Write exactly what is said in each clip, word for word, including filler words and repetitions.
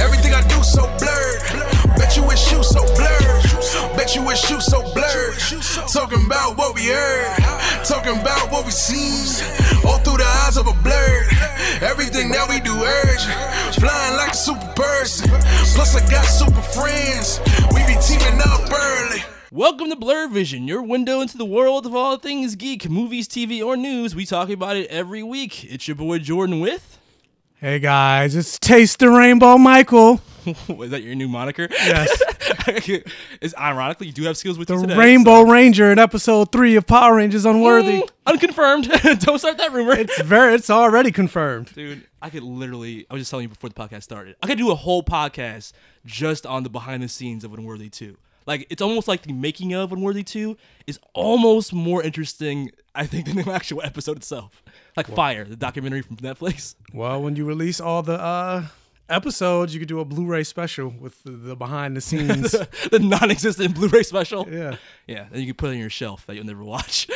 Everything I do so blurred. Bet you wish you so blurred. Bet you wish you so blurred. Talking about what we heard, talking about what we seen, all through the eyes of a blur. Everything that we do urge, flying like a super person. Plus I got super friends, we be teaming up early. Welcome to Blur Vision, your window into the world of all things geek, movies, T V, or news. We talk about it every week. It's your boy Jordan with... Hey guys, it's Taste the Rainbow Michael. Was that your new moniker? Yes. It's ironically, you do have skills with the you today. The Rainbow so. Ranger in episode three of Power Rangers Unworthy. Mm, unconfirmed. Don't start that rumor. It's very. It's already confirmed. Dude, I could literally, I was just telling you before the podcast started, I could do a whole podcast just on the behind the scenes of Unworthy two. Like, it's almost like the making of Unworthy two is almost more interesting, I think, than the actual episode itself. Like well, Fire, the documentary from Netflix. Well, when you release all the uh, episodes, you could do a Blu-ray special with the, the behind the scenes. the, the non-existent Blu-ray special? Yeah. Yeah, and you can put it on your shelf that you'll never watch.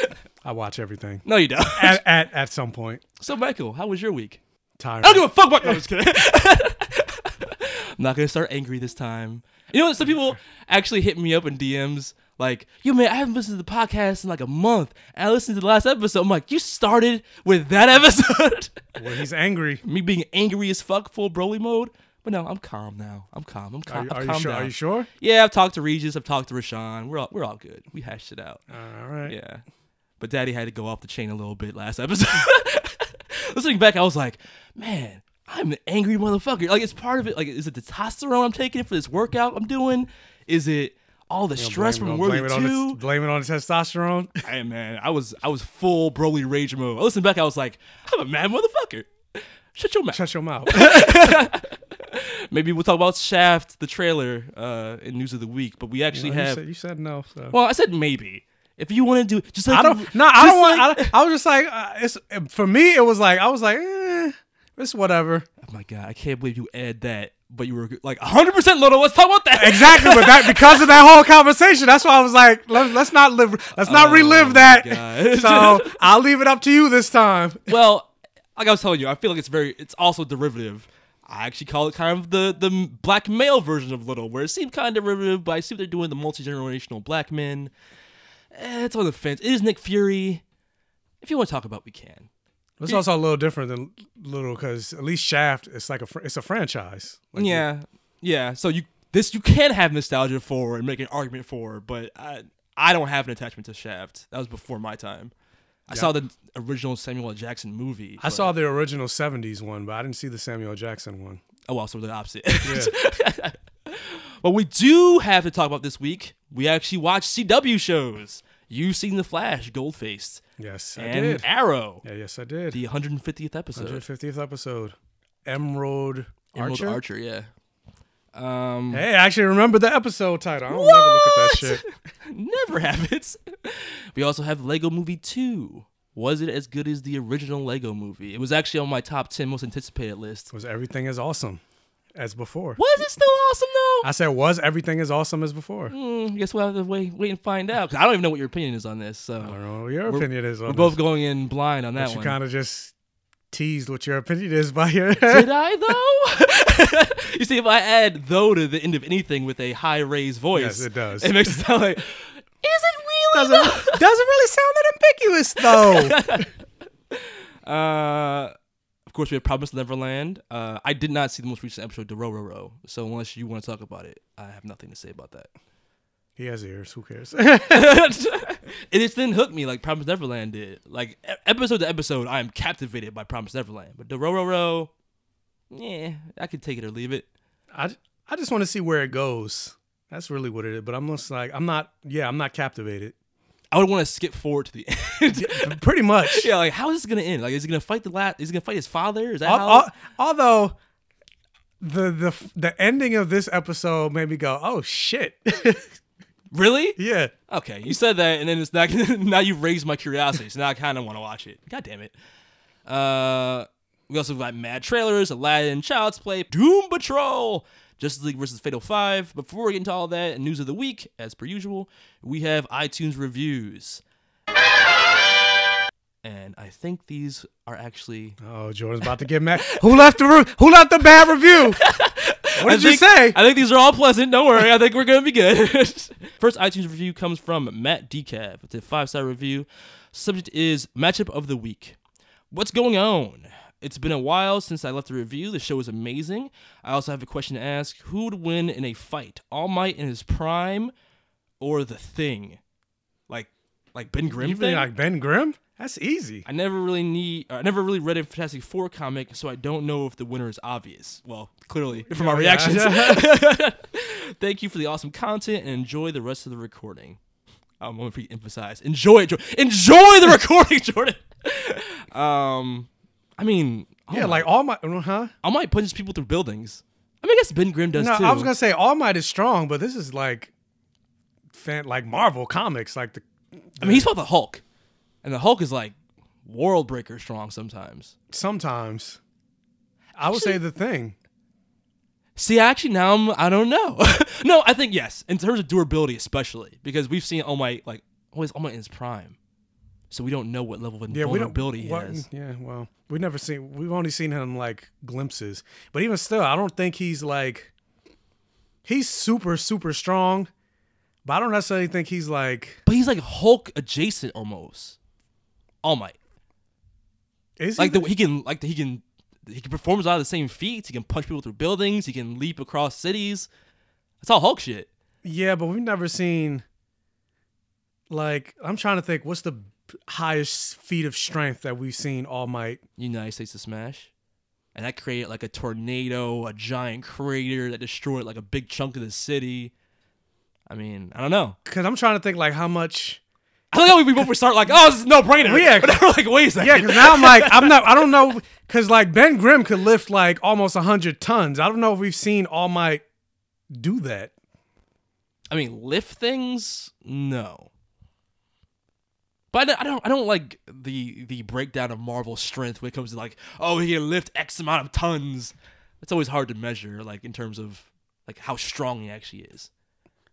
I watch everything. No, you don't. At, at at some point. So, Michael, how was your week? Tired. I don't give a fuck about that. I'm just kidding. I'm not going to start angry this time. You know, some people actually hit me up in D Ms like, yo, man, I haven't listened to the podcast in like a month. And I listened to the last episode. I'm like, you started with that episode? Well, he's angry. Me being angry as fuck, full Broly mode. But no, I'm calm now. I'm calm. I'm calm. Are you, are you sure? Down. Are you sure? Yeah, I've talked to Regis. I've talked to Rashawn. We're all, we're all good. We hashed it out. All right. Yeah. But Daddy had to go off the chain a little bit last episode. Listening back, I was like, man, I'm an angry motherfucker. Like, it's part of it. Like, is it the testosterone I'm taking for this workout I'm doing? Is it all the stress from World War Two? Blame it on the testosterone. Hey man, I was I was full Broly rage mode. I listened back. I was like, I'm a mad motherfucker. Shut your mouth. Shut your mouth. Maybe we'll talk about Shaft, the trailer, uh, in news of the week. But we actually you know, have. You said, you said no. So. Well, I said maybe. If you want to do, just like I don't. No, I don't like, want. I, don't, I was just like, uh, it's for me. It was like I was like. Eh. It's whatever. Oh my God, I can't believe you add that, but you were like one hundred percent Loto. Let's talk about that. Exactly, but that because of that whole conversation, that's why I was like, let's, let's not live, let's not oh relive that. God. So I'll leave it up to you this time. Well, like I was telling you, I feel like it's very, it's also derivative. I actually call it kind of the the black male version of Loto, where it seemed kind of derivative, but I see what they're doing, the multi-generational black men. Eh, it's on the fence. It is Nick Fury. If you want to talk about, we can. It's also a little different than Little because at least Shaft, it's like a fr- it's a franchise. Like yeah, yeah. So you this you can have nostalgia for and make an argument for, but I I don't have an attachment to Shaft. That was before my time. I yeah. saw the original Samuel L. Jackson movie. I saw the original seventies one, but I didn't see the Samuel L. Jackson one. Oh, well, so we're the opposite. Yeah. But we do have to talk about this week. We actually watched C W shows. You've seen The Flash, Goldface. Yes, I and did. And Arrow. Yeah, yes, I did. The one hundred fiftieth episode. one hundred fiftieth episode. Emerald Archer? Emerald Archer, yeah. Um, hey, I actually remember the episode title. I don't what? Never look at that shit. Never happens. We also have Lego Movie two. Was it as good as the original Lego movie? It was actually on my top ten most anticipated list. Was everything as awesome as before? Was it still awesome, though? I said, was everything as awesome as before? Mm, guess we'll have to wait, wait and find out. Because I don't even know what your opinion is on this. So I don't know what your we're, opinion is on we're this. We're both going in blind on that but you one. You kind of just teased what your opinion is by your... Did I, though? You see, if I add though to the end of anything with a high-raised voice... Yes, it does. It makes it sound like, is it really, doesn't, doesn't really sound that ambiguous, though. uh... Of course, we have Promised Neverland. Uh, I did not see the most recent episode, Dorororo. So unless you want to talk about it, I have nothing to say about that. He has ears. Who cares? It just didn't hook me like Promised Neverland did. Like episode to episode, I am captivated by Promised Neverland. But Dorororo, yeah, I could take it or leave it. I, I just want to see where it goes. That's really what it is. But I'm just like, I'm not. Yeah, I'm not captivated. I would want to skip forward to the end. Yeah, pretty much. Yeah, like, how is this going to end? Like, is he going to fight the last... Is he going to fight his father? Is that all, how... All, although, the the the ending of this episode made me go, oh shit. Really? Yeah. Okay, you said that, and then it's not, now you've raised my curiosity, so now I kind of want to watch it. God damn it. Uh, we also got mad trailers, Aladdin, Child's Play, Doom Patrol, Justice League versus Fatal Five. Before we get into all that and news of the week, as per usual, we have iTunes reviews. And I think these are actually... Oh, Jordan's about to get mad. Who left the re- Who left the bad review? What did think, you say? I think these are all pleasant. Don't worry. I think we're going to be good. First iTunes review comes from Matt Decab. It's a five-star review. Subject is Matchup of the Week. What's going on? It's been a while since I left the review. The show is amazing. I also have a question to ask. Who would win in a fight? All Might in his prime or The Thing? Like like Ben Grimm you thing? Like Ben Grimm? That's easy. I never really need. I never really read a Fantastic Four comic, so I don't know if the winner is obvious. Well, clearly from oh, our yeah. reactions. Thank you for the awesome content and enjoy the rest of the recording. I'm going to re-emphasize. Enjoy it, Jordan. Enjoy the recording, Jordan. um, I mean, yeah, Might. Like All Might, huh? All Might punches people through buildings. I mean, I guess Ben Grimm does no, too. I was gonna say All Might is strong, but this is like, fan, like Marvel comics, like the. the I mean, he's fought the Hulk. And the Hulk is like world breaker strong sometimes. Sometimes. I would actually, say The Thing. See, actually, now I'm, I don't know. No, I think yes. In terms of durability, especially. Because we've seen All Might, like, always All Might in his prime. So we don't know what level of yeah, vulnerability he what, has. Yeah, well, we've never seen, we've only seen him like glimpses. But even still, I don't think he's like, he's super, super strong. But I don't necessarily think he's like. But he's like Hulk adjacent almost. All Might. Is he like the, the, he can like the, he can he can perform a lot of the same feats. He can punch people through buildings. He can leap across cities. That's all Hulk shit. Yeah, but we've never seen. Like I'm trying to think, what's the highest feat of strength that we've seen All Might? United States of Smash, and that created like a tornado, a giant crater that destroyed like a big chunk of the city. I mean, I don't know. Because I'm trying to think like how much. I don't know if we both start like, oh, this is no-brainer. Well, yeah. But now we're like, wait a second. Yeah, because now I'm like, I'm not, I don't know, because like Ben Grimm could lift like almost one hundred tons. I don't know if we've seen All Might do that. I mean, lift things? No. But I don't, I don't like the the breakdown of Marvel's strength when it comes to like, oh, he can lift X amount of tons. It's always hard to measure, like in terms of like how strong he actually is.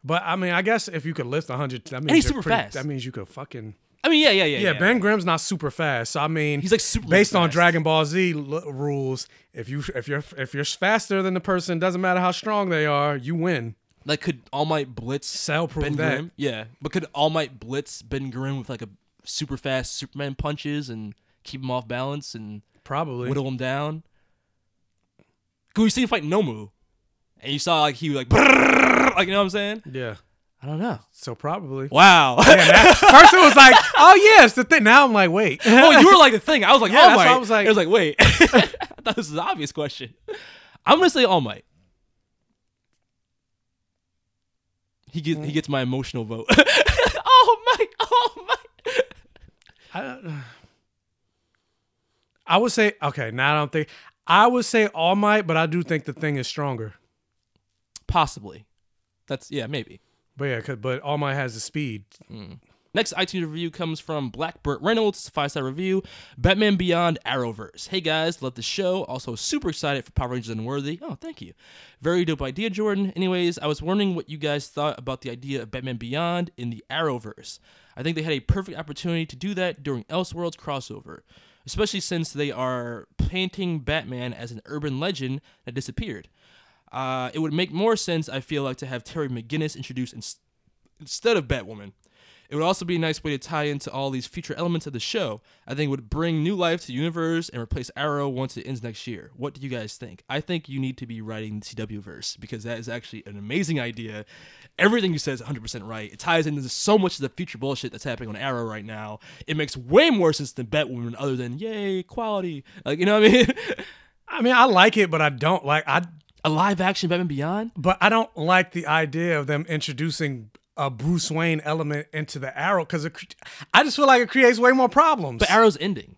But, I mean, I guess if you could lift one hundred... That means and he's super pretty, fast. That means you could fucking... I mean, yeah, yeah, yeah. Yeah, yeah Ben yeah. Grimm's not super fast. So, I mean... He's like super Based fast. on Dragon Ball Z l- rules, if, you, if you're if you're faster than the person, doesn't matter how strong they are, you win. Like, could All Might blitz Cell proof Ben that. Grimm? Yeah. But could All Might blitz Ben Grimm with, like, a super fast Superman punches and keep him off balance and... Probably. Whittle him down? Could we see him fight Nomu? And you saw, like, he was like, like, you know what I'm saying? Yeah. I don't know. So probably. Wow. Yeah, that, first it was like, oh, yeah, it's The Thing. Now I'm like, wait. Oh, you were like The Thing. I was like, yeah, All Might. I was like, I was like wait. I thought this was an obvious question. I'm going to say All Might. He gets, mm. he gets my emotional vote. All Might. All Might. I, don't, I would say, okay, now I don't think. I would say All Might, but I do think The Thing is stronger. Possibly. That's, yeah, maybe. But yeah, but All Might has the speed. Mm. Next iTunes review comes from Blackbert Reynolds, five-star review, Batman Beyond Arrowverse. Hey guys, love the show. Also super excited for Power Rangers Unworthy. Oh, thank you. Very dope idea, Jordan. Anyways, I was wondering what you guys thought about the idea of Batman Beyond in the Arrowverse. I think they had a perfect opportunity to do that during Elseworlds crossover, especially since they are painting Batman as an urban legend that disappeared. Uh, it would make more sense, I feel like, to have Terry McGinnis introduced in st- instead of Batwoman. It would also be a nice way to tie into all these future elements of the show. I think it would bring new life to the universe and replace Arrow once it ends next year. What do you guys think? I think you need to be writing the C W verse, because that is actually an amazing idea. Everything you said is one hundred percent right. It ties into so much of the future bullshit that's happening on Arrow right now. It makes way more sense than Batwoman, other than, yay, quality. Like, you know what I mean? I mean, I like it, but I don't like... I. A live-action Batman Beyond? But I don't like the idea of them introducing a Bruce Wayne element into the Arrow, because I just feel like it creates way more problems. But Arrow's ending.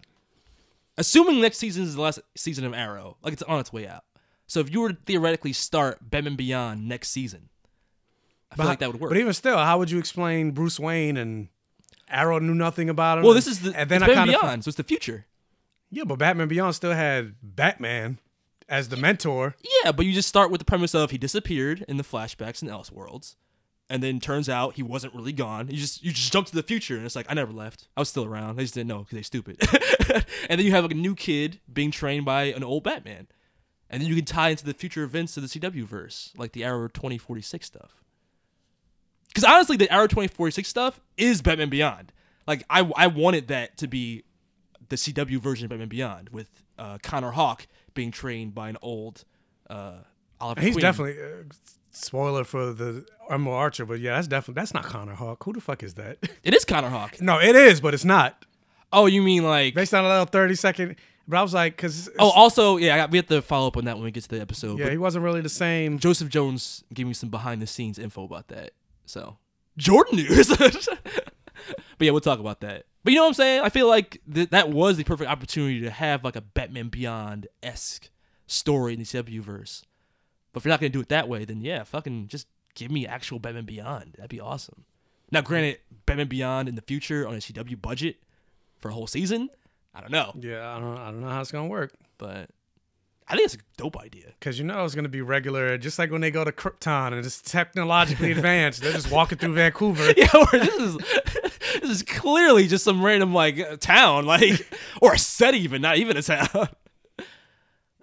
Assuming next season is the last season of Arrow, like it's on its way out. So if you were to theoretically start Batman Beyond next season, I but, feel like that would work. But even still, how would you explain Bruce Wayne and Arrow knew nothing about him? Well, and, this is the and then it's I Batman Beyond, so it's the future. Yeah, but Batman Beyond still had Batman as the mentor. Yeah, but you just start with the premise of he disappeared in the flashbacks in Elseworlds, and then turns out he wasn't really gone. You just you just jump to the future, and it's like, I never left. I was still around. They just didn't know because they're stupid. And then you have a new kid being trained by an old Batman. And then you can tie into the future events of the C W-verse, like the Arrow twenty forty-six stuff. Because honestly, the Arrow twenty forty-six stuff is Batman Beyond. Like, I, I wanted that to be the C W version of Batman Beyond, with uh, Connor Hawke being trained by an old uh, Oliver He's Queen. Definitely... Uh, Spoiler for the Emerald Archer, but yeah, that's definitely that's not Connor Hawke. Who the fuck is that? It is Connor Hawke. No, it is, but it's not. Oh, you mean like based on a little thirty second? But I was like, because oh, also yeah, I got, we have to follow up on that when we get to the episode. Yeah, but he wasn't really the same. Joseph Jones gave me some behind the scenes info about that. So Jordan news. But yeah, we'll talk about that. But you know what I'm saying? I feel like th- that was the perfect opportunity to have like a Batman Beyond esque story in the C W verse. But if you're not going to do it that way, then yeah, fucking just give me actual Batman Beyond. That'd be awesome. Now, granted, Batman Beyond in the future on a C W budget for a whole season? I don't know. Yeah, I don't I don't know how it's going to work. But I think it's a dope idea. Because you know it's going to be regular, just like when they go to Krypton and it's technologically advanced. They're just walking through Vancouver. Yeah, or this is... This is clearly just some random, like, town, like... Or a set even, not even a town.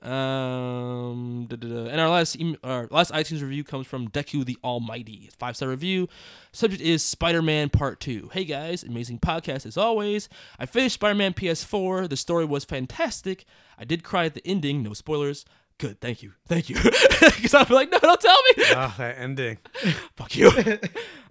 Um, da, da, da. And our last email, our last iTunes review comes from Deku the Almighty. Five star review. Subject is Spider-Man Part Two. Hey guys, amazing podcast as always. I finished Spider-Man P S four. The story was fantastic. I did cry at the ending. No spoilers. Good. Thank you. Thank you. Because I'd be like, no, don't tell me. Ah, oh, that ending. Fuck you. uh,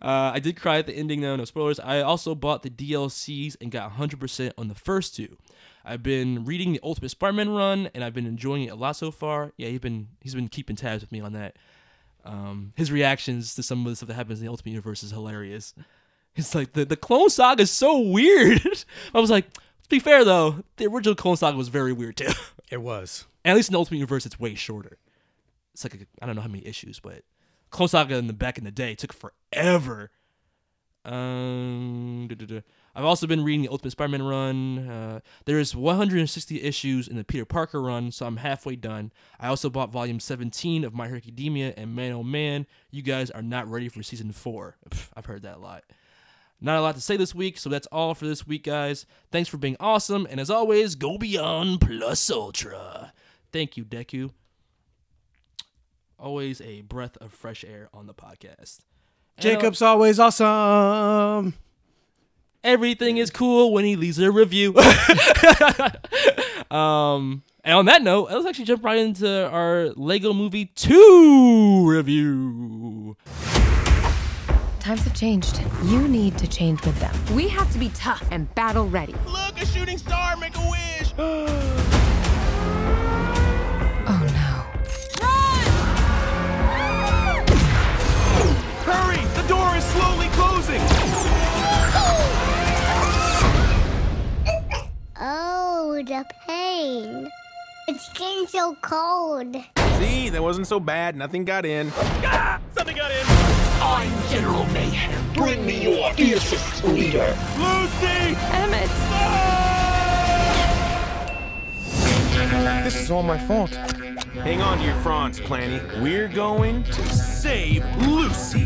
I did cry at the ending though. No spoilers. I also bought the D L Cs and got one hundred percent on the first two. I've been reading the Ultimate Spider-Man run, and I've been enjoying it a lot so far. Yeah, he's been he's been keeping tabs with me on that. Um, his reactions to some of the stuff that happens in the Ultimate Universe is hilarious. It's like, the, the Clone Saga is so weird. I was like, to be fair, though, the original Clone Saga was very weird, too. It was. And at least in the Ultimate Universe, it's way shorter. It's like, a, I don't know how many issues, but Clone Saga in the back in the day took forever. Um... Da-da-da. I've also been reading the Ultimate Spider-Man run. Uh, there is one hundred sixty issues in the Peter Parker run, so I'm halfway done. I also bought volume seventeen of My Hero Academia, and man, oh man, you guys are not ready for season four. Pff, I've heard that a lot. Not a lot to say this week, so that's all for this week, guys. Thanks for being awesome, and as always, go beyond plus ultra. Thank you, Deku. Always a breath of fresh air on the podcast. And Jacob's I'll- always awesome. Everything is cool when he leaves a review. um, and on that note, let's actually jump right into our Lego Movie two review. Times have changed. You need to change with them. We have to be tough and battle ready. Look, a shooting star, make a wish. Oh, no. Run! Hurry, the door is slowly closing. Oh, the pain. It's getting so cold. See, that wasn't so bad. Nothing got in. Ah, something got in. I'm General Mayhem. Bring me your fiercest leader. Lucy! Emmett. Ah! This is all my fault. Hang on to your fronds, Planny. We're going to save Lucy.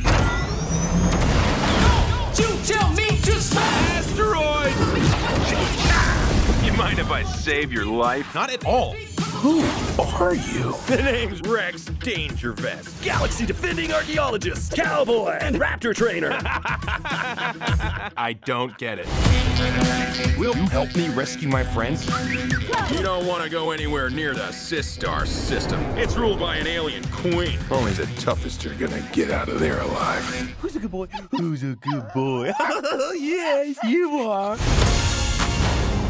Don't you tell me to smash asteroids! You mind if I save your life? Not at all. Who are you? The name's Rex Danger Vest, galaxy defending archaeologist, cowboy, and raptor trainer. I don't get it. Will you help me rescue my friends? You don't want to go anywhere near the Sistar system. It's ruled by an alien queen. Only the toughest are gonna get out of there alive. Who's a good boy? Who's a good boy? Yes, you are.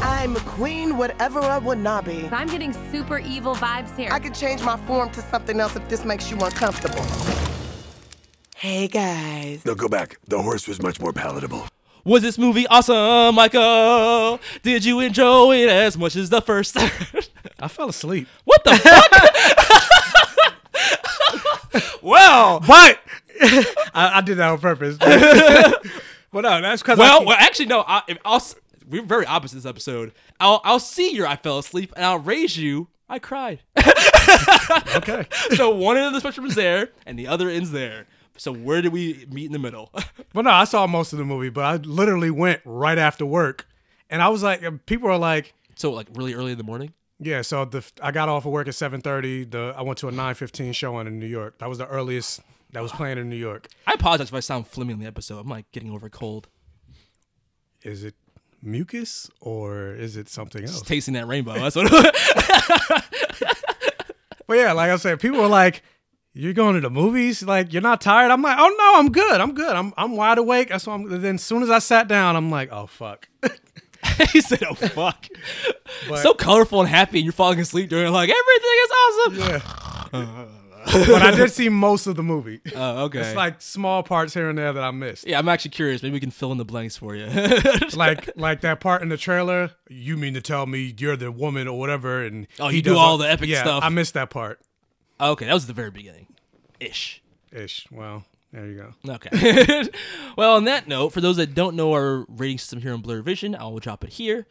I'm Queen Whatever I Wa'Nabi. I'm getting super evil vibes here. I could change my form to something else if this makes you uncomfortable. Hey, guys. No, go back. The horse was much more palatable. Was this movie awesome, Michael? Did you enjoy it as much as the first? I fell asleep. What the fuck? Well, but I, I did that on purpose. Well, no, that's because. Well, keep... well, actually, no. I, I'll, we're very opposite this episode. I'll, I'll see you. I fell asleep, and I'll raise you. I cried. Okay. So one end of the spectrum is there, and the other end's there. So where did we meet in the middle? Well, no, I saw most of the movie, but I literally went right after work, and I was like, people are like, so like really early in the morning. Yeah, so the I got off of work at seven thirty. The I went to a nine fifteen showing in New York. That was the earliest that was playing in New York. I apologize if I sound flimmy in the episode. I'm like getting over a cold. Is it mucus or is it something else? Just tasting that rainbow. That's what. But yeah, like I said, people were like, "You're going to the movies? Like you're not tired?" I'm like, "Oh no, I'm good. I'm good. I'm I'm wide awake." That's why. Then as soon as I sat down, I'm like, "Oh fuck." He said, "Oh fuck!" But, so colorful and happy, and you're falling asleep during like everything is awesome. Yeah. But I did see most of the movie. Oh, uh, okay. It's like small parts here and there that I missed. Yeah, I'm actually curious. Maybe we can fill in the blanks for you. Like, like that part in the trailer. You mean to tell me you're the woman or whatever? And oh, you he do all, all the epic yeah, stuff. I missed that part. Okay, that was the very beginning, ish. Ish. Wow. There you go. Okay. Well, on that note, for those that don't know our rating system here on Blur Vision, I will drop it here.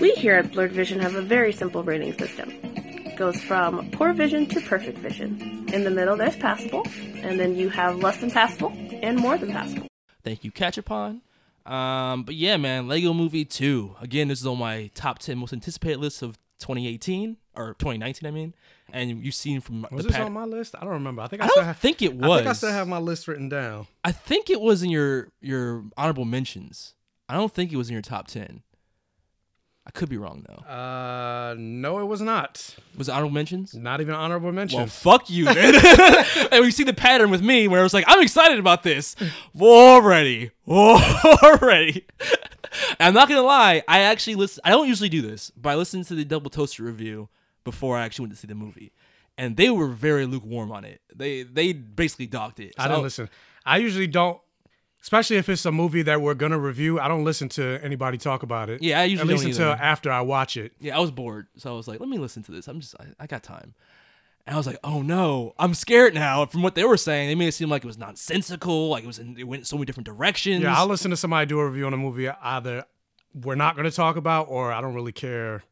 We here at Blur Vision have a very simple rating system. It goes from poor vision to perfect vision. In the middle, there's passable, and then you have less than passable and more than passable. Thank you, Catch Upon. Um, but yeah, man, Lego Movie two. Again, this is on my top ten most anticipated list of twenty eighteen, or twenty nineteen, I mean. And you've seen from was the this pat- on my list? I don't remember. I think I, I still don't have, think it was. I think I still have my list written down. I think it was in your your honorable mentions. I don't think it was in your top ten. I could be wrong though. Uh, no, it was not. Was it honorable mentions? Not even honorable mentions. Well, fuck you, man. And we see the pattern with me where it was like, I'm excited about this already, already. I'm not gonna lie. I actually listen. I don't usually do this, but I listened to the Double Toaster review before I actually went to see the movie, and they were very lukewarm on it. They they basically docked it. So I don't listen. I usually don't, especially if it's a movie that we're gonna review. I don't listen to anybody talk about it. Yeah, I usually don't listen until after I watch it. Yeah, I was bored, so I was like, let me listen to this. I'm just, I, I got time, and I was like, oh no, I'm scared now. From what they were saying, they made it seem like it was nonsensical, like it was, in, it went so many different directions. Yeah, I'll listen to somebody do a review on a movie either we're not gonna talk about, or I don't really care.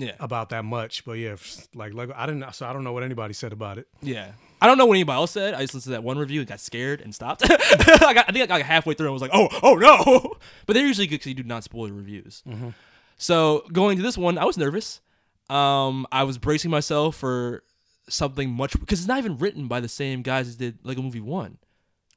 Yeah, about that much, but yeah, like like I didn't. So I don't know what anybody said about it. Yeah, I don't know what anybody else said. I just listened to that one review and got scared and stopped. I, got, I think I got halfway through and was like, oh, oh no! But they're usually good because you do not spoiler reviews. Mm-hmm. So going to this one, I was nervous. Um, I was bracing myself for something much because it's not even written by the same guys as did Lego Movie One.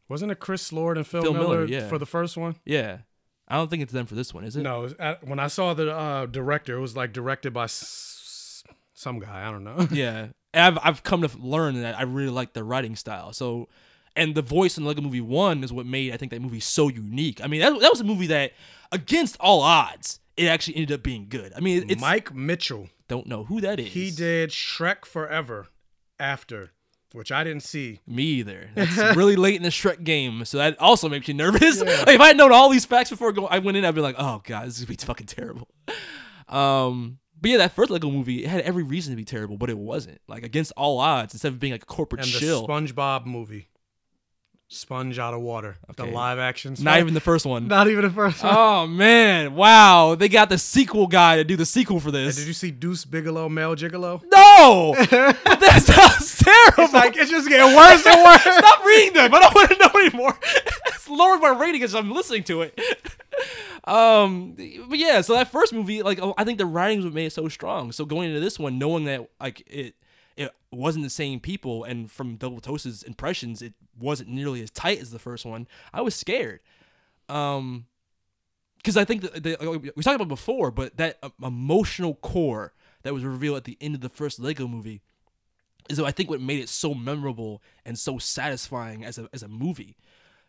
Wasn't it Chris Lord and Phil, Phil Miller, Miller yeah. for the first one? Yeah. I don't think it's them for this one, is it? No. When I saw the uh, director, it was like directed by s- some guy. I don't know. Yeah. I've I've come to learn that I really like their writing style. So, and the voice in Lego Movie one is what made, I think, that movie so unique. I mean, that, that was a movie that, against all odds, it actually ended up being good. I mean, it's... Mike Mitchell. Don't know who that is. He did Shrek Forever after... Which I didn't see. Me either. That's really late in the Shrek game, so that also makes you nervous. Yeah. Like if I had known all these facts before I went in, I'd be like, oh, God, this is going to be fucking terrible. Um, but yeah, that first Lego movie, it had every reason to be terrible, but it wasn't. Like, against all odds, instead of being like a corporate and shill. And the SpongeBob movie. Sponge Out of Water. Okay. The live action. Sponge. Not even the first one. Not even the first one. Oh, man. Wow. They got the sequel guy to do the sequel for this. And did you see Deuce Bigalow, Male Gigolo? No! That sounds terrible. It's like, it's just getting worse and worse. Stop reading them. I don't want to know anymore. It's lowered my rating as I'm listening to it. Um, but yeah, so that first movie, like, I think the writing was made it so strong. So going into this one, knowing that, like, it, it wasn't the same people, and from Double Toast's impressions, it wasn't nearly as tight as the first one. I was scared. Um, because I think that the, we talked about before, but that emotional core that was revealed at the end of the first Lego movie is, I think, what made it so memorable and so satisfying as a as a movie.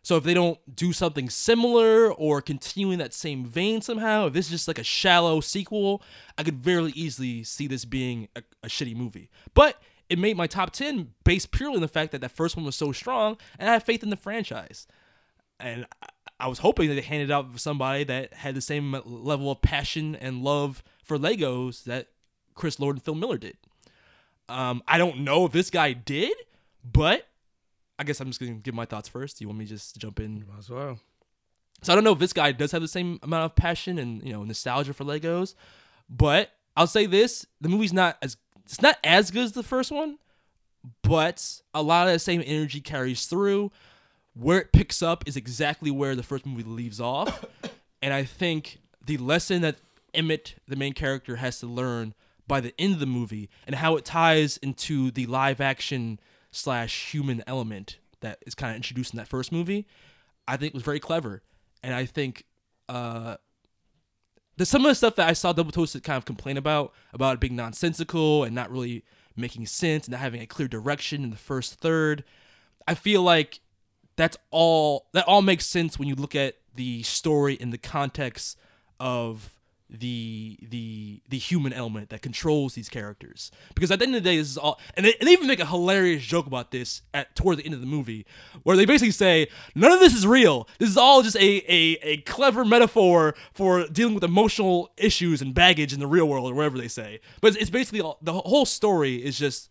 So if they don't do something similar or continue in that same vein somehow, if this is just like a shallow sequel, I could very easily see this being a, a shitty movie. But it made my top ten based purely on the fact that that first one was so strong, and I had faith in the franchise. And I, I was hoping that they handed out somebody that had the same level of passion and love for Legos that Chris Lord and Phil Miller did. Um, I don't know if this guy did, But I guess I'm just going to give my thoughts first. Do you want me to just jump in? You might as well. So I don't know if this guy does have the same amount of passion and, you know, nostalgia for Legos, but I'll say this: the movie's not as it's not as good as the first one, but a lot of that same energy carries through. Where it picks up is exactly where the first movie leaves off, and I think the lesson that Emmett, the main character, has to learn by the end of the movie, and how it ties into the live action slash human element that is kind of introduced in that first movie, I think was very clever. And I think uh, there's some of the stuff that I saw Double Toasted kind of complain about, about it being nonsensical and not really making sense and not having a clear direction in the first third. I feel like that's all, that all makes sense when you look at the story in the context of the the the human element that controls these characters. Because at the end of the day, this is all, and they, and they even make a hilarious joke about this at toward the end of the movie, where they basically say none of this is real. This is all just a a, a clever metaphor for dealing with emotional issues and baggage in the real world, or whatever they say. But it's, it's basically all, the whole story is just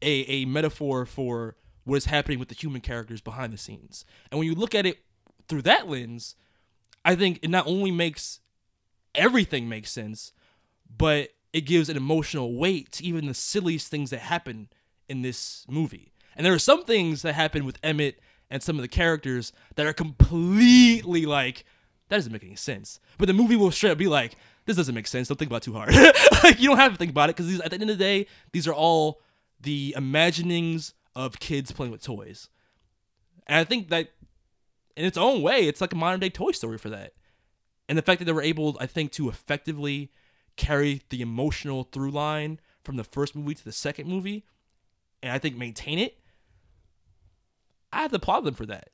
a a metaphor for what is happening with the human characters behind the scenes. And when you look at it through that lens, I think it not only makes everything makes sense, but it gives an emotional weight to even the silliest things that happen in this movie. And there are some things that happen with Emmett and some of the characters that are completely like, that doesn't make any sense. But the movie will straight up be like, this doesn't make sense. Don't think about it too hard. Like, you don't have to think about it, because at the end of the day, these are all the imaginings of kids playing with toys. And I think that in its own way, it's like a modern day Toy Story for that. And the fact that they were able, I think, to effectively carry the emotional through line from the first movie to the second movie, and I think maintain it, I have to applaud them for that.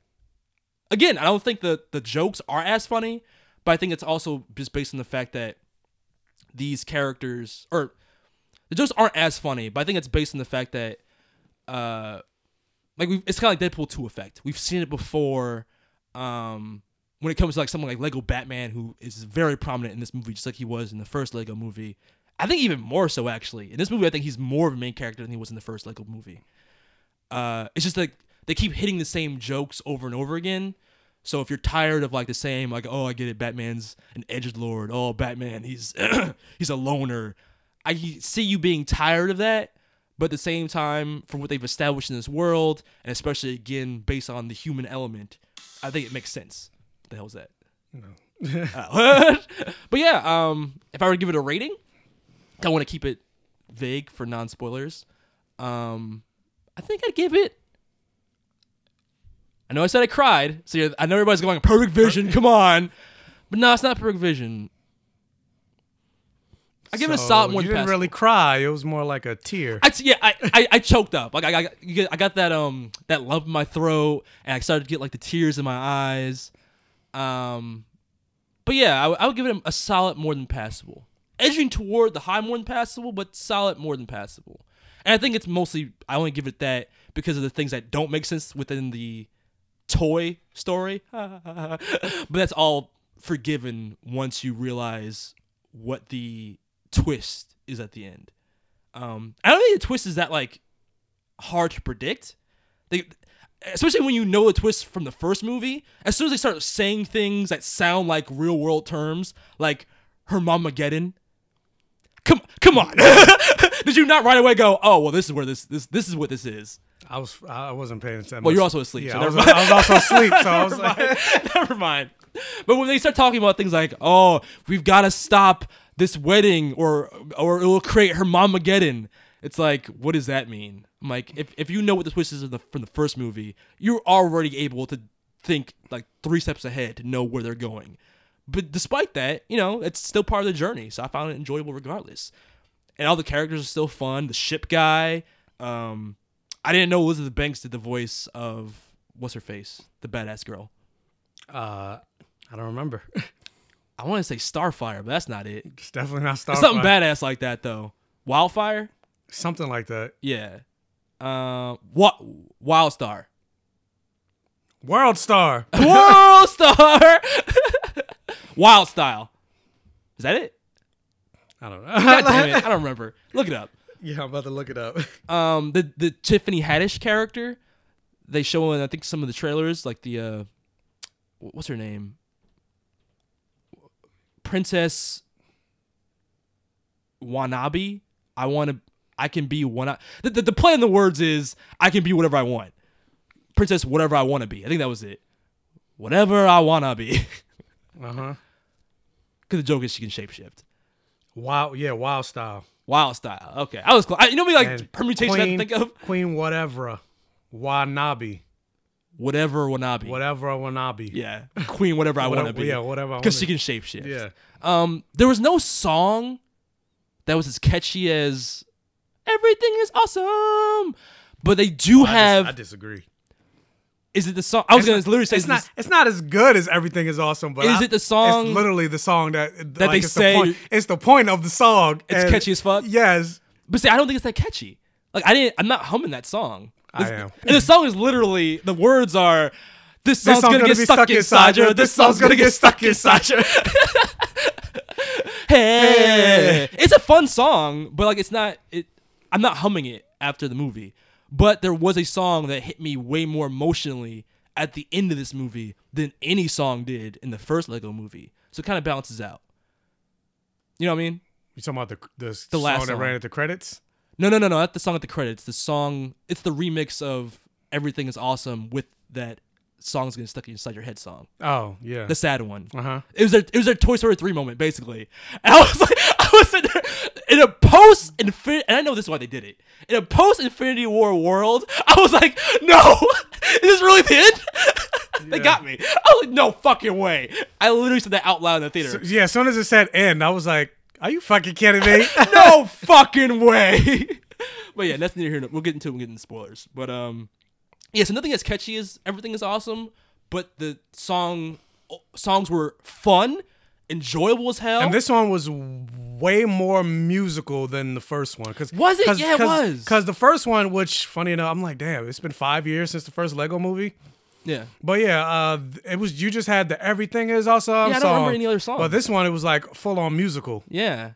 Again, I don't think the, the jokes are as funny, but I think it's also just based on the fact that these characters, or the jokes aren't as funny, but I think it's based on the fact that, uh, like, we've, it's kind of like Deadpool two effect. We've seen it before, um... when it comes to like someone like Lego Batman, who is very prominent in this movie, just like he was in the first Lego movie. I think even more so, actually. In this movie, I think he's more of a main character than he was in the first Lego movie. Uh, it's just like they keep hitting the same jokes over and over again. So if you're tired of like the same, like, oh, I get it, Batman's an edgelord. Oh, Batman, he's he's a loner. I see you being tired of that. But at the same time, from what they've established in this world, and especially, again, based on the human element, I think it makes sense. The hell is that? No. uh, but yeah, um, if I were to give it a rating, I want to keep it vague for non-spoilers. Um, I think I'd give it. I know I said I cried, so I know everybody's going, perfect vision, come on. But no, it's not perfect vision. I give so it a solid one. You didn't really cry. It was more like a tear. I t- yeah, I, I, I choked up. Like I, I, I got that um that lump in my throat, and I started to get like the tears in my eyes. Um, but yeah, I, I would give it a, a solid more than passable, edging toward the high more than passable, but solid more than passable. And I think it's mostly, I only give it that because of the things that don't make sense within the toy story. But that's all forgiven once you realize what the twist is at the end. Um, I don't think the twist is that like hard to predict. They, Especially when you know the twist from the first movie, as soon as they start saying things that sound like real world terms, like Hermamageddon, come come on, did you not right away go, oh well, this is where this this this is what this is? I was I wasn't paying attention. Well, you're also asleep. Yeah, so I, was, I was also asleep, so I was never like, never mind. But when they start talking about things like, oh, we've got to stop this wedding, or or it will create Hermamageddon. It's like, what does that mean? I'm like, if if you know what the twist is in the, from the first movie, you're already able to think like three steps ahead to know where they're going. But despite that, you know, it's still part of the journey. So I found it enjoyable regardless. And all the characters are still fun. The ship guy. Um, I didn't know Elizabeth Banks did the voice of, what's her face? The badass girl. Uh, I don't remember. I want to say Starfire, but that's not it. It's definitely not Starfire. It's something badass like that, though. Wildfire? Something like that. Yeah. Uh, what? Wildstar. Worldstar. Worldstar. Wildstyle. Is that it? I don't know. God damn it. I don't remember. Look it up. Yeah, I'm about to look it up. Um, the the Tiffany Haddish character, they show in I think some of the trailers, like the uh, what's her name? Princess Wa'Nabi. I want to. I can be one. The, the the play in the words is I can be whatever I want. Princess, whatever I want to be. I think that was it. Whatever I want to be. uh huh. Because the joke is she can shapeshift. Wow. Yeah. Wildstyle. Wildstyle. Okay. I was close. I, you know me like and permutation. Queen, I think of Queen whatever Wa'Nabi. Whatever Wa'Nabi. Whatever Wa'Nabi. Yeah. Queen whatever I want to be. Yeah. Whatever. Because she can shapeshift. Yeah. Um. There was no song that was as catchy as "Everything Is Awesome," but they do oh, have. I, dis- I disagree. Is it the song? I was it's gonna not, literally say it's not. It's not as good as "Everything Is Awesome," but is I, it the song? It's literally the song that that like, they it's say. The point, it's the point of the song. It's and, catchy as fuck. Yes, but see, I don't think it's that catchy. Like I didn't. I'm not humming that song. This, I am. And the song is literally the words are. This song's, this song's gonna, gonna get stuck, stuck inside you. This, this song's gonna, gonna get stuck inside you. Hey, it's a fun song, but like it's not. It, I'm not humming it after the movie. But there was a song that hit me way more emotionally at the end of this movie than any song did in the first Lego movie. So it kind of balances out. You know what I mean? You talking about the the, the song last that song. ran at the credits? No, no, no, no. Not the song at the credits. The song. It's the remix of "Everything Is Awesome" with that song's gonna stuck inside your head song. Oh yeah, the sad one. Uh huh. It was a it was a Toy Story three moment basically. And I was like, I was sitting there in a post Infinity, and I know this is why they did it. In a post Infinity War world, I was like, no, is this really the end? Yeah. They got me. I was like, no fucking way. I literally said that out loud in the theater. So, yeah, as soon as it said end, I was like, are you fucking kidding me? No fucking way. But yeah, that's near here. We'll get into it. We'll get into spoilers, but um. Yeah, so nothing as catchy as "Everything Is Awesome," but the song songs were fun, enjoyable as hell. And this one was way more musical than the first one. Cause, was it? Cause, yeah, it cause, was. Because the first one, which, funny enough, I'm like, damn, it's been five years since the first Lego movie. Yeah. But yeah, uh, it was. You just had the "Everything Is Awesome" song. Yeah, I don't song, remember any other song. But this one, it was like full-on musical. Yeah.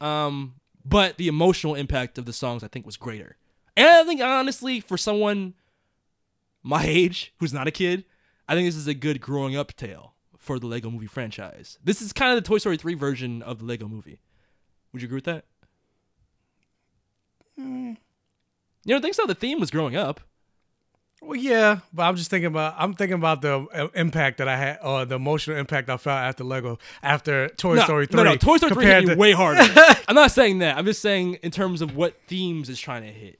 Um, but the emotional impact of the songs, I think, was greater. And I think, honestly, for someone my age, who's not a kid, I think this is a good growing up tale for the Lego Movie franchise. This is kind of the Toy Story three version of the Lego Movie. Would you agree with that? Mm. You don't think so? The theme was growing up. Well, yeah, but I'm just thinking about I'm thinking about the impact that I had, or uh, the emotional impact I felt after Lego, after Toy no, Story three. No, no, Toy Story three hit to- way harder. I'm not saying that. I'm just saying in terms of what themes it's trying to hit.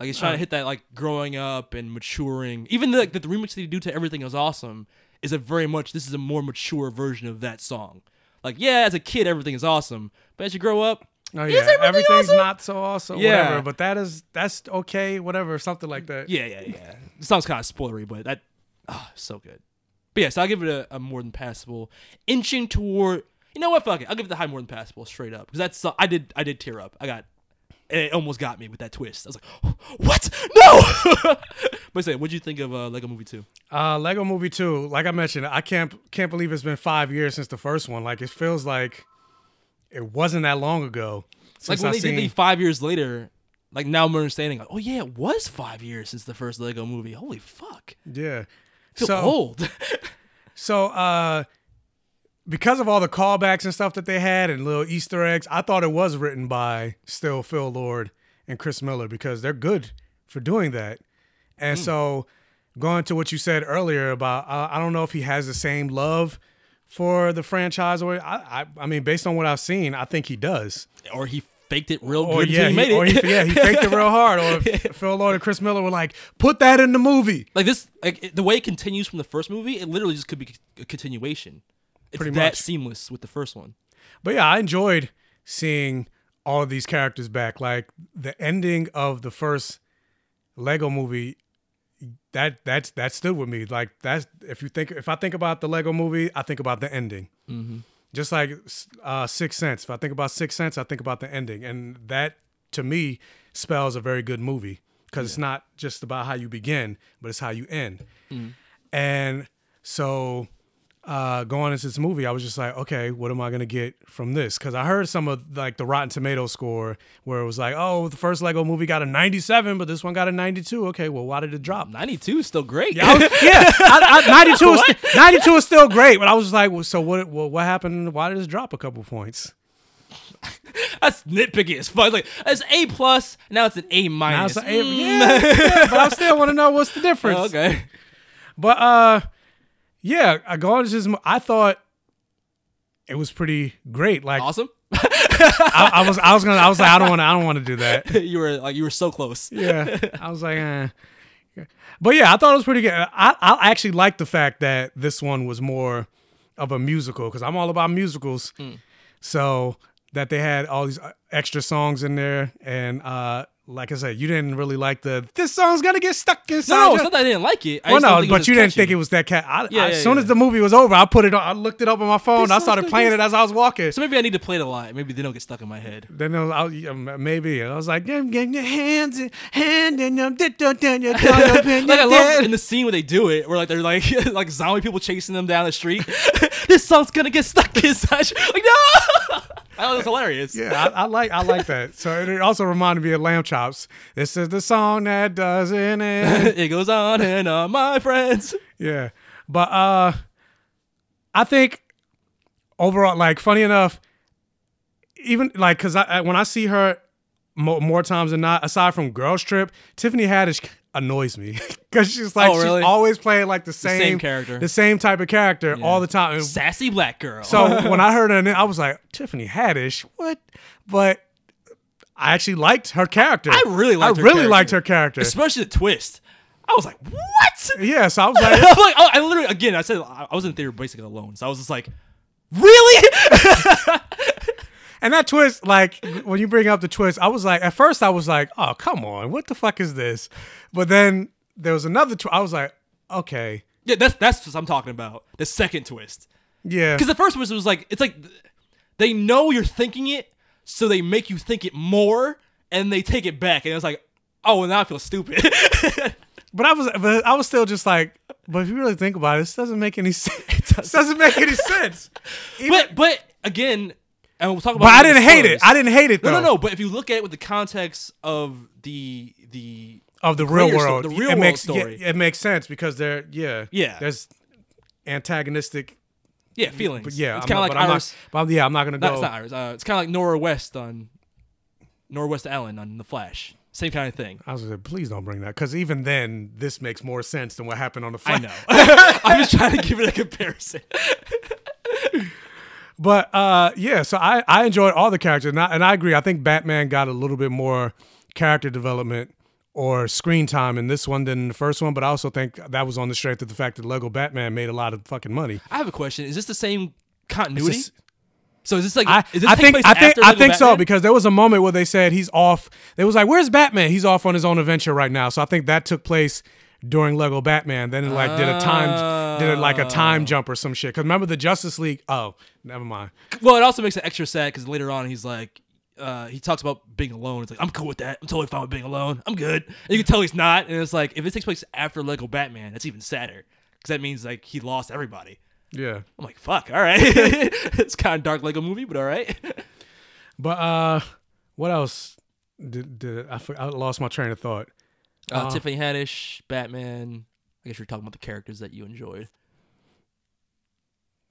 Like, it's trying to hit that, like, growing up and maturing. Even, the, like, the remix they do to "Everything Is Awesome" is a very much, this is a more mature version of that song. Like, yeah, as a kid, everything is awesome. But as you grow up, oh, yeah. is everything Everything's awesome? Not so awesome, yeah. whatever. But that is, that's okay, whatever, something like that. Yeah, yeah, yeah. It sounds kind of spoilery, but that, oh, so good. But, yeah, so I'll give it a, a more than passable. Inching toward, you know what, fuck it. I'll give it the high more than passable straight up. Because that's, I did, I did tear up. I got And it almost got me with that twist. I was like, what? No! But say, what'd you think of uh, Lego Movie two? Uh, Lego Movie two, like I mentioned, I can't can't believe it's been five years since the first one. Like, it feels like it wasn't that long ago. Like, when I they seen... did the five years later, like, now I'm understanding, like, oh, yeah, it was five years since the first Lego movie. Holy fuck. Yeah. I feel so old. so, uh... Because of all the callbacks and stuff that they had and little Easter eggs, I thought it was written by still Phil Lord and Chris Miller because they're good for doing that. And mm. so going to what you said earlier about, uh, I don't know if he has the same love for the franchise. or I I, I mean, based on what I've seen, I think he does. Or he faked it real or good yeah, until he made he, it. Or he, yeah, he faked it real hard. Or Phil Lord and Chris Miller were like, put that in the movie. Like this, like the way it continues from the first movie, it literally just could be a continuation. It's pretty that much. Seamless with the first one. But yeah, I enjoyed seeing all of these characters back. Like the ending of the first Lego movie, that that's that stood with me. Like that's if you think if I think about the Lego movie, I think about the ending. Mm-hmm. Just like uh, Sixth Sense. If I think about Sixth Sense, I think about the ending, and that to me spells a very good movie because yeah. it's not just about how you begin, but it's how you end. Mm-hmm. And so. uh, going into this movie, I was just like, okay, what am I going to get from this? Because I heard some of like the Rotten Tomatoes score where it was like, oh, the first Lego movie got a ninety-seven, but this one got a ninety-two. Okay, well, why did it drop? ninety-two is still great. Yeah, I was, yeah I, I, ninety-two, is st- ninety-two is still great. But I was just like, well, so what, well, what happened? Why did this drop a couple points? That's nitpicky as fuck. Like, it's A plus, now it's an A minus. An a, mm. yeah, yeah, but I still want to know what's the difference. Oh, okay, but uh, yeah, I go on to this. I thought it was pretty great. Like awesome. I, I was, I was gonna, I was like, I don't want, I don't want to do that. You were like, you were so close. Yeah, I was like, eh. But yeah, I thought it was pretty good. I, I actually liked the fact that this one was more of a musical because I'm all about musicals. Mm. So. That they had all these extra songs in there. And uh, like I said, you didn't really like the, this song's gonna get stuck inside. No, no, it's not that I didn't like it. I well, no, but you catchy. Didn't think it was that cat. I, yeah, I, yeah, as soon yeah. as the movie was over, I put it on, I looked it up on my phone. This I started playing it as I was walking. So maybe I need to play the line. Maybe they don't get stuck in my head. Then I was, maybe. I was like, I'm getting your hands in, hand in them. Like I love in the scene where they do it, where like they're like, like zombie people chasing them down the street. This song's gonna get stuck inside. Like, no! That was hilarious. Yeah, I, I like I like that. So it also reminded me of Lamb Chops. This is the song that doesn't end. It goes on and on, my friends. Yeah, but uh, I think overall, like, funny enough, even like because I, I when I see her mo- more times than not, aside from Girls Trip, Tiffany Haddish annoys me because she's like oh, really? She's always playing like the same, the same character, the same type of character yeah. all the time. Sassy black girl. So when I heard her, I was like, Tiffany Haddish, what? But I actually liked her character. I really liked. I her really character. liked her character, especially the twist. I was like, what? Yeah. So I was like, I'm like oh, I literally again. I said I was in theater basically alone, so I was just like, really? And that twist, like, when you bring up the twist, I was like, at first I was like, oh, come on, what the fuck is this? But then there was another twist. I was like, okay. Yeah, that's that's what I'm talking about. The second twist. Yeah. Because the first twist was like, it's like they know you're thinking it, so they make you think it more, and they take it back. And it's like, oh, well, now I feel stupid. But I was but I was still just like, but if you really think about it, this doesn't make any sense. It doesn't, doesn't make any sense. Even- but but, again... And we'll talk about but I didn't hate it. I didn't hate it, though. No, no, no. But if you look at it with the context of the... the Of the real world. The real it world makes, story. Yeah, it makes sense because they're... Yeah. Yeah. There's antagonistic... Yeah, feelings. But yeah, it's kind of like but Iris... I'm not, but yeah, I'm not going to go... That's not Iris. Uh, it's kind of like Nora West on... Nora West Allen on The Flash. Same kind of thing. I was like, please don't bring that. Because even then, this makes more sense than what happened on The Flash. I know. I'm just trying to give it a comparison. But, uh, yeah, so I, I enjoyed all the characters, and I, and I agree. I think Batman got a little bit more character development or screen time in this one than in the first one, but I also think that was on the strength of the fact that Lego Batman made a lot of fucking money. I have a question. Is this the same continuity? Is this, so is this like, I, is this I think, place I think, after I Lego think Batman? So, because there was a moment where they said he's off. They was like, where's Batman? He's off on his own adventure right now. So I think that took place during Lego Batman. Then it like uh, did a time did it like a time jump or some shit. Because remember the Justice League? Oh, never mind. Well, it also makes it extra sad because later on he's like, uh, he talks about being alone. It's like, I'm cool with that. I'm totally fine with being alone. I'm good. And you can tell he's not. And it's like, if it takes place after Lego Batman, that's even sadder. Because that means like he lost everybody. Yeah. I'm like, fuck, all right. It's kind of dark Lego movie, but all right. But uh, what else? Did, did I, I lost my train of thought. Uh, uh, Tiffany Haddish, Batman. I guess you're talking about the characters that you enjoyed.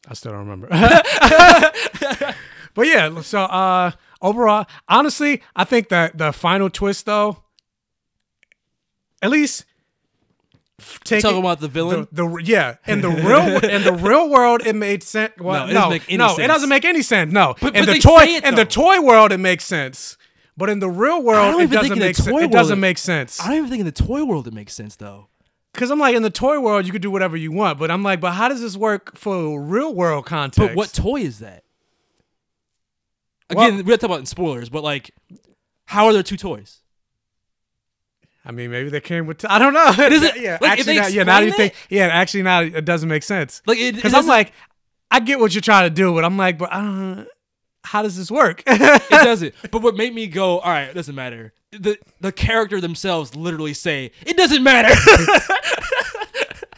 I still don't remember. But yeah, so uh, overall, honestly, I think that the final twist, though, at least taking talking about the villain, the, the yeah, in the real in the real world, it made sen- well, no, it no, make any no, sense. No, it doesn't make any sense. No, but, in but the toy it, in the toy world, it makes sense. But in the real world, it doesn't make sense. It doesn't make sense. I don't even think in the toy world it makes sense though, because I'm like in the toy world you could do whatever you want. But I'm like, but how does this work for real world context? But what toy is that? Again, well, we gotta talk about it in spoilers. But like, how are there two toys? I mean, maybe they came with. T- I don't know. Is it, yeah, like, actually, now, yeah. Now you think, yeah. Actually, now it doesn't make sense. Like, because I'm like, I get what you're trying to do, but I'm like, but I don't know. How does this work? It doesn't. But what made me go, all right, it doesn't matter. The the character themselves literally say, it doesn't matter.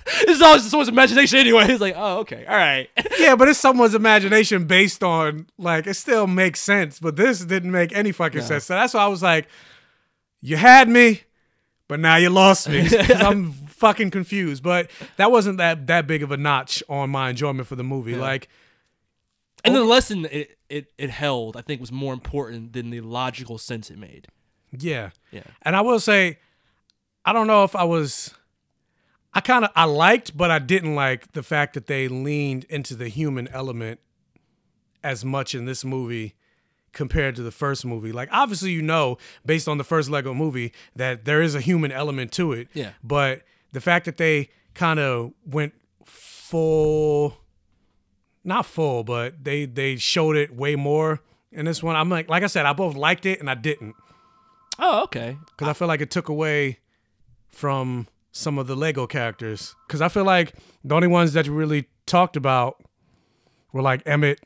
It's always someone's imagination anyway. It's like, oh, okay, all right. Yeah, but it's someone's imagination based on, like, it still makes sense. But this didn't make any fucking no. sense. So that's why I was like, you had me, but now you lost me. I'm fucking confused. But that wasn't that that big of a notch on my enjoyment for the movie. Yeah. Like, and okay. the lesson it, it it held, I think, was more important than the logical sense it made. Yeah. Yeah. And I will say, I don't know if I was... I kind of, I liked, but I didn't like the fact that they leaned into the human element as much in this movie compared to the first movie. Like, obviously, you know, based on the first Lego movie, that there is a human element to it. Yeah. But the fact that they kind of went full, not full, but they, they showed it way more in this one. I'm like, like I said, I both liked it and I didn't. Oh, okay. Because I, I feel like it took away from... some of the Lego characters, because I feel like the only ones that you really talked about were like Emmett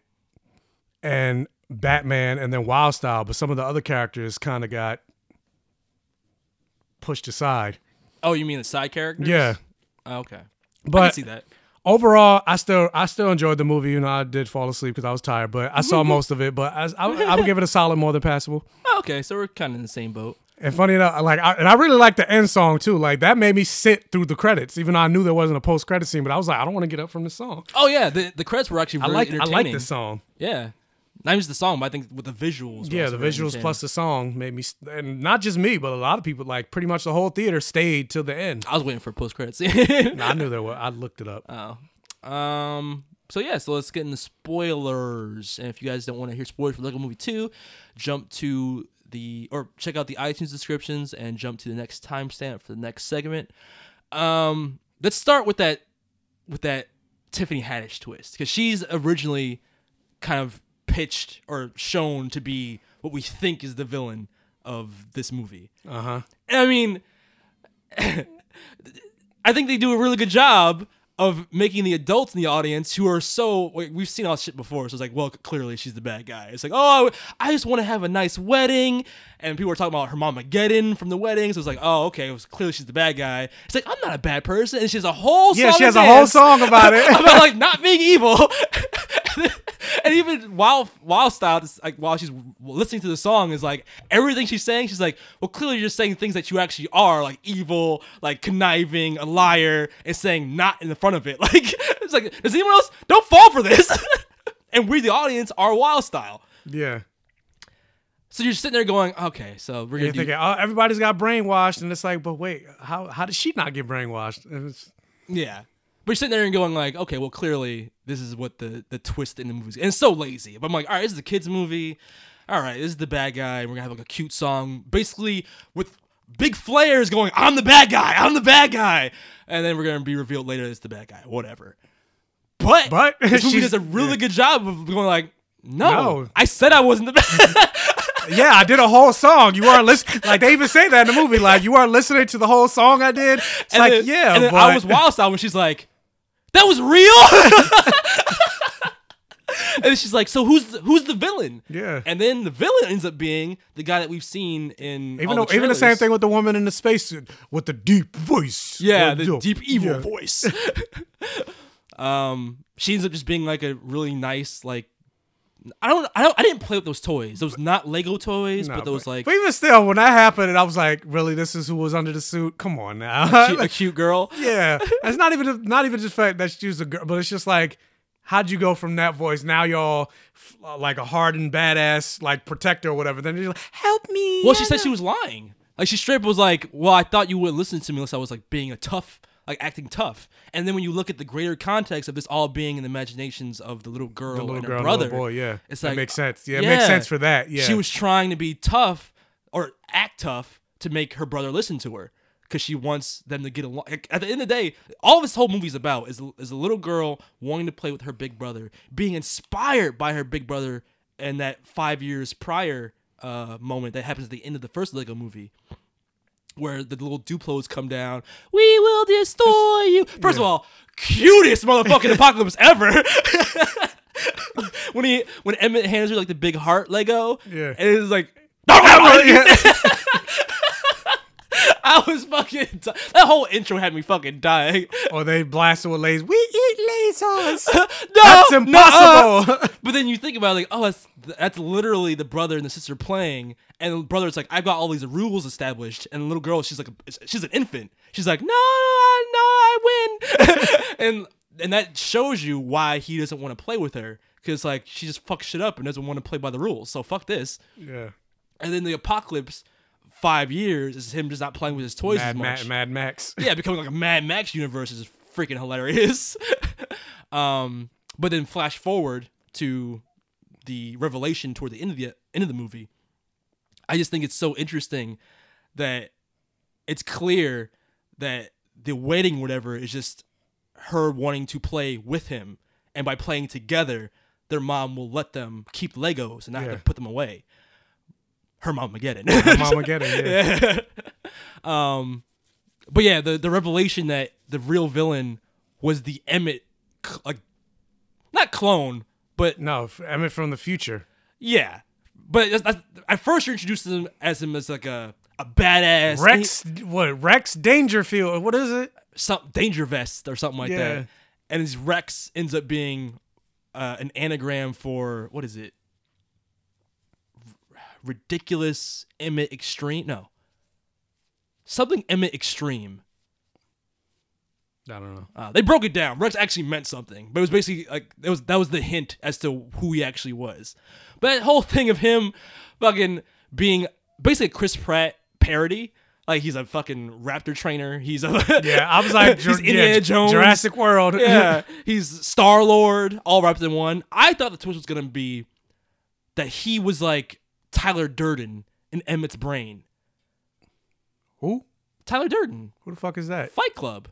and Batman and then Wildstyle, but some of the other characters kind of got pushed aside. Oh, you mean the side characters? Yeah. Oh, okay. But I can see that. Overall, I still I still enjoyed the movie. You know, I did fall asleep because I was tired, but I saw most of it, but I, I, I would give it a solid more than passable. Oh, okay, so we're kind of in the same boat. And funny enough, like, I, and I really like the end song too. Like, that made me sit through the credits, even though I knew there wasn't a post credit scene. But I was like, I don't want to get up from this song. Oh yeah, the the credits were actually really I like, entertaining. I like this song. Yeah, not just the song, but I think with the visuals. Yeah, the visuals plus the song made me, and not just me, but a lot of people, like pretty much the whole theater stayed till the end. I was waiting for a post credit scene. No, I knew there was. I looked it up. Oh, um. So yeah, so let's get into spoilers. And if you guys don't want to hear spoilers for Lego Movie two, jump to. The or check out the iTunes descriptions and jump to the next timestamp for the next segment. Um, let's start with that with that Tiffany Haddish twist, because she's originally kind of pitched or shown to be what we think is the villain of this movie. Uh huh. I mean, I think they do a really good job of making the adults in the audience who are so... We've seen all this shit before, so it's like, well, clearly she's the bad guy. It's like, oh, I just want to have a nice wedding, and people are talking about her Mamageddon from the wedding, so it's like, oh, okay, it was clearly she's the bad guy. It's like, I'm not a bad person, and she has a whole song. Yeah, she has a whole song about it. About, like, not being evil. And even while, while style, like, while she's listening to the song, is like, everything she's saying, she's like, well, clearly you're just saying things that you actually are, like evil, like conniving, a liar, and saying not in the front of it. Like, it's like, does anyone else, don't fall for this. And we, the audience, are Wild Style. Yeah. So you're sitting there going, okay, so we're going to do- oh, everybody's got brainwashed, and it's like, but wait, how, how did she not get brainwashed? It was- yeah. But you're sitting there and going like, okay, well, clearly this is what the, the twist in the movie is. And it's so lazy. But I'm like, all right, this is a kid's movie. All right, this is the bad guy. We're going to have like a cute song, basically with big flares going, I'm the bad guy. I'm the bad guy. And then we're going to be revealed later that it's the bad guy. Whatever. But, but this movie does a really yeah. good job of going like, no, no, I said I wasn't the bad Yeah, I did a whole song. You weren't listening. Like, they even say that in the movie. Like, you weren't listening to the whole song I did. It's and like, then, yeah. And then but... I was Wildstyle when she's like, that was real? And she's like, so who's the, who's the villain? Yeah. And then the villain ends up being the guy that we've seen in even all though, the Even the same thing with the woman in the spacesuit with the deep voice. Yeah, the, the deep evil yeah. voice. um, She ends up just being like a really nice, like, I don't, I don't, I didn't play with those toys. Those not Lego toys, no, but those but, like. But even still, when that happened, and I was like, "Really, this is who was under the suit? Come on now, a cute, like, a cute girl." Yeah, it's not even, not even just fact that she was a girl, but it's just like, how'd you go from that voice? Now y'all uh, like a hardened badass, like protector or whatever. Then you're like, "Help me!" Well, she said she was lying. Like, she straight up was like, "Well, I thought you wouldn't listen to me unless I was like being a tough." Like, acting tough. And then when you look at the greater context of this all being in the imaginations of the little girl the little and her girl, brother. The little boy, yeah. It's like, it makes sense. Yeah, it yeah, makes sense for that. Yeah. She was trying to be tough or act tough to make her brother listen to her because she wants them to get along. At the end of the day, all this whole movie's about is, is a little girl wanting to play with her big brother, being inspired by her big brother and that five years prior uh, moment that happens at the end of the first Lego movie. Where the little Duplos come down, we will destroy you. First yeah. of all, cutest motherfucking apocalypse ever. when he, when Emmett hands her like the big heart Lego, yeah, and it's like, yeah. I was fucking... T- that whole intro had me fucking dying. Or they blasted with lasers. We eat lasers. No, that's impossible. No. But then you think about it, like, oh, that's, that's literally the brother and the sister playing. And the brother's like, I've got all these rules established. And the little girl, she's like, she's an infant. She's like, no, no, I win. and and that shows you why he doesn't want to play with her. Because, like, she just fucks shit up and doesn't want to play by the rules. So fuck this. Yeah. And then the apocalypse... Five years is him just not playing with his toys Mad, as much. Mad, Mad Max. Yeah, becoming like a Mad Max universe is freaking hilarious. um, but then flash forward to the revelation toward the end of the end of the movie. I just think it's so interesting that it's clear that the wedding, whatever, is just her wanting to play with him, and by playing together, their mom will let them keep Legos and not yeah. have to put them away. Her Mamageddon. Her Mamageddon, yeah. yeah. Um, but yeah, the, the revelation that the real villain was the Emmett, cl- like, not clone, but... No, Emmett from the future. Yeah. But that's, that's, at first you're introduced to him as him as like a, a badass... Rex, he, what, Rex Dangerfield, what is it? Some Danger Vest or something like yeah. that. And his Rex ends up being uh, an anagram for, what is it? Ridiculous Emmett Extreme. No. Something Emmett Extreme. I don't know. Uh, they broke it down. Rex actually meant something. But it was basically like, it was that was the hint as to who he actually was. But that whole thing of him fucking being basically a Chris Pratt parody. Like, he's a fucking raptor trainer. He's a... yeah, I was like... he's Indiana yeah, Jones. Jurassic World. yeah. He's Star-Lord. All wrapped in one. I thought the twist was going to be that he was like Tyler Durden in Emmett's brain. Who? Tyler Durden. Who the fuck is that? Fight Club.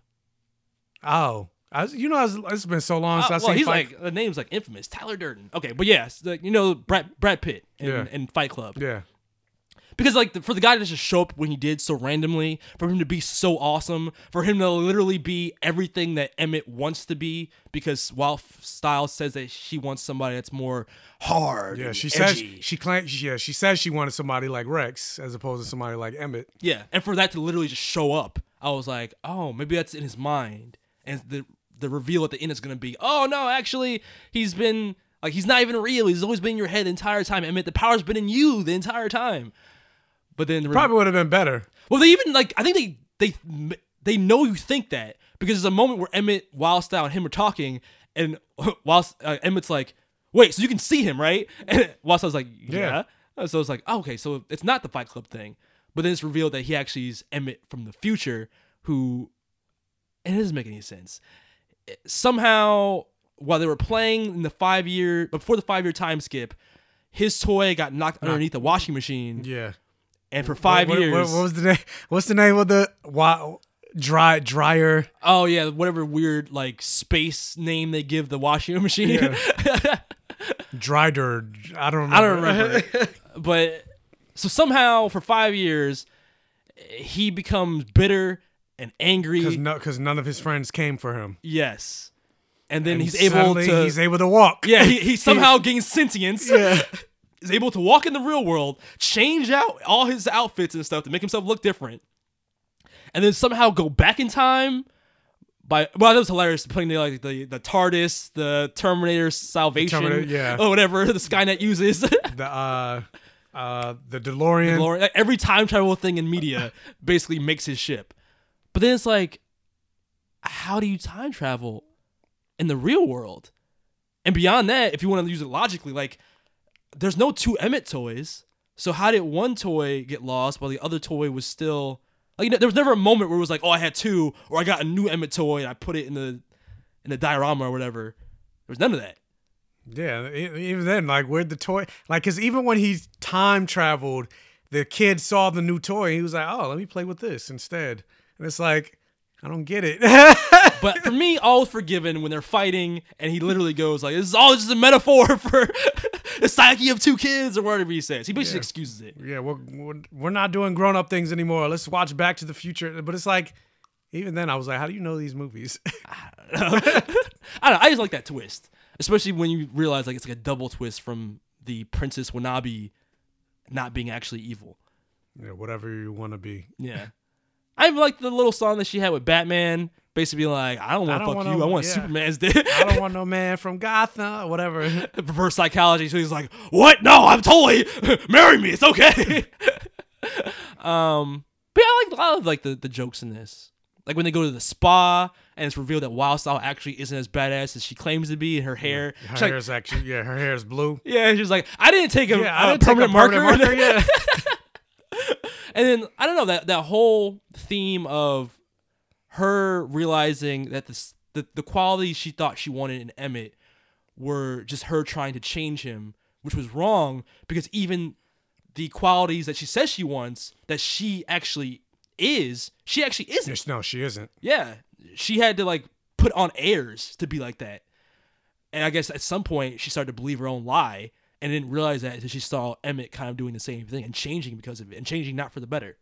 Oh. I was, you know, I was, it's been so long since uh, I've well, seen he's Fight Club. Like, the name's like infamous. Tyler Durden. Okay, but yes, yeah, like, you know, Brad, Brad Pitt in, yeah. in Fight Club. Yeah. Because, like, the, for the guy to just show up when he did so randomly, for him to be so awesome, for him to literally be everything that Emmett wants to be, because Wildstyle says that she wants somebody that's more hard. Yeah, she says she claims. Yeah, she says she wanted somebody like Rex as opposed to somebody like Emmett. Yeah, and for that to literally just show up, I was like, oh, maybe that's in his mind. And the the reveal at the end is gonna be, oh no, actually, he's been like he's not even real. He's always been in your head the entire time, Emmett. The power's been in you the entire time. But then the probably re- would have been better. Well, they even like I think they they they know you think that because there's a moment where Emmett, Wildstyle, and him are talking, and Wild uh, Emmett's like, "Wait, so you can see him, right?" And Wildstyle's like, "Yeah." yeah. So it's like, oh, "Okay, so it's not the Fight Club thing." But then it's revealed that he actually is Emmett from the future, who, and it doesn't make any sense. Somehow, while they were playing in the five year before the five year time skip, his toy got knocked underneath the washing machine. Yeah. And for five what, what, years, what was the name? What's the name of the wow, dry dryer? Oh yeah, whatever weird like space name they give the washing machine. Yeah. Dryer, I don't remember. I don't remember. But so somehow for five years, he becomes bitter and angry because no, because none of his friends came for him. Yes, and then and he's able to he's able to walk. Yeah, he, he somehow gains sentience. Yeah. Is able to walk in the real world, change out all his outfits and stuff to make himself look different, and then somehow go back in time by... Well, that was hilarious, playing the, like, the, the TARDIS, the Terminator Salvation, the Terminator, yeah. or whatever the Skynet uses. the uh, uh, the DeLorean. DeLorean. Every time travel thing in media basically makes his ship. But then it's like, how do you time travel in the real world? And beyond that, if you want to use it logically, like... There's no two Emmett toys, so how did one toy get lost while the other toy was still... Like, you know, there was never a moment where it was like, oh, I had two, or I got a new Emmett toy and I put it in the in the diorama or whatever. There was none of that. Yeah, even then, like, where'd the toy... Like, because even when he time traveled, the kid saw the new toy, and he was like, oh, let me play with this instead. And it's like, I don't get it. But for me, all is forgiven when they're fighting, and he literally goes like, this is all just a metaphor for... the psyche of two kids or whatever he says. He basically yeah. excuses it. Yeah, we're, we're we're not doing grown-up things anymore. Let's watch Back to the Future. But it's like, even then I was like, how do you know these movies? I don't know. I, don't, I just like that twist. Especially when you realize like it's like a double twist from the Princess Wa'Nabi not being actually evil. Yeah, whatever you want to be. Yeah. I liked the little song that she had with Batman, basically being like, I don't want to fuck want you. No, I want yeah. Superman's dick. I don't want no man from Gotham or whatever. Perverse psychology. So he's like, what? No, I'm totally marry me. It's okay. um, but yeah, I liked a lot of like the, the jokes in this. Like when they go to the spa and it's revealed that Wildstyle actually isn't as badass as she claims to be, and her hair, yeah, her hair is like, actually, yeah, her hair is blue. Yeah, she's like, I didn't take a, yeah, uh, I didn't permanent, take a permanent marker. marker yeah. And then I don't know that that whole theme of her realizing that the the, the qualities she thought she wanted in Emmett were just her trying to change him, which was wrong because even the qualities that she says she wants, that she actually. Is she actually isn't? No, she isn't. Yeah, she had to like put on airs to be like that, and I guess at some point she started to believe her own lie and didn't realize that until she saw Emmett kind of doing the same thing and changing because of it, and changing not for the better.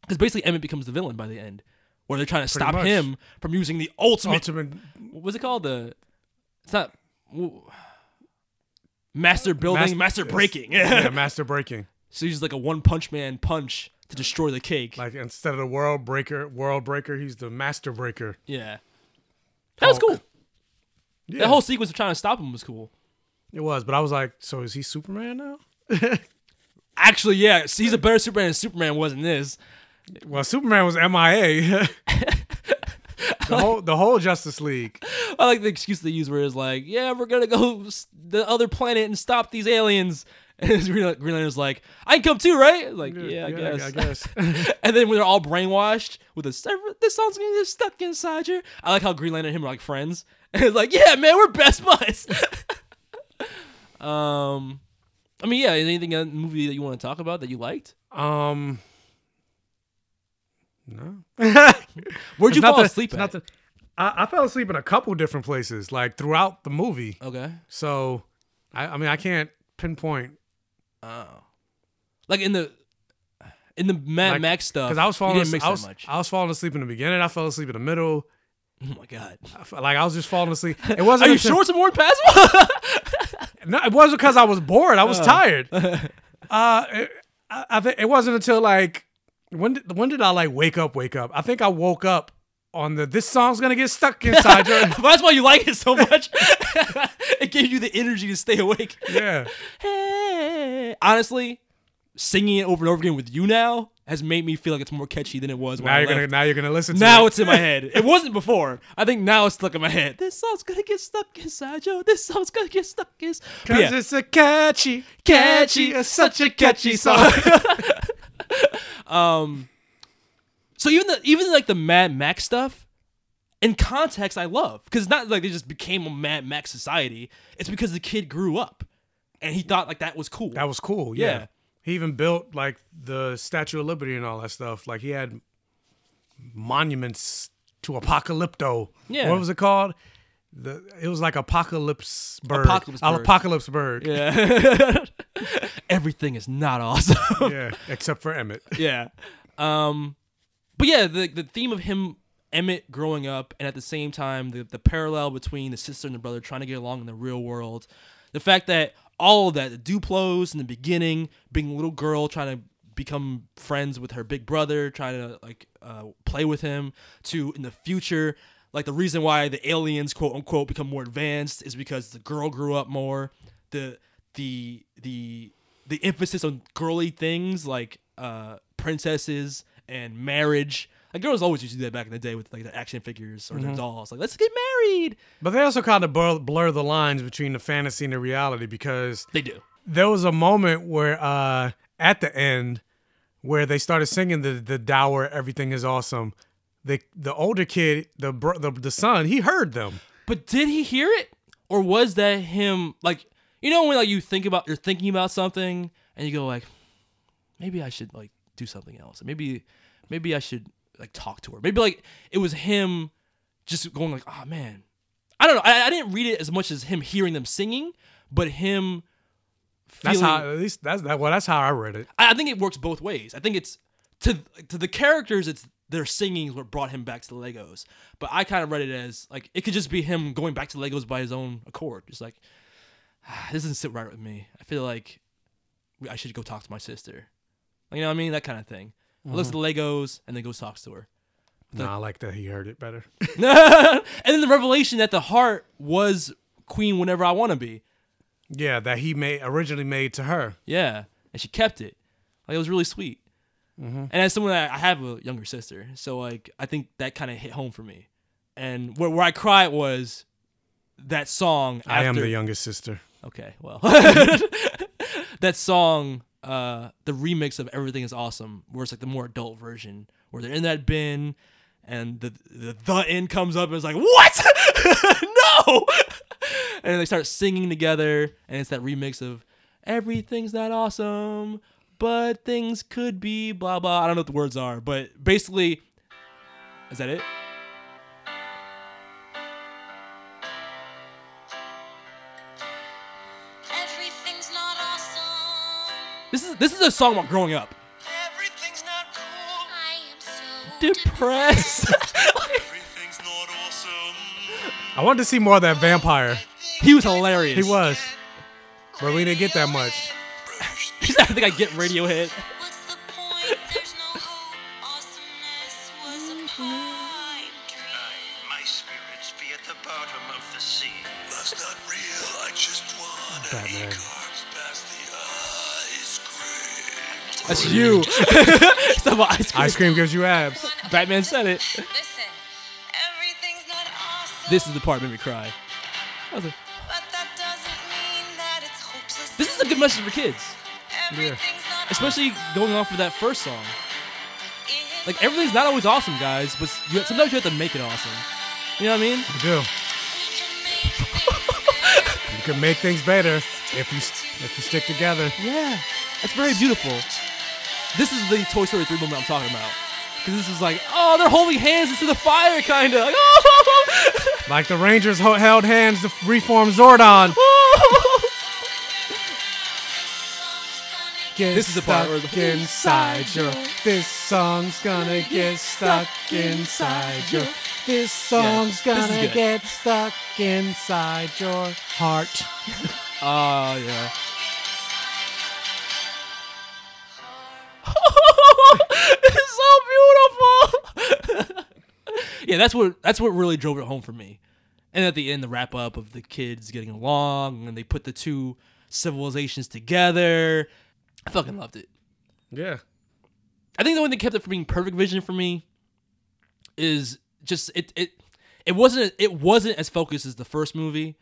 Because basically Emmett becomes the villain by the end, where they're trying to Pretty stop much. him from using the ultimate. ultimate. What was it called? The it's not master building, master, master breaking. Yeah, master breaking. So he's like a one punch man punch. To destroy the cake. Like instead of the world breaker, world breaker, he's the master breaker. Yeah. That Hulk. was cool. Yeah. That whole sequence of trying to stop him was cool. It was, but I was like, so is he Superman now? Actually, yeah. He's a better Superman than Superman was in this. Well, Superman was M I A. The whole the whole Justice League. I like the excuse they use where it's like, yeah, we're going to go the other planet and stop these aliens. And Green Lantern's like, I can come too, right? Like, yeah, yeah I guess. I guess. And then when they're all brainwashed with a, this song's gonna get stuck inside you. I like how Green Lantern and him are like friends. And it's like, yeah, man, we're best buds. um, I mean, yeah, anything in the movie that you want to talk about that you liked? Um, No. Where'd you fall the, asleep at? The, I, I fell asleep in a couple different places, like throughout the movie. Okay. So, I, I mean, I can't pinpoint. Oh, like in the in the Mad like, Max stuff. Because I was falling, asleep, I, was, much. I was falling asleep in the beginning. I fell asleep in the middle. Oh my god! I, like I was just falling asleep. It wasn't. Are you sure it's a more passable? No, it wasn't because I was bored. I was uh. tired. uh, it, I, I think it wasn't until like when did, when did I like wake up? Wake up! I think I woke up on the this song's gonna get stuck inside you. That's why you like it so much. It gave you the energy to stay awake. Yeah. Hey. Honestly, singing it over and over again with you now has made me feel like it's more catchy than it was when now I you're left. Gonna, now you're going to listen to now it. Now it's in my head. It wasn't before. I think now it's stuck in my head. This song's going to get stuck inside, yo. This song's going to get stuck inside. Because yeah. it's a catchy, catchy, it's such a catchy song. um, So even the, even like the Mad Max stuff, in context, I love. Because it's not like they just became a Mad Max society. It's because the kid grew up. And he thought, like, that was cool. That was cool, yeah. yeah. He even built, like, the Statue of Liberty and all that stuff. Like, he had monuments to Apocalypto. Yeah. What was it called? The It was like Apocalypseburg. Apocalypseburg. Apocalypseburg. Yeah. Everything is not awesome. Yeah, except for Emmett. Yeah. Um, but, yeah, the the theme of him... Emmett growing up, and at the same time, the, the parallel between the sister and the brother trying to get along in the real world. The fact that all of that, the Duplos in the beginning, being a little girl, trying to become friends with her big brother, trying to like uh, play with him, to in the future, like the reason why the aliens, quote unquote, become more advanced is because the girl grew up more. The the the the emphasis on girly things like uh, princesses and marriage. Like, girls always used to do that back in the day with, like, the action figures or mm-hmm. their dolls. Like, let's get married. But they also kind of blur, blur the lines between the fantasy and the reality because... They do. There was a moment where, uh, at the end, where they started singing the, the dour, everything is awesome. The the older kid, the, the the son, he heard them. But did he hear it? Or was that him, like... You know when, like, you think about... You're thinking about something, and you go, like, maybe I should, like, do something else. Maybe Maybe I should... like talk to her. Maybe like it was him just going like, oh man, I don't know. I, I didn't read it as much as him hearing them singing, but him feeling, that's how at least that's that well that's how I read it. I, I think it works both ways. I think it's to to the characters, it's their singing is what brought him back to the Legos. But I kind of read it as like it could just be him going back to the Legos by his own accord. Just like, ah, this doesn't sit right with me. I feel like I should go talk to my sister. You know what I mean? That kind of thing. mm-hmm. looks at the Legos, and then goes talks to her. No, nah, I like that he heard it better. And then the revelation that the heart was Queen Whenever I Want to Be. Yeah, that he made originally made to her. Yeah, and she kept it. Like, it was really sweet. Mm-hmm. And as someone, I have a younger sister, so like I think that kind of hit home for me. And where where I cried was that song. After, I am the youngest sister. Okay, well, that song, uh, the remix of Everything Is Awesome, where it's like the more adult version, where they're in that bin, and the the the end comes up and it's like, what? No. And they start singing together, and it's that remix of Everything's Not Awesome, but things could be blah, blah. I don't know what the words are, but basically, is that it? Everything's not awesome. This is, this is a song about growing up. Everything's not cool. I am so depressed. Everything's not awesome. I wanted to see more of that vampire. He was hilarious. He was. But we didn't get that much. I think I get Radiohead. What's the point? There's no hope. Awesomeness was a pipe dream. My spirits be at the bottom of the sea. That's not real. I just want to eat carbs past the ice cream. That's you. It's not about ice cream. Ice cream gives you abs. Batman said it. Listen, everything's not awesome. This is the part that made me cry. That was a- This is a good message for kids. Yeah. Especially going off of that first song. Like, everything's not always awesome, guys, but you, sometimes you have to make it awesome. You know what I mean? You do. You can make things better if you if you stick together. Yeah. It's very beautiful. This is the Toy Story three moment I'm talking about. Because this is like, oh, they're holding hands into the fire, kind of. Like, oh! Like the Rangers held hands to reform Zordon. Get this is the part where the inside you. This song's gonna get stuck inside you. This song's yeah, this gonna get stuck inside your heart. Oh yeah. It's so beautiful. Yeah, that's what that's what really drove it home for me. And at the end, the wrap up of the kids getting along, and they put the two civilizations together. I fucking loved it. Yeah. I think the one that kept it from being perfect vision for me is just it it it wasn't it wasn't as focused as the first movie.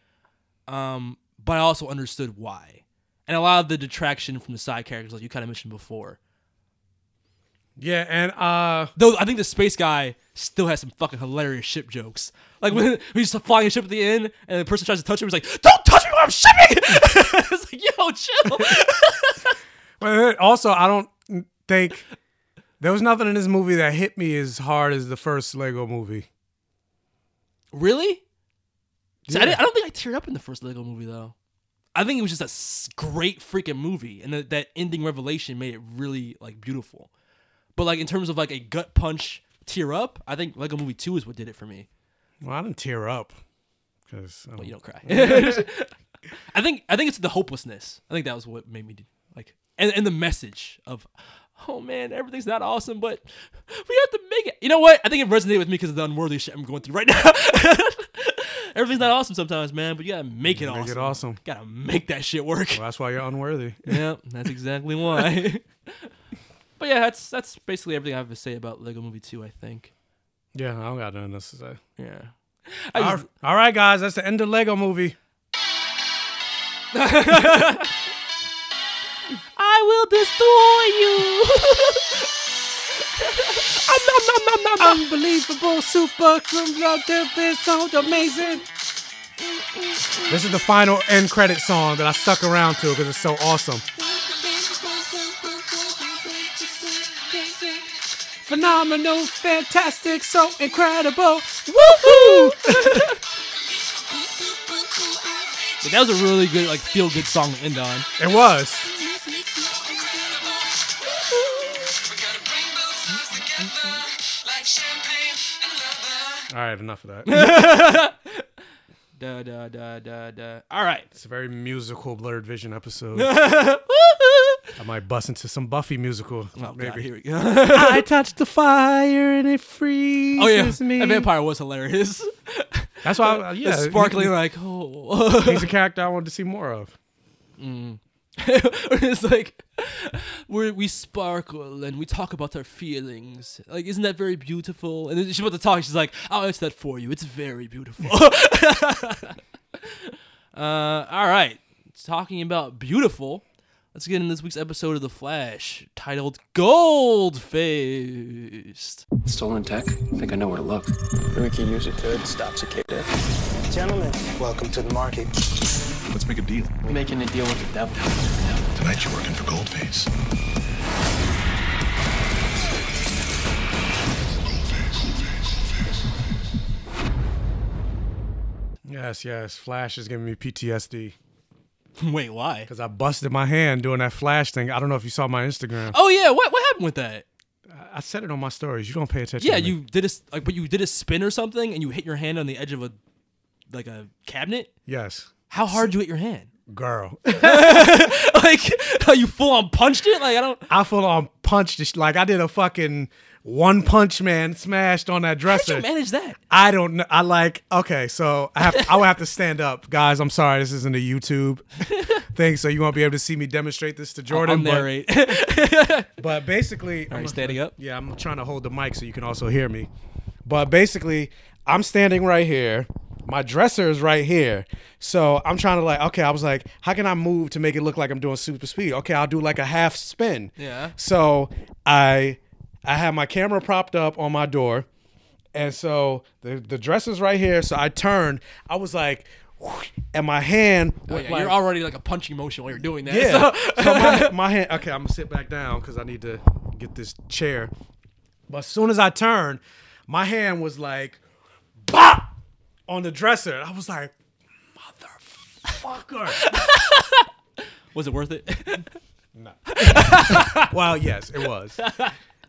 Um, but I also understood why. And a lot of the detraction from the side characters, like you kind of mentioned before. Yeah, and uh though I think the space guy still has some fucking hilarious ship jokes. Like when he's flying a ship at the end and the person tries to touch him, he's like, "Don't touch me while I'm shipping!" It's like, yo, chill. But also, I don't think there was nothing in this movie that hit me as hard as the first Lego movie. Really? Yeah. See, I, didn't, I don't think I teared up in the first Lego movie, though. I think it was just a great freaking movie, and the, that ending revelation made it really like beautiful. But like in terms of like a gut punch tear up, I think Lego Movie two is what did it for me. Well, I didn't tear up because well, you don't cry. I think I think it's the hopelessness. I think that was what made me do, like. And, and the message of, oh man, everything's not awesome, but we have to make it. You know what? I think it resonated with me because of the unworthy shit I'm going through right now. Everything's not awesome sometimes, man, but you gotta make it awesome. Make it awesome. Gotta make that shit work. Well, that's why you're unworthy. Yeah, that's exactly why. But yeah, that's that's basically everything I have to say about Lego Movie two, I think. Yeah, I don't got nothing else to say. Yeah. All, just, all right, guys, that's the end of Lego Movie. I will destroy you. um, um, um, um, um, um. Unbelievable, super, it's so amazing. This is the final end credit song that I stuck around to because it's so awesome. Phenomenal, fantastic, so incredible. Woohoo! That was a really good, like, feel-good song to end on. It was. All right, enough of that. Da, da, da, da, da. All right. It's a very musical Blurred Vision episode. I might bust into some Buffy musical. Oh, maybe. God, here we go. I touched the fire and it freezes oh, yeah. me. That vampire was hilarious. That's why, I, yeah. It's sparkling, he, like, oh. He's a character I wanted to see more of. Mm. It's like, we we sparkle and we talk about our feelings. Like, isn't that very beautiful? And then she's about to talk. She's like, I'll answer that for you. It's very beautiful. uh, all right. Talking about beautiful, let's get in this week's episode of The Flash, titled Gold Faced. Stolen tech? I think I know where to look. We can use it to stop Cicada. Gentlemen, welcome to the market. Let's make a deal. We're making a deal with the devil. Tonight you're working for Gold Face. Yes, yes. Flash is giving me P T S D. Wait, why? Because I busted my hand doing that Flash thing. I don't know if you saw my Instagram. Oh yeah, what what happened with that? I said it on my stories. You don't pay attention. Yeah, to me. you did a like, but you did a spin or something, and you hit your hand on the edge of a like a cabinet. Yes. How hard did you hit your hand, girl? Like you full on punched it? Like I don't. I full on punched it. Like I did a fucking one punch man smashed on that dresser. How did you manage that? I don't know. I like okay, so I have I would have to stand up, guys. I'm sorry, this isn't a YouTube thing, so you won't be able to see me demonstrate this to Jordan. I'll narrate. But, but basically, are I'm, you standing up? Yeah, I'm trying to hold the mic so you can also hear me. But basically, I'm standing right here. My dresser is right here. So I'm trying to like, okay, I was like, how can I move to make it look like I'm doing super speed? Okay, I'll do like a half spin. Yeah. So I I had my camera propped up on my door. And so the, the dresser's right here. So I turned. I was like, whoosh, and my hand. Oh, yeah, like, you're already like a punching motion while you're doing that. Yeah. So, so my, my hand, okay, I'm going to sit back down because I need to get this chair. But as soon as I turned, my hand was like, bop! On the dresser. I was like, motherfucker. Was it worth it? No. Well, yes, it was.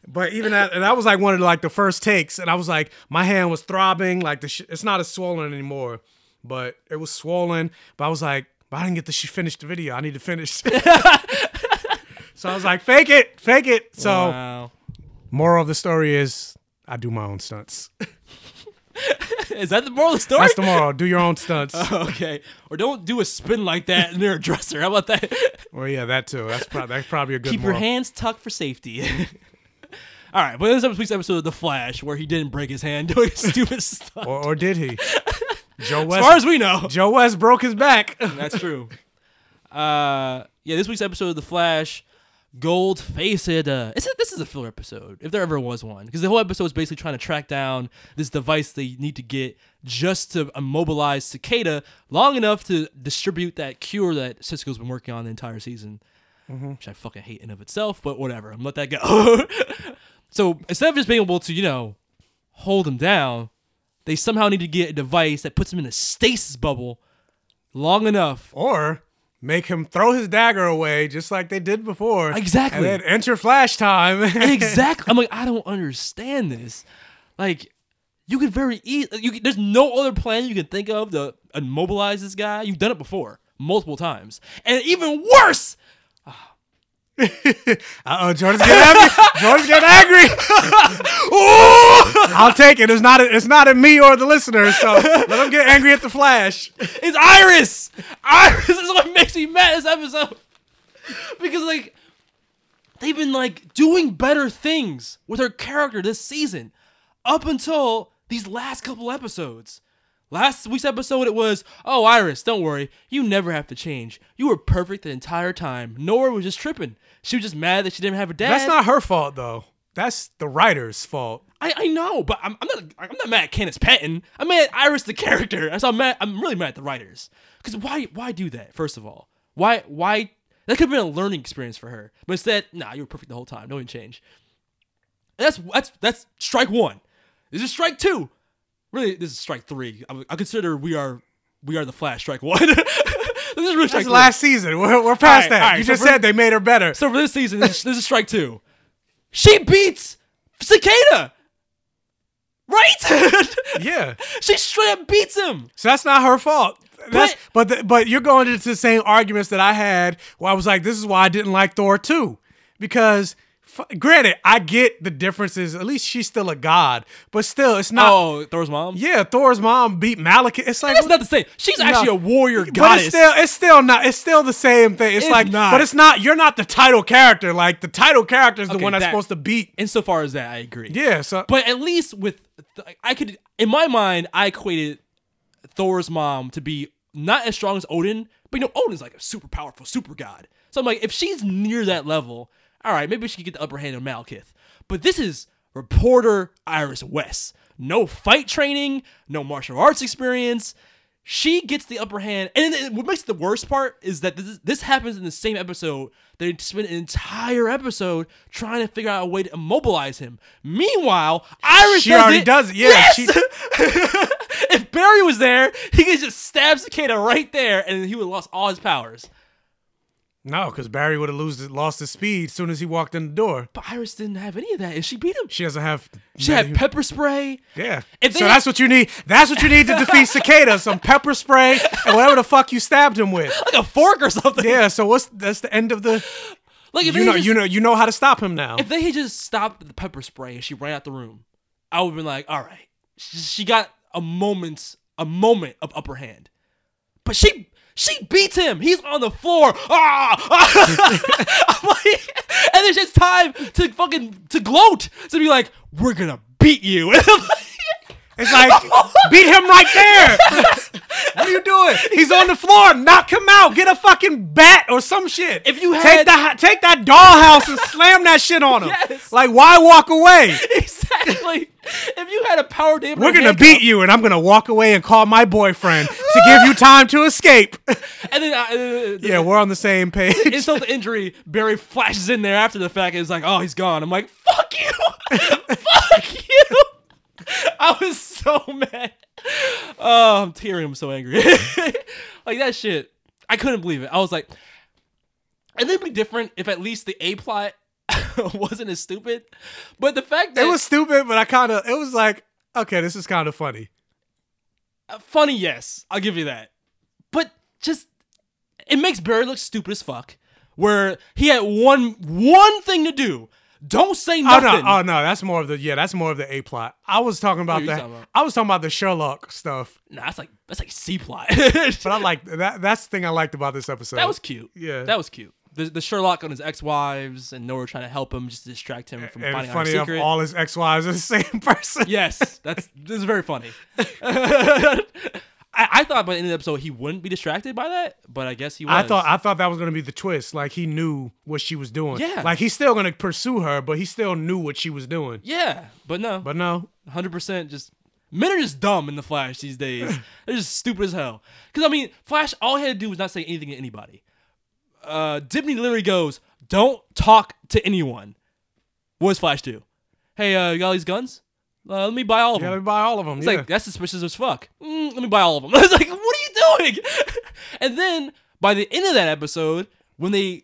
But even that, and that was like one of like the first takes. And I was like, my hand was throbbing. Like the sh- it's not as swollen anymore, but it was swollen. But I was like, but I didn't get to sh- finish the video. I need to finish. So I was like, fake it, fake it. So wow. Moral of the story is I do my own stunts. Is that the moral of the story? That's the moral. Do your own stunts. Oh, okay. Or don't do a spin like that near a dresser. How about that? Well, yeah, that too. That's, pro- that's probably a good Keep moral. Keep your hands tucked for safety. All right. Well, this is this week's episode of The Flash, where he didn't break his hand doing stupid stuff. Or, or did he? Joe West. As far as we know. Joe West broke his back. That's true. Uh, yeah, this week's episode of The Flash... Gold Faced. Uh, it's a, this is a filler episode, if there ever was one, because the whole episode is basically trying to track down this device they need to get just to immobilize Cicada long enough to distribute that cure that Cisco's been working on the entire season, mm-hmm. which I fucking hate in of itself, but whatever. I'm let that go. So instead of just being able to, you know, hold him down, they somehow need to get a device that puts him in a stasis bubble long enough, or make him throw his dagger away just like they did before. Exactly. And then enter Flash time. Exactly. I'm like, I don't understand this. Like, you could very easily... There's no other plan you can think of to immobilize this guy. You've done it before. Multiple times. And even worse... Uh-oh, Jordan's getting angry. Jordan's getting angry. I'll take it. It's not, a, it's not at me or the listeners, so let them get angry at the Flash. It's Iris. Iris is what makes me mad this episode. Because, like, they've been, like, doing better things with her character this season up until these last couple episodes. Last week's episode, it was, oh, Iris, don't worry. You never have to change. You were perfect the entire time. Nora was just tripping. She was just mad that she didn't have a dad. That's not her fault, though. That's the writer's fault. I, I know, but I'm, I'm not I'm not mad at Candace Patton. I'm mad at Iris, the character. That's how I'm mad. I'm really mad at the writers. Because why why do that, first of all? Why? why That could have been a learning experience for her. But instead, nah, you were perfect the whole time. No one changed. That's, that's, that's strike one. This is strike two. Really, this is strike three. I, I consider we are we are the Flash strike one. This is really strike That's three. Last season. We're, we're past right, that. Right, you so just said they made her better. So for this season, this is, this is strike two. She beats Cicada. Right? Yeah. She straight up beats him. So that's not her fault. that's but but, the, but you're going into the same arguments that I had where I was like, this is why I didn't like Thor two, because f- granted, I get the differences. At least she's still a god, but still, it's not. Oh, Thor's mom. Yeah, Thor's mom beat Malekith. It's like, that's not the same. She's no, actually a warrior goddess. But it's still, it's still not. It's still the same thing. It's, it's like, not. But it's not. You're not the title character. Like the title character is okay, the one that, that's supposed to beat. Insofar as that, I agree. Yeah. So, but at least with, I could, in my mind, I equated Thor's mom to be not as strong as Odin, but you know, Odin's like a super powerful super god. So I'm like, if she's near that level, all right, maybe she could get the upper hand on Malekith. But this is reporter Iris West. No fight training, no martial arts experience. She gets the upper hand. And then what makes it the worst part is that this, is, this happens in the same episode. They spend an entire episode trying to figure out a way to immobilize him. Meanwhile, Iris she does already it. does it. Yeah, yes! she If Barry was there, he could just stab Cicada right there, and he would have lost all his powers. No, because Barry would have lost, lost his speed as soon as he walked in the door. But Iris didn't have any of that, and she beat him. She doesn't have... She had pepper spray. Yeah. If so had, that's what you need. That's what you need to defeat Cicada. Some pepper spray and whatever the fuck you stabbed him with. Like a fork or something. Yeah, so what's that's the end of the... Like if you, know, just, you, know, you know how to stop him now. If they had just stopped the pepper spray and she ran out the room, I would have been like, all right. She, she got a moment, a moment of upper hand. But she... She beats him. He's on the floor. Ah! I'm like, and there's just time to fucking to gloat, to be like, we're gonna beat you. And I'm like, it's like, beat him right there. What are you doing? He's on the floor. Knock him out. Get a fucking bat or some shit. If you had- take that take that dollhouse and slam that shit on him. Yes. Like, why walk away? Exactly. If you had a power day, we're gonna beat you, and I'm gonna walk away and call my boyfriend to give you time to escape. And then, uh, yeah, we're on the same page. Insult to injury, Barry flashes in there after the fact, and it's like, oh, he's gone. I'm like, fuck you, fuck you. I was so mad. Oh, I'm tearing. I'm so angry. Like that shit. I couldn't believe it. I was like, and it'd be different if at least the A plot wasn't as stupid, but the fact that it was stupid, but I kind of it was like, okay, this is kind of funny. Funny, yes, I'll give you that. But just it makes Barry look stupid as fuck. Where he had one one thing to do. Don't say nothing. Oh no, oh, no that's more of the yeah, that's more of the A plot. I was talking about that. I was talking about the Sherlock stuff. Nah, that's like that's like C plot. But I like that. That's the thing I liked about this episode. That was cute. Yeah, that was cute. The, the Sherlock on his ex-wives and Nora trying to help him just to distract him from and finding out his secret. And funny enough, all his ex-wives are the same person. Yes, that's this is very funny. I, I thought by the end of the episode he wouldn't be distracted by that, but I guess he was. I thought I thought that was going to be the twist. Like he knew what she was doing. Yeah. Like he's still going to pursue her, but he still knew what she was doing. Yeah, but no. But no. one hundred percent just... Men are just dumb in The Flash these days. They're just stupid as hell. Because, I mean, Flash, all he had to do was not say anything to anybody. Uh, Dibney literally goes, don't talk to anyone. What does Flash do? Hey, uh, you got all these guns? Uh, let me buy all of yeah, them. Let me buy all of them. It's yeah. like, that's suspicious as fuck. Mm, let me buy all of them. It's like, what are you doing? And then, by the end of that episode, when they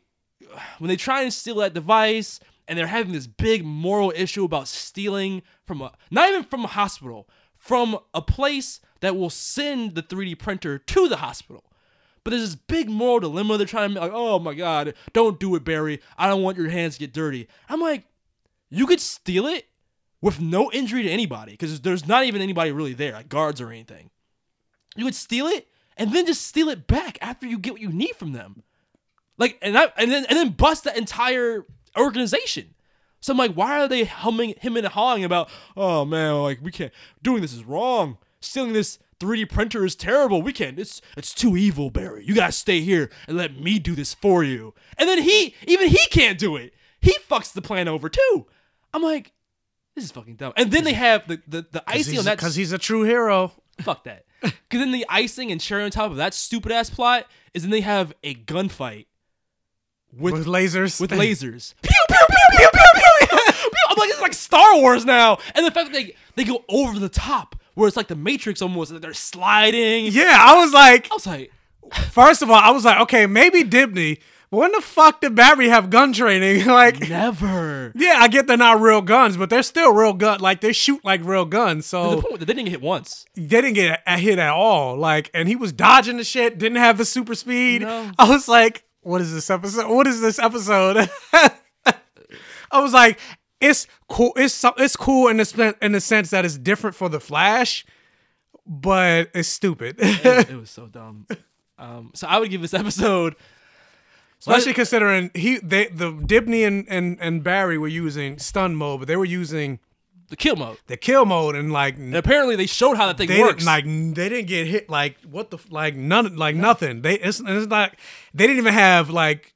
when they try and steal that device, and they're having this big moral issue about stealing from a, not even from a hospital, from a place that will send the three D printer to the hospital. But there's this big moral dilemma. They're trying to be like, oh my God, don't do it, Barry. I don't want your hands to get dirty. I'm like, you could steal it with no injury to anybody because there's not even anybody really there, like guards or anything. You would steal it and then just steal it back after you get what you need from them. Like, and I, and then and then bust that entire organization. So I'm like, why are they humming, hemming and hawing about, oh man, like we can't, doing this is wrong. Stealing this three D printer is terrible. We can't. It's it's too evil, Barry. You gotta stay here and let me do this for you. And then he, even he can't do it. He fucks the plan over too. I'm like, this is fucking dumb. And then they have the the, the icing on that. Because he's a true hero. Fuck that. Because then the icing and cherry on top of that stupid ass plot is then they have a gunfight with, with lasers. With lasers. Pew pew pew pew pew pew pew. I'm like, it's like Star Wars now. And the fact that they they go over the top. Where it's like the Matrix almost, like they're sliding. Yeah, I was like... I was like... First of all, I was like, okay, maybe Dibney when the fuck did Barry have gun training? Like, never. Yeah, I get they're not real guns, but they're still real guns. Like, they shoot like real guns. So the point, they didn't get hit once. They didn't get hit at all. Like, and he was dodging the shit. Didn't have the super speed. No. I was like, what is this episode? What is this episode? I was like, it's cool. It's it's cool in the in the sense that it's different for the Flash, but it's stupid. it, it was so dumb. Um, so I would give this episode, especially let, considering he they the Dibny and, and, and Barry were using stun mode, but they were using the kill mode. The kill mode, and like and apparently they showed how that thing they works. Like, they didn't get hit. Like, what the like none like no. nothing. They it's, it's like they didn't even have like.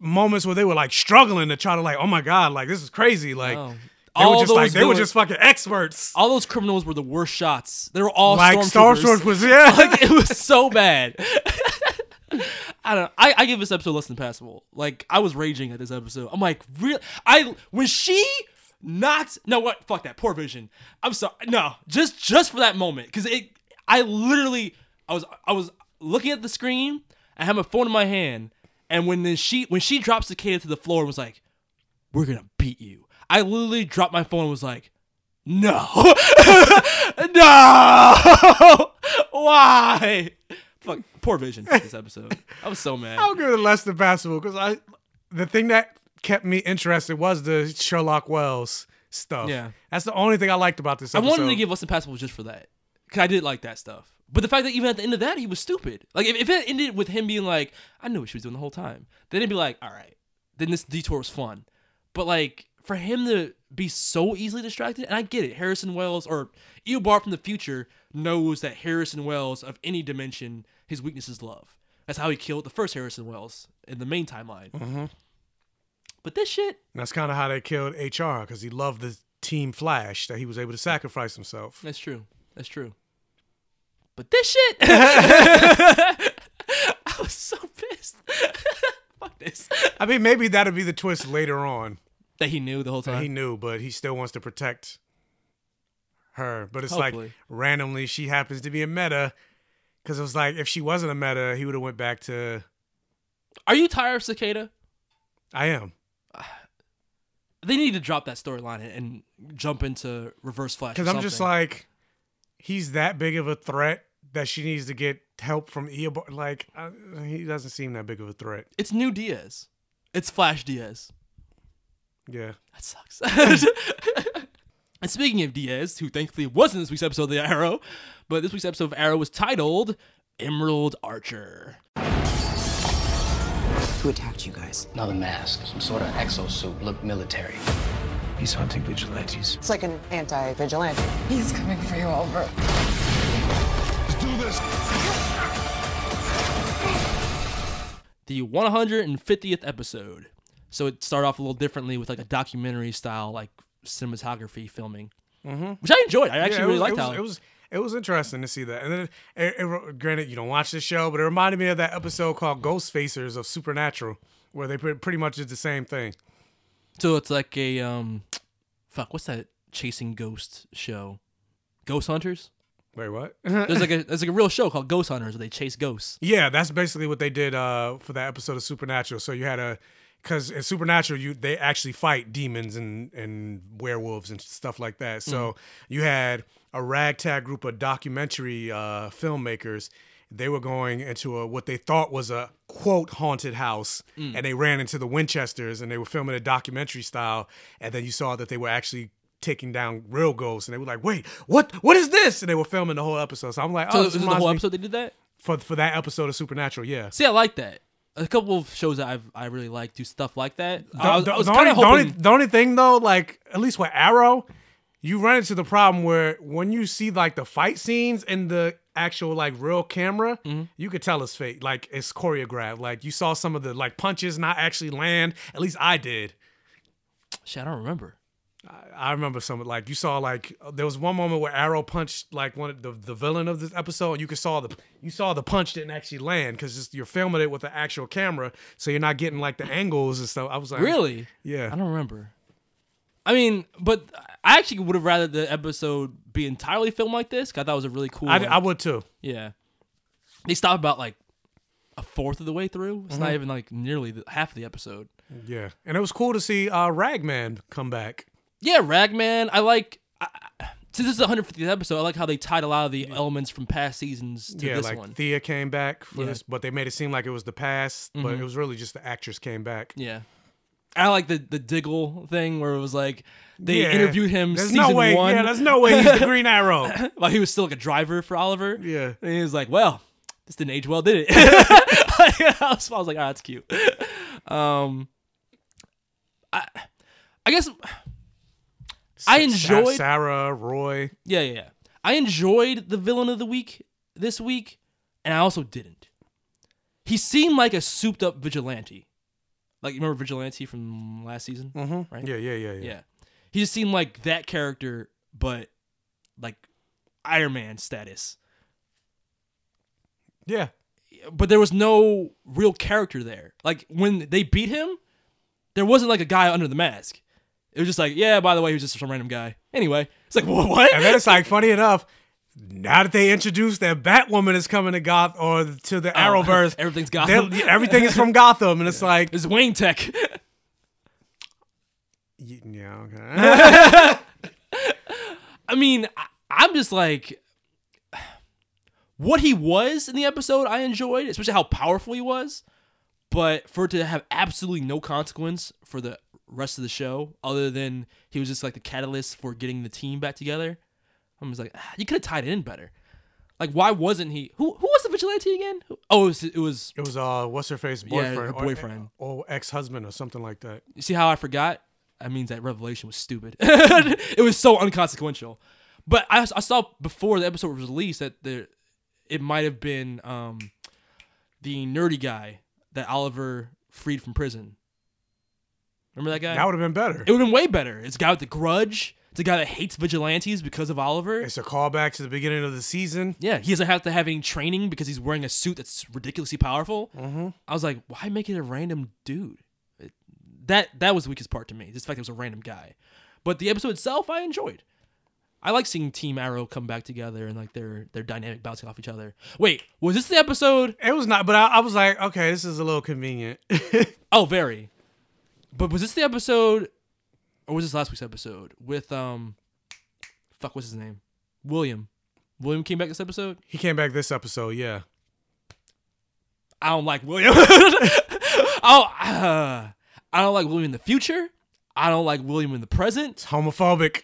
moments where they were like struggling to try to like, oh my god, like this is crazy. Like no. they all were just like they villains, were just fucking experts. All those criminals were the worst shots. They were all like Stormtroopers was yeah. Like, it was so bad. I don't know. I, I give this episode less than passable. Like, I was raging at this episode. I'm like, really? I when she not no what fuck that poor Vision. I'm sorry. No, just just for that moment, because it I literally I was I was looking at the screen. I had my phone in my hand. And when then she when she drops Cicada to the floor and was like, we're going to beat you. I literally dropped my phone and was like, no. No. Why? Fuck, poor Vision for this episode. I was so mad. I'll give it less than passable because I the thing that kept me interested was the Sherlock Wells stuff. Yeah. That's the only thing I liked about this episode. I wanted to give less than passable just for that, because I did like that stuff. But the fact that even at the end of that, he was stupid. Like, if, if it ended with him being like, I knew what she was doing the whole time, then it'd be like, all right, then this detour was fun. But, like, for him to be so easily distracted, and I get it. Harrison Wells, or Eobard from the future, knows that Harrison Wells, of any dimension, his weakness is love. That's how he killed the first Harrison Wells in the main timeline. Mm-hmm. But this shit... And that's kind of how they killed H R, because he loved the Team Flash, that he was able to sacrifice himself. That's true. That's true. But this shit, I was so pissed. Fuck this. I mean, maybe that'll be the twist later on. That he knew the whole time? That he knew, but he still wants to protect her. But it's Hopefully. like, randomly, she happens to be a meta. Because it was like, if she wasn't a meta, he would have went back to... Are you tired of Cicada? I am. Uh, they need to drop that storyline and jump into Reverse Flash. Because I'm just like... He's that big of a threat that she needs to get help from Eobard. Like, uh, he doesn't seem that big of a threat. It's new Diaz. It's Flash Diaz. Yeah. That sucks. And speaking of Diaz, who thankfully wasn't this week's episode of The Arrow, but this week's episode of Arrow was titled Emerald Archer. Who attacked you guys? Another mask. Some sort of exosuit. Looked military. He's hunting vigilantes. It's like an anti-vigilante. He's coming for you, Albert. Let's do this. The one hundred fiftieth episode. So it started off a little differently with like a documentary style, like cinematography filming, mm-hmm. which I enjoyed. I actually yeah, really was, liked it was, how it was. It was interesting to see that. And then, it, it, granted, you don't watch this show, but it reminded me of that episode called Ghost Facers of Supernatural, where they pretty much did the same thing. So it's like a, um, fuck, what's that chasing ghost show? Ghost Hunters? Wait, what? there's like a there's like a real show called Ghost Hunters where they chase ghosts. Yeah, that's basically what they did uh, for that episode of Supernatural. So you had a, because in Supernatural, you they actually fight demons and, and werewolves and stuff like that. So mm. you had a ragtag group of documentary uh, filmmakers. They were going into a what they thought was a, quote, haunted house, mm. and they ran into the Winchesters, and they were filming a documentary style, and then you saw that they were actually taking down real ghosts, and they were like, wait, what? What is this? And they were filming the whole episode. So I'm like, oh, so this is the whole episode they did that? For for that episode of Supernatural, yeah. See, I like that. A couple of shows that I've, I really like do stuff like that. The, I was, the, I was the, only, hoping... the, only, the only thing, though, like, at least with Arrow, you run into the problem where when you see, like, the fight scenes and the actual like real camera, mm-hmm. you could tell it's fake. Like it's choreographed. Like you saw some of the like punches not actually land. At least I did. Shit, I don't remember. I, I remember some of like you saw like there was one moment where Arrow punched like one of the, the villain of this episode, and you could saw the you saw the punch didn't actually land because you're filming it with an actual camera, so you're not getting like the angles and stuff. I was like, really? Yeah, I don't remember. I mean, but I actually would have rather the episode be entirely filmed like this. I thought it was a really cool. I, I would too. Yeah, they stopped about like a fourth of the way through. It's mm-hmm. not even like nearly the, half of the episode. Yeah, and it was cool to see uh, Ragman come back. Yeah, Ragman. I like. I, since this is the one hundred fiftieth episode, I like how they tied a lot of the elements from past seasons to yeah, this like one. Yeah, like Thea came back for yeah. this, but they made it seem like it was the past, mm-hmm. but it was really just the actress came back. Yeah. I like the, the Diggle thing where it was like they yeah. interviewed him there's season no way, one. Yeah, there's no way he's the Green Arrow. Like he was still like a driver for Oliver. Yeah. And he was like, well, this didn't age well, did it? I was like, oh, that's cute. Um, I, I guess... I enjoyed Sarah, Roy. Yeah, yeah, yeah. I enjoyed the villain of the week this week, and I also didn't. He seemed like a souped-up vigilante. Like, you remember Vigilante from last season? Mm-hmm. Right? Yeah, yeah, yeah, yeah. Yeah. He just seemed like that character, but like Iron Man status. Yeah. But there was no real character there. Like, when they beat him, there wasn't like a guy under the mask. It was just like, yeah, by the way, he was just some random guy. Anyway, it's like, what? what? And then it's like, funny enough, now that they introduced that Batwoman is coming to Gotham or to the Arrowverse. Oh, everything's Gotham. Everything is from Gotham. And it's yeah. like. It's Wayne Tech. Yeah, okay. I mean, I, I'm just like, what he was in the episode, I enjoyed, especially how powerful he was. But for it to have absolutely no consequence for the rest of the show, other than he was just like the catalyst for getting the team back together, I'm just like, ah, you could have tied it in better. Like, why wasn't he? Who who was the vigilante again? Oh, it was it was, it was uh, what's her face boyfriend, yeah, her boyfriend, or, or ex husband, or something like that. You see how I forgot? That means that revelation was stupid. It was so unconsequential. But I, I saw before the episode was released that there, it might have been um, the nerdy guy that Oliver freed from prison. Remember that guy? That would have been better. It would have been way better. It's a guy with the grudge. It's a guy that hates vigilantes because of Oliver. It's a callback to the beginning of the season. Yeah, he doesn't have to have any training because he's wearing a suit that's ridiculously powerful. Mm-hmm. I was like, why make it a random dude? It, that that was the weakest part to me. This fact it was a random guy. But the episode itself, I enjoyed. I like seeing Team Arrow come back together and like their their dynamic bouncing off each other. Wait, was this the episode? It was not, but I, I was like, okay, this is a little convenient. Oh, very. But was this the episode, or was this last week's episode with, um, fuck, what's his name? William. William came back this episode? He came back this episode, yeah. I don't like William. I, don't, uh, I don't like William in the future. I don't like William in the present. It's homophobic.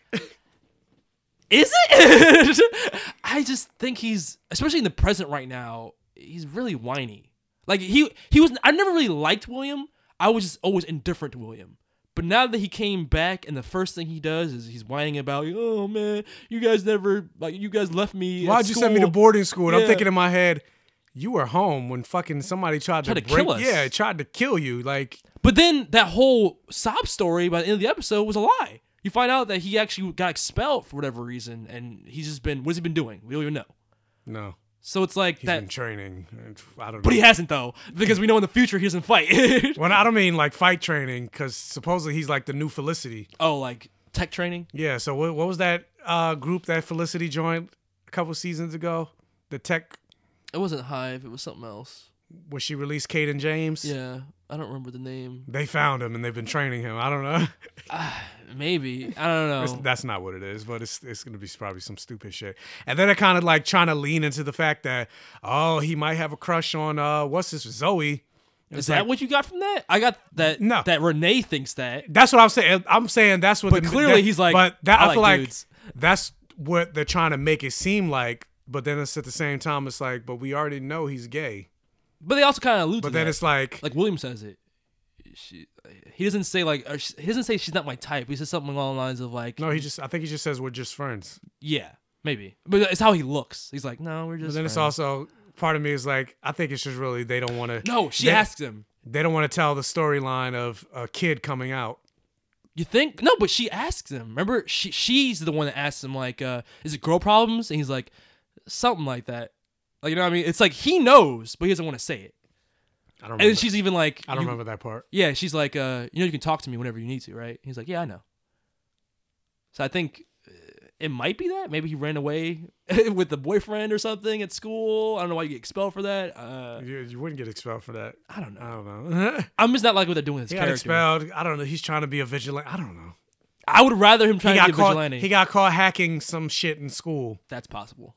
Is it? I just think he's, especially in the present right now, he's really whiny. Like, he, he was, I never really liked William. I was just always indifferent to William. But now that he came back and the first thing he does is he's whining about, oh man, you guys never, like, you guys left me. Why'd you send me to boarding school? And yeah. I'm thinking in my head, you were home when fucking somebody tried, tried to, to break, kill us. Yeah, tried to kill you. Like, but then that whole sob story by the end of the episode was a lie. You find out that he actually got expelled for whatever reason and he's just been, what's he been doing? We don't even know. No. So it's like he's that. He's been training. I don't know. But he hasn't, though, because we know in the future he doesn't fight. Well, I don't mean like fight training, because supposedly he's like the new Felicity. Oh, like tech training? Yeah. So what, what was that uh, group that Felicity joined a couple seasons ago? The tech. It wasn't Hive. It was something else. Where she released Caden James? Yeah. I don't remember the name. They found him and they've been training him. I don't know. uh, maybe. I don't know. It's, that's not what it is, but it's it's going to be probably some stupid shit. And then they're kind of like trying to lean into the fact that, oh, he might have a crush on, uh, what's this, Zoe. Is that like, what you got from that? I got that no. that Renee thinks that. That's what I'm saying. I'm saying that's what. But the, clearly that, he's like, but that, I, I like feel like dudes. That's what they're trying to make it seem like. But then it's at the same time, it's like, but we already know he's gay. But they also kind of allude but to that. But then it's like... Like, William says it. She, he doesn't say, like... He doesn't say she's not my type. He says something along the lines of, like... No, he just... I think he just says we're just friends. Yeah, maybe. But it's how he looks. He's like, no, we're just But then friends. It's also... Part of me is like, I think it's just really... They don't want to... No, she they, asks him. They don't want to tell the storyline of a kid coming out. You think? No, but she asks him. Remember? she She's the one that asks him, like, uh, is it girl problems? And he's like, something like that. Like, you know what I mean? It's like, he knows, but he doesn't want to say it. I don't remember. And she's even like... I don't you, remember that part. Yeah, she's like, uh, you know, you can talk to me whenever you need to, right? He's like, yeah, I know. So I think it might be that. Maybe he ran away with the boyfriend or something at school. I don't know why you get expelled for that. Uh, you, you wouldn't get expelled for that. I don't know. I don't know. I'm just not like what they're doing with his he character. He got expelled. I don't know. He's trying to be a vigilante. I don't know. I would rather him trying to be a vigilante. He got caught hacking some shit in school. That's possible.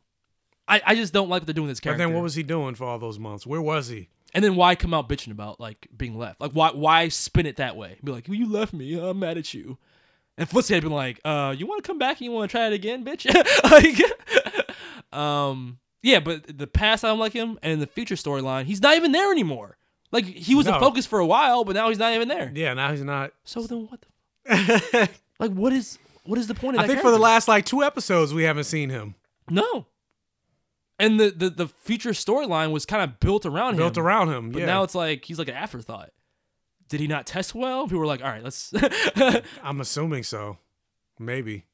I, I just don't like what they're doing with his character. But then what was he doing for all those months? Where was he? And then why come out bitching about like being left? Like why why spin it that way? Be like, well, you left me. I'm mad at you. And Felicity had been like, uh, you want to come back and you want to try it again, bitch? like, um, yeah, but the past I don't like him, and in the future storyline, he's not even there anymore. Like, he was no. the focus for a while, but now he's not even there. Yeah, now he's not. So then what the... like, what is what is the point of I that I think character? For the last, like, two episodes, we haven't seen him. No. And the, the, the future storyline was kind of built around built him. Built around him, but yeah. But now it's like, he's like an afterthought. Did he not test well? People were like, all right, let's... I'm assuming so. Maybe.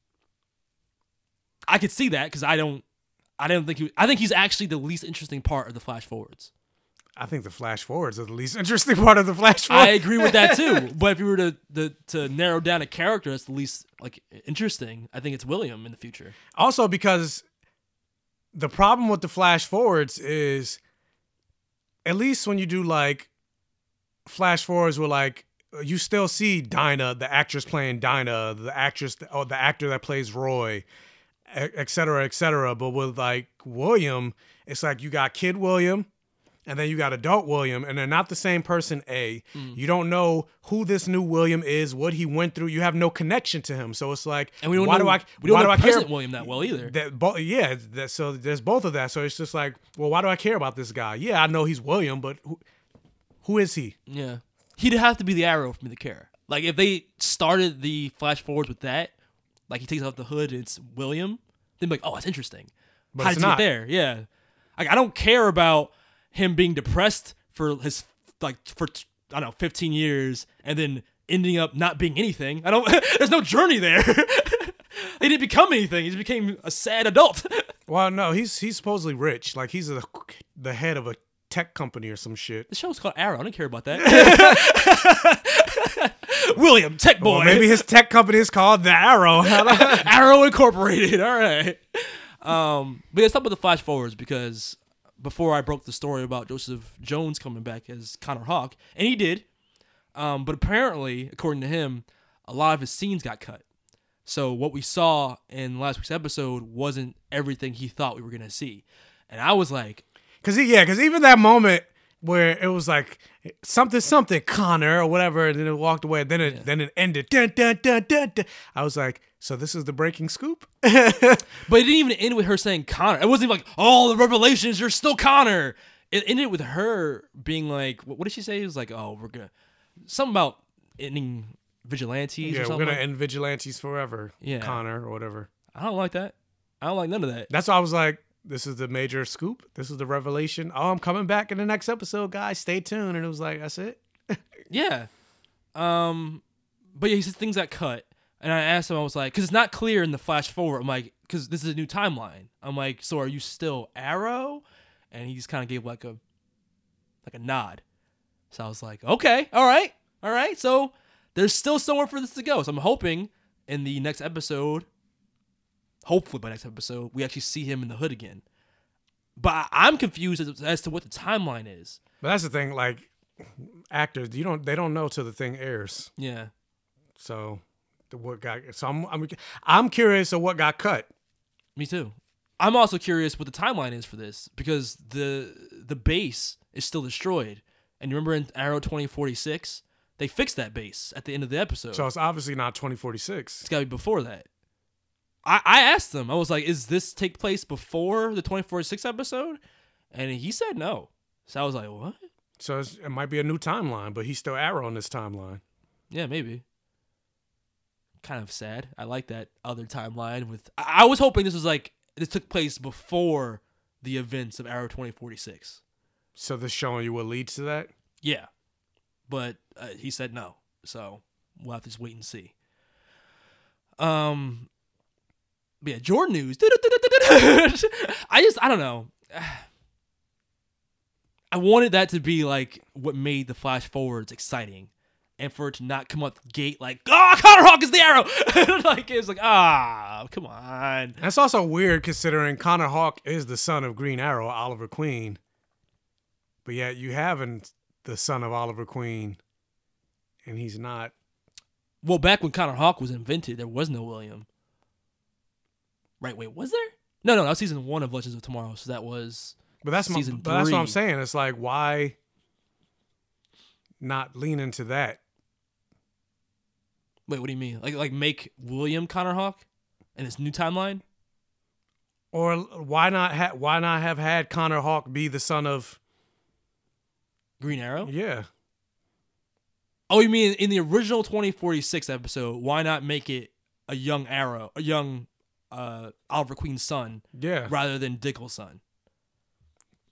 I could see that because I don't... I don't think he... I think he's actually the least interesting part of the Flash Forwards. I think the Flash Forwards are the least interesting part of the Flash Forwards. I agree with that too. But if you were to, to to narrow down a character that's the least like interesting, I think it's William in the future. Also because the problem with the Flash Forwards is at least when you do like flash forwards were like you still see Dinah, the actress playing Dinah, the actress or the actor that plays Roy, et cetera, et cetera. But with like William, it's like you got kid William and then you got adult William and they're not the same person. A, mm. You don't know who this new William is, what he went through. You have no connection to him. So it's like, and we don't why know, do I, we don't why know do present I care William that well either? That, bo- yeah. That, so there's both of that. So it's just like, well, why do I care about this guy? Yeah, I know he's William, but who, Who is he? Yeah. He'd have to be the Arrow for me to care. Like, if they started the Flash Forwards with that, like, he takes off the hood and it's William, then be like, oh, that's interesting. But how it's did not. He get there? Yeah. Like, I don't care about him being depressed for his, like, for, I don't know, fifteen years and then ending up not being anything. I don't, there's no journey there. He didn't become anything. He just became a sad adult. Well, no, he's he's supposedly rich. Like, he's a, the head of a tech company or some shit. The show's called Arrow. I don't care about that. William, tech boy. Well, maybe his tech company is called The Arrow. Arrow Incorporated. All right. Um, but let's talk about the Flash Forwards because before I broke the story about Joseph Jones coming back as Connor Hawke, and he did. Um, but apparently, according to him, a lot of his scenes got cut. So what we saw in last week's episode wasn't everything he thought we were going to see. And I was like, Cause he, yeah, cause even that moment where it was like something, something Connor or whatever, and then it walked away. Then it, yeah. then it ended. Dun, dun, dun, dun, dun. I was like, so this is the breaking scoop. But it didn't even end with her saying Connor. It wasn't even like, oh, the revelations. You're still Connor. It ended with her being like, what, what did she say? It was like, oh, we're gonna something about ending vigilantes. Yeah, or something we're gonna like. end vigilantes forever. Yeah, Connor or whatever. I don't like that. I don't like none of that. That's why I was like, this is the major scoop. This is the revelation. Oh, I'm coming back in the next episode, guys. Stay tuned. And it was like, that's it. yeah. Um, but yeah, he said things got cut. And I asked him, I was like, because it's not clear in the flash forward. I'm like, because this is a new timeline. I'm like, so are you still Arrow? And he just kind of gave like a, like a nod. So I was like, okay, all right. All right. So there's still somewhere for this to go. So I'm hoping in the next episode, hopefully by next episode, we actually see him in the hood again. But I'm confused as, as to what the timeline is. But that's the thing, like actors, you don't they don't know till the thing airs. Yeah. So what got so I'm I'm I'm curious of what got cut. Me too. I'm also curious what the timeline is for this because the the base is still destroyed. And you remember in Arrow twenty forty-six, they fixed that base at the end of the episode. So it's obviously not twenty forty-six. It's got to be before that. I asked them, I was like, is this take place before the twenty forty-six episode? And he said no. So I was like, what? So it's, it might be a new timeline, but he's still Arrow in this timeline. Yeah, maybe. Kind of sad. I like that other timeline. With I, I was hoping this was like, this took place before the events of Arrow twenty forty-six. So they're showing you what leads to that? Yeah. But uh, he said no. So we'll have to just wait and see. Um... But yeah, Jordan news. I just, I don't know. I wanted that to be like what made the flash forwards exciting. and for it to not come up the gate like, oh, Connor Hawke is the Arrow. Like, it was like, ah, oh, come on. That's also weird considering Connor Hawke is the son of Green Arrow, Oliver Queen. But yet you haven't the son of Oliver Queen, and he's not. Well, back when Connor Hawke was invented, there was no William. Right, wait, was there? No, no, that was season one of Legends of Tomorrow, so that was but that's season my, but three. That's what I'm saying. It's like, why not lean into that? Wait, what do you mean? Like, like make William Connor Hawke in this new timeline? Or why not ha- why not have had Connor Hawke be the son of... Green Arrow? Yeah. Oh, you mean in the original twenty forty-six episode, why not make it a young Arrow, a young... Uh, Oliver Queen's son, yeah, rather than Dickle's son,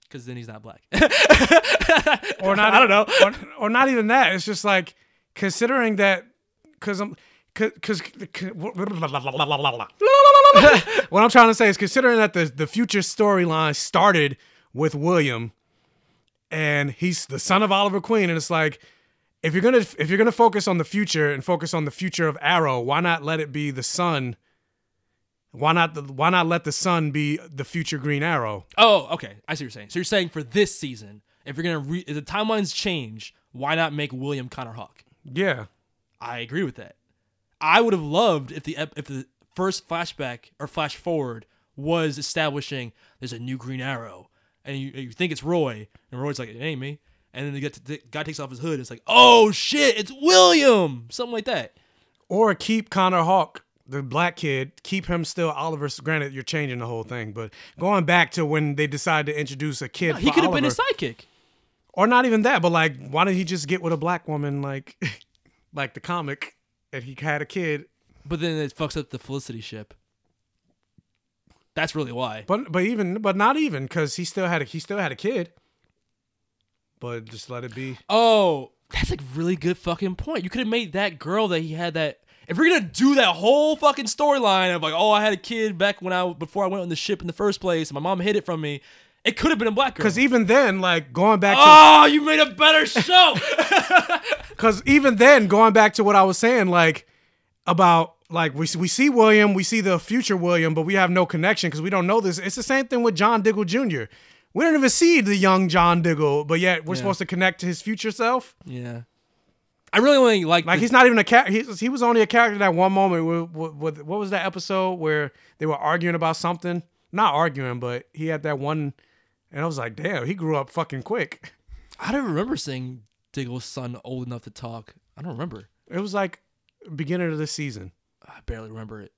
because then he's not black. Or not, I don't know, or, or not even that. It's just like considering that, because I'm, because what I'm trying to say is considering that the the future storyline started with William, and he's the son of Oliver Queen, and it's like, if you're gonna if you're gonna focus on the future and focus on the future of Arrow, why not let it be the son? Why not the, why not let the son be the future Green Arrow? Oh, okay. I see what you're saying. So you're saying for this season, if you're going to... Re- if the timelines change, why not make William Connor Hawke? Yeah. I agree with that. I would have loved if the if the first flashback or flash forward was establishing there's a new Green Arrow, and you, you think it's Roy, and Roy's like, it ain't me. And then the guy, t- the guy takes off his hood. It's like, oh, shit, it's William! Something like that. Or keep Connor Hawke, the black kid, keep him still Oliver. Granted, you're changing the whole thing, but going back to when they decided to introduce a kid, no, he could have been his sidekick, or not even that. But like, why did he just get with a black woman, like, like the comic, and he had a kid? But then it fucks up the Felicity ship. That's really why. But but even but not even because he still had a, he still had a kid. But just let it be. Oh, that's a really good fucking point. You could have made that girl that he had that. If we're gonna do that whole fucking storyline of like, oh, I had a kid back when I before I went on the ship in the first place, and my mom hid it from me, it could have been a black girl. Because even then, like going back, oh, to... you made a better show. Because even then, going back to what I was saying, like about like we we see William, we see the future William, but we have no connection because we don't know this. It's the same thing with John Diggle Junior We don't even see the young John Diggle, but yet we're yeah. supposed to connect to his future self. Yeah. I really only like like the, he's not even a character. He, he was only a character that one moment. With, with, with, what was that episode where they were arguing about something? Not arguing, but he had that one, and I was like, damn, he grew up fucking quick. I don't remember seeing Diggle's son old enough to talk. I don't remember. It was like beginning of the season. I barely remember it.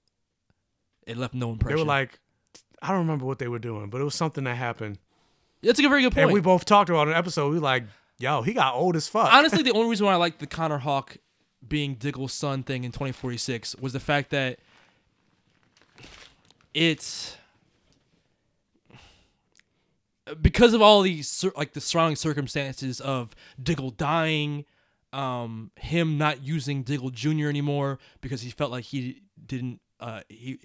It left no impression. They were like, I don't remember what they were doing, but it was something that happened. That's a very good point. And we both talked about an episode. We were like, yo, he got old as fuck. Honestly, the only reason why I liked the Connor Hawke being Diggle's son thing in twenty forty-six was the fact that it's... because of all these, like, the surrounding circumstances of Diggle dying, um, him not using Diggle Junior anymore because he felt like he didn't... Uh, he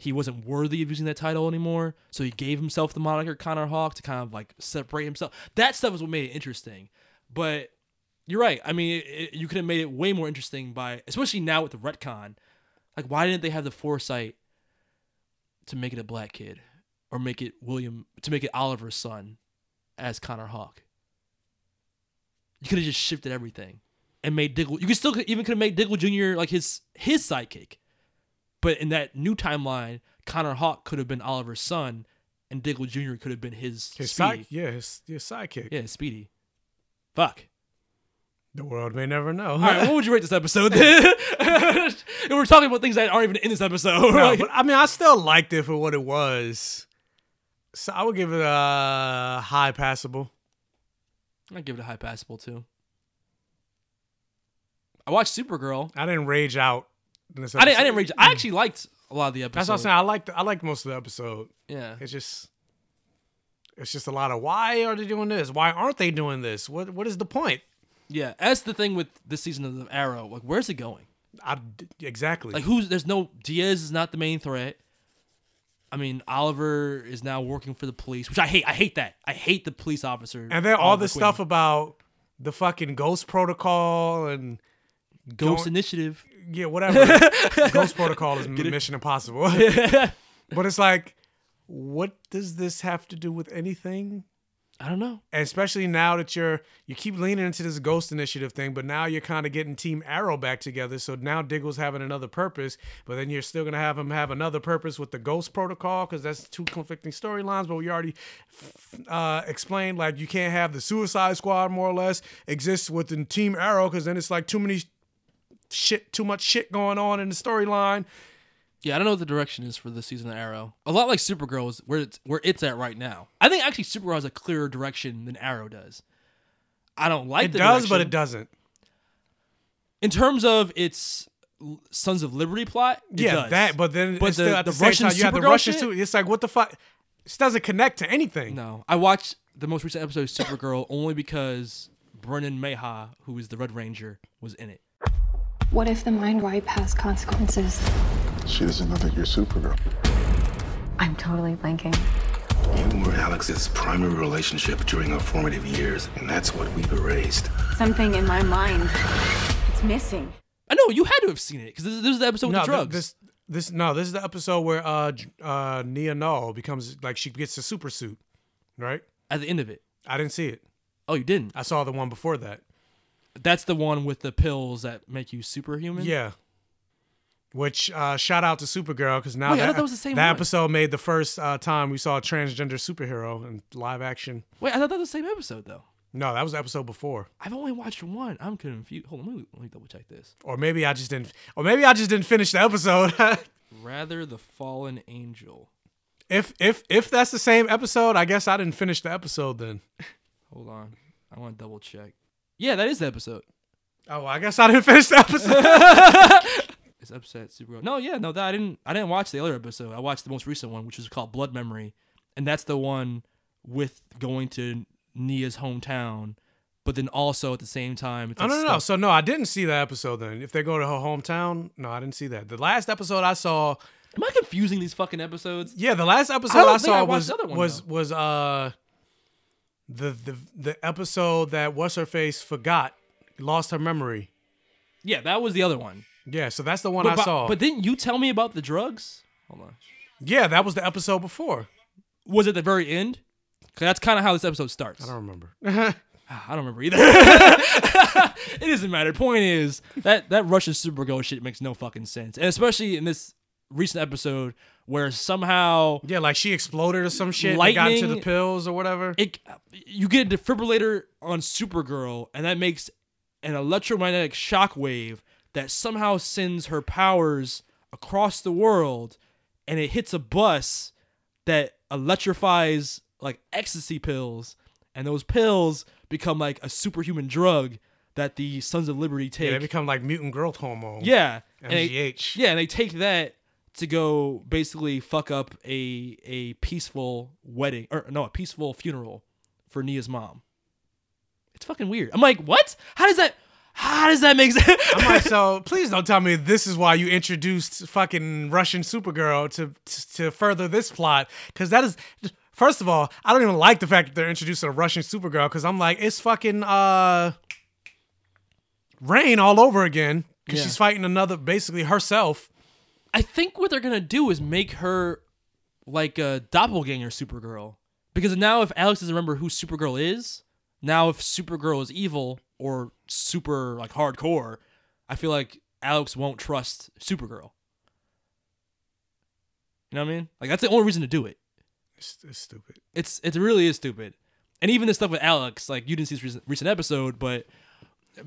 he wasn't worthy of using that title anymore, so he gave himself the moniker Connor Hawke to kind of like separate himself. That stuff is what made it interesting. But you're right. I mean, it, you could have made it way more interesting by, especially now with the retcon, like why didn't they have the foresight to make it a black kid or make it William, to make it Oliver's son as Connor Hawke? You could have just shifted everything and made Diggle. You could still even could have made Diggle Junior like his his sidekick. But in that new timeline, Connor Hawke could have been Oliver's son, and Diggle Junior could have been his, his Speedy. Side, yeah, his, his sidekick. Yeah, Speedy. Fuck. The world may never know. All right, what would you rate this episode then? We're talking about things that aren't even in this episode. No, but I mean, I still liked it for what it was. So I would give it a high passable. I'd give it a high passable, too. I watched Supergirl. I didn't rage out. I didn't, I didn't rage. I actually liked a lot of the episodes. That's what I'm saying. I liked. I liked most of the episode. Yeah. It's just, it's just a lot of why are they doing this? Why aren't they doing this? What What is the point? Yeah, that's the thing with this season of the Arrow. Like, where's it going? I, exactly. Like, who's? There's no Diaz is not the main threat. I mean, Oliver is now working for the police, which I hate. I hate that. I hate the police officer. And then all this stuff about the fucking Ghost Protocol and Ghost going, Initiative. Yeah, whatever. Ghost Protocol is Mission Impossible. But it's like, what does this have to do with anything? I don't know. And especially now that you're, you keep leaning into this Ghost Initiative thing, but now you're kind of getting Team Arrow back together. So now Diggle's having another purpose, but then you're still going to have him have another purpose with the Ghost Protocol because that's two conflicting storylines. But we already uh, explained, like, you can't have the Suicide Squad, more or less, exist within Team Arrow because then it's like too many shit, too much shit going on in the storyline. Yeah, I don't know what the direction is for this season of Arrow. A lot like Supergirl is where it's, where it's at right now. I think actually Supergirl has a clearer direction than Arrow does. I don't like it the does, direction. But it doesn't. In terms of its Sons of Liberty plot, it yeah, does. that. But then, but it's the, still at the, the Russian time, you have the Russians too. It's like what the fuck? This doesn't connect to anything. No, I watched the most recent episode of Supergirl only because Brennan Mayha, who is the Red Ranger, was in it. What if the mind wipe has consequences? She doesn't know that you're Supergirl. I'm totally blanking. You were Alex's primary relationship during her formative years, and that's what we've erased. Something in my mind, it's missing. I know, you had to have seen it, because this, this is the episode no, with the drugs. This, this, no, this is the episode where uh, uh, Nia Nal becomes, like, she gets a super suit, right? At the end of it. I didn't see it. Oh, you didn't? I saw the one before that. That's the one with the pills that make you superhuman? Yeah. Which, uh, shout out to Supergirl, because now Wait, that, that, was the same that episode made the first uh, time we saw a transgender superhero in live action. Wait, I thought that was the same episode, though. No, that was the episode before. I've only watched one. I'm confused. Hold on, let me, let me double check this. Or maybe I just didn't Or maybe I just didn't finish the episode. Rather the Fallen Angel. If if if that's the same episode, I guess I didn't finish the episode then. Hold on. I want to double check. Yeah, that is the episode. Oh, well, I guess I didn't finish the episode. It's upset Supergirl. No, yeah, no, that I didn't. I didn't watch the other episode. I watched the most recent one, which is called Blood Memory, and that's the one with going to Nia's hometown, but then also at the same time. It's oh, like no, no, no. So no, I didn't see that episode. Then if they go to her hometown, no, I didn't see that. The last episode I saw. Am I confusing these fucking episodes? Yeah, the last episode I, I saw I was one, was though. was uh the the the episode that what's her face forgot, lost her memory. Yeah, that was the other one. Yeah, so that's the one but, I but, saw. But didn't you tell me about the drugs? Hold on. Yeah, that was the episode before. Was it the very end? Because that's kind of how this episode starts. I don't remember. I don't remember either. It doesn't matter. Point is, that, that Russian Supergirl shit makes no fucking sense. And especially in this recent episode where somehow... Yeah, like she exploded or some shit and got into the pills or whatever. It, you get a defibrillator on Supergirl, and that makes an electromagnetic shockwave that somehow sends her powers across the world, and it hits a bus that electrifies like ecstasy pills, and those pills become like a superhuman drug that the Sons of Liberty take. Yeah, they become like mutant growth hormone. Yeah. M G H. And they, yeah, and they take that to go basically fuck up a a peaceful wedding, or no, a peaceful funeral for Nia's mom. It's fucking weird. I'm like, what? How does that... How does that make sense? I'm like, so please don't tell me this is why you introduced fucking Russian Supergirl to to, to further this plot. Because that is, first of all, I don't even like the fact that they're introducing a Russian Supergirl. Because I'm like, it's fucking uh, Rain all over again. Because yeah. she's fighting another, basically herself. I think what they're going to do is make her like a doppelganger Supergirl. Because now if Alex doesn't remember who Supergirl is, now if Supergirl is evil... or super like hardcore, I feel like Alex won't trust Supergirl. You know what I mean? Like that's the only reason to do it. It's, it's stupid. It's it really is stupid. And even this stuff with Alex, like you didn't see this recent, recent episode, but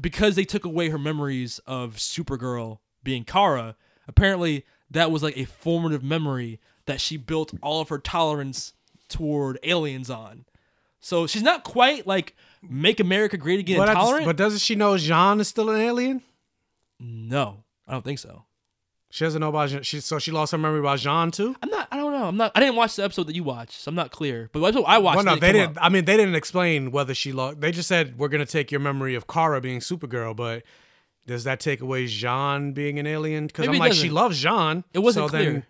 because they took away her memories of Supergirl being Kara, apparently that was like a formative memory that she built all of her tolerance toward aliens on. So she's not quite like Make America Great Again but intolerant. Just, but doesn't she know Jean is still an alien? No, I don't think so. She doesn't know about Jean. She, so she lost her memory about Jean too? I'm not, I don't know. I'm not, I didn't watch the episode that you watched, so I'm not clear. But the episode I watched. Well, no, didn't they didn't, up. I mean, they didn't explain whether she lost. They just said, we're going to take your memory of Kara being Supergirl, but does that take away Jean being an alien? Because I'm like, doesn't. She loves Jean. It wasn't so clear. Then,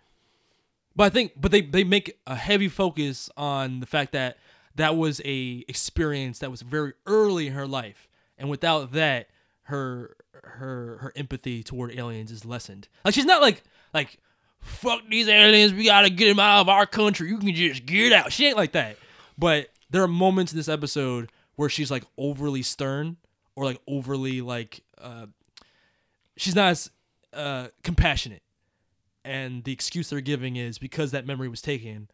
but I think, but they, they make a heavy focus on the fact that that was a experience that was very early in her life. And without that, her her her empathy toward aliens is lessened. Like, she's not like like fuck these aliens, we gotta get them out of our country. You can just get out. She ain't like that. But there are moments in this episode where she's like overly stern or like overly like uh, she's not as uh, compassionate. And the excuse they're giving is because that memory was taken,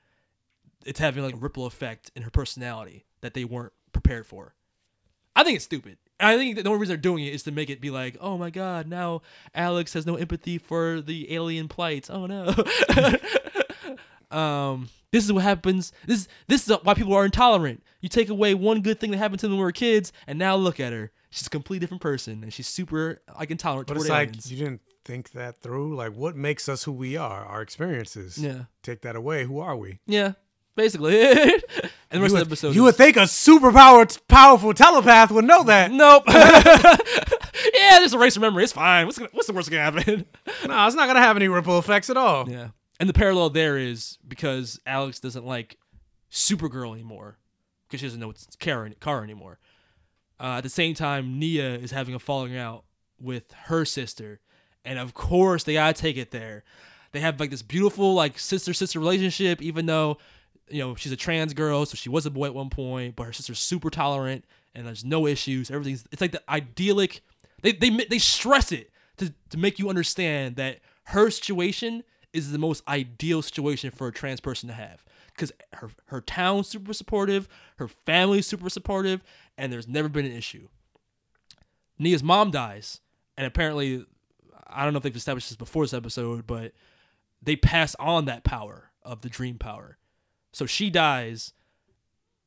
it's having like a ripple effect in her personality that they weren't prepared for. I think it's stupid. And I think the only reason they're doing it is to make it be like, oh my God, now Alex has no empathy for the alien plights. Oh no. um, this is what happens. This, this is why people are intolerant. You take away one good thing that happened to them when we were kids, and now look at her. She's a completely different person, and she's super like intolerant toward aliens. But it's like, you didn't think that through. Like, what makes us who we are? Our experiences. Yeah. Take that away. Who are we? Yeah. Basically. And the rest would, of the episode. You is... would think a super powerful telepath would know that. Nope. Yeah, just erase your memory. It's fine. What's gonna, what's the worst that's gonna happen? No, it's not gonna have any ripple effects at all. Yeah. And the parallel there is because Alex doesn't like Supergirl anymore because she doesn't know it's Kara, Kara anymore. Uh, at the same time, Nia is having a falling out with her sister, and of course they gotta take it there. They have like this beautiful like sister sister relationship, even though, you know, she's a trans girl, so she was a boy at one point, but her sister's super tolerant and there's no issues. Everything's, it's like the idyllic, they they they stress it to, to make you understand that her situation is the most ideal situation for a trans person to have, because her, her town's super supportive, her family's super supportive, and there's never been an issue. Nia's mom dies, and apparently, I don't know if they've established this before this episode, but they pass on that power of the dream power. So she dies,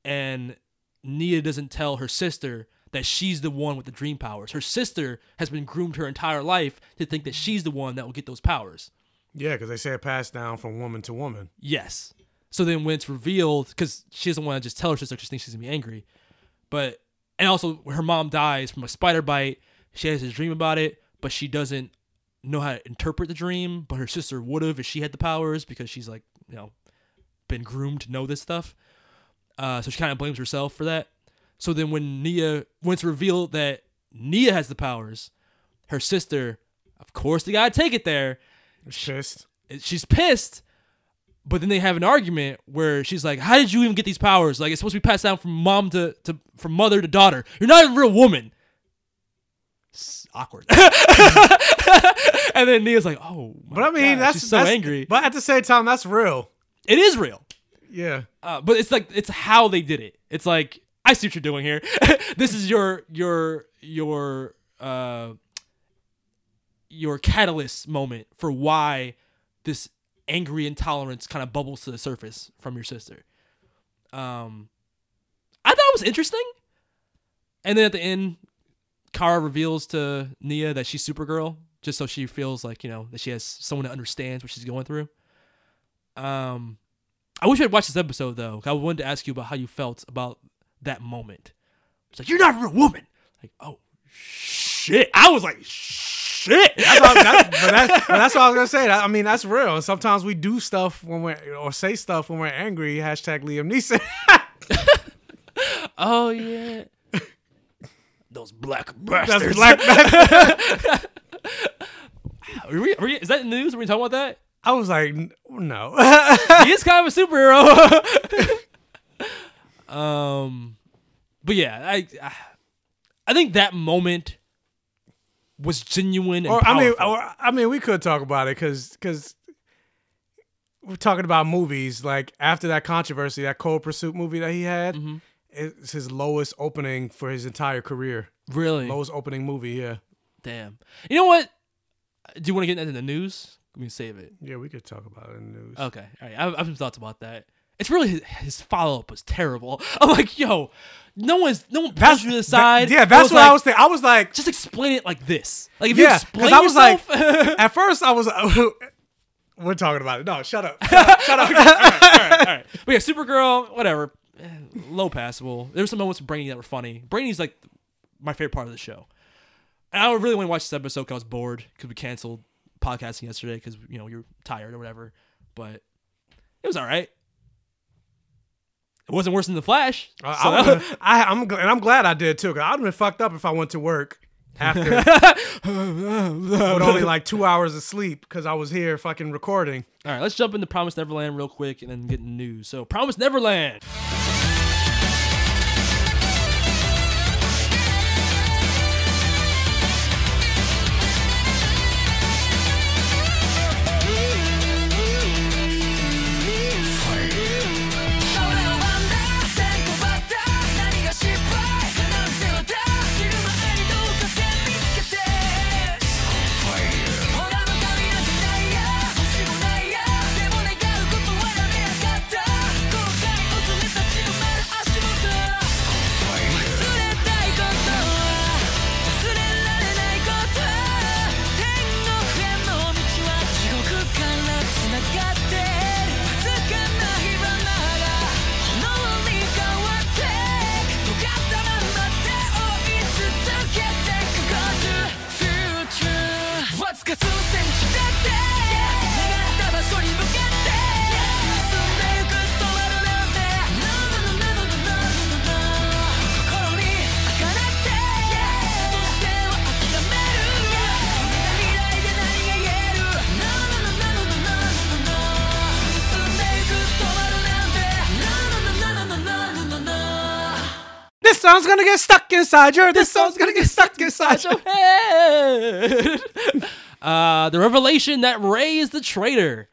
and Nia doesn't tell her sister that she's the one with the dream powers. Her sister has been groomed her entire life to think that she's the one that will get those powers. Yeah, because they say it passed down from woman to woman. Yes. So then when it's revealed, because she doesn't want to just tell her sister because she thinks she's going to be angry. But, and also her mom dies from a spider bite. She has this dream about it, but she doesn't know how to interpret the dream. But her sister would have if she had the powers, because she's like, you know, been groomed to know this stuff. Uh, so she kind of blames herself for that. So then when Nia, when it's revealed that Nia has the powers, her sister, of course they got to take it there. She, pissed. She's pissed, but then they have an argument where she's like, how did you even get these powers? Like, it's supposed to be passed down from mom to, to from mother to daughter. You're not a real woman. It's awkward. And then Nia's like, oh my but I mean, God, that's, she's so that's, angry. But at the same time, that's real. It is real. Yeah. Uh, but it's like, it's how they did it. It's like, I see what you're doing here. This is your, your, your, uh, your catalyst moment for why this angry intolerance kind of bubbles to the surface from your sister. Um, I thought it was interesting. And then at the end, Kara reveals to Nia that she's Supergirl, just so she feels like, you know, that she has someone that understands what she's going through. Um, I wish I'd watched this episode though. I wanted to ask you about how you felt about that moment. It's like, you're not a real woman. Like, oh shit! I was like, shit. That's what I, that, but that, but that's what I was gonna say. I mean, that's real. And sometimes we do stuff when we're or say stuff when we're angry. Hashtag Liam Neeson. Oh yeah. Those black bastards. Those black bastards. Are we, are we, is that news? Are we talking about that? I was like, no. He is kind of a superhero. um, but yeah, I, I think that moment was genuine. And or powerful. I mean, or, I mean, we could talk about it because because we're talking about movies. Like after that controversy, that Cold Pursuit movie that he had, mm-hmm. It's his lowest opening for his entire career. Really, lowest opening movie. Yeah. Damn. You know what? Do you want to get into the news? Let me save it. Yeah, we could talk about it in the news. Okay. All right. I have some thoughts about that. It's really his, his follow-up was terrible. I'm like, yo, no one's no one pushed you to the side. That, yeah, that's what like, I was thinking. I was like... Just explain it like this. Like, if yeah, you explain I was yourself... Like, at first, I was... Uh, we're talking about it. No, shut up. Shut up. Shut up. All right, all right, all right. But yeah, Supergirl, whatever. Low passable. There were some moments with Brainy that were funny. Brainy's like my favorite part of the show. And I really want to watch this episode because I was bored because we canceled podcasting yesterday because, you know, you're tired or whatever, but it was all right. It wasn't worse than The Flash. Uh, so I was, I, I'm and I'm glad I did too, because I'd have been fucked up if I went to work after with only like two hours of sleep because I was here fucking recording. All right, let's jump into Promised Neverland real quick and then get news. So, Promised Neverland. This song's gonna get stuck inside your. This song's gonna get stuck inside your head. uh, the revelation that Ray is the traitor,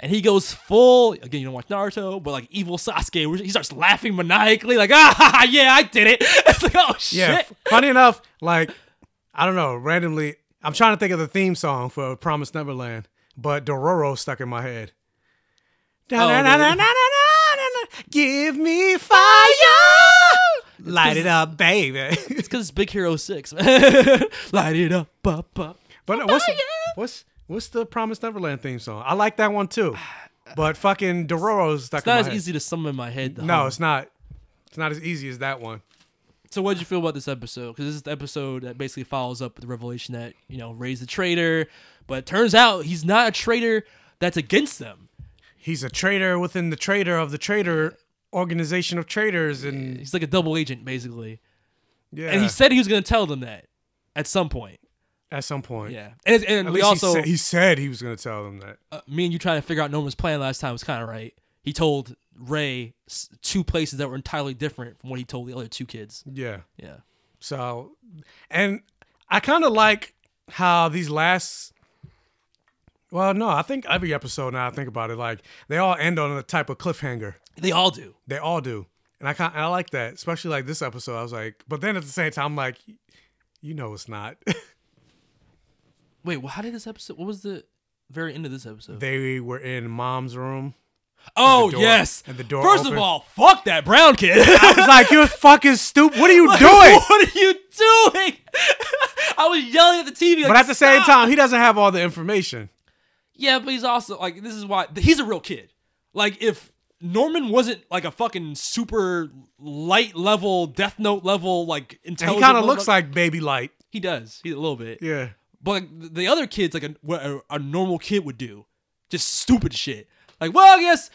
and he goes full again. You don't watch Naruto, but like evil Sasuke, he starts laughing maniacally, like ah yeah, I did it. It's like oh shit. Yeah, funny enough, like I don't know. Randomly, I'm trying to think of the theme song for Promised Neverland, but Dororo stuck in my head. Oh, really? Give me fire. Light it up, baby. It's because it's Big Hero six. Light it up, up, up. But what's, what's what's the Promised Neverland theme song? I like that one too. But fucking Dororo's stuck in my head. It's not as easy to sum in my head. No, home. it's not. It's not as easy as that one. So what did you feel about this episode? Because this is the episode that basically follows up with the revelation that, you know, Ray's a traitor. But it turns out he's not a traitor that's against them. He's a traitor within the traitor of the traitor. Organization of traitors, and he's like a double agent basically. Yeah, and he said he was going to tell them that at some point. At some point, yeah. And, and we also he said, he said he was going to tell them that. Uh, me and you trying to figure out Norman's plan last time was kind of right. He told Ray two places that were entirely different from what he told the other two kids. Yeah, yeah. So, and I kind of like how these last. Well, no, I think every episode now I think about it, like they all end on a type of cliffhanger. They all do. They all do, and I kind I like that, especially like this episode. I was like, but then at the same time, I'm like, you know, it's not. Wait, well, how did this episode? What was the very end of this episode? They were in Mom's room. Oh door, yes! And the door. First opened. Of all, fuck that brown kid. I was like, you're fucking stupid. What are you like, doing? What are you doing? I was yelling at the T V. Like, but at the Stop. Same time, he doesn't have all the information. Yeah, but he's also, like, this is why, he's a real kid. Like, if Norman wasn't, like, a fucking super light level, Death Note level, like, intelligent. And he kind of looks like Baby Light. He does. He, a little bit. Yeah. But like, the other kid's, like, a, what a, a normal kid would do. Just stupid shit. Like, well, I guess,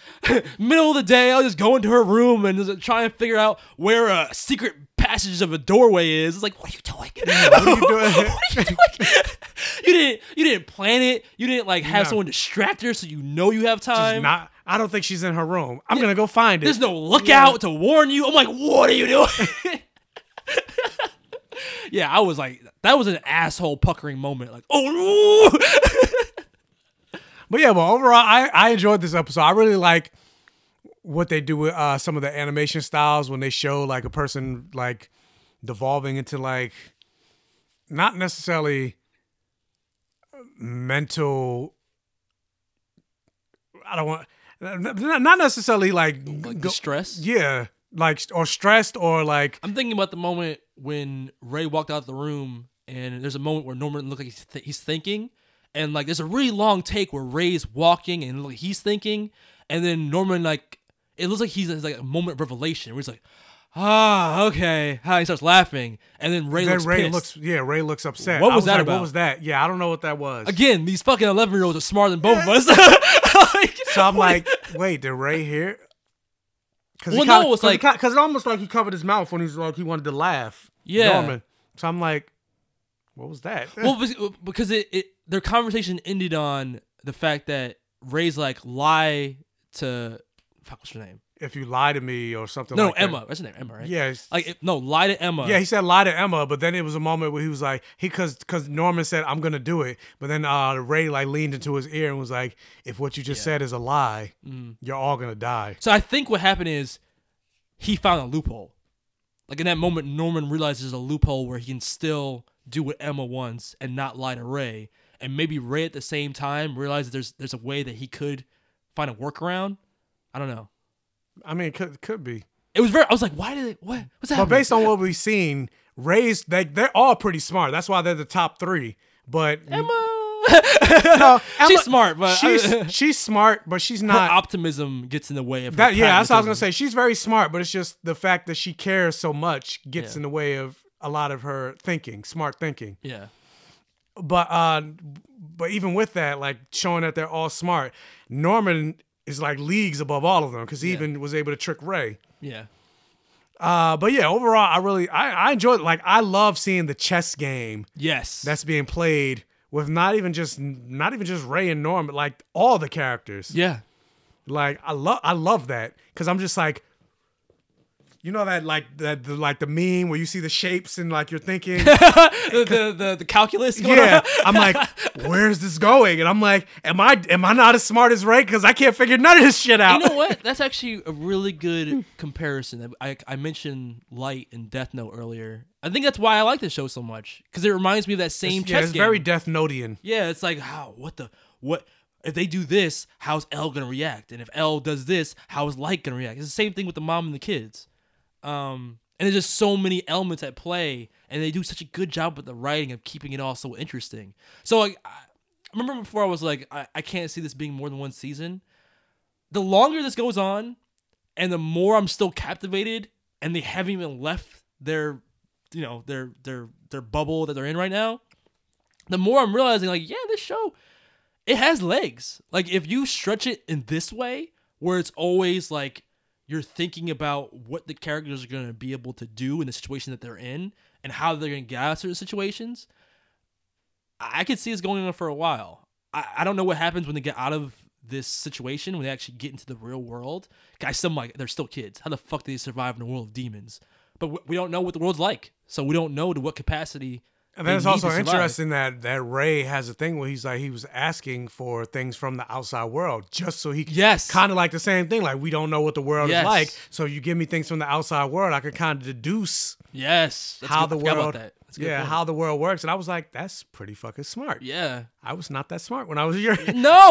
middle of the day, I'll just go into her room and just try and figure out where a secret passage of a doorway is. It's like, what are you doing? Yeah, what are you doing? What are you doing? You didn't you didn't plan it. You didn't like have no. someone distract her so you know you have time. She's not, I don't think she's in her room. I'm yeah. going to go find it. There's no lookout yeah. to warn you. I'm like, what are you doing? Yeah, I was like, that was an asshole puckering moment. Like, oh no. But yeah, well, overall, I, I enjoyed this episode. I really like what they do with uh, some of the animation styles when they show like a person like devolving into like not necessarily... mental I don't want not necessarily like, like go, stress yeah like or stressed or like I'm thinking about the moment when Ray walked out of the room and there's a moment where Norman looks like he's, th- he's thinking and like there's a really long take where Ray's walking and like he's thinking and then Norman like it looks like he's like a moment of revelation where he's like ah, okay. How he starts laughing, and then Ray then looks Ray pissed. Looks, yeah, Ray looks upset. What was, was that like, about? What was that? Yeah, I don't know what that was. Again, these fucking eleven-year-olds are smarter than both of us. Like, so I'm like, wait, did Ray hear? Cause well, kinda, no, it's like because it almost like he covered his mouth when he was like he wanted to laugh. Yeah, Norman. So I'm like, what was that? Well, because it, it their conversation ended on the fact that Ray's like lie to fuck what's her name. If you lie to me or something no, like that. No, Emma. That's her name, Emma, right? Yeah. Like, it, no, lie to Emma. Yeah, he said lie to Emma, but then it was a moment where he was like, he because because Norman said, I'm going to do it. But then uh, Ray like leaned into his ear and was like, if what you just yeah. said is a lie, mm. you're all going to die. So I think what happened is he found a loophole. Like in that moment, Norman realizes there's a loophole where he can still do what Emma wants and not lie to Ray. And maybe Ray at the same time realizes there's, there's a way that he could find a workaround. I don't know. I mean, it could, could be. It was very, I was like, why did it, what, what's that? But based on what we've seen, Ray's, they, they're all pretty smart. That's why they're the top three. But Emma. No, Emma she's smart, but. She's, she's smart, but she's not. Her optimism gets in the way of her that, Yeah, that's what I was going to say. She's very smart, but it's just the fact that she cares so much gets yeah. in the way of a lot of her thinking, smart thinking. Yeah. But, uh, but even with that, like showing that they're all smart, Norman is like leagues above all of them because he yeah. even was able to trick Ray. Yeah. Uh, but yeah, overall, I really, I, I enjoyed it. Like, I love seeing the chess game. Yes. That's being played with not even just, not even just Ray and Norm, but like all the characters. Yeah. Like, I love, I love that because I'm just like, you know that like that the, like the meme where you see the shapes and like you're thinking the, the the the calculus. Going yeah, on? I'm like, where is this going? And I'm like, am I am I not as smart as Ray? Because I can't figure none of this shit out. You know what? That's actually a really good comparison. I I mentioned Light and Death Note earlier. I think that's why I like this show so much because it reminds me of that same it's, chess yeah, it's game. It's very Death Notean. Yeah, it's like how oh, what the what. If they do this, how's L gonna react? And if L does this, how is Light gonna react? It's the same thing with the mom and the kids. Um, and there's just so many elements at play, and they do such a good job with the writing of keeping it all so interesting. So like, I remember before I was like, I, I can't see this being more than one season. The longer this goes on, and the more I'm still captivated, and they haven't even left their, you know, their their their bubble that they're in right now. The more I'm realizing, like, yeah, this show, it has legs. Like if you stretch it in this way, where it's always like, you're thinking about what the characters are going to be able to do in the situation that they're in and how they're going to get out of certain situations. I could see this going on for a while. I, I don't know what happens when they get out of this situation, when they actually get into the real world. Guys, some like, they're still kids. How the fuck do they survive in a world of demons? But w- we don't know what the world's like. So we don't know to what capacity. And then it's also interesting that, that Ray has a thing where he's like, he was asking for things from the outside world just so he could yes. kind of like the same thing. Like, we don't know what the world yes. is like. So you give me things from the outside world, I could kind of deduce yes. That's how good. the world, that. yeah, point. how the world works. And I was like, that's pretty fucking smart. Yeah. I was not that smart when I was your No,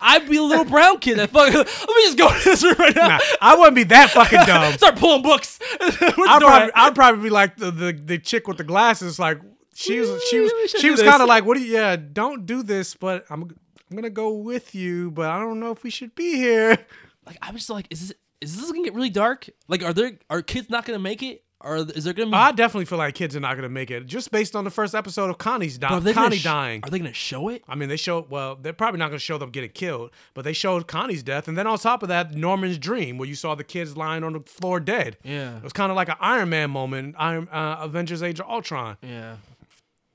I'd be a little brown kid. That fucking, let me just go to this room right now. Nah, I wouldn't be that fucking dumb. Start pulling books. I'd, probably, I'd probably be like the, the, the chick with the glasses, like, She was she was she was kind of like, what do you, yeah, don't do this, but I'm I'm gonna go with you, but I don't know if we should be here. Like I was just like, is this is this gonna get really dark? Like, are there are kids not gonna make it? Or is there gonna be? I definitely feel like kids are not gonna make it, just based on the first episode of Connie's di- Connie sh- dying. Are they gonna show it? I mean, they show well, they're probably not gonna show them getting killed, but they showed Connie's death, and then on top of that, Norman's dream, where you saw the kids lying on the floor dead. Yeah, it was kind of like an Iron Man moment, Iron uh, Avengers: Age of Ultron. Yeah.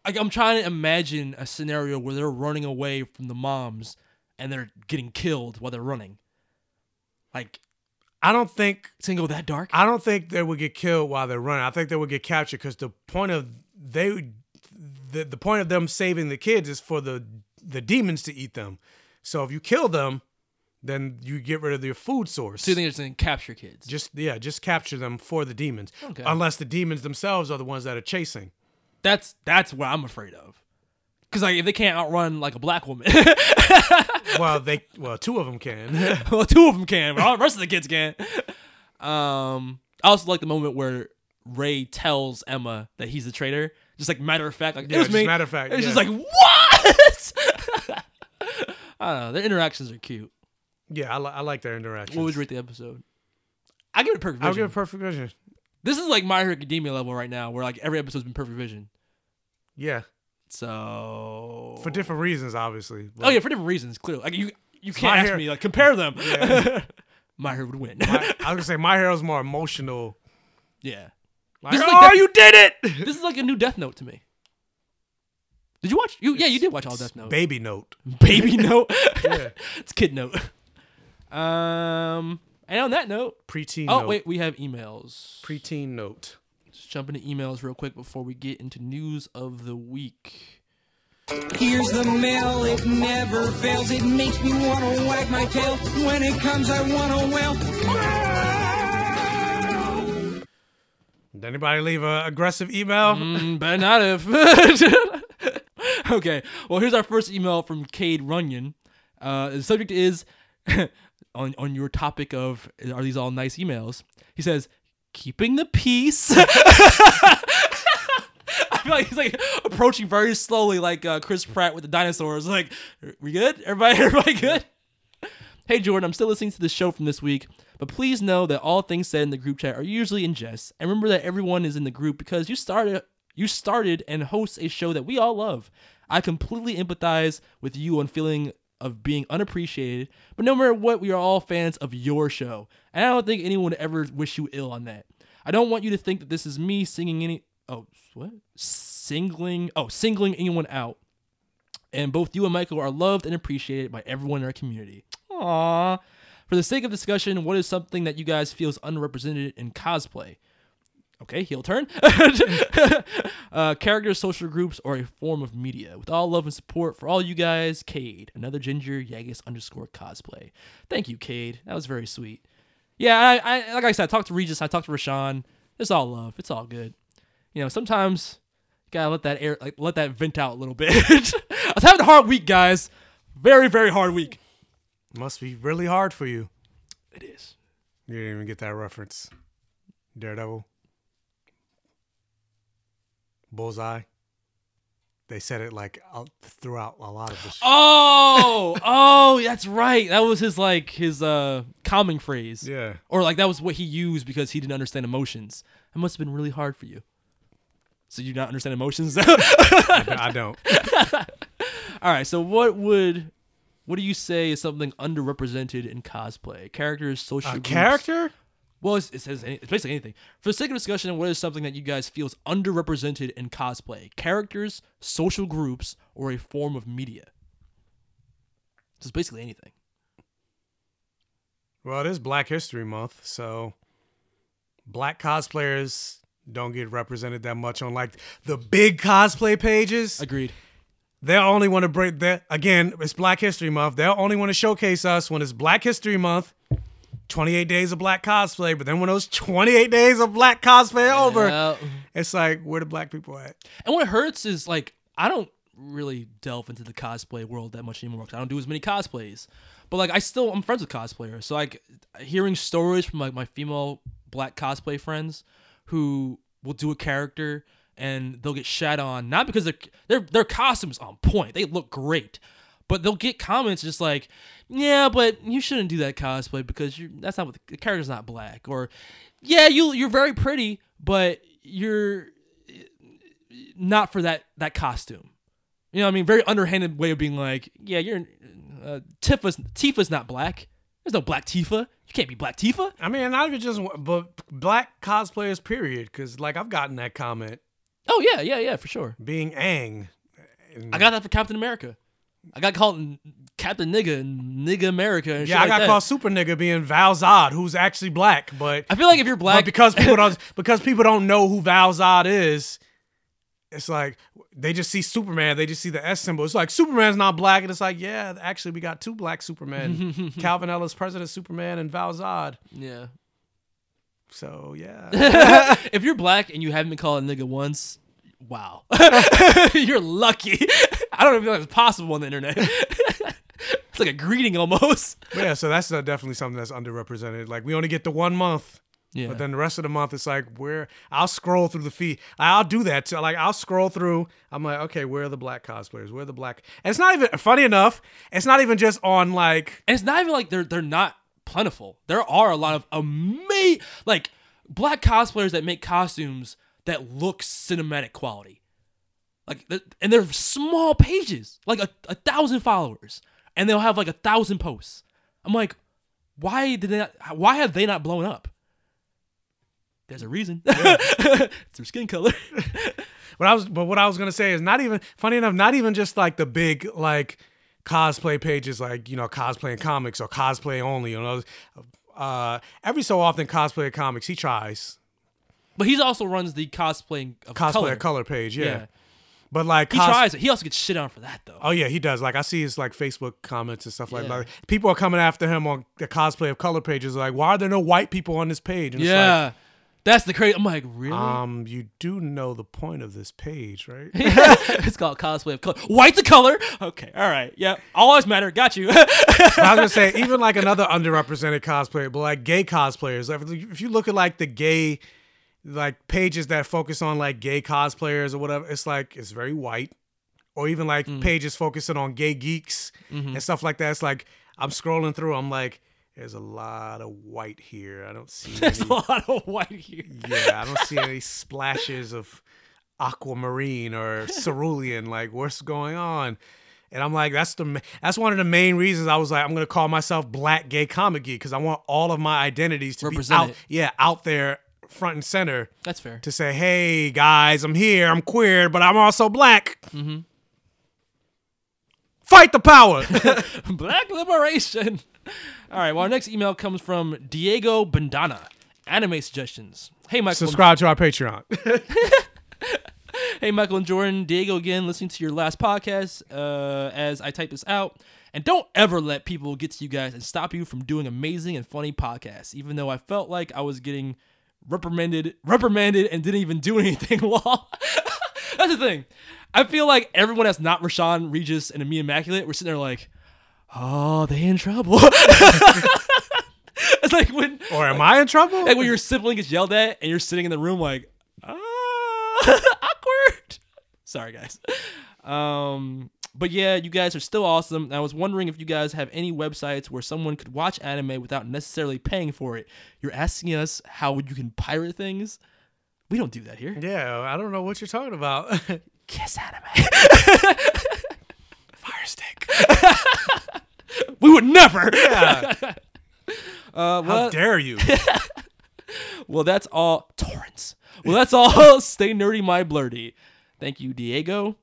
Like I'm trying to imagine a scenario where they're running away from the moms and they're getting killed while they're running. Like, I don't think it's gonna go that dark. I don't think they would get killed while they're running. I think they would get captured because the point of they, the, the point of them saving the kids is for the the demons to eat them. So if you kill them, then you get rid of their food source. So you think it's going to capture kids? Just yeah, just capture them for the demons. Okay. Unless the demons themselves are the ones that are chasing. That's that's what I'm afraid of, because like if they can't outrun like a black woman, well they well two of them can, well two of them can, but all the rest of the kids can. Um, I also like the moment where Ray tells Emma that he's a traitor, just like matter of fact, like yeah, it was just me. Matter of fact, it's yeah. just like what? I don't know. Their interactions are cute. Yeah, I, li- I like their interactions. What would you rate the episode? I give it a perfect vision. I'll give it a perfect vision. This is like My Hero Academia level right now, where like every episode's been perfect vision. Yeah. So for different reasons, obviously. Oh yeah, for different reasons, clearly. Like you, you can't ask me like compare them. Yeah. my hero would win. my, I was going to say, my hero's more emotional. Yeah. Like, like oh, that, you did it! This is like a new Death Note to me. Did you watch? You, yeah, you did watch all Death Note. Baby Note. Baby Note? Yeah. It's Kid Note. Um, and on that note. Preteen oh, note. Oh, wait, we have emails. Preteen note. Let's jump into emails real quick before we get into news of the week. Here's the mail, it never fails. It makes me want to wag my tail. When it comes, I want to wail. Did anybody leave an aggressive email? Mm, better not if. Okay, well, here's our first email from Cade Runyon. Uh, the subject is, on, on your topic of, are these all nice emails? He says, keeping the peace. I feel like he's like approaching very slowly, like uh, Chris Pratt with the dinosaurs. Like, we good? Everybody, everybody good? Hey, Jordan, I'm still listening to the show from this week, but please know that all things said in the group chat are usually in jest. And remember that everyone is in the group because you started, you started and host a show that we all love. I completely empathize with you on feeling of being unappreciated, but no matter what, we are all fans of your show, and I don't think anyone would ever wish you ill on that. I don't want you to think that this is me singing any. Oh, what? Singling. Oh, singling anyone out. And both you and Michael are loved and appreciated by everyone in our community. Aww. For the sake of discussion, what is something that you guys feel is underrepresented in cosplay? Okay, heel turn. uh, characters, social groups, or a form of media. With all love and support for all you guys, Cade. Another ginger, Yaggis underscore cosplay. Thank you, Cade. That was very sweet. Yeah, I, I like I said, I talked to Regis. I talked to Rashawn. It's all love. It's all good. You know, sometimes you gotta let that air, like let that vent out a little bit. I was having a hard week, guys. Very, very hard week. Must be really hard for you. It is. You didn't even get that reference. Daredevil. Bullseye. They said it like out, throughout a lot of the show. Oh, oh, that's right. That was his like his uh calming phrase. Yeah. Or like that was what he used because he didn't understand emotions. It must have been really hard for you. So you not understand emotions? I don't. All right. So what would, what do you say is something underrepresented in cosplay? Characters, social uh, groups. Character? Well, it's, it says any, it's basically anything. For the sake of discussion, what is something that you guys feel is underrepresented in cosplay? Characters, social groups, or a form of media? So it's basically anything. Well, it is Black History Month, so black cosplayers don't get represented that much on like the big cosplay pages. Agreed. They'll only want to break that. Again, it's Black History Month. They'll only want to showcase us when it's Black History Month, twenty-eight days of black cosplay. But then when those twenty-eight days of black cosplay are over, yeah. It's like, where the black people at? And what hurts is like, I don't really delve into the cosplay world that much anymore because I don't do as many cosplays. But like, I still, I'm friends with cosplayers. So like hearing stories from like my female black cosplay friends who will do a character and they'll get shat on, not because their their their costume's on point, they look great, but they'll get comments just like, yeah, but you shouldn't do that cosplay because you that's not what the, the character's not black, or yeah, you you're very pretty, but you're not for that that costume. You know what I mean? Very underhanded way of being like, yeah, you're uh, Tifa's Tifa's not black. There's no black Tifa. You can't be black Tifa. I mean, not even just but black cosplayers, period. Because, like, I've gotten that comment. Oh, yeah, yeah, yeah, for sure. Being Aang. And I got that for Captain America. I got called Captain Nigga and Nigga America and yeah, shit like that. Yeah, I got that. Called Super Nigga being Val Zod, who's actually black. But I feel like if you're black... But because people don't, because people don't know who Val Zod is, it's like... They just see Superman. They just see the S symbol. It's like, Superman's not black. And it's like, yeah, actually, we got two black Supermen. Calvin Ellis, President Superman, and Val Zod. Yeah. So, yeah. If you're black and you haven't been called a nigga once, wow. You're lucky. I don't even know if it's possible on the internet. It's like a greeting almost. But yeah, so that's definitely something that's underrepresented. Like, we only get the one month. Yeah. But then the rest of the month, it's like, where I'll scroll through the feed. I'll do that too. Like, I'll scroll through. I'm like, okay, where are the black cosplayers? Where are the black? And it's not even, funny enough, it's not even just on like. And it's not even like they're they're not plentiful. There are a lot of amazing, like, black cosplayers that make costumes that look cinematic quality. Like, and they're small pages, like a, a thousand followers. And they'll have like a thousand posts. I'm like, Why did they not, why have they not blown up? There's a reason. Yeah. It's their skin color. What I was, but what I was gonna say is not even funny enough. Not even just like the big like cosplay pages, like you know, cosplay and comics or cosplay only. You know, uh, every so often cosplay and comics he tries, but he also runs the cosplaying of cosplay color. color page. Yeah. yeah, but like he cos- tries it. He also gets shit on for that though. Oh yeah, he does. Like I see his like Facebook comments and stuff yeah. like that. People are coming after him on the cosplay of color pages. Like, why are there no white people on this page? And yeah. It's like, that's the crazy. I'm like, really? Um, you do know the point of this page, right? It's called cosplay of color. White's a color. Okay, all right, yeah. All lives matter. Got you. I was gonna say even like another underrepresented cosplayer, but like gay cosplayers. Like, if you look at like the gay, like pages that focus on like gay cosplayers or whatever, it's like it's very white. Or even like mm. pages focusing on gay geeks mm-hmm. and stuff like that. It's like I'm scrolling through. I'm like. There's a lot of white here. I don't see There's any, a lot of white here. Yeah, I don't see any splashes of aquamarine or cerulean. Like, what's going on? And I'm like, that's the that's one of the main reasons I was like, I'm gonna call myself Black Gay Comic Geek because I want all of my identities to Represent be out, it. yeah, out there, front and center. That's fair. To say, hey guys, I'm here. I'm queer, but I'm also black. Mm-hmm. Fight the power. Black liberation. All right, well, our next email comes from Diego Bandana. Anime suggestions. Hey, Michael. Subscribe to our Patreon. Hey, Michael and Jordan. Diego again, listening to your last podcast uh, as I type this out. And don't ever let people get to you guys and stop you from doing amazing and funny podcasts, even though I felt like I was getting reprimanded, reprimanded and didn't even do anything wrong. That's the thing. I feel like everyone that's not Rashawn, Regis, and Ami Immaculate, we're sitting there like, oh, they in trouble. It's like when, or am like, I in trouble? Like when your sibling gets yelled at and you're sitting in the room like, ah, awkward. Sorry, guys. Um, but yeah, you guys are still awesome. And I was wondering if you guys have any websites where someone could watch anime without necessarily paying for it. You're asking us how you can pirate things. We don't do that here. Yeah, I don't know what you're talking about. Kiss anime. Fire stick. We would never. Yeah. uh, well, How dare you? Well, that's all. Torrents. Well, that's all. Stay nerdy, my blurdy. Thank you, Diego.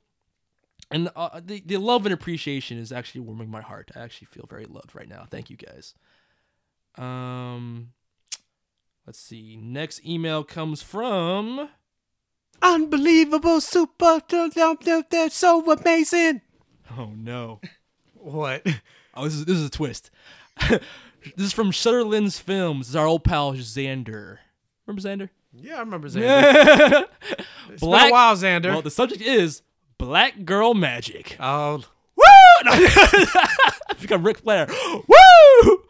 And uh, the, the love and appreciation is actually warming my heart. I actually feel very loved right now. Thank you, guys. Um... Let's see. Next email comes from Unbelievable Super. They're so amazing. Oh no! What? Oh, this is this is a twist. This is from Shutterlands Films. This is our old pal Xander. Remember Xander? Yeah, I remember Xander. It's Black, been a while, Xander. Well, the subject is Black Girl Magic. Oh, woo! I become Ric Flair. Woo!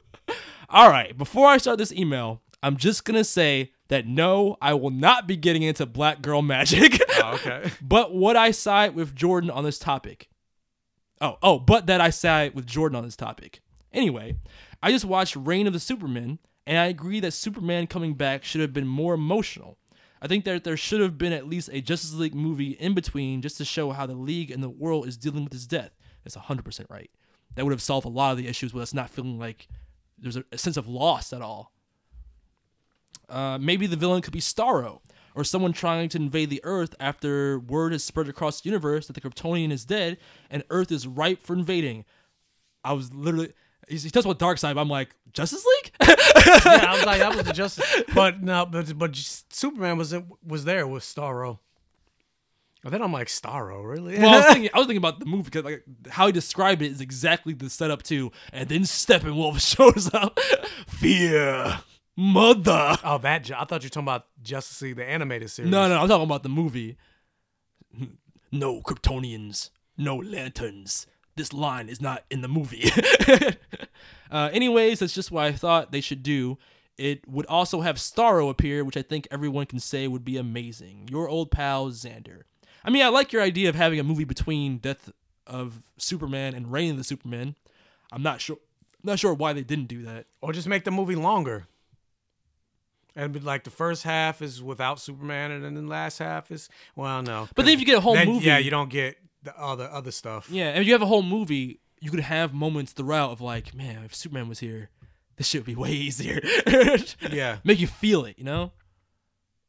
All right. Before I start this email, I'm just going to say that no, I will not be getting into Black Girl Magic. Oh, okay. But what I side with Jordan on this topic. Oh, oh, but that I side with Jordan on this topic. Anyway, I just watched Reign of the Superman, and I agree that Superman coming back should have been more emotional. I think that there should have been at least a Justice League movie in between just to show how the League and the world is dealing with his death. That's one hundred percent right. That would have solved a lot of the issues with us not feeling like there's a sense of loss at all. Uh, maybe the villain could be Starro, or someone trying to invade the Earth after word is spread across the universe that the Kryptonian is dead and Earth is ripe for invading. I was literally... He talks about Darkseid, but I'm like, Justice League? Yeah, I was like, that was the Justice... But no, but, but Superman was was there with Starro. And then I'm like, Starro, really? Well, I was thinking, I was thinking about the movie, because like, how he described it is exactly the setup too. And then Steppenwolf shows up. Fear... Mother. Oh, that. I thought you were talking about Justice League, the animated series. No, no, I'm talking about the movie. No Kryptonians, no lanterns. This line is not in the movie. uh, anyways, that's just what I thought they should do. It would also have Starro appear, which I think everyone can say would be amazing. Your old pal, Xander. I mean, I like your idea of having a movie between Death of Superman and Reign of the Superman. I'm not sure, not sure why they didn't do that. Or just make the movie longer. And like the first half is without Superman, and then the last half is well, no. But then if you get a whole then, movie, yeah, you don't get the other other stuff. Yeah, and if you have a whole movie, you could have moments throughout of like, man, if Superman was here, this shit would be way easier. Yeah. Make you feel it, you know?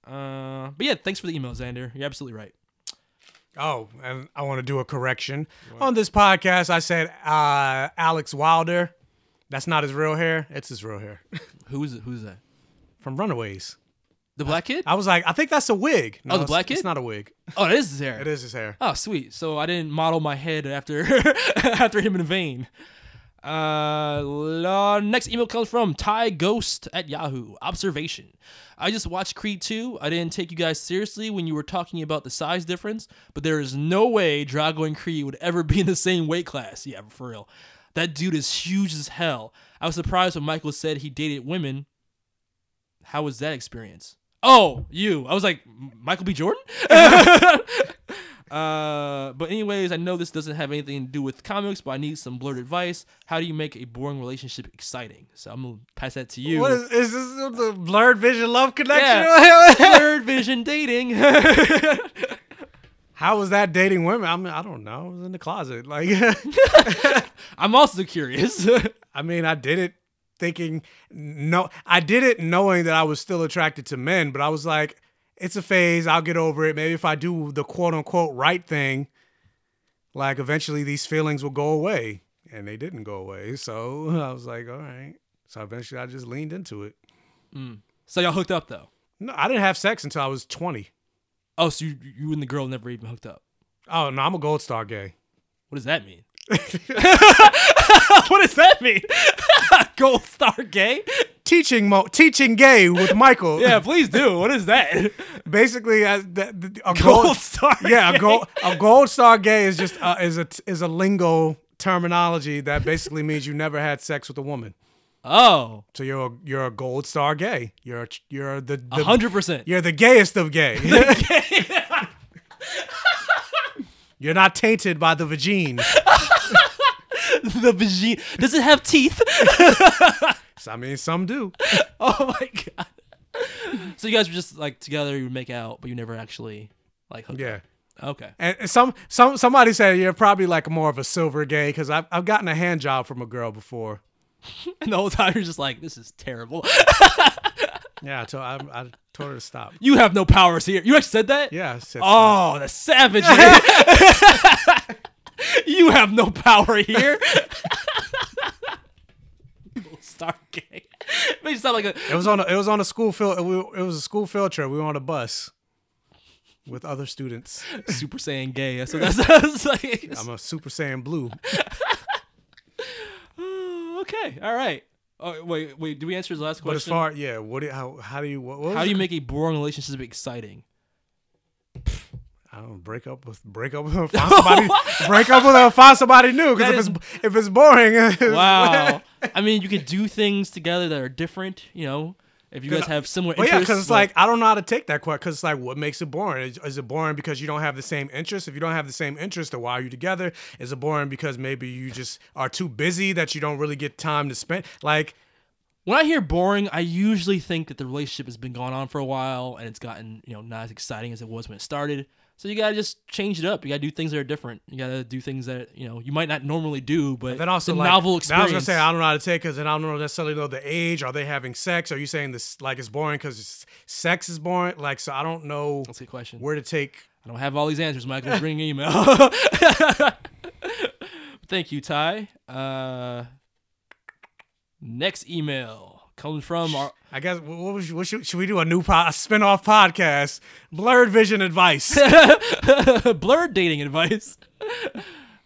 Uh, but yeah, thanks for the email, Xander. You're absolutely right. Oh, and I want to do a correction. What? On this podcast, I said uh, Alex Wilder. That's not his real hair. It's his real hair. Who is it? Who's that? From Runaways. The black kid? I was like, I think that's a wig. No, oh, the black kid? It's not a wig. Oh, it is his hair. It is his hair. Oh, sweet. So I didn't model my head after after him in vain. Uh, next email comes from Ty Ghost at Yahoo. Observation. I just watched Creed two. I didn't take you guys seriously when you were talking about the size difference, but there is no way Drago and Creed would ever be in the same weight class. Yeah, for real. That dude is huge as hell. I was surprised when Michael said he dated women. How was that experience? Oh, you. I was like, Michael B. Jordan? Uh, but anyways, I know this doesn't have anything to do with comics, but I need some blurred advice. How do you make a boring relationship exciting? So I'm going to pass that to you. What is, is this the Blurred Vision love connection? Yeah. Blurred Vision dating. How was that dating women? I mean, I don't know. I was in the closet. Like, I'm also curious. I mean, I did it thinking, no, I did it knowing that I was still attracted to men, but I was like, it's a phase. I'll get over it. Maybe if I do the quote unquote right thing, like eventually these feelings will go away, and they didn't go away. So I was like, all right. So eventually I just leaned into it. Mm. So y'all hooked up though? No, I didn't have sex until I was twenty. Oh, so you, you and the girl never even hooked up? Oh, no, I'm a gold star gay. What does that mean? What does that mean? Gold star gay? Teaching mo- teaching gay with Michael. Yeah, please do. What is that? Basically, a, a gold, gold star. Yeah, gay. a gold a gold star gay is just uh, is a is a lingo terminology that basically means you never had sex with a woman. Oh, so you're a, you're a gold star gay. You're a, you're the one hundred percent. You're the gayest of gay. gay. You're not tainted by the vagina. The vagina. Does it have teeth? I mean, some do. Oh my god! So you guys were just like together, you would make out, but you never actually like hooked yeah. up. Okay. And some some somebody said you're probably like more of a silver gay because I've I've gotten a hand job from a girl before, and the whole time you're just like, this is terrible. Yeah, I told I, I told her to stop. You have no powers here. You actually said that? Yeah. I said oh, the savagery. You have no power here. Star gay. It made you sound like a. It was on. A, it was on a school field. It was a school field trip. We were on a bus with other students. Super Saiyan gay. So that's. I was like, I'm a Super Saiyan blue. Okay. All right. Oh wait, wait. Did we answer his last question? But as far, yeah. What? Do, how? How do you? What, what how do you make a boring relationship exciting? I don't know, break up with break up with find somebody break up with uh, find somebody new because if it's if it's boring. Wow, I mean you could do things together that are different. You know, if you guys have similar well, interests. Yeah, because it's like, like I don't know how to take that question. Because it's like, what makes it boring? Is, is it boring because you don't have the same interests? If you don't have the same interests, then why are you together? Is it boring because maybe you just are too busy that you don't really get time to spend? Like when I hear boring, I usually think that the relationship has been going on for a while and it's gotten you know not as exciting as it was when it started. So you gotta just change it up. You gotta do things that are different. You gotta do things that you know you might not normally do, but then also the like, novel experience. I was gonna say I don't know how to take because I don't necessarily know the age. Are they having sex? Are you saying this like it's boring because sex is boring? Like so, I don't know. That's a good question. Where to take? I don't have all these answers, Michael. Bring an email. Thank you, Ty. Uh, next email comes from our. I guess what was what should, should we do a new po- a spinoff podcast? Blurred Vision advice, blurred dating advice.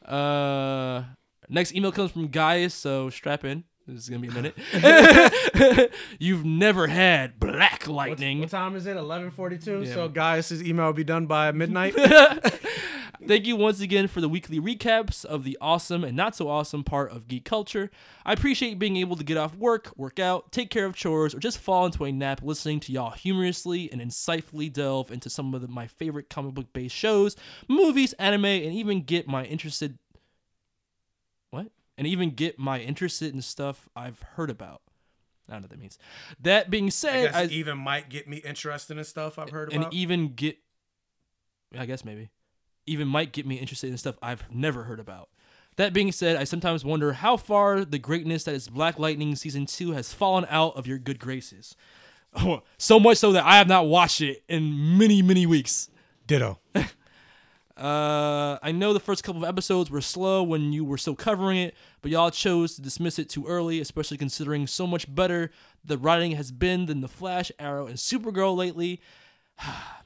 Uh, next email comes from Gaius, so strap in. This is gonna be a minute. You've never had black lightning. What, what time is it? Eleven forty-two. Yeah. So Gaius's email will be done by midnight. Thank you once again for the weekly recaps of the awesome and not so awesome part of geek culture. I appreciate being able to get off work, work out, take care of chores, or just fall into a nap listening to y'all humorously and insightfully delve into some of the, my favorite comic book-based shows, movies, anime, and even get my interested... What? And even get my interested in stuff I've heard about. I don't know what that means. That being said... I guess I, even might get me interested in stuff I've heard and about. And even get... I guess maybe. Even might get me interested in stuff I've never heard about. That being said, I sometimes wonder how far the greatness that is Black Lightning Season two has fallen out of your good graces. Oh, so much so that I have not watched it in many, many weeks. Ditto. Uh, I know the first couple of episodes were slow when you were still covering it, but y'all chose to dismiss it too early, especially considering so much better the writing has been than The Flash, Arrow, and Supergirl lately.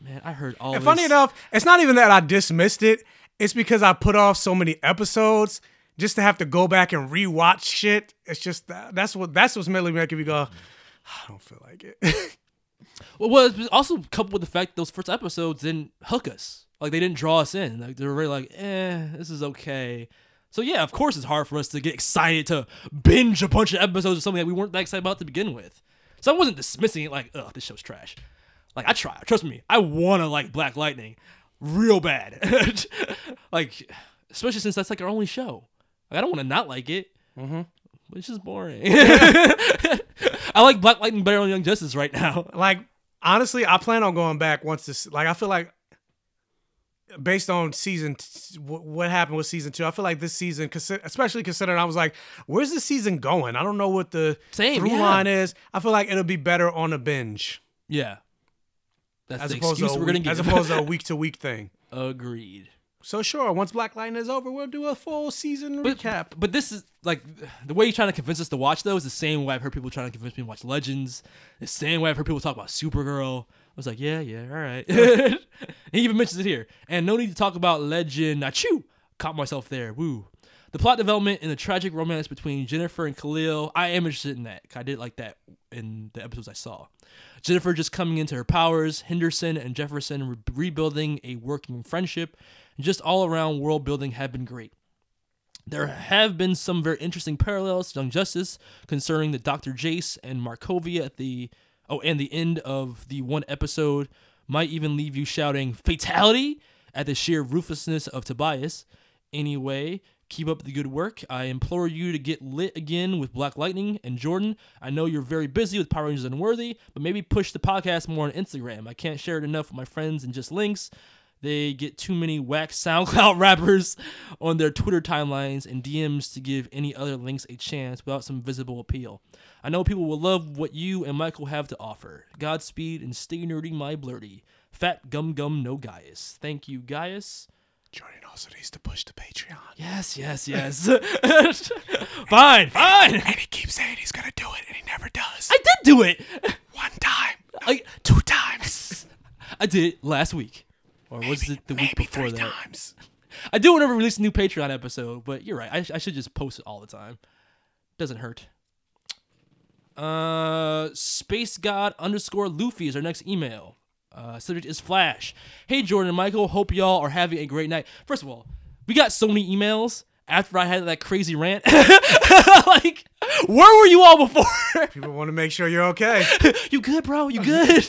Man, I heard all and this. Funny enough, it's not even that I dismissed it. It's because I put off so many episodes just to have to go back and rewatch shit. It's just that, that's what that's what's mainly making me go, I don't feel like it. Well, well, it's also coupled with the fact those first episodes didn't hook us. Like, they didn't draw us in. Like, they were really like, eh, this is okay. So, yeah, of course it's hard for us to get excited to binge a bunch of episodes of something that we weren't that excited about to begin with. So I wasn't dismissing it like, ugh, this show's trash. Like, I try. Trust me. I want to like Black Lightning real bad. Like, especially since that's like our only show. Like, I don't want to not like it. Mm-hmm. But it's just boring. I like Black Lightning better on Young Justice right now. Like, honestly, I plan on going back once this... Like, I feel like... Based on season, t- what happened with season two, I feel like this season, especially considering I was like, where's this season going? I don't know what the Same, through yeah. line is. I feel like it'll be better on a binge. Yeah. That's as the opposed excuse to a week, we're going to get. As opposed to a week-to-week thing. Agreed. So sure, once Black Lightning is over, we'll do a full season but, recap. But this is, like, the way you're trying to convince us to watch, though, is the same way I've heard people trying to convince me to watch Legends. The same way I've heard people talk about Supergirl. I was like, yeah, yeah, all right. He even mentions it here. And no need to talk about Legend. Achoo! Caught myself there. Woo. The plot development and the tragic romance between Jennifer and Khalil. I am interested in that. I did like that in the episodes I saw. Jennifer just coming into her powers. Henderson and Jefferson re- rebuilding a working friendship. And just all around world building have been great. There have been some very interesting parallels to Young Justice concerning the Doctor Jace and Markovia at the... Oh, and the end of the one episode might even leave you shouting fatality at the sheer ruthlessness of Tobias. Anyway, keep up the good work. I implore you to get lit again with Black Lightning. And Jordan, I know you're very busy with Power Rangers Unworthy, but maybe push the podcast more on Instagram. I can't share it enough with my friends and just links. They get too many whack SoundCloud rappers on their Twitter timelines and D Ms to give any other links a chance without some visible appeal. I know people will love what you and Michael have to offer. Godspeed and stay nerdy, my blurty. Fat gum gum, no Gaius. Thank you, Gaius. Jordan also needs to push the Patreon. Yes, yes, yes. fine, fine. And he keeps saying he's going to do it, and he never does. I did do it. One time. I, two times. I did it last week. Or maybe, was it the week before three that? Times. I do want to release a new Patreon episode, but you're right. I, sh- I should just post it all the time. Doesn't hurt. Uh, Space God underscore Luffy is our next email. Uh, subject is Flash. Hey, Jordan and Michael. Hope y'all are having a great night. First of all, we got so many emails after I had that crazy rant. Like, where were you all before? People want to make sure you're okay. You good, bro? You good?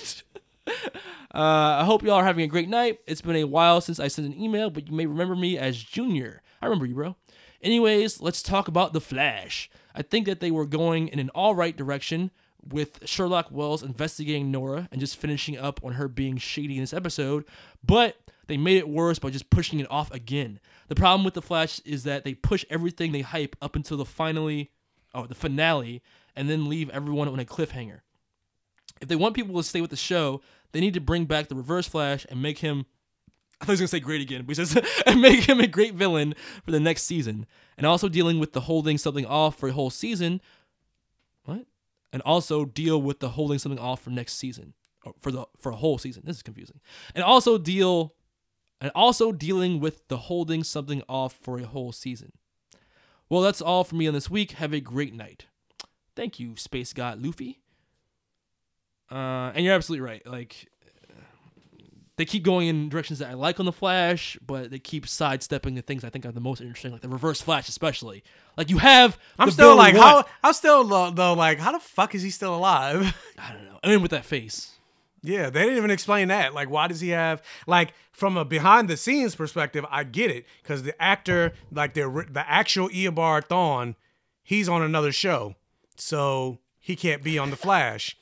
Uh, I hope y'all are having a great night. It's been a while since I sent an email, but you may remember me as Junior. I remember you, bro. Anyways, let's talk about The Flash. I think that they were going in an all right direction with Sherlock Wells investigating Nora and just finishing up on her being shady in this episode, but they made it worse by just pushing it off again. The problem with The Flash is that they push everything they hype up until the finally, oh, the finale, and then leave everyone on a cliffhanger. If they want people to stay with the show, they need to bring back the Reverse Flash and make him, I thought he was going to say great again, but he says, and make him a great villain for the next season. And also dealing with the holding something off for a whole season. What? And also deal with the holding something off for next season. Or for the for a whole season. This is confusing. And also deal, and also dealing with the holding something off for a whole season. Well, that's all for me on this week. Have a great night. Thank you, Space God Luffy. Uh, and you're absolutely right. Like, they keep going in directions that I like on The Flash, but they keep sidestepping the things I think are the most interesting, like the Reverse Flash, especially. Like, you have. I'm still like, how? I'm still though, like, how the fuck is he still alive? I don't know. I mean, with that face. Yeah, they didn't even explain that. Like, why does he have, like, from a behind the scenes perspective? I get it, because the actor, like the the actual Eobard Thawne, he's on another show, so he can't be on The Flash.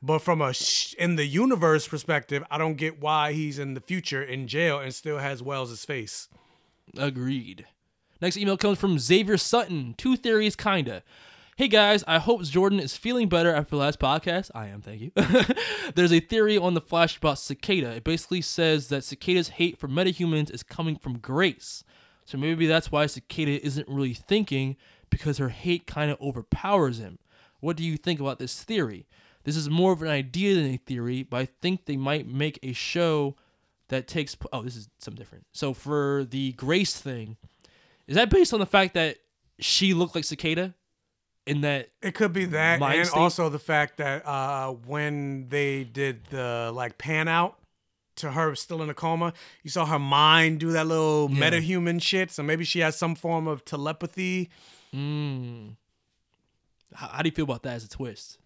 But from a sh- in the universe perspective, I don't get why he's in the future in jail and still has Wells' face. Agreed. Next email comes from Xavier Sutton. Two theories, kinda. Hey guys, I hope Jordan is feeling better after the last podcast. I am, thank you. There's a theory on The Flash about Cicada. It basically says that Cicada's hate for metahumans is coming from grace. So maybe that's why Cicada isn't really thinking, because her hate kind of overpowers him. What do you think about this theory? This is more of an idea than a theory, but I think they might make a show that takes... Po- oh, this is something different. So for the grace thing, is that based on the fact that she looked like Cicada? In that it could be that, and state? Also the fact that uh, when they did the like pan out to her still in a coma, you saw her mind do that little yeah. metahuman shit. So maybe she has some form of telepathy. Mm. How, how do you feel about that as a twist?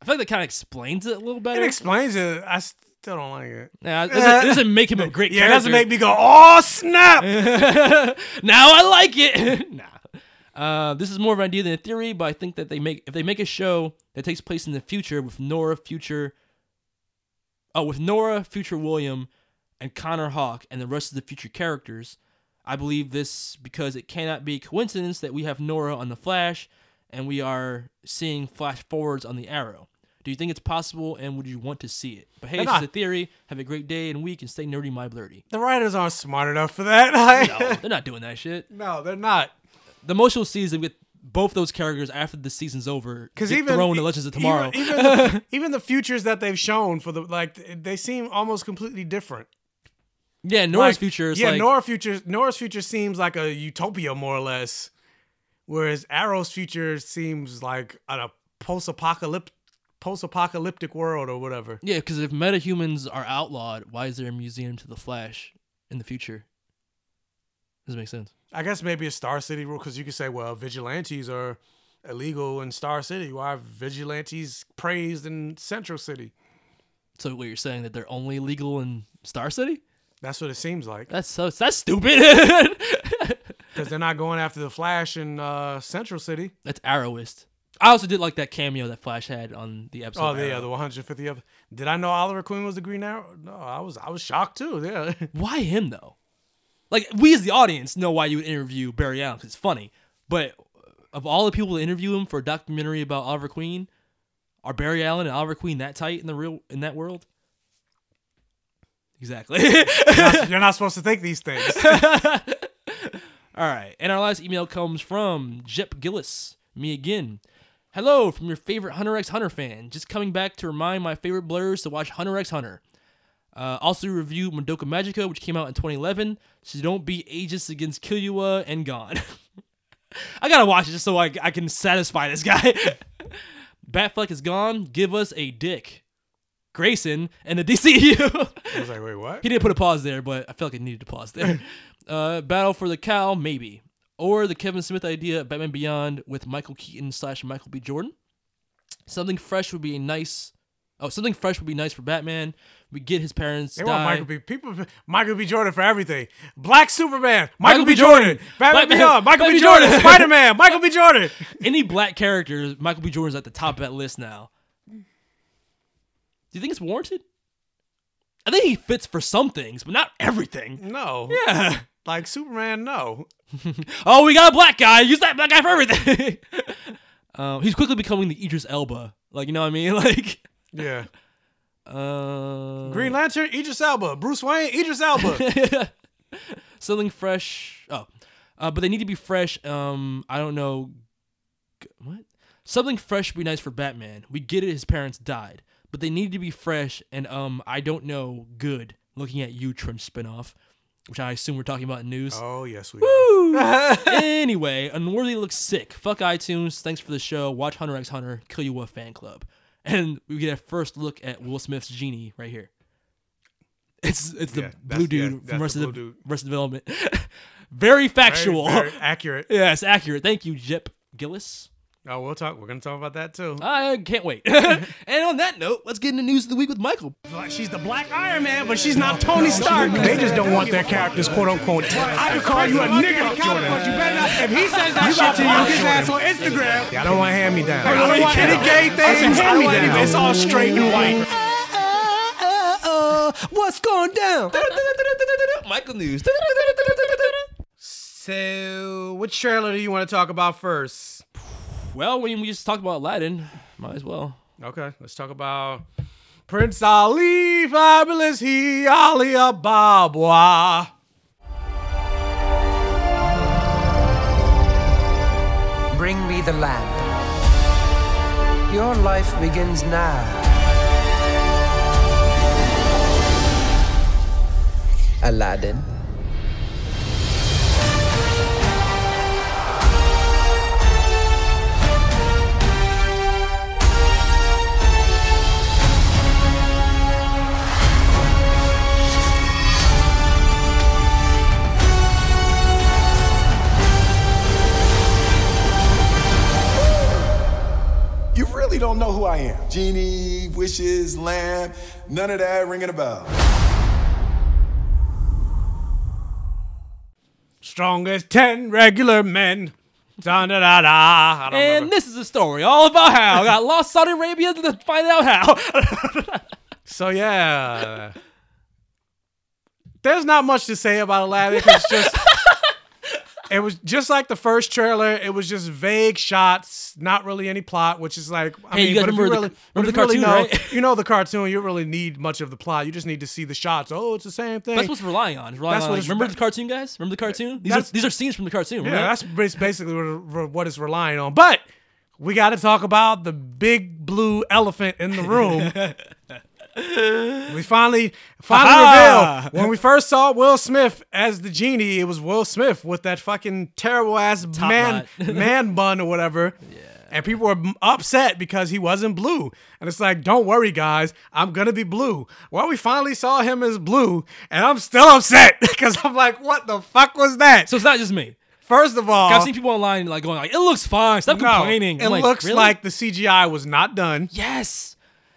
I feel like that kind of explains it a little better. It explains it. I still don't like it. Yeah, it doesn't, it doesn't make him a great yeah, character. It doesn't make me go, oh snap! Now I like it. Nah. Uh, this is more of an idea than a theory, but I think that they make if they make a show that takes place in the future with Nora, future, oh, with Nora, future William, and Connor Hawke, and the rest of the future characters, I believe this because it cannot be a coincidence that we have Nora on the Flash, and we are seeing flash forwards on the Arrow. Do you think it's possible, and would you want to see it? But hey, it's just a theory. Have a great day and week, and stay nerdy, my blurdy. The writers aren't smart enough for that. No, they're not doing that shit. No, they're not. The most you'll see is them get both those characters after the season's over. Because even thrown in Legends of Tomorrow, even, even, the, even the futures that they've shown for the like, they seem almost completely different. Yeah, Nora's like, future. Is yeah, like, Nora future. Nora's future seems like a utopia more or less, whereas Arrow's future seems like a post-apocalyptic, post-apocalyptic world or whatever. Yeah, because if metahumans are outlawed, why is there a museum to the Flash in the future? Does it make sense? I guess maybe a Star City rule, because you could say, well, vigilantes are illegal in Star City. Why are vigilantes praised in Central City? So what, you're saying that they're only illegal in Star City? That's what it seems like. That's so that's stupid. Because they're not going after the Flash in uh, Central City. That's Arrowist. I also did like that cameo that Flash had on the episode. Oh, yeah, Arrow. The one hundred fiftieth episode. Did I know Oliver Queen was the Green Arrow? No, I was I was shocked too. Yeah. Why him though? Like, we as the audience know why you would interview Barry Allen, because it's funny. But of all the people to interview him for a documentary about Oliver Queen, are Barry Allen and Oliver Queen that tight in the real in that world? Exactly. you're, not, you're not supposed to think these things. All right. And our last email comes from Jep Gillis. Me again. Hello from your favorite Hunter x Hunter fan. Just coming back to remind my favorite blurs to watch Hunter x Hunter. Uh, also reviewed Madoka Magica, which came out in twenty eleven. So don't be ageist against Killua and gone. I gotta watch it just so I, I can satisfy this guy. Batfleck is gone. Give us a dick. Grayson and the D C U. I was like, wait, what? He didn't put a pause there, but I felt like it needed to pause there. uh, Battle for the Cow, maybe. Or the Kevin Smith idea of Batman Beyond with Michael Keaton slash Michael B. Jordan. Something fresh would be a nice... Oh, something fresh would be nice for Batman. We get his parents. They die. want Michael B. People, Michael B. Jordan for everything. Black Superman, Michael, Michael B. Jordan. Jordan. Batman Beyond, Michael Batman B. Jordan. Jordan. Spider-Man, Michael B. Jordan. Any black characters, Michael B. Jordan's at the top of that list now. Do you think it's warranted? I think he fits for some things, but not everything. No. Yeah. Like Superman, no. Oh, we got a black guy. Use that black guy for everything. um, he's quickly becoming the Idris Elba. Like, you know what I mean? Like... Yeah. Uh, Green Lantern, Idris Elba. Bruce Wayne, Idris Elba. Something fresh. Oh. Uh, but they need to be fresh. Um, I don't know. What? Something fresh would be nice for Batman. We get it, his parents died. But they need to be fresh and, um, I don't know, good. Looking at you, Trench spinoff, which I assume we're talking about in news. Oh, yes, we Woo! Are. Anyway, Unworthy looks sick. Fuck iTunes. Thanks for the show. Watch Hunter x Hunter. Kill You a Fan Club. And we get a first look at Will Smith's genie right here. It's it's the yeah, blue dude yeah, from rest of, the, rest of Development. Very factual. Very, very accurate. Yes, yeah, accurate. Thank you, Jep Gillis. Oh, we'll talk. We're going to talk about that, too. I can't wait. And on that note, let's get into News of the Week with Michael. She's the Black Iron Man, but she's not Tony Stark. They just don't want their characters, quote, unquote. I could call you a nigga, Jordan. You better not. If he says that shit to you, block his ass on Instagram. Yeah, I don't want to hand me down. I don't want any gay things. I don't want anything. It's all straight and white. Oh, oh, oh, oh. What's going down? Michael News. So, which trailer do you want to talk about first? Well, we, we just talked about Aladdin. Might as well. Okay, let's talk about Prince Ali, fabulous he, Ali Ababa. Bring me the lamp. Your life begins now. Aladdin. You don't know who I am. Genie, wishes, lamb, none of that ringing a bell. Strongest ten regular men. Da, da, da, da. I don't and remember. This is a story all about how I got lost Saudi Arabia to find out how. So yeah, there's not much to say about Aladdin. It's just. It was just like the first trailer. It was just vague shots, not really any plot, which is like, I hey, mean, but if you really, the, but if you cartoon, really know, right? You know the cartoon, you really need much of the plot. You just need to see the shots. Oh, it's the same thing. That's what's relying on. It's relying that's on, what like, it's, remember that, the cartoon, guys? Remember the cartoon? These are these are scenes from the cartoon. Remember? Yeah, that's basically what it's relying on. But we got to talk about the big blue elephant in the room. We finally, finally Aha! revealed when we first saw Will Smith as the genie. It was Will Smith with that fucking terrible ass Top man man bun or whatever. Yeah. And people were upset because he wasn't blue. And it's like, don't worry, guys, I'm gonna be blue. Well, we finally saw him as blue, and I'm still upset because I'm like, what the fuck was that? So it's not just me. First of all, I've seen people online like going, like, it looks fine. Stop no, complaining. I'm it like, looks really? like the C G I was not done. Yes.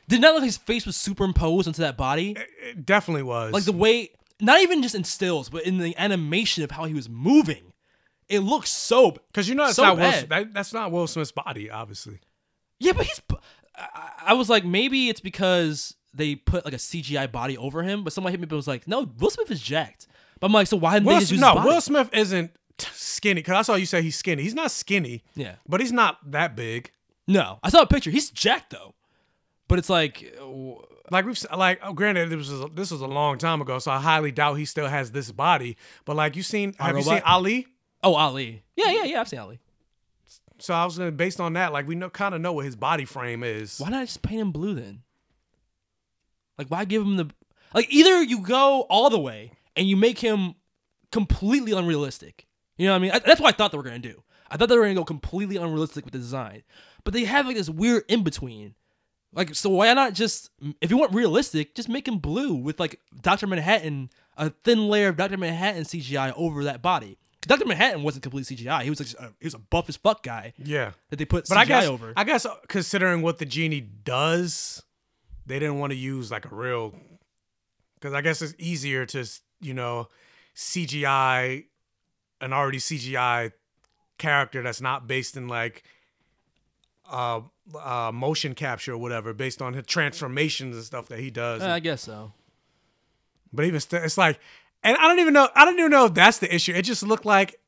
Did not look like his face was superimposed onto that body. It definitely was. Like the way, not even just in stills, but in the animation of how he was moving, it looks so because you know that's so not Will, that, that's not Will Smith's body, obviously. Yeah, but he's. I, I was like, maybe it's because they put like a C G I body over him, but someone hit me and was like, no, Will Smith is jacked. But I'm like, so why didn't Will, they just use no, his body? Will Smith isn't skinny because I saw you say he's skinny. He's not skinny. Yeah, but he's not that big. No, I saw a picture. He's jacked though. But it's like, like we've like. Oh, granted, this was this was a long time ago, so I highly doubt he still has this body. But like, you seen? Have you seen Ali? Oh, Ali. Yeah, yeah, yeah. I've seen Ali. So I was gonna, based on that, like we know kind of know what his body frame is. Why not just paint him blue then? Like, why give him the like? Either you go all the way and you make him completely unrealistic. You know what I mean? I, that's what I thought they were gonna do. I thought they were gonna go completely unrealistic with the design, but they have like this weird in between. Like, so why not just, if you want realistic, just make him blue with, like, Doctor Manhattan, a thin layer of Doctor Manhattan C G I over that body. Doctor Manhattan wasn't complete C G I. He was, like, a, he was a buff as fuck guy. Yeah. That they put but C G I I guess, over. I guess, considering what the genie does, they didn't want to use, like, a real, because I guess it's easier to, you know, C G I, an already C G I character that's not based in, like, uh, uh, motion capture or whatever based on his transformations and stuff that he does. Uh, I guess so. But even still, it's like, and I don't even know, I don't even know if that's the issue. It just looked like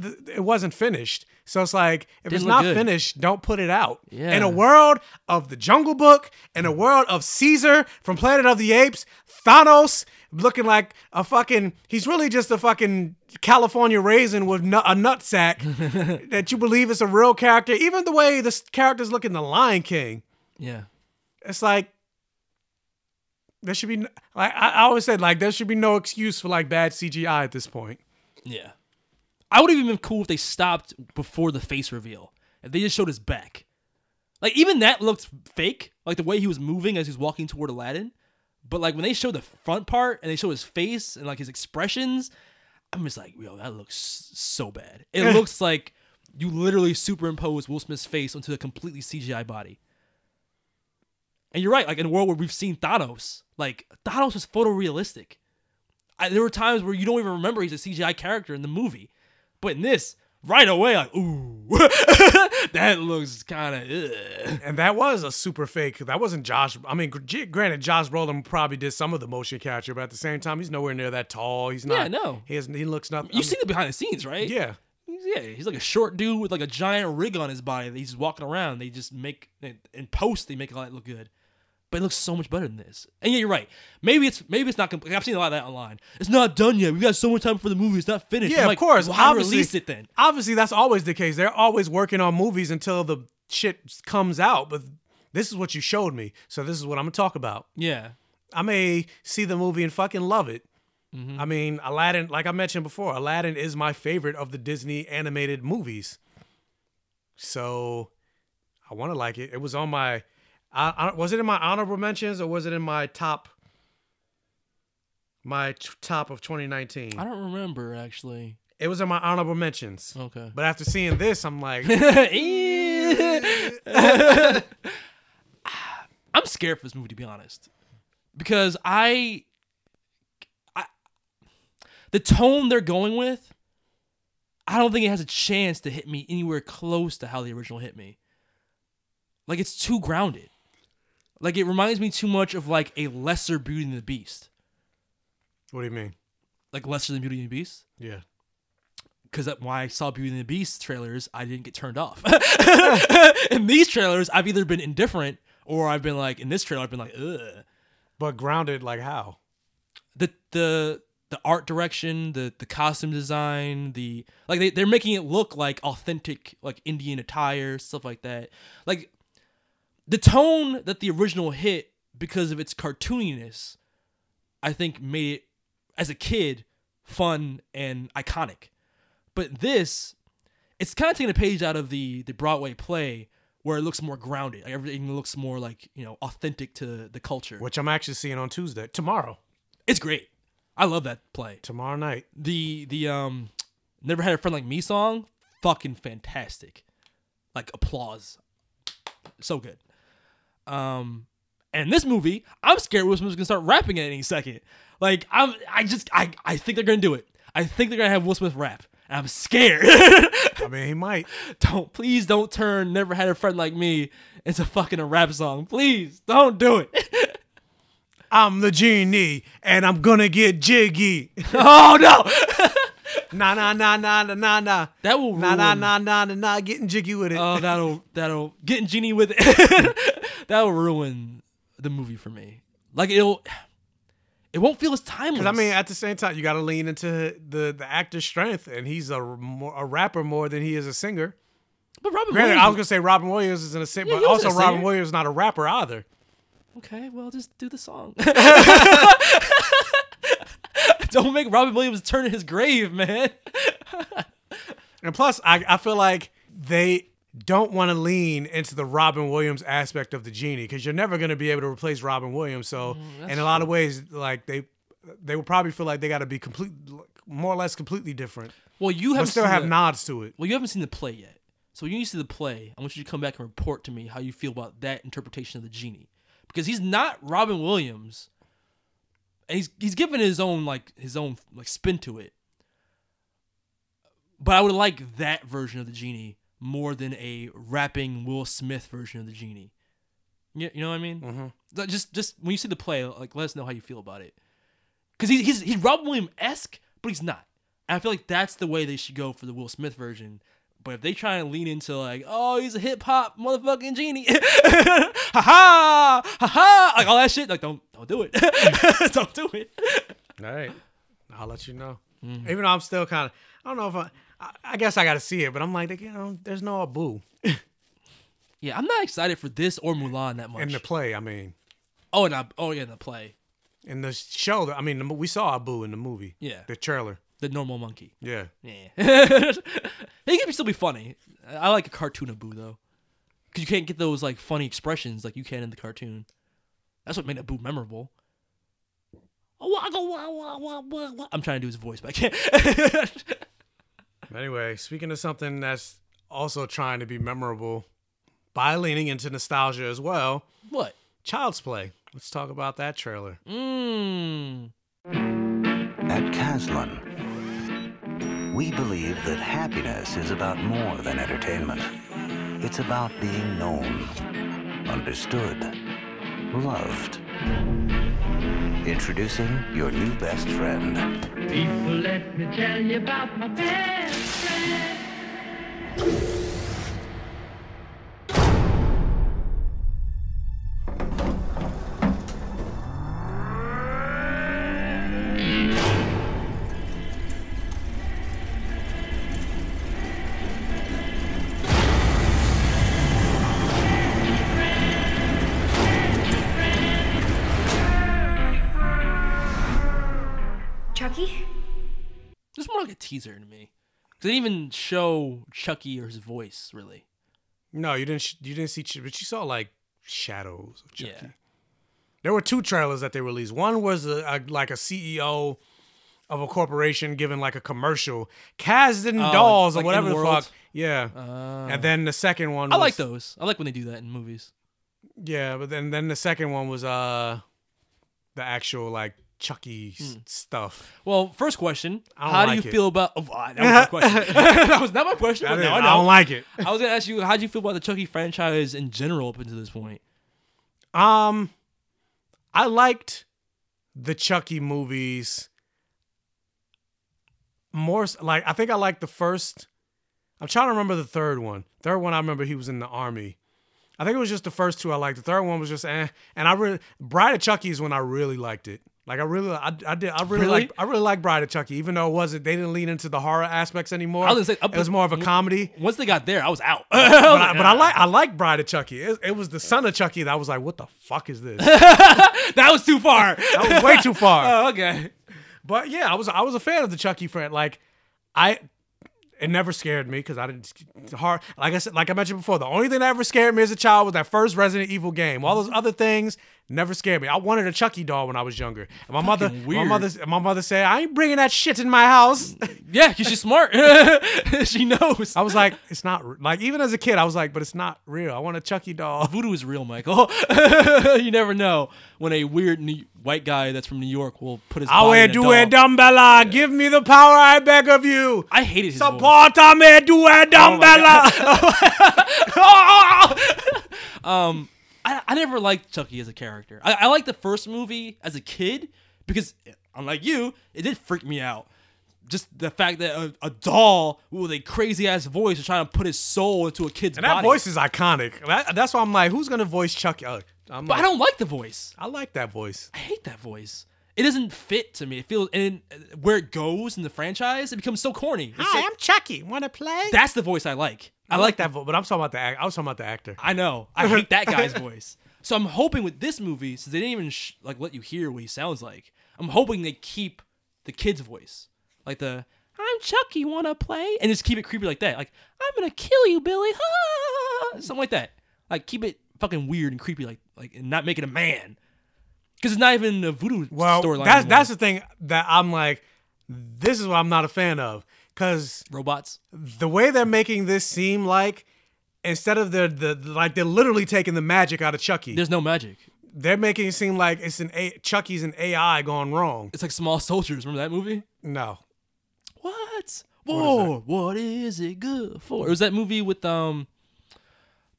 th- it wasn't finished. So it's like, if Didn't it's not good. finished, don't put it out. Yeah. In a world of the Jungle Book, in a world of Caesar from Planet of the Apes, Thanos looking like a fucking, he's really just a fucking California raisin with nu- a nutsack that you believe is a real character. Even the way this character's looking, The Lion King. Yeah. It's like, there should be, no, like I always said, like there should be no excuse for like bad C G I at this point. Yeah. I would have even been cool if they stopped before the face reveal. If they just showed his back. Like, even that looked fake. Like, the way he was moving as he was walking toward Aladdin. But, like, when they showed the front part and they showed his face and, like, his expressions, I'm just like, yo, that looks so bad. It looks like you literally superimpose Will Smith's face onto a completely C G I body. And you're right. Like, in a world where we've seen Thanos, like, Thanos was photorealistic. I, there were times where you don't even remember he's a C G I character in the movie. But in this, right away, like, ooh, that looks kind of. And that was a super fake. That wasn't Josh. I mean, granted, Josh Brolin probably did some of the motion capture, but at the same time, he's nowhere near that tall. He's not. Yeah, no. He, has, he looks nothing. You I mean, see the behind the scenes, right? Yeah. Yeah, he's like a short dude with like a giant rig on his body. He's just walking around. They just make, in post, they make it look good. But it looks so much better than this. And yeah, you're right. Maybe it's maybe it's not complete. I've seen a lot of that online. It's not done yet. We've got so much time for the movie. It's not finished. Yeah, I'm of like, course. Why obviously, release it then? Obviously, that's always the case. They're always working on movies until the shit comes out. But this is what you showed me. So this is what I'm going to talk about. Yeah. I may see the movie and fucking love it. Mm-hmm. I mean, Aladdin, like I mentioned before, Aladdin is my favorite of the Disney animated movies. So I want to like it. It was on my... I, I, was it in my honorable mentions or was it in my top my t- top of twenty nineteen? I don't remember, actually. It was in my honorable mentions. Okay. But after seeing this, I'm like... I'm scared for this movie, to be honest. Because I... I the tone they're going with, I don't think it has a chance to hit me anywhere close to how the original hit me. Like, it's too grounded. Like, it reminds me too much of, like, a lesser Beauty and the Beast. What do you mean? Like, lesser than Beauty and the Beast? Yeah. Because when I saw Beauty and the Beast trailers, I didn't get turned off. In these trailers, I've either been indifferent, or I've been, like, in this trailer, I've been like, ugh. But grounded, like, how? The the the art direction, the, the costume design, the... Like, they, they're making it look like authentic, like, Indian attire, stuff like that. Like... The tone that the original hit, because of its cartooniness, I think made it, as a kid, fun and iconic. But this, it's kind of taking a page out of the, the Broadway play where it looks more grounded. Like everything looks more like, you know, authentic to the culture. Which I'm actually seeing on Tuesday. Tomorrow. It's great. I love that play. Tomorrow night. The the um Never Had a Friend Like Me song, fucking fantastic. Like applause. So good. Um, and this movie, I'm scared Will Smith's gonna start rapping at any second. Like I'm, I just, I, I think they're gonna do it. I think they're gonna have Will Smith rap. And I'm scared. I mean, he might. Don't, please, don't turn "Never Had a Friend Like Me" into fucking a rap song. Please, don't do it. I'm the genie, and I'm gonna get jiggy. Oh no. Nah, nah, nah, nah, nah, nah, nah. That will ruin. Nah, nah, nah, nah, nah, nah. Getting jiggy with it. Oh, that'll, that'll, getting genie with it. That'll ruin the movie for me. Like, it'll, it won't feel as timeless. Because, I mean, at the same time, you got to lean into the, the actor's strength, and he's a, a rapper more than he is a singer. But Robin Granted, Williams. I was going to say Robin Williams isn't a singer, yeah, but also Robin singer. Williams is not a rapper either. Okay, well, just do the song. Don't make Robin Williams turn in his grave, man. And plus, I, I feel like they don't want to lean into the Robin Williams aspect of the genie because you're never going to be able to replace Robin Williams. So mm, in a lot true. of ways, like they they will probably feel like they got to be complete, more or less completely different. Well, you haven't still have the, nods to it. Well, you haven't seen the play yet. So when you see the play, I want you to come back and report to me how you feel about that interpretation of the genie. Because he's not Robin Williams. And he's he's given his own like his own like spin to it, but I would like that version of the genie more than a rapping Will Smith version of the genie. You, you know what I mean? Mm-hmm. Just just when you see the play, like let us know how you feel about it, because he, he's he's Robin Williams-esque, but he's not. And I feel like that's the way they should go for the Will Smith version. But if they try and lean into like, oh, he's a hip hop motherfucking genie, ha ha ha ha, like all that shit, like don't don't do it, don't do it. All right, I'll let you know. Mm-hmm. Even though I'm still kind of, I don't know if I, I, I guess I got to see it, but I'm like, you know, there's no Abu. Yeah, I'm not excited for this or Mulan that much. In the play, I mean. Oh, and I, oh yeah, in the play. In the show, I mean, we saw Abu in the movie. Yeah. The trailer. The normal monkey. Yeah. Yeah. He can still be funny. I like a cartoon Abu, though. Because you can't get those like funny expressions like you can in the cartoon. That's what made Abu memorable. I'm trying to do his voice, but I can't. Anyway, speaking of something that's also trying to be memorable by leaning into nostalgia as well. What? Child's Play. Let's talk about that trailer. Mmm. At Caslan. We believe that happiness is about more than entertainment. It's about being known, understood, loved. Introducing your new best friend. People, let me tell you about my best friend. Just more like a teaser to me. They didn't even show Chucky or his voice, really. No, you didn't. Sh- you didn't see, Ch- but you saw like shadows of Chucky. Yeah. There were two trailers that they released. One was a, a, like a C E O of a corporation giving like a commercial, Kaz and oh, dolls like, or like whatever the fuck. Yeah. Uh, and then the second one. Was, I like those. I like when they do that in movies. Yeah, but then then the second one was uh, the actual like. Chucky mm. stuff. Well, first question. How like do you it. feel about... Oh, that was my question. That was not my question. But now I, I don't like it. I was going to ask you, how do you feel about the Chucky franchise in general up until this point? Um, I liked the Chucky movies more... Like, I think I liked the first... I'm trying to remember the third one. Third one, I remember he was in the army. I think it was just the first two I liked. The third one was just eh. And I really... Bride of Chucky is when I really liked it. Like I really, I, I did, I really, really? like, I really like Bride of Chucky, even though it wasn't. They didn't lean into the horror aspects anymore. I was like, it was more of a comedy. Once they got there, I was out. but, I, but, I, but I like, I like Bride of Chucky. It, it was the son of Chucky that I was like, what the fuck is this? That was too far. That was way too far. Oh, okay. But yeah, I was, I was a fan of the Chucky friend. Like, I, it never scared me because I didn't. Horror, like I said, like I mentioned before, the only thing that ever scared me as a child was that first Resident Evil game. All those other things. Never scared me. I wanted a Chucky doll when I was younger. And my mother, my mother, my mother said, "I ain't bringing that shit in my house." Yeah, because she's smart. She knows. I was like, "It's not like." Even as a kid, I was like, "But it's not real. I want a Chucky doll." Voodoo is real, Michael. You never know when a weird new, white guy that's from New York will put his. I will do a dumbella. Yeah. Give me the power, I beg of you. I hated his support me. Do a dumbella. Um. I, I never liked Chucky as a character. I, I liked the first movie as a kid because, unlike you, it did freak me out. Just the fact that a, a doll with a crazy-ass voice is trying to put his soul into a kid's body. And that body. voice is iconic. That, that's why I'm like, who's going to voice Chucky? Uh, I'm but like, I don't like the voice. I like that voice. I hate that voice. It doesn't fit to me. It feels and where it goes in the franchise, it becomes so corny. Hi, like, I'm Chucky. Want to play? That's the voice I like. I, I like that voice, but I'm talking about the act- I was talking about the actor. I know. I hate that guy's voice. So I'm hoping with this movie, since they didn't even sh- like let you hear what he sounds like, I'm hoping they keep the kid's voice, like the "I'm Chucky, want to play?" and just keep it creepy like that, like "I'm gonna kill you, Billy," something like that. Like keep it fucking weird and creepy, like like and not make it a man, because it's not even a voodoo well, storyline. That's anymore. That's the thing that I'm like, this is what I'm not a fan of. Cause robots. The way they're making this seem like, instead of the the like they're literally taking the magic out of Chucky. There's no magic. They're making it seem like it's an a- Chucky's an A I gone wrong. It's like Small Soldiers. Remember that movie? No. What? Whoa! What is, what is it good for? It was that movie with um,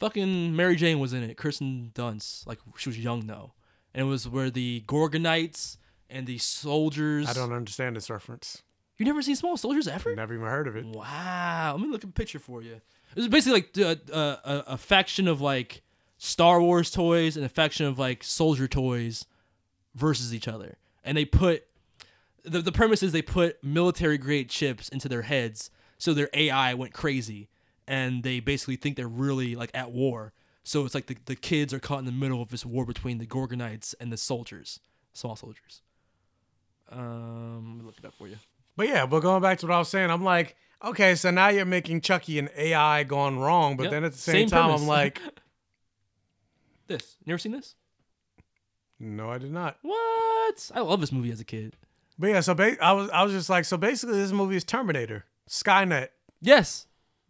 fucking Mary Jane was in it. Kirsten Dunst. Like she was young though, and it was where the Gorgonites and the soldiers. I don't understand this reference. You never seen Small Soldiers ever? Never even heard of it. Wow. Let me look at a picture for you. It was basically like a, a, a faction of like Star Wars toys and a faction of like soldier toys versus each other. And they put, the, the premise is they put military grade chips into their heads so their A I went crazy. And they basically think they're really like at war. So it's like the, the kids are caught in the middle of this war between the Gorgonites and the soldiers. Small Soldiers. Um, let me look it up for you. But yeah, but going back to what I was saying, I'm like, okay, so now you're making Chucky an A I gone wrong, but yep. then at the same, same time, premise. I'm like... This. You ever seen this? No, I did not. What? I love this movie as a kid. But yeah, so ba- I was I was just like, so basically this movie is Terminator. Skynet. Yes.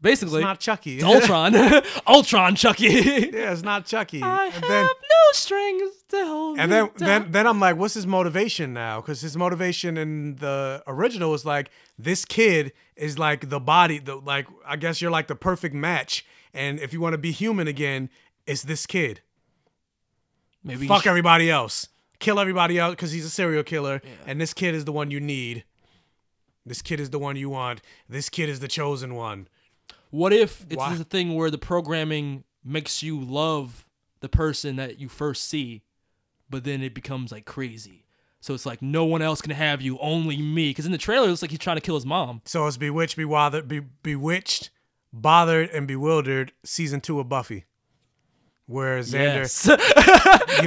Basically, it's not Chucky. It's Ultron. Ultron Chucky. Yeah, it's not Chucky. I and have then, no strings to hold. And then, then, then I'm like, what's his motivation now? Because his motivation in the original was like, this kid is like the body, the like, I guess you're like the perfect match. And if you want to be human again, it's this kid. Maybe fuck should... everybody else. Kill everybody else because he's a serial killer. Yeah. And this kid is the one you need. This kid is the one you want. This kid is the chosen one. What if it's Why? the thing where the programming makes you love the person that you first see, but then it becomes like crazy. So it's like, no one else can have you, only me. Because in the trailer, it's like he's trying to kill his mom. So it's Bewitched, Bewothered, Be- Bewitched, Bothered, and Bewildered, season two of Buffy. Where Xander... Yes. you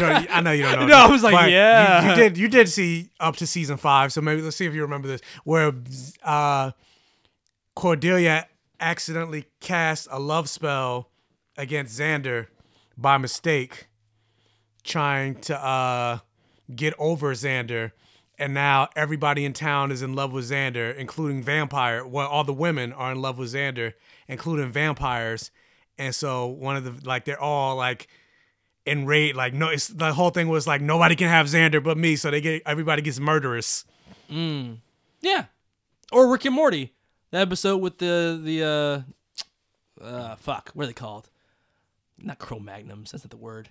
know, I know you don't know. No, this, I was like, yeah. You, you, did, you did see up to season five, so maybe let's see if you remember this. Where uh, Cordelia... accidentally cast a love spell against Xander by mistake, trying to uh, get over Xander. And now everybody in town is in love with Xander, including vampire. Well, all the women are in love with Xander, including vampires. And so one of the, like, they're all like enraged. Like, no, it's the whole thing was like, nobody can have Xander but me. So they get, everybody gets murderous. Mm. Yeah. Or Rick and Morty. That episode with the, the uh, uh, fuck, what are they called? Not Cro-Magnums, that's not the word.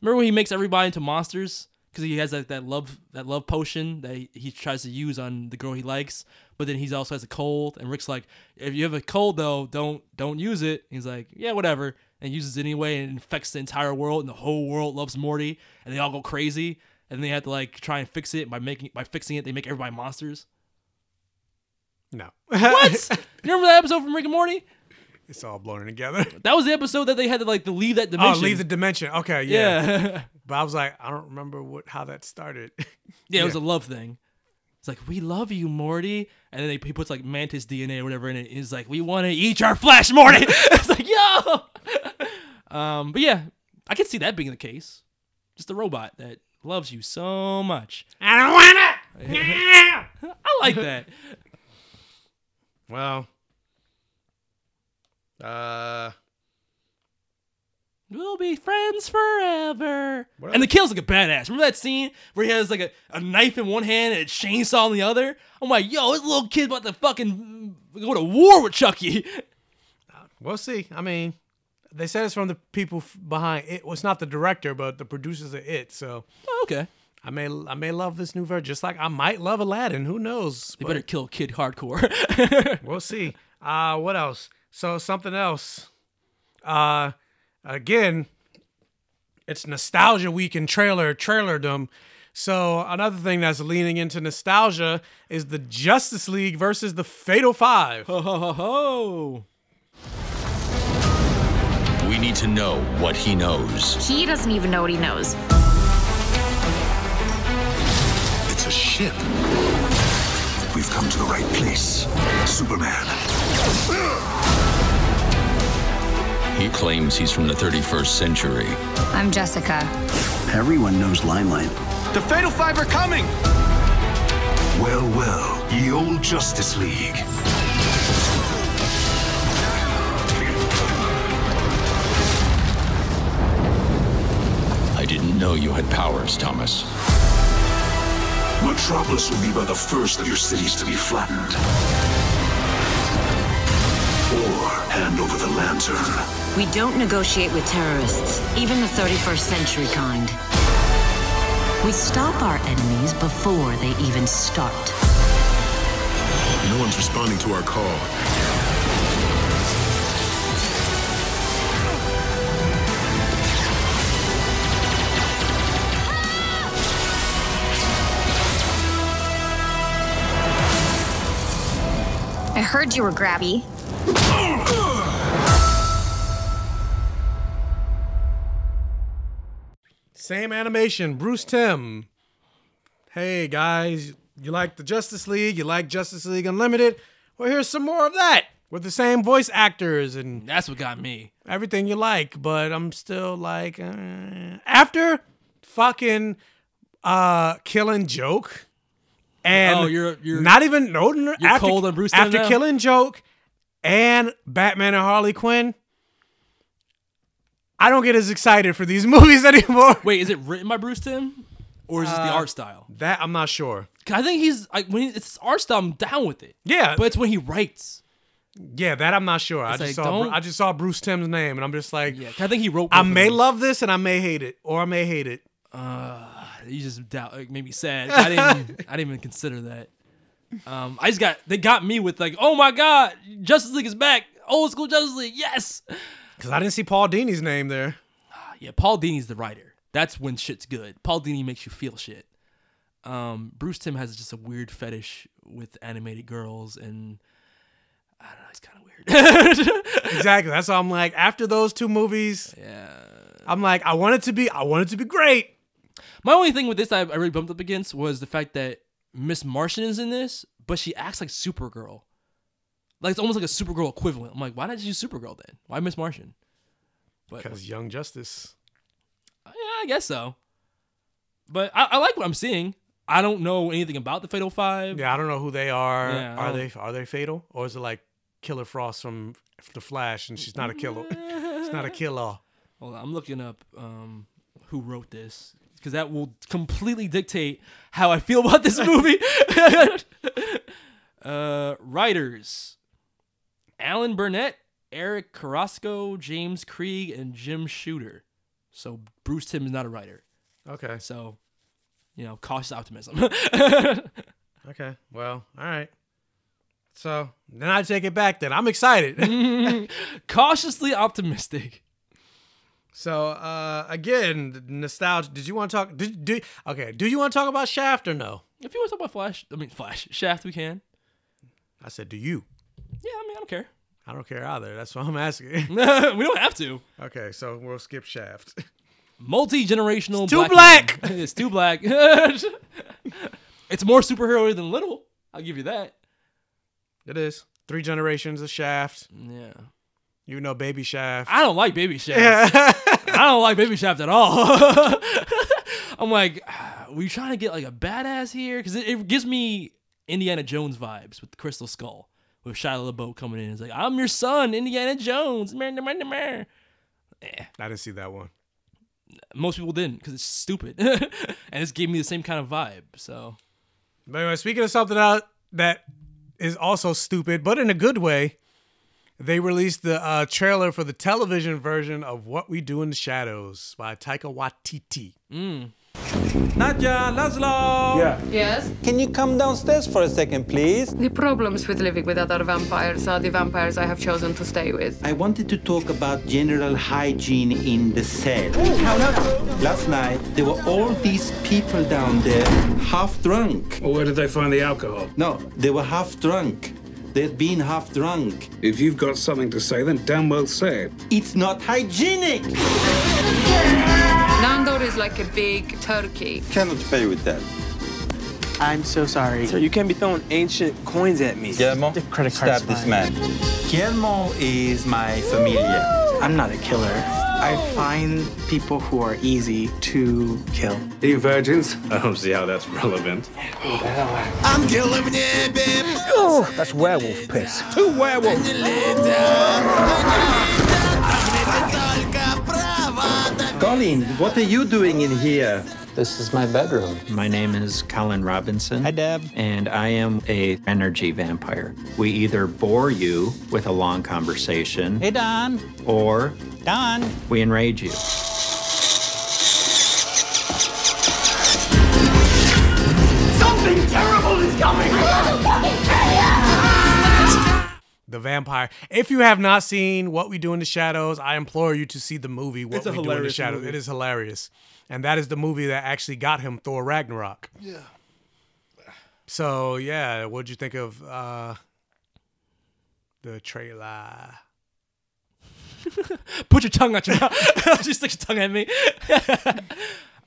Remember when he makes everybody into monsters? Because he has like, that love that love potion that he, he tries to use on the girl he likes, but then he also has a cold, and Rick's like, if you have a cold though, don't don't use it. And he's like, yeah, whatever, and uses it anyway, and it infects the entire world, and the whole world loves Morty, and they all go crazy, and they have to like try and fix it, by making by fixing it, they make everybody monsters. No. What? You remember that episode from Rick and Morty? It's all blown together. That was the episode that they had to like to leave that dimension. Oh, leave the dimension. Okay, yeah. yeah. But I was like, I don't remember what how that started. Yeah, yeah, it was a love thing. It's like, we love you, Morty. And then he puts like Mantis D N A or whatever in it. He's like, we want to eat your flesh, Morty. It's like, yo. Um, but yeah, I could see that being the case. Just a robot that loves you so much. I don't want it. Yeah. I like that. Well, uh, we'll be friends forever. And the kill's like a badass. Remember that scene where he has like a, a knife in one hand and a chainsaw in the other? I'm like, yo, this little kid's about to fucking go to war with Chucky. We'll see. I mean, they said it's from the people behind it. Well, it's not the director, but the producers of it. So oh, okay. I may I may love this new version, just like I might love Aladdin. Who knows? They better kill Kid Hardcore. We'll see. Uh, what else? So something else. Uh, again, it's nostalgia week in trailer trailerdom. So another thing that's leaning into nostalgia is the Justice League versus the Fatal Five. Ho ho ho ho! We need to know what he knows. He doesn't even know what he knows. A ship. We've come to the right place. Superman. He claims he's from the thirty-first century. I'm Jessica. Everyone knows Limelight. The Fatal Five are coming! Well, well, ye old Justice League. I didn't know you had powers, Thomas. Metropolis will be by the first of your cities to be flattened. Or hand over the lantern. We don't negotiate with terrorists, even the thirty-first century kind. We stop our enemies before they even start. No one's responding to our call. I heard you were grabby. Same animation, Bruce Timm. Hey guys, you like the Justice League? You like Justice League Unlimited? Well, here's some more of that with the same voice actors and that's what got me. Everything you like, but I'm still like uh, after fucking uh, Killing Joke. And oh, you're, you're not even no, no, you're after, cold on Bruce Timm after now? Killing Joke and Batman and Harley Quinn, I don't get as excited for these movies anymore. Wait, is it written by Bruce Timm? Or is it uh, the art style? That I'm not sure. I think he's like when he, it's art style, I'm down with it. Yeah, but it's when he writes. Yeah, that I'm not sure. It's I just like, saw I just saw Bruce Timm's name, and I'm just like, yeah, I think he wrote. I may love this, and I may hate it, or I may hate it. Uh, you just doubt, like, made me sad. I didn't. I didn't even consider that. Um, I just got they got me with like, oh my God, Justice League is back, old school Justice League, yes. Because I didn't see Paul Dini's name there. Yeah, Paul Dini's the writer. That's when shit's good. Paul Dini makes you feel shit. Um, Bruce Timm has just a weird fetish with animated girls, and I don't know, it's kind of weird. Exactly. That's why I'm like, after those two movies, yeah, I'm like, I want it to be, I want it to be great. My only thing with this I, I really bumped up against was the fact that Miss Martian is in this, but she acts like Supergirl. Like it's almost like a Supergirl equivalent. I'm like, why not just use Supergirl then? Why Miss Martian? Because Young Justice. Yeah, I guess so. But I, I like what I'm seeing. I don't know anything about the Fatal Five. Yeah, I don't know who they are. Yeah, are they are they fatal? Or is it like Killer Frost from The Flash and she's not a killer? It's not a killer. Well, I'm looking up um, who wrote this because that will completely dictate how I feel about this movie. uh, writers. Alan Burnett, Eric Carrasco, James Krieg, and Jim Shooter. So Bruce Timm is not a writer. Okay. So, you know, cautious optimism. Okay. Well, all right. So then I take it back then. I'm excited. mm, cautiously optimistic. So, uh, again, nostalgia. Did you want to talk? Did, do, okay. Do you want to talk about Shaft or no? If you want to talk about Flash, I mean, Flash, Shaft, we can. I said, do you? Yeah, I mean, I don't care. I don't care either. That's why I'm asking. We don't have to. Okay, so we'll skip Shaft. Multi-generational. It's too black. black. It's too black. It's more superhero than little. I'll give you that. It is. Three generations of Shaft. Yeah. You know Baby Shaft. I don't like Baby Shaft. Yeah. I don't like Baby Shaft at all. I'm like, we trying to get like a badass here? Because it, it gives me Indiana Jones vibes with the Crystal Skull. With Shia LaBeouf coming in. It's like, I'm your son, Indiana Jones. Meh, meh, meh, meh. Eh. I didn't see that one. Most people didn't because it's stupid. And it's gave me the same kind of vibe. So, but anyway, speaking of something out that is also stupid, but in a good way, they released the uh, trailer for the television version of What We Do in the Shadows by Taika Waititi. Mm. Nadja, Laszlo! Yeah. Yes? Can you come downstairs for a second, please? The problems with living with other vampires are the vampires I have chosen to stay with. I wanted to talk about general hygiene in the cell. Last night, there were all these people down there, half drunk. Well, where did they find the alcohol? No, they were half drunk. They've been half drunk. If you've got something to say, then damn well say it. It's not hygienic! Nando is like a big turkey. Cannot pay with that. I'm so sorry. So you can't be throwing ancient coins at me. Guillermo, credit card stab this man. Guillermo is my familia. I'm not a killer. I find people who are easy to kill. Are you virgins? I don't see how that's relevant. I'm killing it, babe. Oh, that's werewolf piss. Two werewolves. Colin, what are you doing in here? This is my bedroom. My name is Colin Robinson. Hi, Deb. And I am a energy vampire. We either bore you with a long conversation. Hey, Don. Or... Don. We enrage you. Something terrible is coming! The vampire. If you have not seen What We Do in the Shadows, I implore you to see the movie What We Do in the Shadows. Movie. It is hilarious. And that is the movie that actually got him Thor Ragnarok. Yeah. So, yeah, what'd you think of uh, the trailer? Put your tongue out your mouth. Just stick your tongue at me.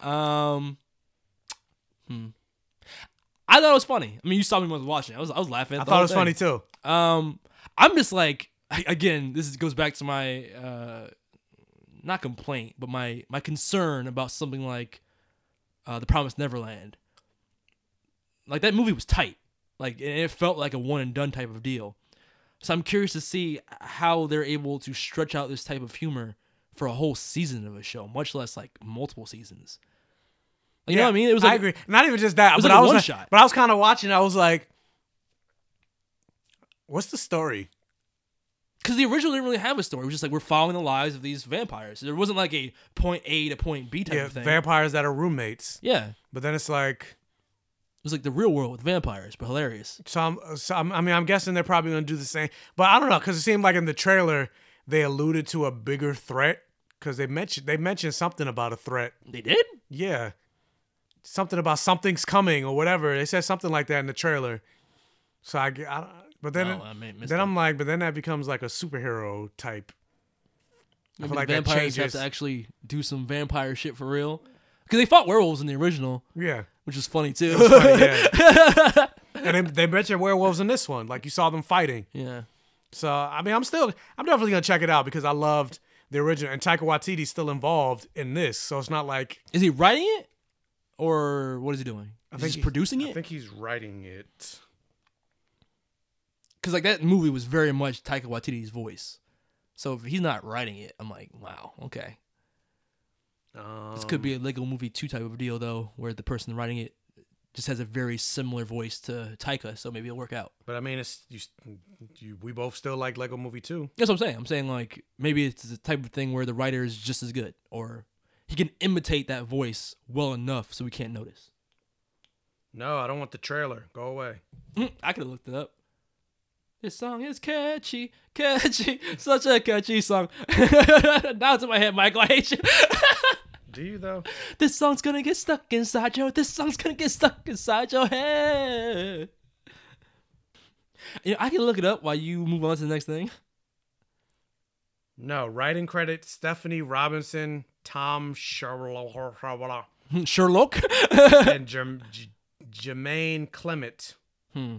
um, hmm. I thought it was funny. I mean, you saw me when I was watching. I was I was laughing. I thought it was funny too. Um, I'm just like, again, this is, goes back to my uh, not complaint, but my my concern about something like uh, The Promised Neverland. Like that movie was tight. Like it felt like a one and done type of deal. So I'm curious to see how they're able to stretch out this type of humor for a whole season of a show, much less like multiple seasons. You yeah, know what I mean? It was like, I agree. Not even just that, it was but, like I was one like, shot. but I was kind of watching. I was like, what's the story? Because the original didn't really have a story. It was just like, we're following the lives of these vampires. There wasn't like a point A to point B type yeah, of thing. Vampires that are roommates. Yeah. But then it's like... It was like the real world with vampires, but hilarious. So, I'm, so I'm, I mean, I'm guessing they're probably going to do the same. But I don't know, because it seemed like in the trailer, they alluded to a bigger threat. Because they mentioned they mentioned something about a threat. They did? Yeah. Something about something's coming or whatever. They said something like that in the trailer. So I, I but then, no, I then that. I'm like, but then that becomes like a superhero type. Maybe I feel like that changes. Vampires have to actually do some vampire shit for real. Because they fought werewolves in the original. Yeah. Which is funny, too. Funny, yeah. And they, they mentioned werewolves in this one. Like, you saw them fighting. Yeah. So, I mean, I'm still... I'm definitely going to check it out because I loved the original. And Taika Waititi's still involved in this. So, it's not like... Is he writing it? Or what is he doing? I is think he's producing it? I think he's writing it. Because, like, that movie was very much Taika Waititi's voice. So, if he's not writing it, I'm like, wow, okay. Um, this could be a Lego Movie two type of deal, though, where the person writing it just has a very similar voice to Taika, so maybe it'll work out. But I mean, it's you, you, we both still like Lego Movie two. That's what I'm saying. I'm saying, like, maybe it's the type of thing where the writer is just as good, or he can imitate that voice well enough so we can't notice. No, I don't want the trailer. Go away. I could have looked it up. This song is catchy, catchy, such a catchy song. Now it's in my head, Michael. I hate you. Do you, though? This song's gonna get stuck inside your... This song's gonna get stuck inside your head. You know, I can look it up while you move on to the next thing. No, writing credit, Stephanie Robinson, Tom Sherlock, Sherlock? and Jerm- J- Jermaine Clement. Hmm.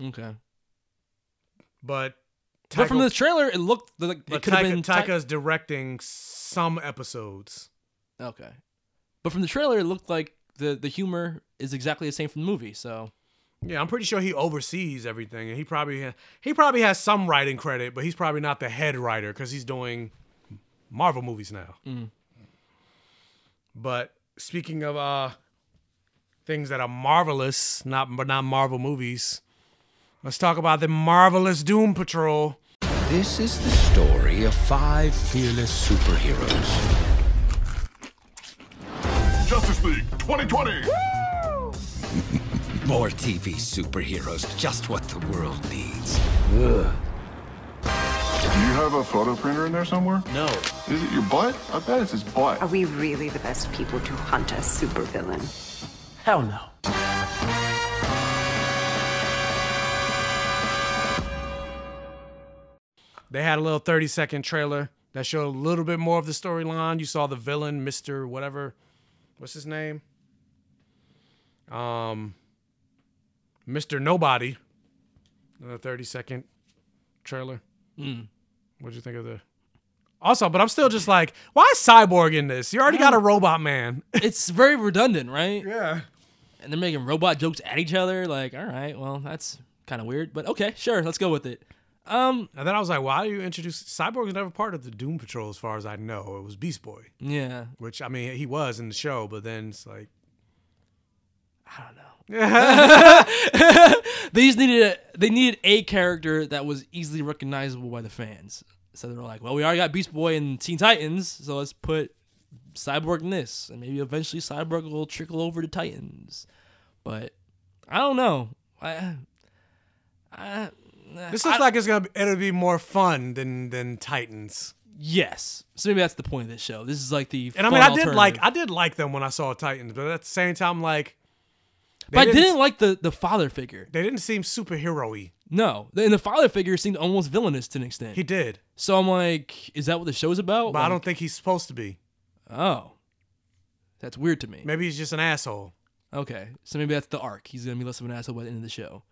Okay. But... Taika, but from the trailer, it looked... like it could have been... Taika's directing some episodes. Okay. But from the trailer, it looked like the, the humor is exactly the same from the movie, so... Yeah, I'm pretty sure he oversees everything, and he probably ha- he probably has some writing credit, but he's probably not the head writer, because he's doing Marvel movies now. Mm. But speaking of uh, things that are marvelous, not but not Marvel movies, let's talk about the marvelous Doom Patrol. This is the story of five fearless superheroes... Justice League twenty twenty! Woo! More T V superheroes, just what the world needs. Ugh. Do you have a photo printer in there somewhere? No. Is it your butt? I bet it's his butt. Are we really the best people to hunt a supervillain? Hell no. They had a little thirty second trailer that showed a little bit more of the storyline. You saw the villain, Mister Whatever... What's his name? Um, Mister Nobody. Another thirty second trailer. Mm. What'd you think of the... Also, but I'm still just like, why is Cyborg in this? You already got a robot man. It's very redundant, right? Yeah. And they're making robot jokes at each other. Like, all right, well, that's kind of weird. But okay, sure, let's go with it. Um, and then I was like, why do you introduce... Cyborg's never part of the Doom Patrol as far as I know. It was Beast Boy. Yeah. Which, I mean, he was in the show, but then it's like... I don't know. They just needed a, they needed a character that was easily recognizable by the fans. So they were like, well, we already got Beast Boy and Teen Titans, so let's put Cyborg in this. And maybe eventually Cyborg will trickle over to Titans. But I don't know. I... I... This looks I, like it's gonna be, it'll be more fun than than Titans. Yes, so maybe that's the point of this show. This is like the and fun I mean I did like I did like them when I saw Titans, but at the same time like, but I didn't, didn't like the, the father figure. They didn't seem superhero-y. No, and the father figure seemed almost villainous to an extent. He did. So I'm like, is that what the show's about? But like, I don't think he's supposed to be. Oh, that's weird to me. Maybe he's just an asshole. Okay, so maybe that's the arc. He's gonna be less of an asshole by the end of the show.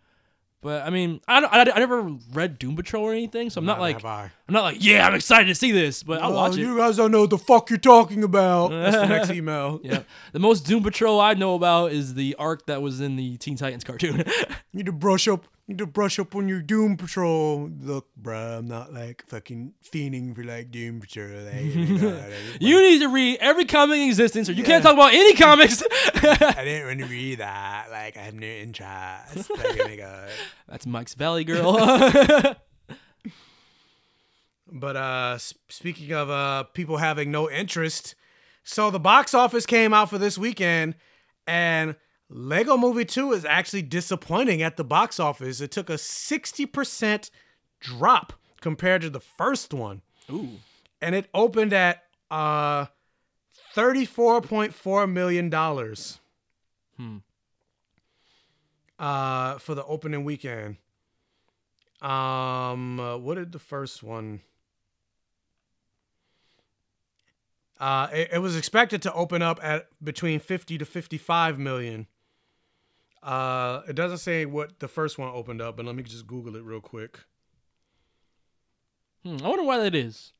But I mean, I, don't, I I never read Doom Patrol or anything, so I'm not, not like I'm not like yeah, I'm excited to see this, but I'll oh, watch it. You guys don't know what the fuck you're talking about. That's the next email. Yeah, the most Doom Patrol I know about is the arc that was in the Teen Titans cartoon. You need to brush up need to brush up on your Doom Patrol. Look, bruh, I'm not like fucking fiending for like Doom Patrol. Like, you need to read every comic in existence, or you yeah. can't talk about any comics. I didn't want to read that. Like, I have no interest. Like, oh my God. That's Mike's Valley Girl. But uh, speaking of uh, people having no interest, so the box office came out for this weekend, and Lego Movie two is actually disappointing at the box office. It took a sixty percent drop compared to the first one. Ooh. And it opened at uh, thirty-four point four million dollars hmm. uh, for the opening weekend. Um, uh, what did the first one... Uh, it, it was expected to open up at between fifty to fifty-five million. Uh, it doesn't say what the first one opened up, but let me just Google it real quick. Hmm, I wonder why that is.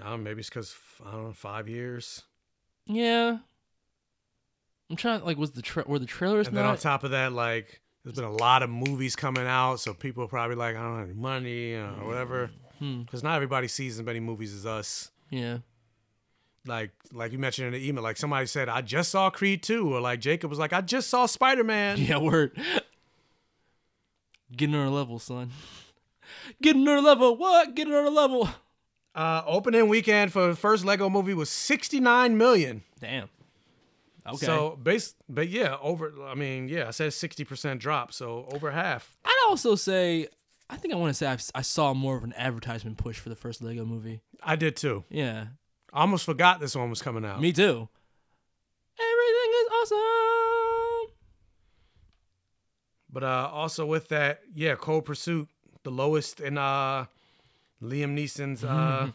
I don't know, maybe it's because, I don't know, five years. Yeah. I'm trying to, like, was the tra- were the trailers and not... then on top of that, like, there's been a lot of movies coming out, so people are probably like, I don't have any money, or whatever. Because not everybody sees as many movies as us. Yeah. Like like you mentioned in the email, like somebody said, I just saw Creed two. Or like Jacob was like, I just saw Spider-Man. Yeah, word. Getting on our level, son. Getting on our level. What? Getting on our level. Uh, opening weekend for the first Lego movie was sixty-nine million dollars. Damn. Okay. So, bas- but yeah, over, I mean, yeah, I said sixty percent drop. So, over half. I'd also say... I think I want to say I've, I saw more of an advertisement push for the first Lego movie. I did too. Yeah. I almost forgot this one was coming out. Me too. Everything is awesome. But uh, also with that, yeah, Cold Pursuit, the lowest in uh, Liam Neeson's. Uh,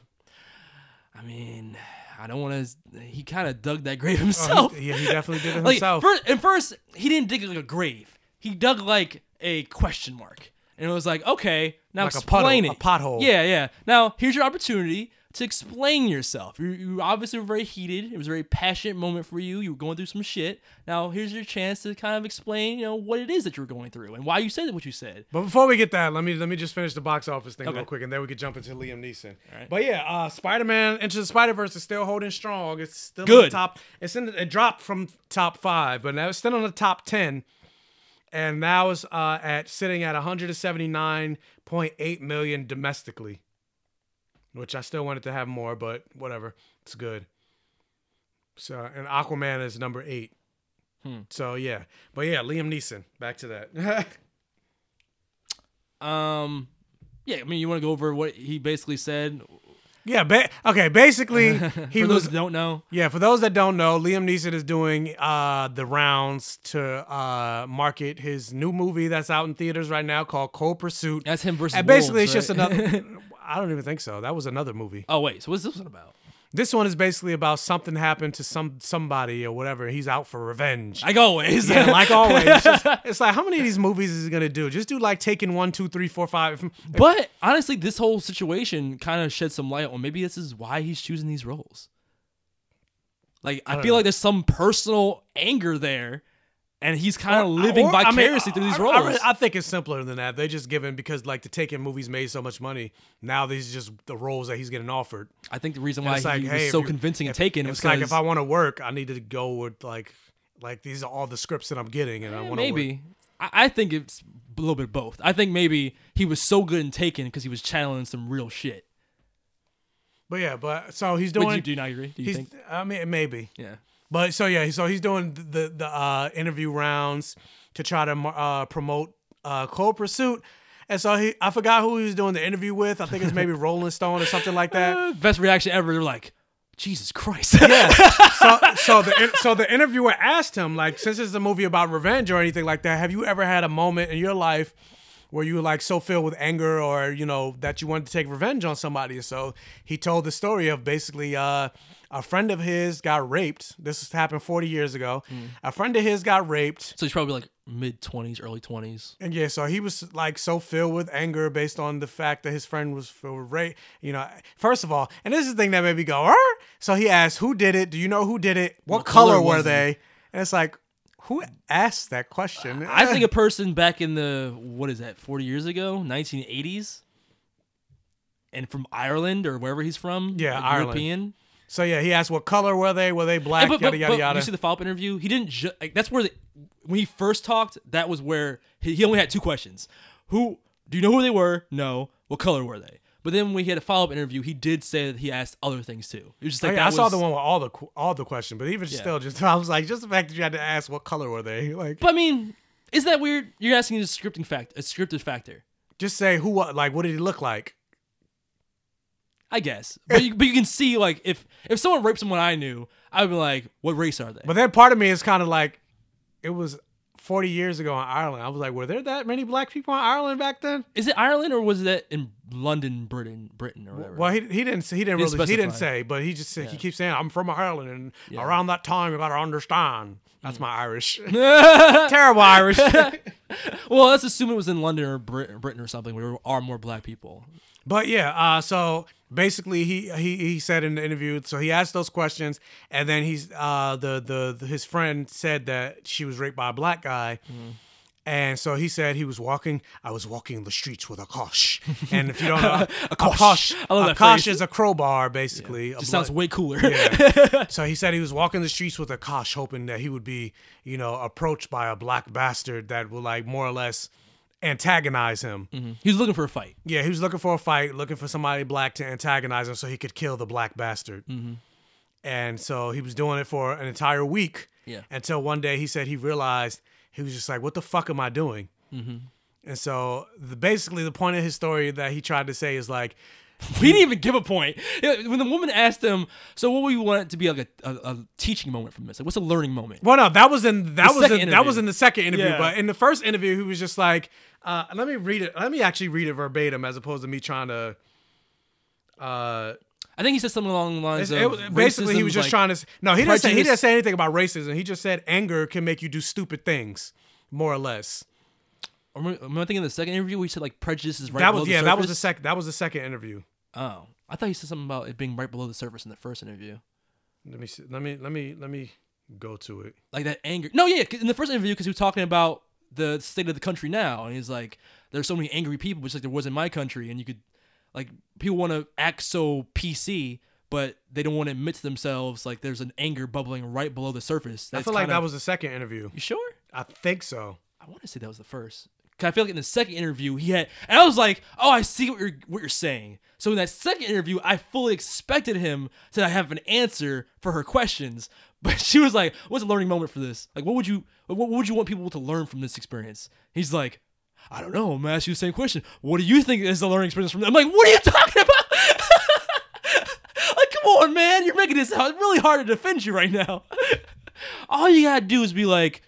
I mean, I don't want to. He kind of dug that grave himself. Oh, he, yeah, he definitely did it himself. Like, first, at first, he didn't dig like a grave. He dug like a question mark. And it was like, okay, now like explain a puddle, it. A pothole. Yeah, yeah. Now, here's your opportunity to explain yourself. You, you obviously were very heated. It was a very passionate moment for you. You were going through some shit. Now, here's your chance to kind of explain, you know, what it is that you were going through and why you said what you said. But before we get that, let me let me just finish the box office thing okay. real quick, and then we could jump into Liam Neeson. All right. But yeah, uh, Spider-Man Into the Spider-Verse is still holding strong. It's still Good. In the top. It's in the, it dropped from top five, but now it's still on the top ten. And now it's uh, at sitting at one hundred seventy-nine point eight million domestically, which I still wanted to have more, but whatever, it's good. So, and Aquaman is number eight. Hmm. So yeah, but yeah, Liam Neeson. Back to that. um, yeah. I mean, you want to go over what he basically said? Yeah. Ba- okay. Basically, he for those was, that don't know. Yeah. For those that don't know, Liam Neeson is doing uh, the rounds to uh, market his new movie that's out in theaters right now called Cold Pursuit. That's him versus. And basically, wolves, it's right? just another. I don't even think so. That was another movie. Oh wait. So what's this one about? This one is basically about something happened to some somebody or whatever. He's out for revenge. Like always. Yeah, like always. It's, just, it's like, how many of these movies is he going to do? Just do like Taken one, two, three, four, five. But honestly, this whole situation kind of shed some light on maybe this is why he's choosing these roles. Like, I, I feel know. like there's some personal anger there. And he's kind of living or, vicariously I mean, through these roles. I, I, I think it's simpler than that. They just given because like the Taken movies made so much money. Now these are just the roles that he's getting offered. I think the reason why he like, was hey, so convincing and Taken was because like if I want to work, I need to go with like like these are all the scripts that I'm getting, and yeah, I want to maybe. Work. I, I think it's a little bit of both. I think maybe he was so good in Taken because he was channeling some real shit. But yeah, but so he's doing. Would you, do you not agree? Do you think? I mean, maybe. Yeah. But so yeah, so he's doing the the uh, interview rounds to try to uh, promote uh, Cold Pursuit, and so he I forgot who he was doing the interview with. I think it's maybe Rolling Stone or something like that. Best reaction ever. They're like, Jesus Christ. Yeah. So so the so the interviewer asked him like, since it's a movie about revenge or anything like that, have you ever had a moment in your life where you were like so filled with anger or you know that you wanted to take revenge on somebody? So he told the story of basically. Uh, A friend of his got raped. This happened forty years ago. Mm. A friend of his got raped. So he's probably like mid-twenties, early twenties. And yeah, so he was like so filled with anger based on the fact that his friend was filled with rape. You know, first of all, and this is the thing that made me go, Arr! So he asked, who did it? Do you know who did it? What, what color, color were they? It? And it's like, Who asked that question? I think a person back in the, what is that, forty years ago, nineteen eighties, and from Ireland or wherever he's from. Yeah, like Ireland. European. So, yeah, he asked, what color were they? Were they black? But, but, yada, yada, but, yada. You see the follow-up interview? He didn't ju- like, that's where, the, when he first talked, that was where he, he only had two questions. Who, do you know who they were? No. What color were they? But then when he had a follow-up interview, he did say that he asked other things too. It was just like, oh, yeah, that I was... saw the one with all the all the questions, but even yeah. still, just I was like, just the fact that you had to ask what color were they? Like, but I mean, is that weird? You're asking a scripting fact, a scripted factor. Just say who, what, like, what did he look like? I guess, but you, but you can see like if if someone raped someone I knew, I'd be like, what race are they? But then part of me is kind of like, it was forty years ago in Ireland. I was like, were there that many black people in Ireland back then? Is it Ireland or was that in London, Britain, Britain or whatever? Well, he he didn't say, he didn't, he didn't really specify. He didn't say, but he just said, yeah. he keeps saying, I'm from Ireland, and yeah. around that time you gotta understand. That's mm. my Irish, terrible Irish. Well, let's assume it was in London or Brit- Britain or something where there are more black people. But yeah, uh, so basically he, he he said in the interview, so he asked those questions, and then he's uh, the, the the his friend said that she was raped by a black guy, mm. and so he said he was walking. I was walking the streets with a kosh, and if you don't know, a kosh, a kosh, a kosh is a crowbar, basically. Yeah. It sounds way cooler. Yeah. So he said he was walking the streets with a kosh, hoping that he would be, you know, approached by a black bastard that would like more or less antagonize him. Mm-hmm. He was looking for a fight. Yeah, he was looking for a fight, looking for somebody black to antagonize him so he could kill the black bastard. Mm-hmm. And so he was doing it for an entire week. Yeah. Until one day he said he realized, he was just like, what the fuck am I doing? Mm-hmm. And so the, basically the point of his story that he tried to say is like, we didn't even give a point. When the woman asked him, so what would you want it to be like a, a, a teaching moment from this? Like, what's a learning moment? Well, no, that was in that was in, that was in the second interview. Yeah. But in the first interview, he was just like, uh, let me read it. Let me actually read it verbatim as opposed to me trying to... Uh, I think he said something along the lines of it, basically, he was just like, trying to... No, he didn't, say, he didn't say anything about racism. He just said anger can make you do stupid things, more or less. Am I thinking the second interview where he said like prejudice is right that was, below the yeah, surface? Yeah, that was the second. That was the second interview. Oh, I thought he said something about it being right below the surface in the first interview. Let me see. Let me let me let me go to it. Like that anger. No, yeah, in the first interview because he was talking about the state of the country now, and he's like, "There's so many angry people, which like there was in my country," and you could, like, people want to act so P C, but they don't want to admit to themselves like there's an anger bubbling right below the surface. That's I feel like kinda... that was the second interview. You sure? I think so. I want to say that was the first. Cause I feel like in the second interview he had, and I was like, "Oh, I see what you're what you're saying." So in that second interview, I fully expected him to have an answer for her questions, but she was like, "What's a learning moment for this? Like, what would you what would you want people to learn from this experience?" He's like, "I don't know. I'm gonna ask you the same question. What do you think is the learning experience from this?" I'm like, "What are you talking about?" Like, come on, man, you're making this really hard to defend you right now. All you gotta do is be like,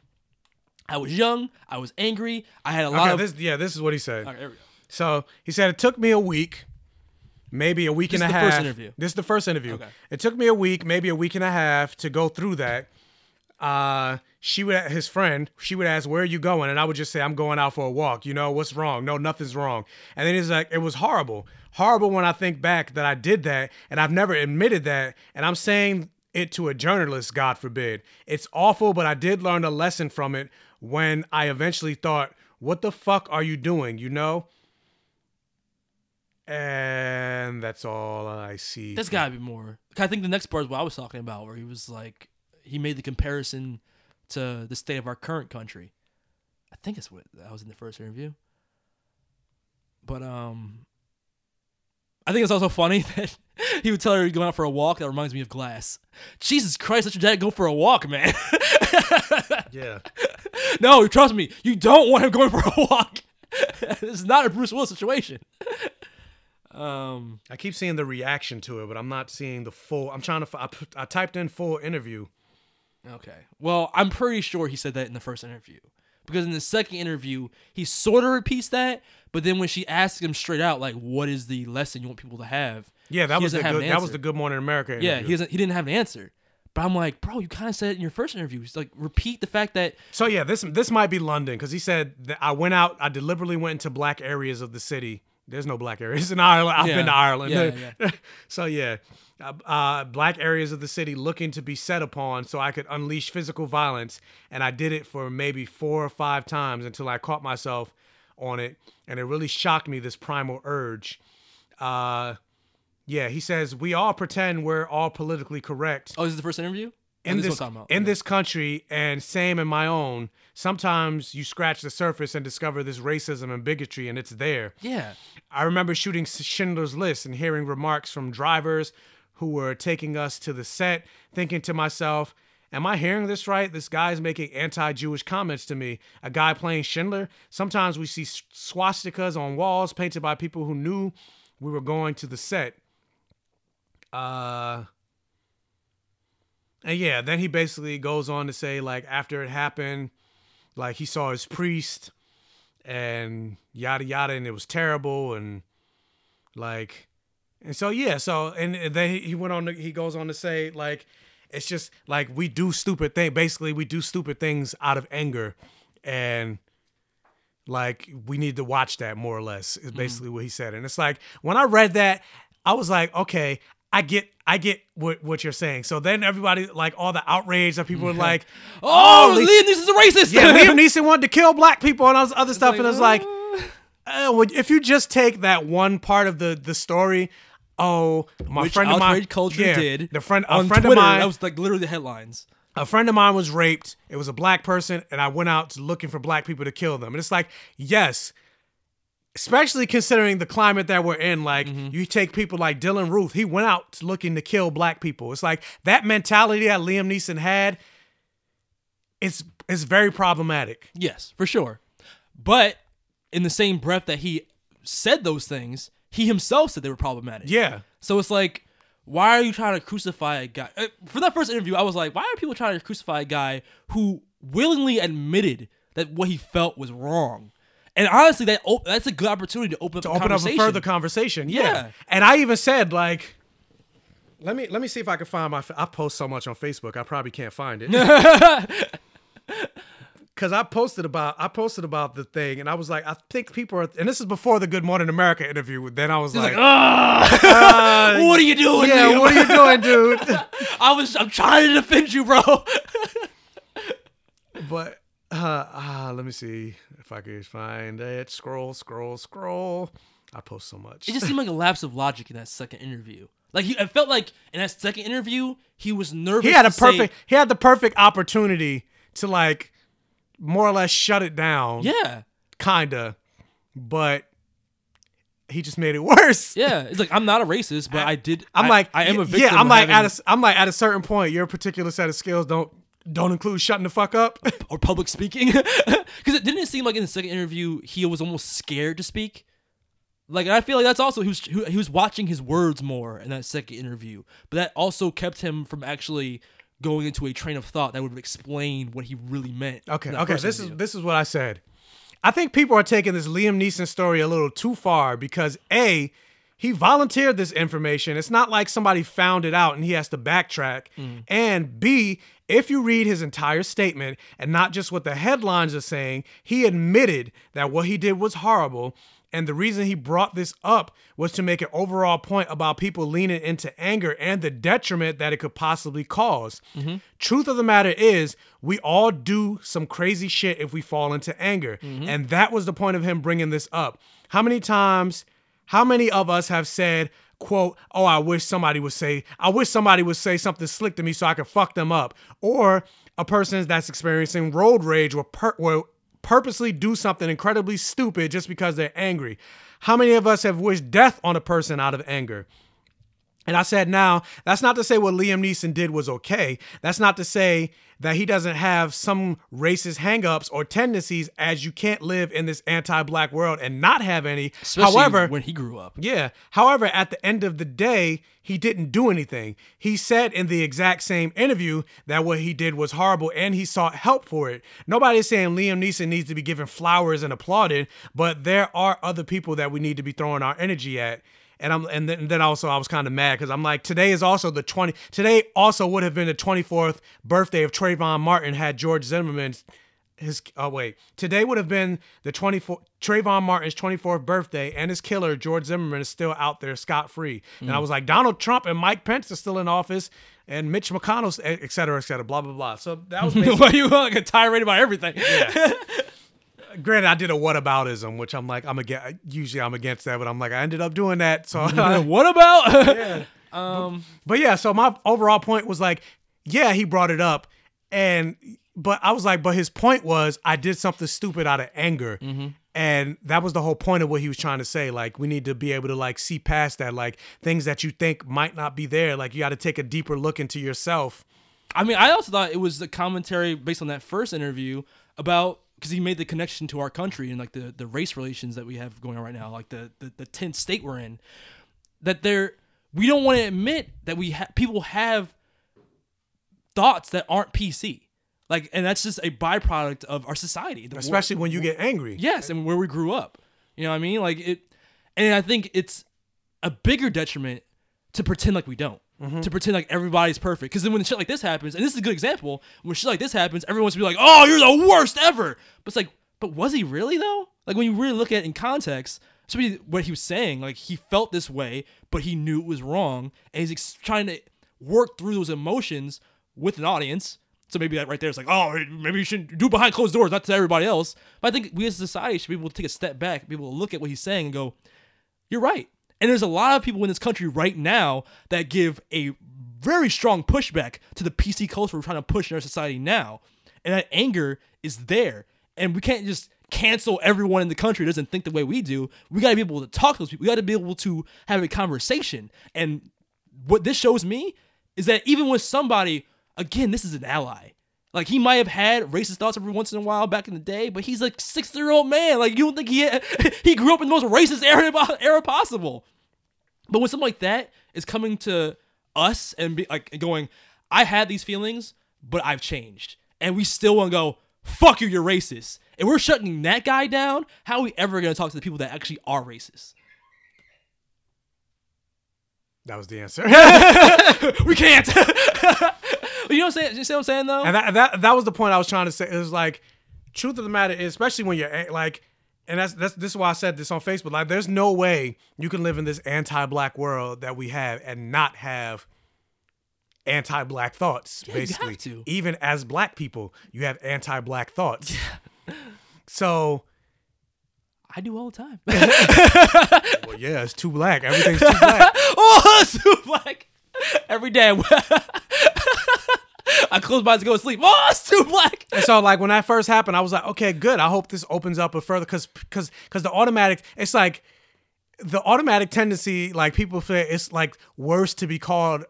I was young, I was angry, I had a lot okay, of... This, yeah, this is what he said. All right, there we go. So he said, it took me a week, maybe a week this and a half. This is the first interview. This is the first interview. Okay. It took me a week, maybe a week and a half to go through that. Uh, she would, his friend, she would ask, where are you going? And I would just say, I'm going out for a walk. You know, what's wrong? No, nothing's wrong. And then he's like, it was horrible. Horrible when I think back that I did that, and I've never admitted that, and I'm saying it to a journalist, God forbid. It's awful, but I did learn a lesson from it. When I eventually thought, what the fuck are you doing, you know? And that's all I see. There's got to be more. I think the next part is what I was talking about, where he was like, he made the comparison to the state of our current country. I think that's what that was in the first interview. But um, I think it's also funny that he would tell her he'd go out for a walk. That reminds me of Glass. Jesus Christ, let your dad go for a walk, man. Yeah. No, trust me, you don't want him going for a walk. This is not a Bruce Willis situation. Um, I keep seeing the reaction to it, but I'm not seeing the full. I'm trying to. I, I typed in full interview. Okay. Well, I'm pretty sure he said that in the first interview, because in the second interview he sort of repeats that, but then when she asks him straight out, like, "What is the lesson you want people to have?" Yeah, that was the good, that was the Good Morning America interview. Yeah, he doesn't. He didn't have an answer. But I'm like, bro, you kind of said it in your first interview. Just like, repeat the fact that... So, yeah, this this might be London, because he said that I went out, I deliberately went into black areas of the city There's no black areas in Ireland. I've yeah. been to Ireland. Yeah, yeah. So, yeah. Uh, black areas of the city looking to be set upon so I could unleash physical violence. And I did it for maybe four or five times until I caught myself on it. And it really shocked me, this primal urge. Uh, yeah, he says, we all pretend we're all politically correct. Oh, this is the first interview? In this, this, in yeah. this country, and same in my own, sometimes you scratch the surface and discover this racism and bigotry, and it's there. Yeah. I remember shooting Schindler's List and hearing remarks from drivers who were taking us to the set, thinking to myself, am I hearing this right? This guy's making anti-Jewish comments to me. A guy playing Schindler. Sometimes we see swastikas on walls painted by people who knew we were going to the set. Uh... And yeah, then he basically goes on to say, like, after it happened, like, he saw his priest and yada, yada, and it was terrible. And, like, and so, yeah, so, and then he went on, to, he goes on to say, like, it's just, like, we do stupid things. Basically, we do stupid things out of anger. And, like, we need to watch that, more or less, is basically mm. what he said. And it's like, when I read that, I was like, okay, I get I get what, what you're saying. So then everybody, like, all the outrage that people were like, oh, oh, Liam Neeson is a racist. Yeah, Liam Neeson wanted to kill black people and all this other it's stuff. Like, and I was like, oh, if you just take that one part of the, the story, oh, my Which friend of mine. Culture yeah, did. The friend, on a friend Twitter, of mine. That was, like, literally the headlines. A friend of mine was raped. It was a black person. And I went out looking for black people to kill them. And it's like, yes. Especially considering the climate that we're in, like mm-hmm. you take people like Dylan Roof, he went out looking to kill black people. It's like that mentality that Liam Neeson had, it's it's very problematic. Yes, for sure. But in the same breath that he said those things, he himself said they were problematic. Yeah. So it's like, why are you trying to crucify a guy? For that first interview, I was like, why are people trying to crucify a guy who willingly admitted that what he felt was wrong? And honestly, that op- that's a good opportunity to open up to a open conversation. up a further conversation. Yeah. yeah, and I even said, like, let me let me see if I can find my. Fa- I post so much on Facebook, I probably can't find it. Because I posted about I posted about the thing, and I was like, I think people are. And this is before the Good Morning America interview. Then I was He's like, like uh, what are you doing? Yeah, dude? What are you doing, dude? I was I'm trying to defend you, bro. But. Uh, uh, let me see if I can find it. Scroll, scroll, scroll. I post so much. It just seemed like a lapse of logic in that second interview. Like he, it felt like in that second interview, he was nervous. He had a perfect. Say, he had the perfect opportunity to, like, more or less shut it down. Yeah, kinda, but he just made it worse. Yeah, it's like, I'm not a racist, but I, I did. I'm I, like I am a victim. Yeah, I'm like having, at a, I'm like at a certain point, your particular set of skills don't. Don't include shutting the fuck up. Or public speaking. Because it didn't seem like in the second interview, he was almost scared to speak. Like, and I feel like that's also, he was, he was watching his words more in that second interview. But that also kept him from actually going into a train of thought that would explain what he really meant. Okay, okay, this is, this is what I said. I think people are taking this Liam Neeson story a little too far because A... he volunteered this information. It's not like somebody found it out and he has to backtrack. Mm. And B, if you read his entire statement and not just what the headlines are saying, he admitted that what he did was horrible. And the reason he brought this up was to make an overall point about people leaning into anger and the detriment that it could possibly cause. Mm-hmm. Truth of the matter is, we all do some crazy shit if we fall into anger. Mm-hmm. And that was the point of him bringing this up. How many times... How many of us have said, quote, oh, I wish somebody would say, I wish somebody would say something slick to me so I could fuck them up. Or a person that's experiencing road rage will, per- will purposely do something incredibly stupid just because they're angry. How many of us have wished death on a person out of anger? And I said, now, that's not to say what Liam Neeson did was okay. That's not to say that he doesn't have some racist hangups or tendencies, as you can't live in this anti-black world and not have any. Especially however, when he grew up. Yeah. However, at the end of the day, he didn't do anything. He said in the exact same interview that what he did was horrible and he sought help for it. Nobody's saying Liam Neeson needs to be given flowers and applauded, but there are other people that we need to be throwing our energy at. And I'm, and then, and then also I was kind of mad because I'm like, today is also the twenty. Today also would have been the twenty-fourth birthday of Trayvon Martin had George Zimmerman his oh wait, today would have been the twenty-fourth Trayvon Martin's twenty-fourth birthday, and his killer George Zimmerman is still out there scot-free. Mm. And I was like, Donald Trump and Mike Pence are still in office, and Mitch McConnell's, et cetera, et cetera, blah blah blah. So that was basically well, you were like a tirade about everything. Yeah. Granted, I did a whataboutism, which I'm like, I'm against. Usually I'm against that, but I'm like, I ended up doing that. So I, what about? Yeah. Um, but, but yeah, so my overall point was like, yeah, he brought it up, and but I was like, but his point was, I did something stupid out of anger, mm-hmm. and that was the whole point of what he was trying to say. Like, we need to be able to like see past that, like things that you think might not be there. Like, you got to take a deeper look into yourself. I mean, I also thought it was the commentary based on that first interview about. Because he made the connection to our country and like the, the race relations that we have going on right now, like the the, the tense state we're in, that there we don't want to admit that we ha- people have thoughts that aren't P C, like, and that's just a byproduct of our society, especially war- when you get angry. Yes, and where we grew up, you know what I mean? Like it, and I think it's a bigger detriment to pretend like we don't. Mm-hmm. To pretend like everybody's perfect. Because then when shit like this happens, and this is a good example, when shit like this happens, everyone's be like, oh, you're the worst ever. But it's like, but was he really though? Like when you really look at it in context, especially what he was saying, like he felt this way, but he knew it was wrong. And he's ex- trying to work through those emotions with an audience. So maybe that right there is like, oh, maybe you shouldn't do behind closed doors, not to everybody else. But I think we as a society should be able to take a step back, be able to look at what he's saying and go, you're right. And there's a lot of people in this country right now that give a very strong pushback to the P C culture we're trying to push in our society now. And that anger is there. And we can't just cancel everyone in the country that doesn't think the way we do. We got to be able to talk to those people. We got to be able to have a conversation. And what this shows me is that even with somebody, again, this is an ally. Like, he might have had racist thoughts every once in a while back in the day, but he's like a sixty-year-old man. Like, you don't think he had, he grew up in the most racist era, era possible. But when something like that is coming to us and be like going, I had these feelings, but I've changed. And we still want to go, fuck you, you're racist. And we're shutting that guy down. How are we ever going to talk to the people that actually are racist? That was the answer. We can't. You know what I'm saying? You see what I'm saying though? And that, that that was the point I was trying to say. It was like, truth of the matter is, especially when you're like, and that's that's this is why I said this on Facebook. Like, there's no way you can live in this anti-black world that we have and not have anti-black thoughts. Yeah, basically, you have to. Even as black people, you have anti-black thoughts. Yeah. So. I do all the time. Well, yeah, it's too black. Everything's too black. Oh, it's too black. Every day. I close my eyes and go to sleep. Oh, it's too black. And so, like, when that first happened, I was like, okay, good. I hope this opens up a further, because because because the automatic, it's like, the automatic tendency, like, people feel it's, like, worse to be called,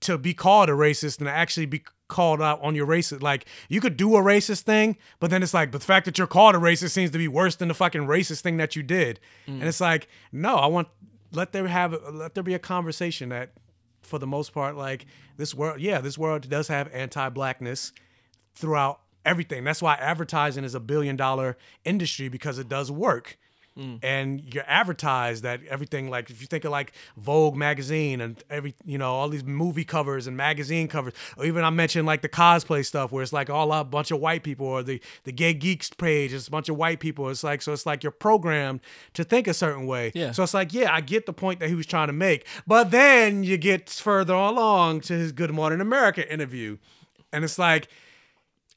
to be called a racist than to actually be called out on your racist. Like, you could do a racist thing, but then it's like, but the fact that you're called a racist seems to be worse than the fucking racist thing that you did. Mm. And it's like, no, I want, let there have, let there be a conversation that, for the most part, like this world, yeah, this world does have anti-blackness throughout everything. That's why advertising is a billion dollar industry, because it does work. Mm. And you're advertised that everything, like if you think of like Vogue magazine and every, you know, all these movie covers and magazine covers, or even I mentioned like the cosplay stuff where it's like all a bunch of white people, or the, the gay geeks page is a bunch of white people. It's like, so it's like you're programmed to think a certain way. Yeah. So it's like, yeah, I get the point that he was trying to make, but then you get further along to his Good Morning America interview. And it's like,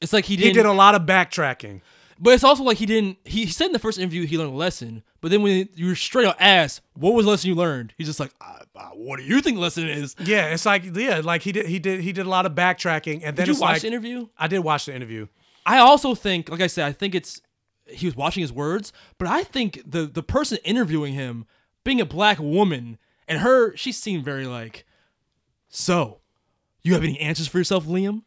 it's like he, didn't... he did a lot of backtracking. But it's also like he didn't, he said in the first interview he learned a lesson, but then when you were straight up asked, what was the lesson you learned? He's just like, I, I, what do you think the lesson is? Yeah, it's like, yeah, like he did, he did, he did a lot of backtracking. And then did you watch like, the interview? I did watch the interview. I also think, like I said, I think it's, he was watching his words, but I think the, the person interviewing him, being a black woman, and her, she seemed very like, so, you have any answers for yourself, Liam?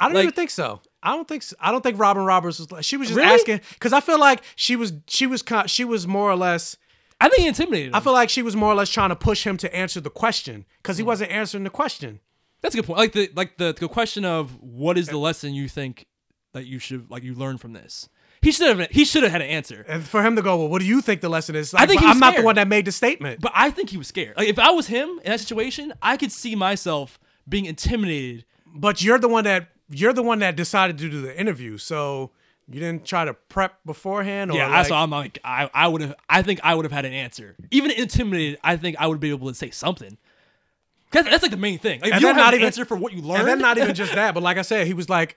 I don't like, even think so. I don't think so. I don't think Robin Roberts was. Like, she was just really? asking, because I feel like she was she was she was more or less. I think he intimidated him. I feel like she was more or less trying to push him to answer the question, because he mm. wasn't answering the question. That's a good point. Like the like the, the question of what is the lesson you think that you should like you learn from this. He should have he should have had an answer. And for him to go, well, what do you think the lesson is? Like, I think he was I'm scared. Not the one that made the statement. But I think he was scared. Like if I was him in that situation, I could see myself being intimidated. But you're the one that. You're the one that decided to do the interview, so You didn't try to prep beforehand? Or yeah, like... so I'm like, I, I would have. I think I would have had an answer. Even intimidated, I think I would be able to say something. Cause that's like the main thing. Like, and you don't have an even, answer for what you learned. And then not even just that, but like I said, he was like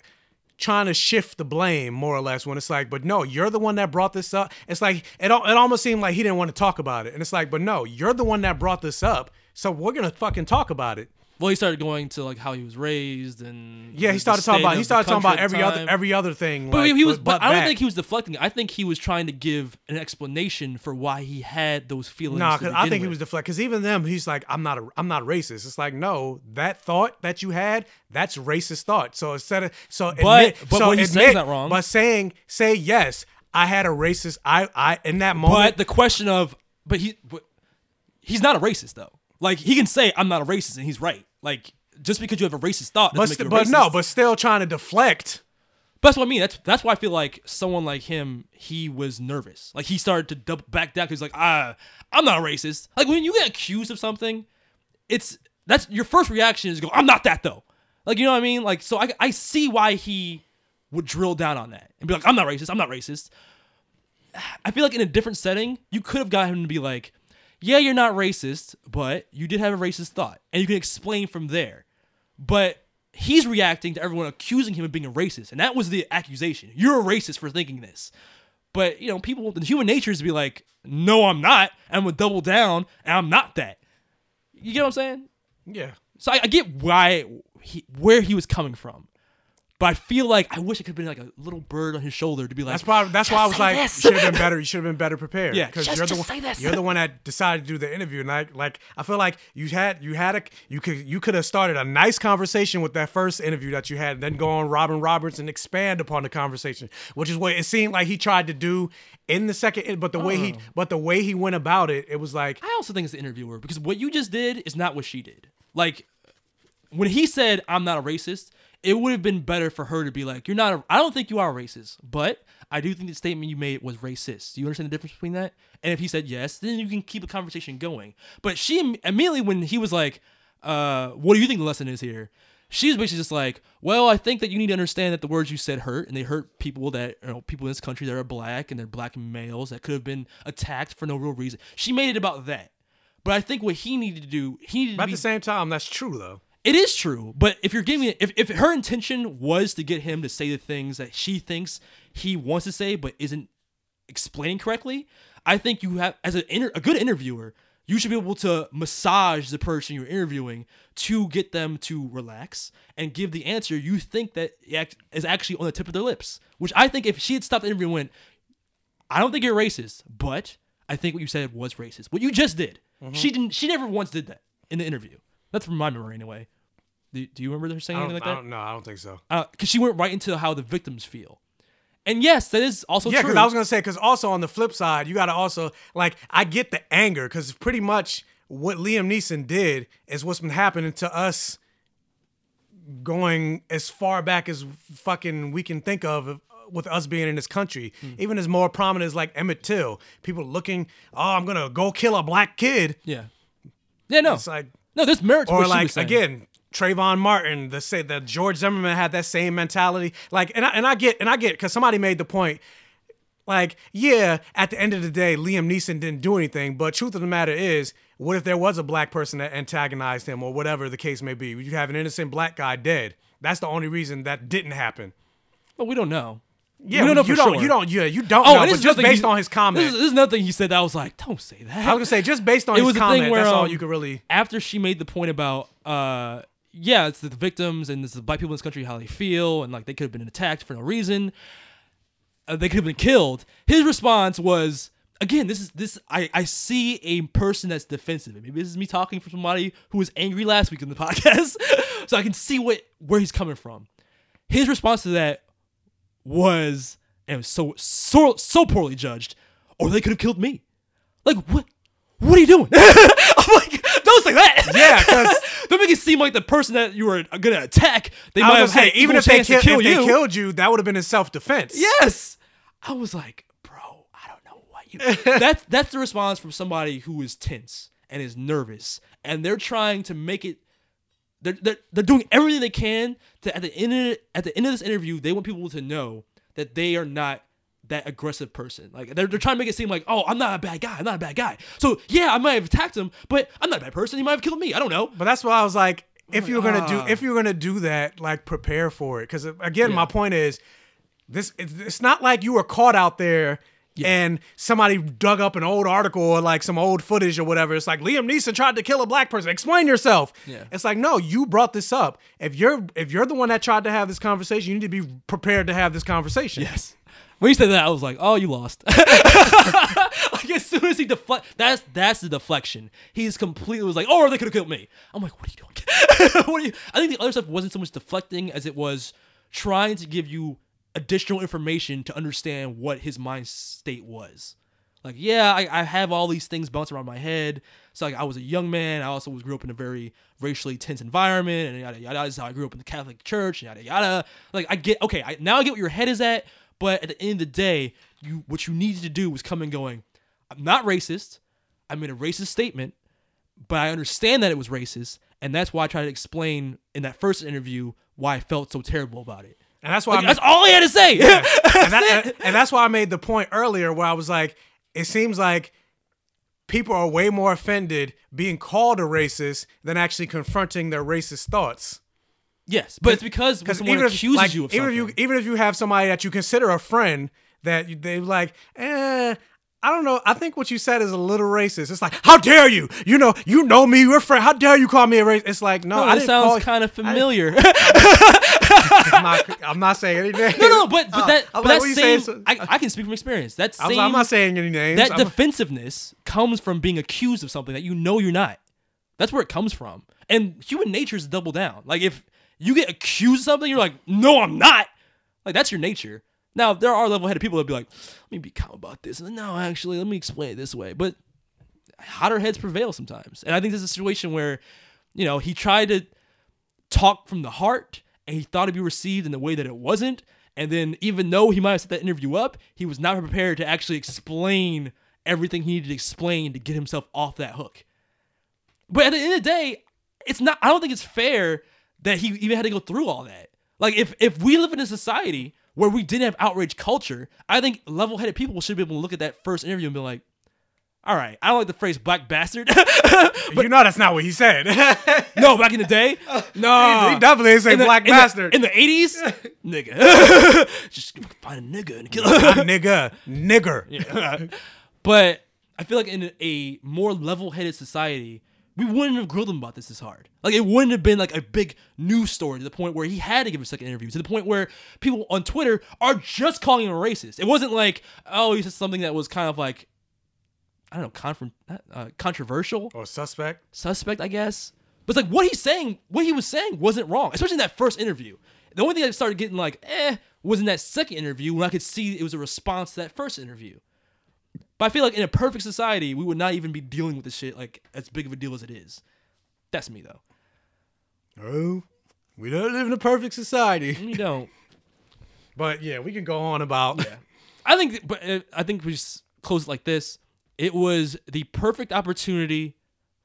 trying to shift the blame more or less. When it's like, but no, you're the one that brought this up. It's like it. It almost seemed like he didn't want to talk about it. And it's like, but no, you're the one that brought this up. So we're gonna fucking talk about it. Well, he started going to like how he was raised and yeah, he started talking about he started talking about every other every other thing. But like, he was, but, but I don't think he was deflecting. I think he was trying to give an explanation for why he had those feelings. Nah, because I think he was deflecting. Because even them, he's like, I'm not a, I'm not racist. It's like, no, that thought that you had, that's racist thought. So instead of so but but when he says that wrong, but saying say yes, I had a racist. I I in that moment. But the question of but he but he's not a racist though. Like he can say I'm not a racist and he's right. Like, just because you have a racist thought doesn't but, make you a racist. But no, but still trying to deflect. But that's what I mean. That's that's why I feel like someone like him, he was nervous. Like, he started to double back down because he's like, ah, I'm not a racist. Like, when you get accused of something, it's that's your first reaction is to go, I'm not that, though. Like, you know what I mean? Like, so I, I see why he would drill down on that and be like, I'm not racist. I'm not racist. I feel like in a different setting, you could have got him to be like, yeah, you're not racist, but you did have a racist thought. And you can explain from there. But he's reacting to everyone accusing him of being a racist. And that was the accusation. You're a racist for thinking this. But, you know, people, the human nature is to be like, no, I'm not. I'm going to double down, and I'm not that. You get what I'm saying? Yeah. So I, I get why, he, where he was coming from. But I feel like I wish it could have been like a little bird on his shoulder to be like. That's probably that's why I was like, this. you should have been better. You should have been better prepared. Yeah, because you're the one, you're the one that decided to do the interview, and I, like I feel like you had you had a you could you could have started a nice conversation with that first interview that you had, and then go on Robin Roberts and expand upon the conversation, which is what it seemed like he tried to do in the second. But the oh. way he but the way he went about it, it was like. I also think it's the interviewer because what you just did is not what she did. Like when he said, "I'm not a racist." It would have been better for her to be like, "You're not. A, I don't think you are racist, but I do think the statement you made was racist. Do you understand the difference between that?" And if he said yes, then you can keep the conversation going. But she immediately, when he was like, uh, "What do you think the lesson is here?" She's basically just like, "Well, I think that you need to understand that the words you said hurt, and they hurt people that you know, people in this country that are black and they're black males that could have been attacked for no real reason." She made it about that, but I think what he needed to do, he needed. But to at be, the same time, that's true though. It is true, but if you're giving if if her intention was to get him to say the things that she thinks he wants to say but isn't explaining correctly, I think you have as an inter, a good interviewer, you should be able to massage the person you're interviewing to get them to relax and give the answer you think that is actually on the tip of their lips. Which I think if she had stopped the interview and went, "I don't think you're racist, but I think what you said was racist." What you just did, mm-hmm. she didn't. She never once did that in the interview. That's from my memory anyway. Do, do you remember her saying anything like that? I don't, no, I don't think so. Because uh, she went right into how the victims feel. And yes, that is also yeah, true. Yeah, because I was going to say, because also on the flip side, you got to also, like, I get the anger because pretty much what Liam Neeson did is what's been happening to us going as far back as fucking we can think of with us being in this country. Mm. Even as more prominent as, like, Emmett Till. People looking, oh, I'm going to go kill a black kid. Yeah. Yeah, no. It's like... No, there's merit to what she was saying. Or like again, Trayvon Martin, the say that George Zimmerman had that same mentality. Like, and I and I get and I get because somebody made the point. Like, yeah, at the end of the day, Liam Neeson didn't do anything. But truth of the matter is, what if there was a black person that antagonized him or whatever the case may be? You have an innocent black guy dead. That's the only reason that didn't happen. Well, we don't know. Yeah, you don't know you for don't, sure. You don't. Yeah, you don't oh, know. But just based on his comment, this is, this is nothing he said that I was like, don't say that. I was gonna say just based on it his was comment. Thing where, that's um, all you could really. After she made the point about, uh, yeah, it's the victims and it's the black people in this country how they feel and like they could have been attacked for no reason, uh, they could have been killed. His response was, again, this is this. I, I see a person that's defensive. Maybe this is me talking for somebody who was angry last week in the podcast, so I can see what where he's coming from. His response to that. Was and was so so so poorly judged, or they could have killed me. Like what? What are you doing? I'm like, don't say that. Yeah, because don't make it seem like the person that you were gonna attack. They I might was have say, had even if they killed kill you. They killed you, that would have been in self defense. Yes, I was like, bro, I don't know why you. that's that's the response from somebody who is tense and is nervous, and they're trying to make it. They're, they're, they're doing everything they can to at the end of, at the end of this interview, they want people to know that they are not that aggressive person. Like they're, they're trying to make it seem like, oh, I'm not a bad guy. I'm not a bad guy. So yeah, I might have attacked him, but I'm not a bad person. He might have killed me. I don't know. But that's why I was like, if you're gonna do, if you're gonna do that, like prepare for it. Because again, yeah. my point is, this it's not like you were caught out there yeah. and somebody dug up an old article or like some old footage or whatever. It's like Liam Neeson tried to kill a black person. Explain yourself. Yeah. It's like no, you brought this up. If you're if you're the one that tried to have this conversation, you need to be prepared to have this conversation. Yes. When you said that, I was like, "Oh, you lost." Like as soon as he deflect, that's that's the deflection. He's completely was like, "Oh, they could have killed me." I'm like, "What are you doing?" What are you? I think the other stuff wasn't so much deflecting as it was trying to give you additional information to understand what his mind state was. Like, yeah, I, I have all these things bouncing around my head. So like, I was a young man. I also was grew up in a very racially tense environment, and yada yada. This is how I grew up in the Catholic Church, yada yada. Like, I get okay. I, now I get what your head is at. But at the end of the day, you what you needed to do was come and going, I'm not racist. I made a racist statement, but I understand that it was racist. And that's why I tried to explain in that first interview why I felt so terrible about it. And that's why like, I made, that's all he had to say. Yeah. and, that, and, and that's why I made the point earlier where I was like, it seems like people are way more offended being called a racist than actually confronting their racist thoughts. Yes, but it's because when someone even if, accuses like, you of even something. If you, even if you have somebody that you consider a friend that you, they like, eh, I don't know. I think what you said is a little racist. It's like, how dare you? You know, you know me, you're a friend. How dare you call me a racist? It's like, no, no I didn't sounds call kind of familiar. I'm, not, I'm not saying any names. No, no, but, but that, uh, but like, that same, so, I, I can speak from experience. That same, I'm not saying any names. That I'm, defensiveness comes from being accused of something that you know you're not. That's where it comes from. And human nature is double down. Like if, you get accused of something, you're like, no, I'm not. Like, that's your nature. Now, there are level-headed people that be like, let me be calm about this. And no, actually, let me explain it this way. But hotter heads prevail sometimes. And I think this is a situation where, you know, he tried to talk from the heart, and he thought it'd be received in the way that it wasn't. And then even though he might have set that interview up, he was not prepared to actually explain everything he needed to explain to get himself off that hook. But at the end of the day, it's not. I don't think it's fair that he even had to go through all that. Like, if if we live in a society where we didn't have outrage culture, I think level-headed people should be able to look at that first interview and be like, all right, I don't like the phrase black bastard. But, you know that's not what he said. No, back in the day? No. He, he definitely didn't say the, black in bastard. The, in the eighties? Nigga. Just find a nigga and kill him. Not nigga. Nigger. Yeah. But I feel like in a more level-headed society, we wouldn't have grilled him about this as hard. Like, it wouldn't have been, like, a big news story to the point where he had to give a second interview, to the point where people on Twitter are just calling him a racist. It wasn't like, oh, he said something that was kind of, like, I don't know, con- uh, controversial. Or suspect. Suspect, I guess. But it's like, what he's saying, what he was saying wasn't wrong, especially in that first interview. The only thing I started getting, like, eh, was in that second interview when I could see it was a response to that first interview. But I feel like in a perfect society, we would not even be dealing with this shit like as big of a deal as it is. That's me, though. Oh, we don't live in a perfect society. We don't. But yeah, we can go on about. Yeah. I think, but uh, I think we just close it like this. It was the perfect opportunity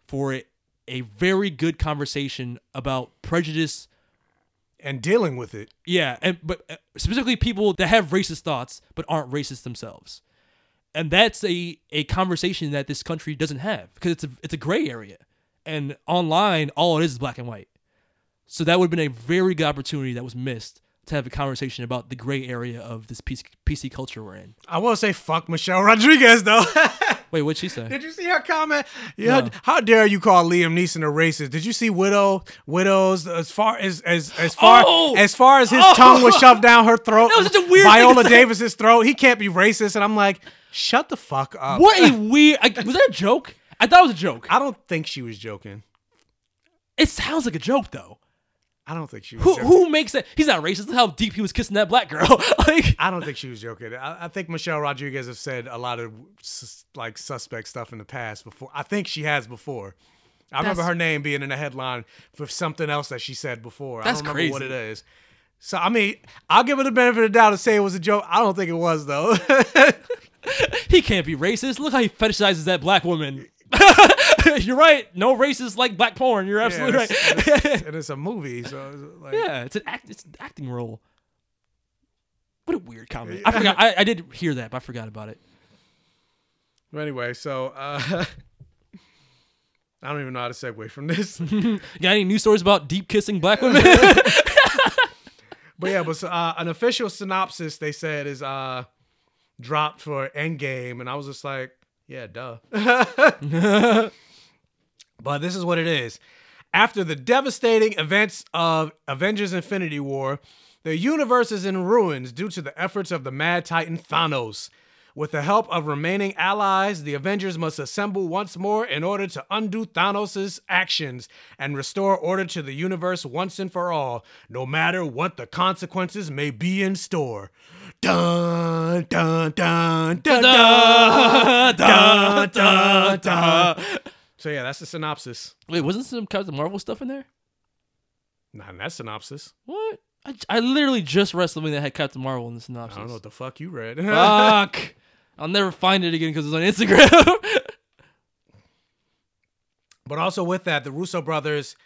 for a, a very good conversation about prejudice and dealing with it. Yeah, and but uh, specifically people that have racist thoughts but aren't racist themselves. And that's a, a conversation that this country doesn't have because it's a, it's a gray area. And online, all it is is black and white. So that would have been a very good opportunity that was missed to have a conversation about the gray area of this P C, P C culture we're in. I will say fuck Michelle Rodriguez, though. Wait, what'd she say? Did you see her comment? Yeah, no. How dare you call Liam Neeson a racist? Did you see Widow Widows as far as as as far oh! as far as his oh! tongue was shoved down her throat? That was such a weird Viola Davis's throat. He can't be racist, and I'm like, shut the fuck up. What a weird... I, was that a joke? I thought it was a joke. I don't think she was joking. It sounds like a joke, though. I don't think she was who, joking. Who makes that? He's not racist. Look how deep he was kissing that black girl. Like, I don't think she was joking. I, I think Michelle Rodriguez has said a lot of sus, like suspect stuff in the past before. I think she has before. I remember her name being in the headline for something else that she said before. That's I don't remember crazy. What it is. So, I mean, I'll give her the benefit of the doubt and say it was a joke. I don't think it was, though. He can't be racist. Look how he fetishizes that black woman. You're right. No racist like black porn. You're absolutely yeah, it's, right. And it's, it's a movie, so it's like, yeah, it's an act. It's an acting role. What a weird comment. I forgot. I, I did hear that, but I forgot about it. Well, anyway, so uh, I don't even know how to segue from this. You got any news stories about deep kissing black women? But yeah, but uh, an official synopsis they said is uh, dropped for Endgame, and I was just like, yeah, duh. But this is what it is. After the devastating events of Avengers Infinity War, the universe is in ruins due to the efforts of the mad titan Thanos. With the help of remaining allies, the Avengers must assemble once more in order to undo Thanos' actions and restore order to the universe once and for all, no matter what the consequences may be in store. Dun, dun, dun, dun, dun, dun, dun, dun. So yeah, that's the synopsis. Wait, wasn't some Captain Marvel stuff in there? Not in that synopsis. What? I, I literally just read something that had Captain Marvel in the synopsis. I don't know what the fuck you read. Fuck. I'll never find it again because it's on Instagram. But also with that, the Russo brothers,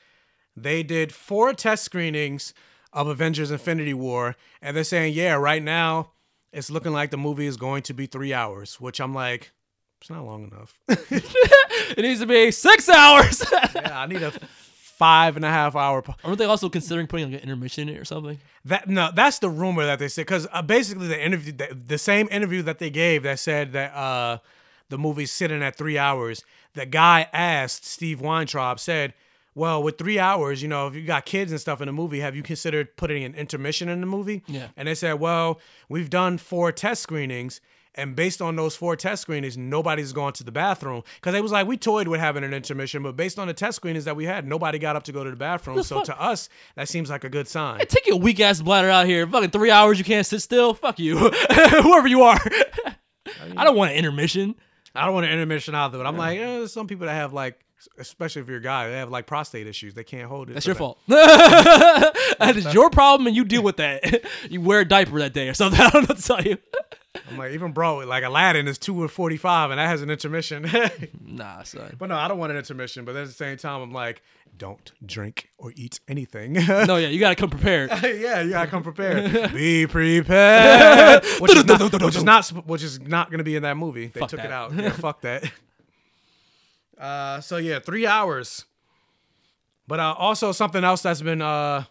they did four test screenings of Avengers Infinity War. And they're saying, yeah, right now, it's looking like the movie is going to be three hours. Which I'm like, it's not long enough. It needs to be six hours. Yeah, I need a five and a half hour. Po- Aren't they also considering putting like an intermission in it or something? That no, that's the rumor that they said. Because uh, basically the interview, the, the same interview that they gave that said that uh, the movie's sitting at three hours. The guy asked Steve Weintraub, said, "Well, with three hours, you know, if you got kids and stuff in the movie, have you considered putting an intermission in the movie?" Yeah. And they said, "Well, we've done four test screenings." And based on those four test screenings, nobody's gone to the bathroom. Because it was like, we toyed with having an intermission, but based on the test screenings that we had, nobody got up to go to the bathroom. The so fuck? To us, that seems like a good sign. Hey, take your weak-ass bladder out here. Fucking three hours, you can't sit still? Fuck you. Whoever you are. I, mean, I don't want an intermission. I don't want an intermission either, but I'm yeah. like, eh, there's some people that have like, especially if you're a guy, they have like prostate issues. They can't hold it. That's your that. fault. That is your problem, and you deal with that. You wear a diaper that day or something. I don't know what to tell you. I'm like, even bro, like Aladdin is two and forty-five, and that has an intermission. Nah, son. But no, I don't want an intermission. But at the same time, I'm like, don't drink or eat anything. No, yeah, you got to come prepared. Yeah, you got to come prepared. Be prepared. Which is not, which is not, which is not going to be in that movie. They fuck took that. it out. Yeah, fuck that. Uh, so yeah, three hours. But uh, also something else that's been uh,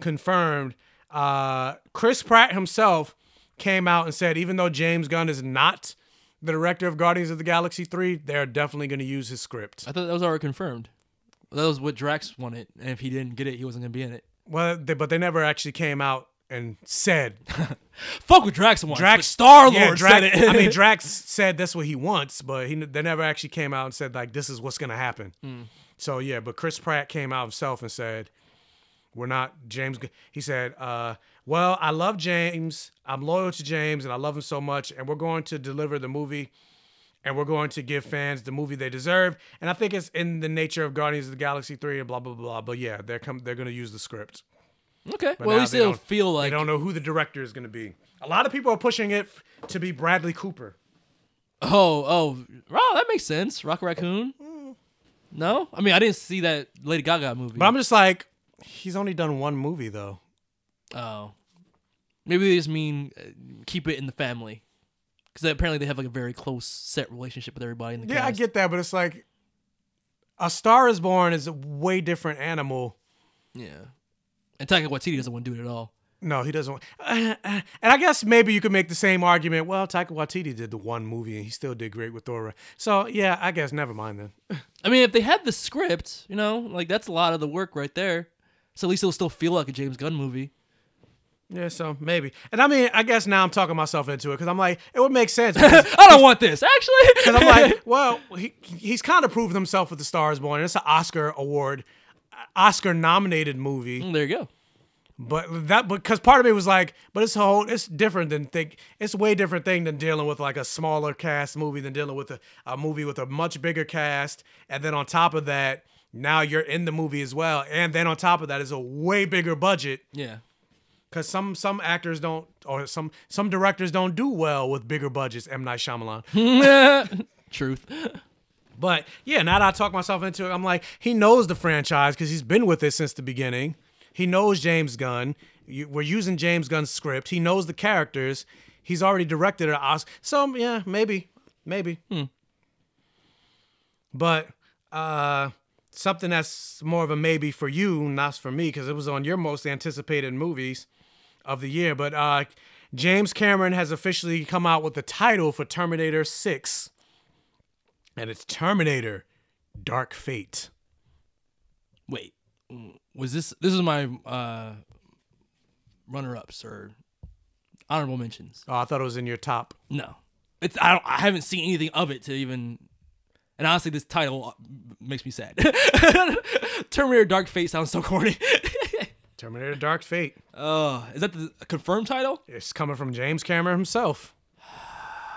confirmed. Uh, Chris Pratt himself came out and said, even though James Gunn is not the director of Guardians of the Galaxy three, they're definitely going to use his script. I thought that was already confirmed. That was what Drax wanted, and if he didn't get it, he wasn't going to be in it. Well, they, but they never actually came out and said. Fuck what Drax wants. Drax Star-Lord yeah, Drax, said it. I mean, Drax said that's what he wants, but he they never actually came out and said, like, this is what's going to happen. Mm. So, yeah, but Chris Pratt came out himself and said, we're not James. He said, uh, well, I love James. I'm loyal to James, and I love him so much. And we're going to deliver the movie, and we're going to give fans the movie they deserve. And I think it's in the nature of Guardians of the Galaxy three and blah, blah, blah. But, yeah, they're com- they're going to use the script. Okay. But well, at least it'll feel like. They don't know who the director is going to be. A lot of people are pushing it f- to be Bradley Cooper. Oh, oh. Oh, that makes sense. Rocket Raccoon. Mm. No? I mean, I didn't see that Lady Gaga movie. But I'm just like, he's only done one movie, though. Oh. Maybe they just mean uh, keep it in the family. Because apparently they have like a very close set relationship with everybody in the yeah, cast. Yeah, I get that, but it's like A Star is Born is a way different animal. Yeah. And Taika Waititi doesn't want to do it at all. No, he doesn't. Uh, uh, and I guess maybe you could make the same argument. Well, Taika Waititi did the one movie and he still did great with Nora. So, yeah, I guess never mind then. I mean, if they had the script, you know, like that's a lot of the work right there. So at least it'll still feel like a James Gunn movie. Yeah, so maybe. And I mean, I guess now I'm talking myself into it because I'm like, it would make sense. I don't want this, actually. Because I'm like, well, he he's kind of proven himself with The Star is Born. It's an Oscar award, Oscar-nominated movie. Mm, there you go. But that because part of me was like, but it's whole it's different than think it's a way different thing than dealing with like a smaller cast movie than dealing with a, a movie with a much bigger cast. And then on top of that, now you're in the movie as well. And then on top of that is a way bigger budget. Yeah. Because some some actors don't, or some some directors don't do well with bigger budgets. M. Night Shyamalan. Truth. But yeah, now that I talk myself into it, I'm like, he knows the franchise because he's been with it since the beginning. He knows James Gunn. You, we're using James Gunn's script. He knows the characters. He's already directed an Oscar. So, yeah, maybe. Maybe. Hmm. But uh, something that's more of a maybe for you, not for me, because it was on your most anticipated movies of the year. But uh, James Cameron has officially come out with the title for Terminator six. And it's Terminator Dark Fate. Wait. Was this... This is my... Uh... runner-ups or honorable mentions. Oh, I thought it was in your top. No. It's I don't, I haven't seen anything of it to even... And honestly, this title makes me sad. Terminator Dark Fate sounds so corny. Terminator Dark Fate. Oh, uh, is that the confirmed title? It's coming from James Cameron himself.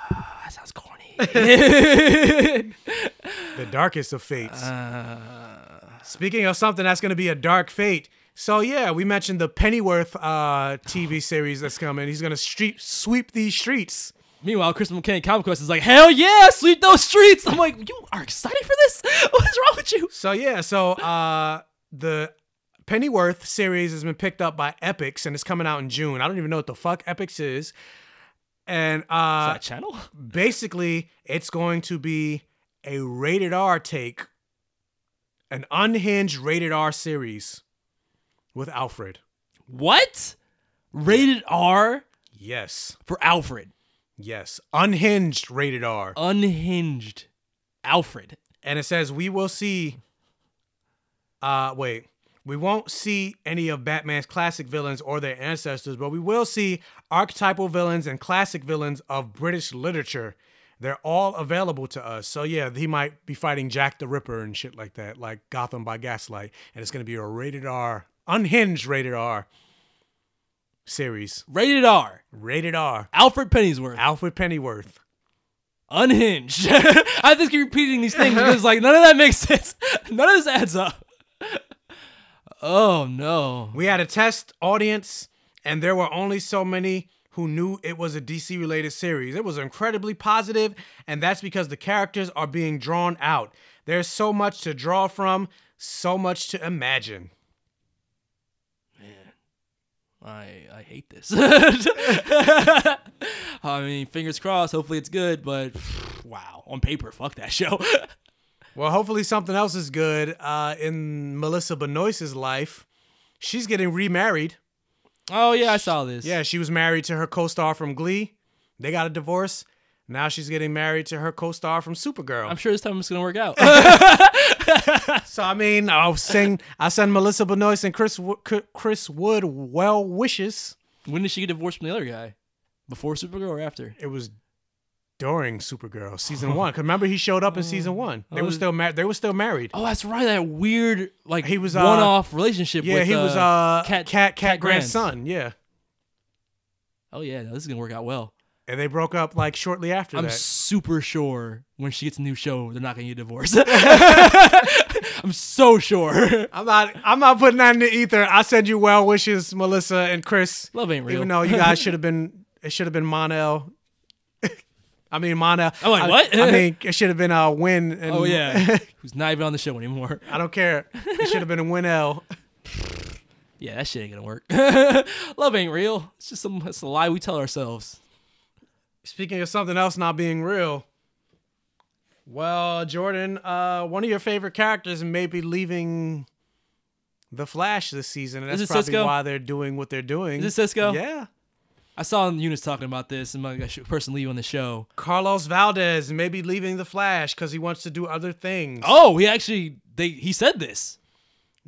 That sounds corny. The darkest of fates. Uh... Speaking of something that's going to be a dark fate... So, yeah, we mentioned the Pennyworth uh, T V series that's coming. He's going to street sweep these streets. Meanwhile, Chris McKay Comic Quest is like, hell yeah, sweep those streets. I'm like, you are excited for this? What's wrong with you? So, yeah, so uh, the Pennyworth series has been picked up by Epix, and it's coming out in June. I don't even know what the fuck Epix is. And uh, is that a channel? Basically, it's going to be a rated R take, an unhinged rated R series. With Alfred. What? Rated R? Yes. For Alfred? Yes. Unhinged rated R. Unhinged Alfred. And it says we will see... Uh, wait. We won't see any of Batman's classic villains or their ancestors, but we will see archetypal villains and classic villains of British literature. They're all available to us. So yeah, he might be fighting Jack the Ripper and shit like that, like Gotham by Gaslight. And it's going to be a rated R... Unhinged rated R series. Rated R. Rated R. Alfred Pennyworth. Alfred Pennyworth. Unhinged. I just keep repeating these things because like none of that makes sense. None of this adds up. Oh no. We had a test audience and there were only so many who knew it was a D C related series. It was incredibly positive and that's because the characters are being drawn out. There's so much to draw from, so much to imagine. I, I hate this. I mean, fingers crossed. Hopefully it's good, but wow. On paper, fuck that show. Well, hopefully something else is good. Uh, in Melissa Benoist's life, she's getting remarried. Oh, yeah, I saw this. Yeah, she was married to her co-star from Glee. They got a divorce. Now she's getting married to her co-star from Supergirl. I'm sure this time it's going to work out. So, I mean, I'll sing, I'll send Melissa Benoist and Chris Chris Wood well wishes. When did she get divorced from the other guy? Before Supergirl or after? It was during Supergirl, season one. Because remember, he showed up in season one. They were still married. They were still married. Oh, that's right. That weird, like, he was, uh, one-off relationship yeah, with he uh, was, uh, Cat, Cat, Cat Grant's son. Yeah. Oh, yeah. No, this is going to work out well. And they broke up like shortly after I'm that. I'm super sure when she gets a new show, they're not gonna get a divorce. I'm so sure. I'm not. I'm not putting that in the ether. I send you well wishes, Melissa and Chris. Love ain't real. Even though you guys should have been, it should have been Monel. I mean Monel. I'm like, I, what? I mean, it should have been a Win. And oh yeah. Who's not even on the show anymore? I don't care. It should have been a Winel. Yeah, that shit ain't gonna work. Love ain't real. It's just some. It's a lie we tell ourselves. Speaking of something else not being real, well, Jordan, uh, one of your favorite characters may be leaving The Flash this season, and that's probably Cisco? Why they're doing what they're doing. Is it Cisco? Yeah. I saw Eunice talking about this, and my person leaving on the show. Carlos Valdez may be leaving The Flash because he wants to do other things. Oh, he actually, they he said this.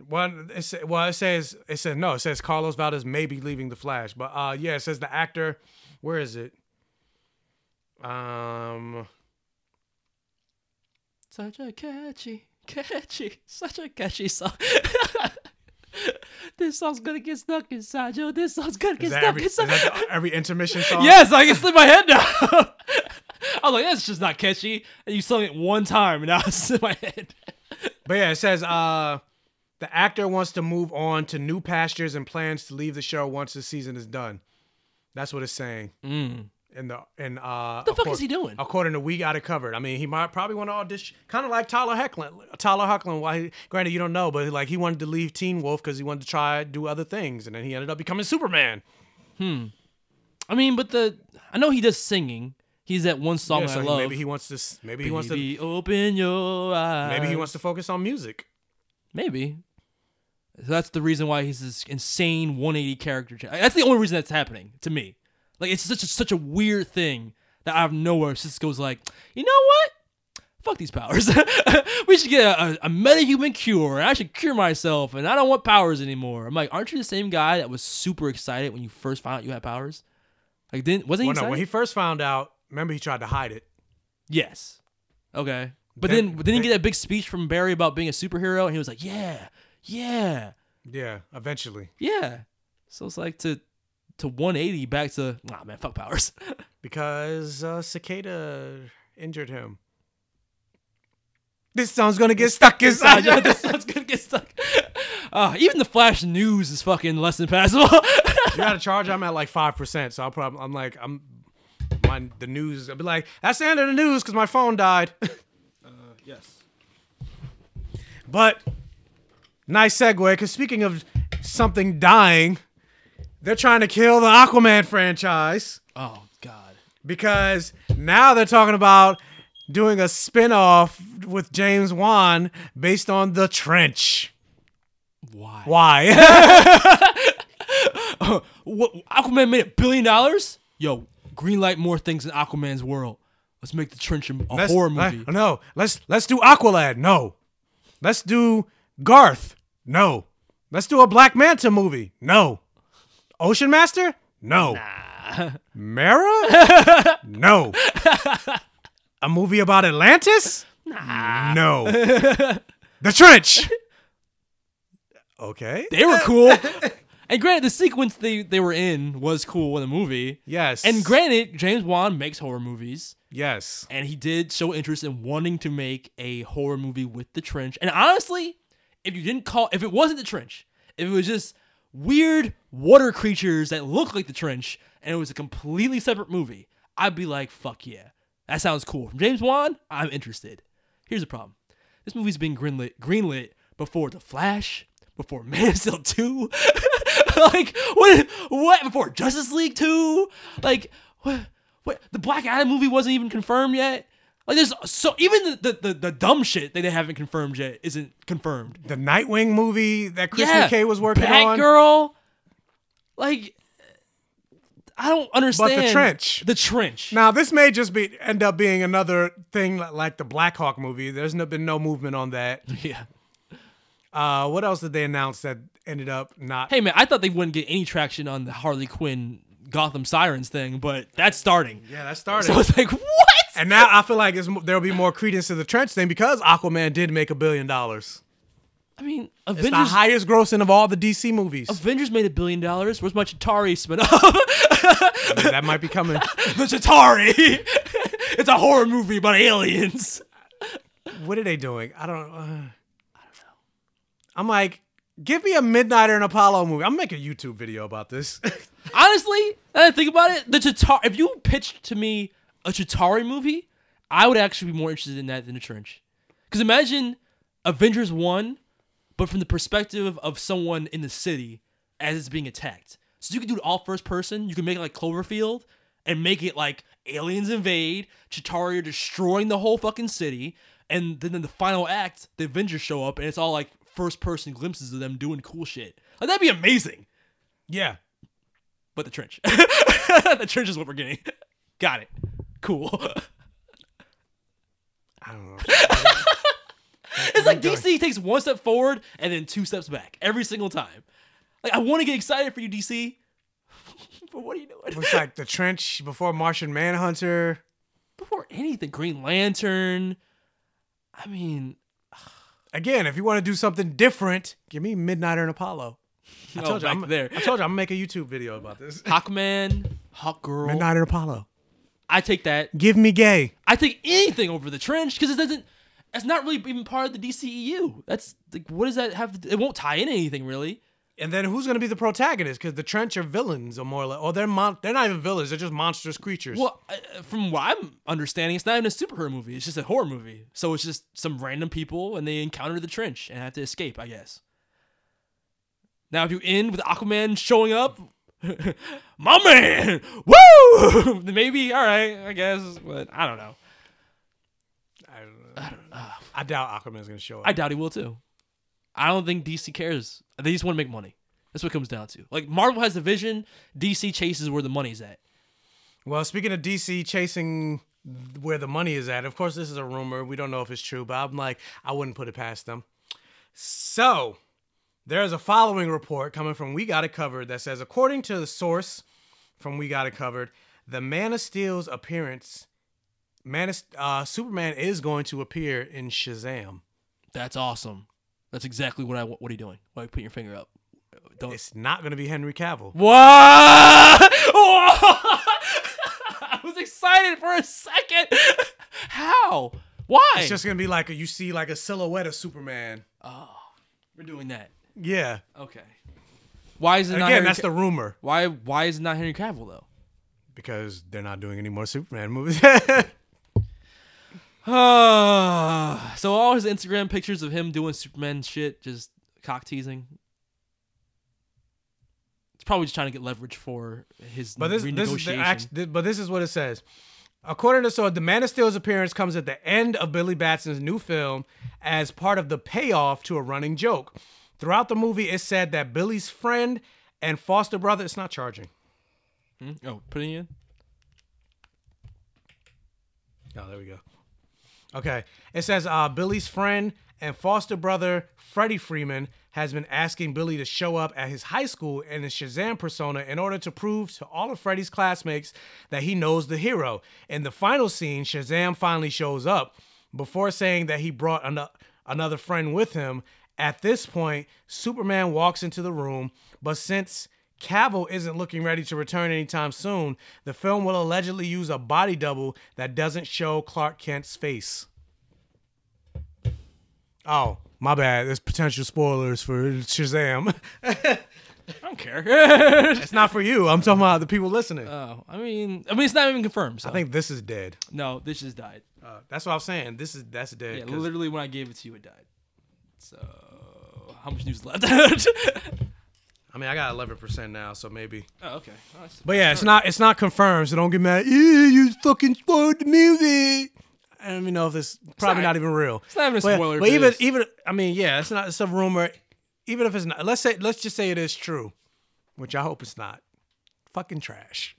Well, it, well, it says, it says, no, it says Carlos Valdez may be leaving The Flash, but uh, yeah, it says the actor, where is it? Um, such a catchy, catchy, such a catchy song. This song's gonna get stuck inside you. This song's gonna get stuck every, inside. Is that the, every intermission song? Yes, I can slip my head now. I was like, that's just not catchy. And you sung it one time, and now it's in my head. But yeah, it says uh, the actor wants to move on to new pastures and plans to leave the show once the season is done. That's what it's saying. Mm. And the and uh, what the fuck is he doing? According to We Got It Covered. I mean, he might probably want to audition, kind of like Tyler Hoechlin. Tyler Hoechlin. Why? Granted, you don't know, but like he wanted to leave Teen Wolf because he wanted to try do other things, and then he ended up becoming Superman. Hmm. I mean, but the I know he does singing. He's that one song yeah, so I love. Maybe he wants to. Maybe he Baby, wants to open your eyes. Maybe he wants to focus on music. Maybe. So that's the reason why he's this insane one eighty character change. That's the only reason that's happening to me. Like, it's such a, such a weird thing that out of nowhere, Cisco's like, you know what? Fuck these powers. We should get a, a, a metahuman cure, and I should cure myself, and I don't want powers anymore. I'm like, aren't you the same guy that was super excited when you first found out you had powers? Like, didn't wasn't he well, no, when he first found out, remember he tried to hide it. Yes. Okay. But then, then, then he get that big speech from Barry about being a superhero, and he was like, yeah, yeah. Yeah, eventually. Yeah. So it's like to... to one eighty back to nah man fuck powers because uh, Cicada injured him. This song's gonna get stuck inside. This song's gonna get stuck. Uh, even the Flash news is fucking less than passable. You gotta charge. I'm at like five percent, so I'll probably I'm like I'm my the news. I'll be like that's the end of the news because my phone died. uh, yes, but nice segue because speaking of something dying. They're trying to kill the Aquaman franchise. Oh, God. Because now they're talking about doing a spin-off with James Wan based on The Trench. Why? Why? uh, what, Aquaman made a billion dollars? Yo, greenlight more things in Aquaman's world. Let's make The Trench a let's, horror movie. Let, no, let's let's do Aqualad. No. Let's do Garth. No. Let's do a Black Manta movie. No. Ocean Master? No. Nah. Mera? No. A movie about Atlantis? Nah. No. The Trench. Okay. They were cool. And granted, the sequence they, they were in was cool in the movie. Yes. And granted, James Wan makes horror movies. Yes. And he did show interest in wanting to make a horror movie with The Trench. And honestly, if you didn't call, if it wasn't The Trench, if it was just weird water creatures that look like The Trench, and it was a completely separate movie, I'd be like, fuck yeah. That sounds cool. From James Wan, I'm interested. Here's the problem. This movie's been greenlit greenlit before The Flash, before Man of Steel two, like, what, what, before Justice League two, like, what, what, the Black Adam movie wasn't even confirmed yet. Like, there's so even the, the, the, the dumb shit that they haven't confirmed yet isn't confirmed. The Nightwing movie that Chris yeah, McKay was working Batgirl, on. Batgirl. Like, I don't understand. But The Trench. The Trench. Now, this may just be end up being another thing like the Black Hawk movie. There's no, been no movement on that. Yeah. Uh, what else did they announce that ended up not? Hey, man, I thought they wouldn't get any traction on the Harley Quinn Gotham Sirens thing, but that's starting. Yeah, that's starting. So it's like, what? And now I feel like there'll be more credence to The Trench thing because Aquaman did make a billion dollars. I mean, Avengers... It's the highest grossing of all the D C movies. Avengers made a billion dollars. Where's my Chitauri spin-off? I mean, that might be coming. The Chitauri! It's a horror movie about aliens. What are they doing? I don't... Uh, I don't know. I'm like, give me a Midnighter and Apollo movie. I'm making a YouTube video about this. Honestly, now that I think about it, the Chitauri... If you pitched to me... a Chitauri movie, I would actually be more interested in that than The Trench. Because imagine Avengers one, but from the perspective of someone in the city as it's being attacked. So you can do it all first person. You can make it like Cloverfield and make it like aliens invade, Chitauri are destroying the whole fucking city, and then in the final act, the Avengers show up and it's all like first person glimpses of them doing cool shit. Like, that'd be amazing. Yeah. But The Trench. The Trench is what we're getting. Got it. Cool. I don't know. It's like D C takes one step forward and then two steps back every single time. Like, I want to get excited for you, D C, but what are you doing? It's like The Trench before Martian Manhunter. Before anything. Green Lantern. I mean... Again, if you want to do something different, give me Midnighter and Apollo. I told oh, you, I'm there. I told you I'm going to make a YouTube video about this. Hawkman, Hawkgirl. Midnighter and Apollo. I take that. Give me gay. I take anything over The Trench because it doesn't. It's not really even part of the D C E U. That's like, what does that have to do? It won't tie in anything really. And then who's going to be the protagonist? Because the Trench are villains, or more or less. Or they're mon- they're not even villains. They're just monstrous creatures. Well, uh, from what I'm understanding, it's not even a superhero movie. It's just a horror movie. So it's just some random people, and they encounter the Trench and have to escape, I guess. Now, if you end with Aquaman showing up, my man, woo! Maybe, all right, I guess. But I don't know. I don't know. I, don't know. I doubt Aquaman's going to show up. I doubt he will, too. I don't think D C cares. They just want to make money. That's what it comes down to. Like, Marvel has the vision. D C chases where the money's at. Well, speaking of D C chasing where the money is at, of course, this is a rumor. We don't know if it's true, but I'm like, I wouldn't put it past them. So, there's a following report coming from We Got It Covered that says, according to the source from We Got It Covered, the Man of Steel's appearance, Man of, uh, Superman is going to appear in Shazam. That's awesome. That's exactly what I want. What are you doing? Why are you putting your finger up? Don't. It's not going to be Henry Cavill. What? I was excited for a second. How? Why? It's just going to be like a, you see like a silhouette of Superman. Oh, we're doing that. Yeah. Okay. Why is it and not again, Henry that's Ca- the rumor. Why Why is it not Henry Cavill, though? Because they're not doing any more Superman movies. Uh, so all his Instagram pictures of him doing Superman shit, just cock teasing. It's probably just trying to get leverage for his but this, renegotiation. This is the act, but this is what it says. According to so, the Man of Steel's appearance comes at the end of Billy Batson's new film as part of the payoff to a running joke. Throughout the movie, it's said that Billy's friend and foster brother... It's not charging. Hmm? Oh, put it in. Oh, there we go. Okay, it says uh, Billy's friend and foster brother, Freddie Freeman, has been asking Billy to show up at his high school in his Shazam persona in order to prove to all of Freddie's classmates that he knows the hero. In the final scene, Shazam finally shows up before saying that he brought an- another friend with him. At this point, Superman walks into the room, but since Cavill isn't looking ready to return anytime soon, the film will allegedly use a body double that doesn't show Clark Kent's face. Oh, my bad. There's potential spoilers for Shazam. I don't care. It's not for you. I'm talking about the people listening. Oh, I mean, I mean, it's not even confirmed. So. I think this is dead. No, this just died. Uh, that's what I was saying. This is that's dead. Yeah, cause... literally when I gave it to you, it died. So, how much news left? I mean, I got eleven percent now, so maybe. Oh, okay. Oh, but yeah, it's not it's not confirmed, so don't get mad. Ew, you fucking spoiled the movie. I don't even know if this probably not, not even real. It's not even a but, spoiler. But even this. even I mean, yeah, it's not it's a rumor. Even if it's not, let's say let's just say it is true, which I hope it's not. Fucking trash.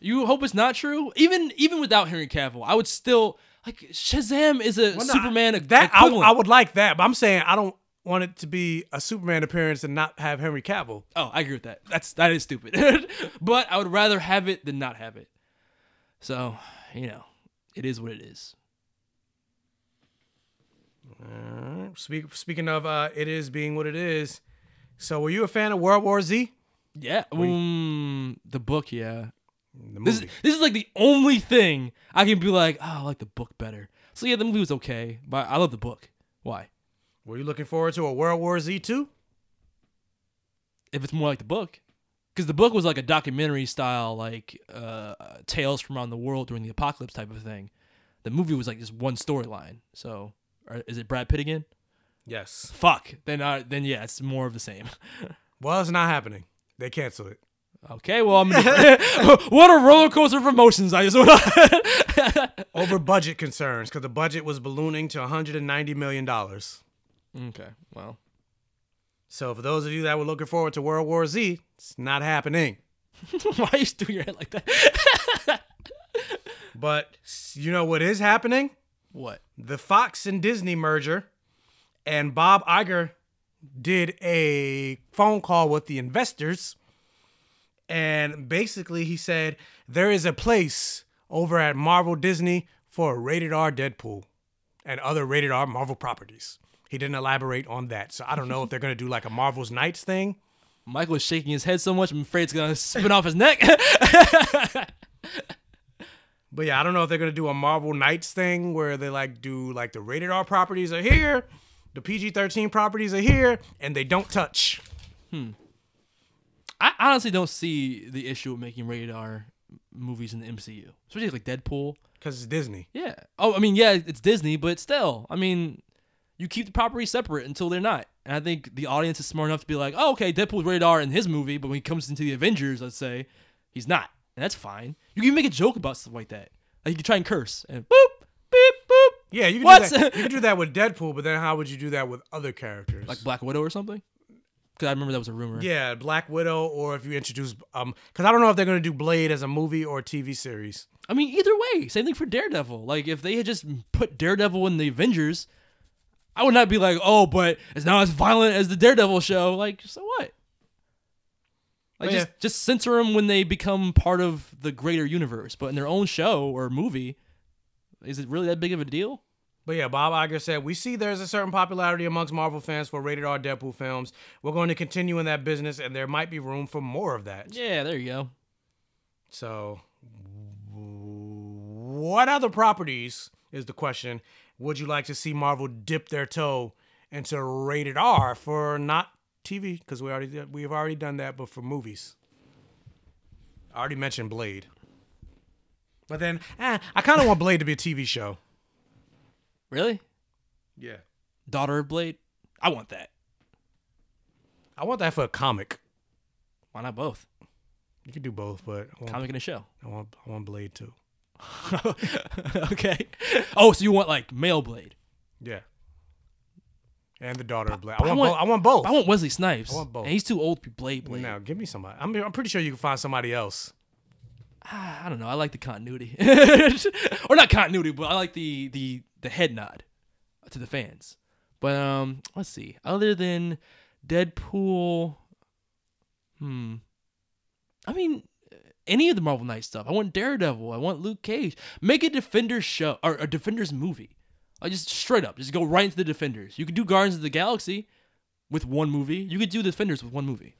You hope it's not true? Even even without Henry Cavill, I would still like Shazam is a well, no, Superman I, that equivalent. I, I would like that, but I'm saying I don't. Want it to be a Superman appearance and not have Henry Cavill. Oh, I agree with that. That's that is stupid. But I would rather have it than not have it. So, you know, it is what it is. Uh, speak, speaking of uh, it is being what it is. So, were you a fan of World War Z? Yeah. Um, the book, yeah. The movie. This is, this is like the only thing I can be like, oh, I like the book better. So, yeah, the movie was okay, but I love the book. Why? Were you looking forward to a World War Z two? If it's more like the book. Because the book was like a documentary style, like uh, tales from around the world during the apocalypse type of thing. The movie was like just one storyline. So, or, is it Brad Pitt again? Yes. Fuck. Then, I, then yeah, it's more of the same. Well, it's not happening. They canceled it. Okay, well, I'm gonna, what a roller coaster of emotions. I just over budget concerns, because the budget was ballooning to one hundred ninety million dollars. Okay, well. So for those of you that were looking forward to World War Z, it's not happening. Why are you doing your head like that? But you know what is happening? What? The Fox and Disney merger, and Bob Iger did a phone call with the investors, and basically he said, there is a place over at Marvel Disney for a rated R Deadpool and other rated R Marvel properties. He didn't elaborate on that. So I don't know if they're going to do like a Marvel's Knights thing. Michael is shaking his head so much, I'm afraid it's going to spin off his neck. But yeah, I don't know if they're going to do a Marvel Knights thing where they like do like the rated R properties are here, the P G thirteen properties are here, and they don't touch. Hmm. I honestly don't see the issue with making rated R movies in the M C U, especially like Deadpool. Because it's Disney. Yeah. Oh, I mean, yeah, it's Disney, but still, I mean, you keep the property separate until they're not. And I think the audience is smart enough to be like, oh, okay, Deadpool's rated R in his movie, but when he comes into the Avengers, let's say, he's not. And that's fine. You can make a joke about stuff like that. Like you can try and curse and boop, beep, boop. Yeah, you can, what? Do that. You can do that with Deadpool, but then how would you do that with other characters? Like Black Widow or something? Because I remember that was a rumor. Yeah, Black Widow, or if you introduce... um, because I don't know if they're going to do Blade as a movie or a T V series. I mean, either way. Same thing for Daredevil. Like, if they had just put Daredevil in the Avengers, I would not be like, oh, but it's not as violent as the Daredevil show. Like, so what? Like, oh, yeah. just, just censor them when they become part of the greater universe. But in their own show or movie, is it really that big of a deal? But yeah, Bob Iger said, we see there's a certain popularity amongst Marvel fans for rated R Deadpool films. We're going to continue in that business, and there might be room for more of that. Yeah, there you go. So, what other properties, is the question, would you like to see Marvel dip their toe into rated R for not T V? Because we already did, we've already done that, but for movies. I already mentioned Blade. But then, eh, I kind of want Blade to be a T V show. Really? Yeah. Daughter of Blade? I want that. I want that for a comic. Why not both? You could do both, but... I want, comic and a show. I want I want Blade, too. Okay. Oh, so you want, like, male Blade. Yeah. And the daughter but, of Blade. I want, I, want, I want both. I want Wesley Snipes. I want both. And he's too old to be Blade Blade. No, give me somebody. I'm, I'm pretty sure you can find somebody else. I don't know. I like the continuity. Or not continuity, but I like the, the, the head nod to the fans. But um, let's see. Other than Deadpool, hmm. I mean, any of the Marvel Knights stuff. I want Daredevil. I want Luke Cage. Make a Defenders show or a Defenders movie. I just straight up. Just go right into the Defenders. You could do Guardians of the Galaxy with one movie. You could do Defenders with one movie.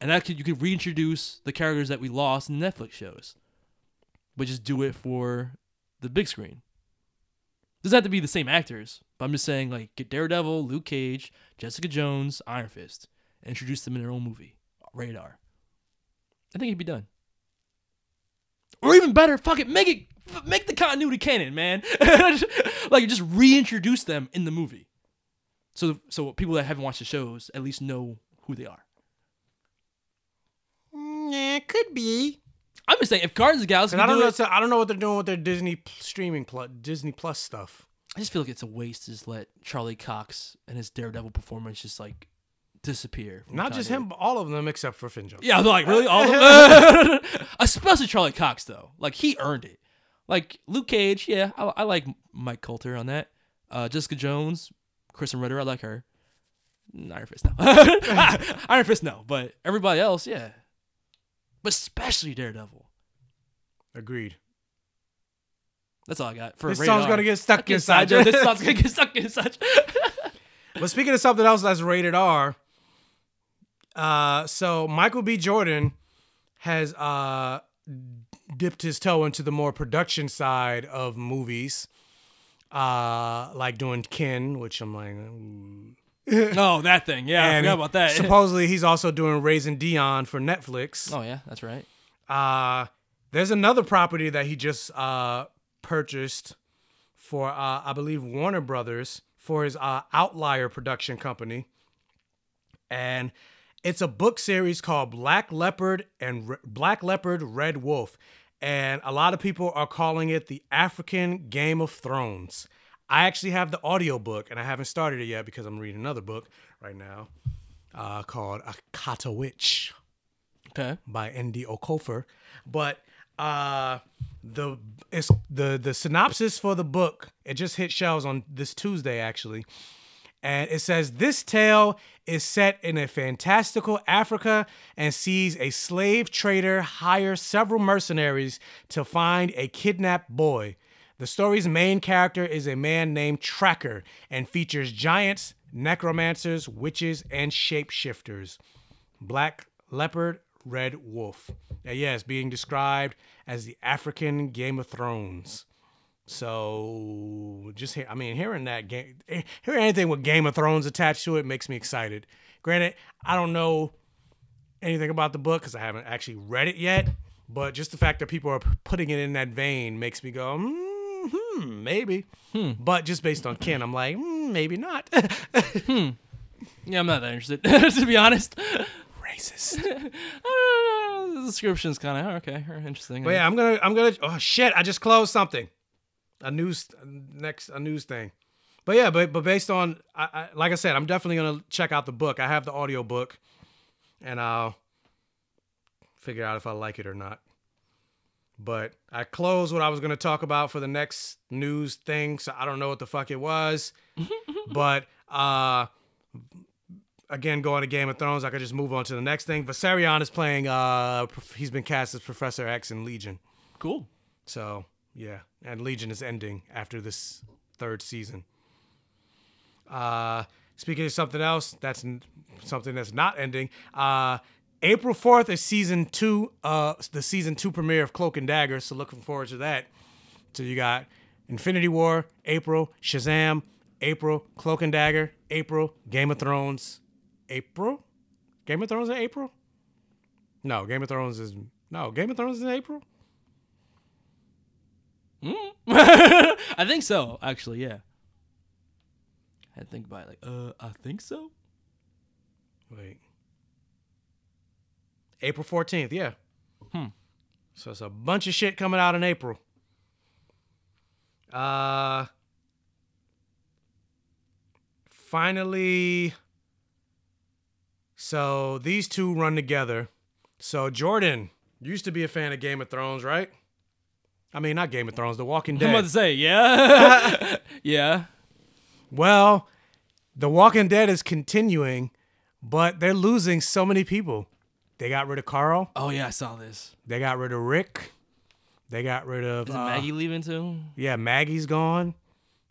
And that could, you could reintroduce the characters that we lost in Netflix shows, but just do it for the big screen. Doesn't have to be the same actors, but I'm just saying, like, get Daredevil, Luke Cage, Jessica Jones, Iron Fist, and introduce them in their own movie, rated R. I think it'd be done. Or even better, fuck it, make it, make the continuity canon, man. Like, just reintroduce them in the movie, so so people that haven't watched the shows at least know who they are. Yeah, could be. I'm just saying, if Guardians of the Galaxy, I don't do know. It, so I don't know what they're doing with their Disney streaming, pl- Disney Plus stuff. I just feel like it's a waste to just let Charlie Cox and his Daredevil performance just like disappear. Not just him, but all of them except for Finn Jones. Yeah, I'm like, really, all of them, especially Charlie Cox though. Like he earned it. Like Luke Cage, yeah, I, I like Mike Coulter on that. Uh, Jessica Jones, Kristen Ritter, I like her. Iron Fist, no. Iron Fist, no. But everybody else, yeah. But especially Daredevil. Agreed. That's all I got. For this song's gonna get stuck inside you. This song's gonna get stuck inside. But speaking of something else that's rated R, uh, so Michael B. Jordan has uh, dipped his toe into the more production side of movies, uh, like doing Ken, which I'm like. Ooh. Oh, that thing. Yeah, and I forgot about that. Supposedly, he's also doing Raising Dion for Netflix. Oh, yeah, that's right. Uh, there's another property that he just uh, purchased for, uh, I believe, Warner Brothers for his uh, Outlier production company. And it's a book series called Black Leopard and Re- Black Leopard, Red Wolf. And a lot of people are calling it the African Game of Thrones. I actually have the audiobook, and I haven't started it yet because I'm reading another book right now uh, called Akata Witch okay. by N D Okofor. But uh, the it's, the the synopsis for the book, it just hit shelves on this Tuesday, actually. And it says, this tale is set in a fantastical Africa and sees a slave trader hire several mercenaries to find a kidnapped boy. The story's main character is a man named Tracker and features giants, necromancers, witches, and shapeshifters. Black Leopard, Red Wolf. Now, yeah, it's being described as the African Game of Thrones. So, just hear, I mean, hearing that game, hearing anything with Game of Thrones attached to it makes me excited. Granted, I don't know anything about the book because I haven't actually read it yet. But just the fact that people are putting it in that vein makes me go, hmm, maybe. Hmm. But just based on Ken, I'm like, mm, maybe not. hmm. Yeah, I'm not that interested, to be honest. Racist. I don't know. The description's kind of, oh, okay, interesting. But yeah, I'm going to, I'm going to, oh, shit, I just closed something. A news, next, a news thing. But yeah, but but based on, I, I, like I said, I'm definitely going to check out the book. I have the audio book, and I'll figure out if I like it or not. But I closed what I was going to talk about for the next news thing, so I don't know what the fuck it was. But uh, again, going to Game of Thrones, I could just move on to the next thing. Viserion is playing, uh, he's been cast as Professor X in Legion. Cool. So, yeah. And Legion is ending after this third season. Uh, speaking of something else, that's n- something that's not ending. Uh, April fourth is season two, uh, the season two premiere of Cloak and Dagger. So looking forward to that. So you got Infinity War, April, Shazam, April, Cloak and Dagger, April, Game of Thrones, April? Game of Thrones in April? No, Game of Thrones is, no, Game of Thrones is in April? Mm. I think so, actually, yeah. I think about it like, uh, I think so? Wait. April fourteenth, yeah. Hmm. So it's a bunch of shit coming out in April. Uh, finally, so these two run together. So Jordan used to be a fan of Game of Thrones, right? I mean, not Game of Thrones, The Walking Dead. I'm about to say, yeah. yeah. Well, The Walking Dead is continuing, but they're losing so many people. They got rid of Carl. Oh, yeah, I saw this. They got rid of Rick. They got rid of... Is uh, Maggie leaving too? Yeah, Maggie's gone.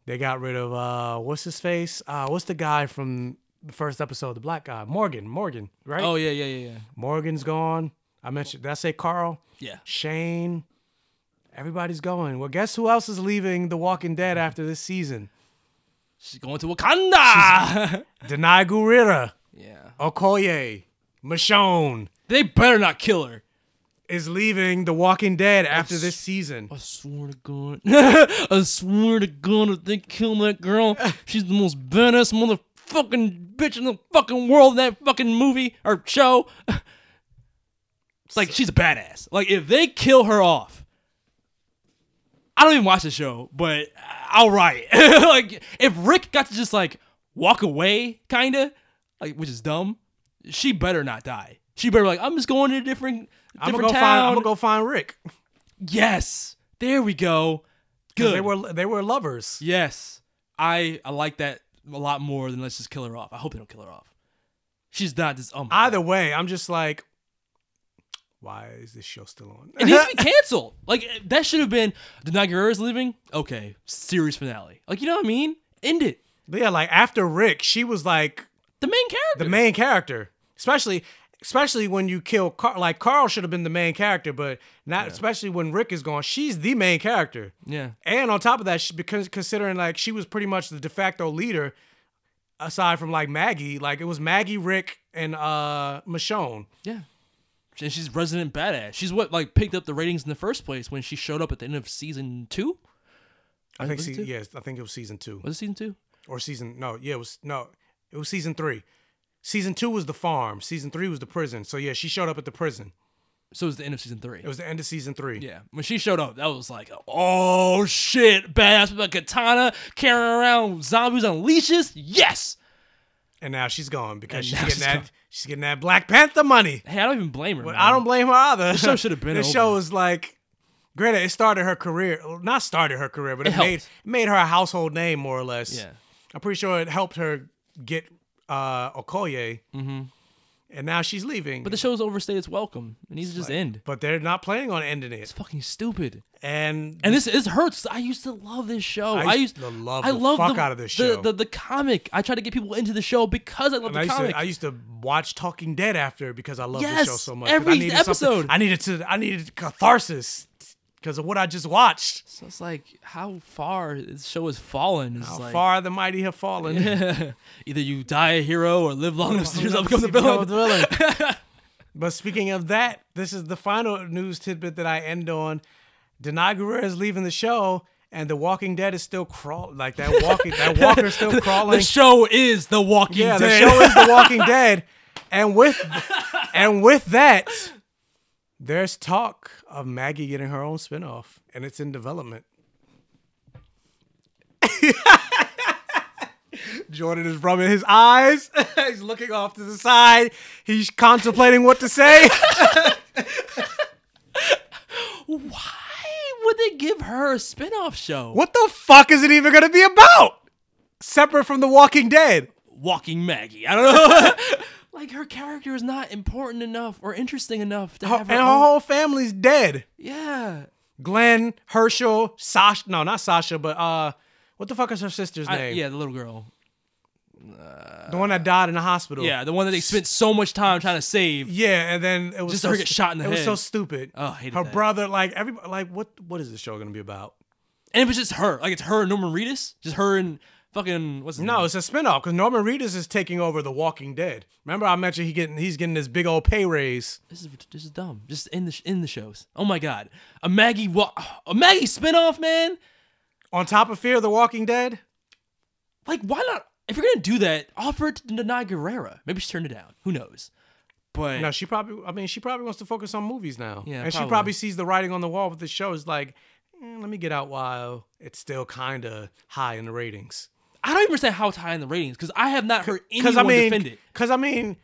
They got rid of... Uh, what's his face? Uh, what's the guy from the first episode? The black guy. Morgan. Morgan, right? Oh, yeah, yeah, yeah, yeah. Morgan's gone. I mentioned... Did I say Carl? Yeah. Shane. Everybody's going. Well, guess who else is leaving The Walking Dead after this season? She's going to Wakanda. Denai Gurira. Yeah. Okoye. Michonne. They better not kill her. Is leaving The Walking Dead after I this season. I swear to God. I swear to God, if they kill that girl, she's the most badass motherfucking bitch in the fucking world in that fucking movie or show. It's like, she's a badass. Like, if they kill her off, I don't even watch the show, but I'll riot. Like, if Rick got to just, like, walk away, kind of, like, which is dumb, she better not die. She better be like, I'm just going to a different, different I'm gonna go town. Find, I'm going to go find Rick. Yes. There we go. Good. They were, they were lovers. Yes. I, I like that a lot more than let's just kill her off. I hope they don't kill her off. She's not just... Um, Either way, I'm just like... Why is this show still on? It needs to be canceled. Like, that should have been, Denai Guerrero's leaving? Okay, series finale. Like, you know what I mean? End it. But yeah, like, after Rick, she was like... The main character. The main character. Especially especially when you kill Carl. Like, Carl should have been the main character, but not yeah. especially when Rick is gone. She's the main character. Yeah. And on top of that, she, because considering, like, she was pretty much the de facto leader, aside from, like, Maggie. Like, it was Maggie, Rick, and uh, Michonne. Yeah. And she's resident badass. She's what like picked up the ratings in the first place when she showed up at the end of season two. I, I think se- two? yes, I think it was season two. Was it season two or season? No, yeah, it was no, it was season three. Season two was the farm. Season three was the prison. So yeah, she showed up at the prison. So it was the end of season three. It was the end of season three. Yeah, when she showed up, that was like, oh shit, badass with a katana carrying around zombies on leashes. Yes. And now she's gone because she's getting, she's, that, she's getting that Black Panther money. Hey, I don't even blame her. Well, I don't blame her either. This show should have been this over. This show is like, granted, it started her career. Not started her career, but it, it made, made her a household name, more or less. Yeah. I'm pretty sure it helped her get uh, Okoye. Mm-hmm. And now she's leaving. But the show's overstayed its welcome. It needs it's to just like, end. But they're not planning on ending it. It's fucking stupid. And and this it hurts. I used to love this show. I used, I used to love I the fuck the, out of this show. The, the, the comic. I tried to get people into the show because I love the I comic. To, I used to watch Talking Dead after because I love yes, the show so much. Every I needed episode. I needed to. I needed catharsis because of what I just watched. So it's like how far this show has fallen. It's how like, far the mighty have fallen. Yeah. Either you die a hero or live long enough to become the villain. But speaking of that, this is the final news tidbit that I end on. Denai Guerrero is leaving the show, and The Walking Dead is still crawling. Like, that walking, that walker's still crawling. The show is The Walking yeah, Dead. Yeah, the show is The Walking Dead. And with and with that, there's talk of Maggie getting her own spinoff, and it's in development. Jordan is rubbing his eyes. He's looking off to the side. He's contemplating what to say. Why would they give her a spinoff show? What the fuck is it even going to be about? Separate from The Walking Dead. Walking Maggie. I don't know. Like, her character is not important enough or interesting enough to have her. And her own... whole family's dead. Yeah. Glenn, Herschel, Sasha. No, not Sasha, but uh, what the fuck is her sister's I, name? Yeah, the little girl. Uh, the one that died in the hospital. Yeah, the one that they spent so much time trying to save. Yeah, and then it was just so her get shot in the it head. It was so stupid. Oh, I hated her that. Brother, like everybody, like what? What is this show gonna be about? And it was just her, like it's her and Norman Reedus, just her and fucking what's his no, name? No, it's a spinoff because Norman Reedus is taking over The Walking Dead. Remember, I mentioned he getting he's getting this big old pay raise. This is this is dumb. Just in the in the shows. Oh my god, a Maggie a Maggie spinoff, man. On top of Fear of the Walking Dead. Like, why not? If you're gonna do that, offer it to Denai Guerrero. Maybe she turned it down. Who knows? But no, she probably. I mean, she probably wants to focus on movies now. Yeah, and probably. She probably sees the writing on the wall with the show. It's like, eh, let me get out while it's still kind of high in the ratings. I don't even understand how it's high in the ratings because I have not heard anyone I mean, defend it. Because I mean,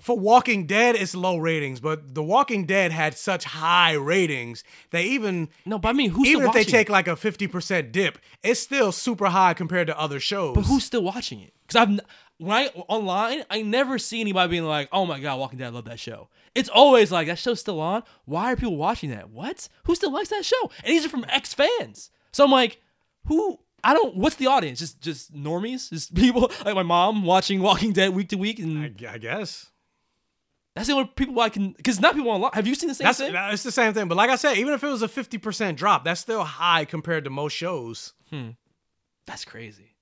for Walking Dead, it's low ratings, but The Walking Dead had such high ratings that even no, but I mean, who's even still if they take it? Like a fifty percent dip, it's still super high compared to other shows. But who's still watching it? Because I've when I online, I never see anybody being like, "Oh my god, Walking Dead, I love that show." It's always like that show's still on. Why are people watching that? What? Who still likes that show? And these are from ex fans, so I'm like, who? I don't. What's the audience? Just just normies, just people like my mom watching Walking Dead week to week, and I, I guess. That's the only people I can... Because not people online. Have you seen the same that's, thing? It's the same thing. But like I said, even if it was a fifty percent drop, that's still high compared to most shows. Hmm. That's crazy.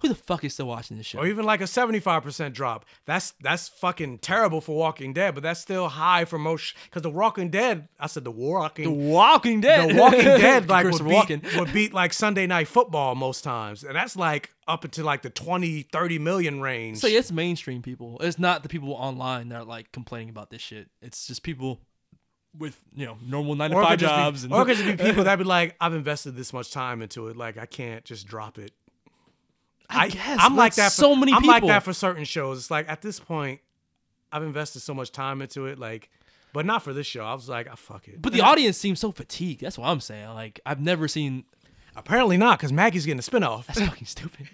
Who the fuck is still watching this show? Or even like a seventy-five percent drop. That's that's fucking terrible for Walking Dead, but that's still high for most... Because The Walking Dead... I said The Walking... The Walking Dead. The Walking Dead like would, beat, would beat like Sunday Night Football most times. And that's like... up into like the twenty, thirty million range. So yeah, it's mainstream people. It's not the people online that are like complaining about this shit. It's just people with, you know, normal nine to five jobs. Be, and or could just be people that be like, I've invested this much time into it. Like, I can't just drop it. I, I guess. I'm like that for, so many I'm people. I'm like that for certain shows. It's like, at this point, I've invested so much time into it. Like, but not for this show. I was like, oh, fuck it. But the yeah. audience seems so fatigued. That's what I'm saying. Like, I've never seen... Apparently not, because Maggie's getting a spinoff. That's fucking stupid.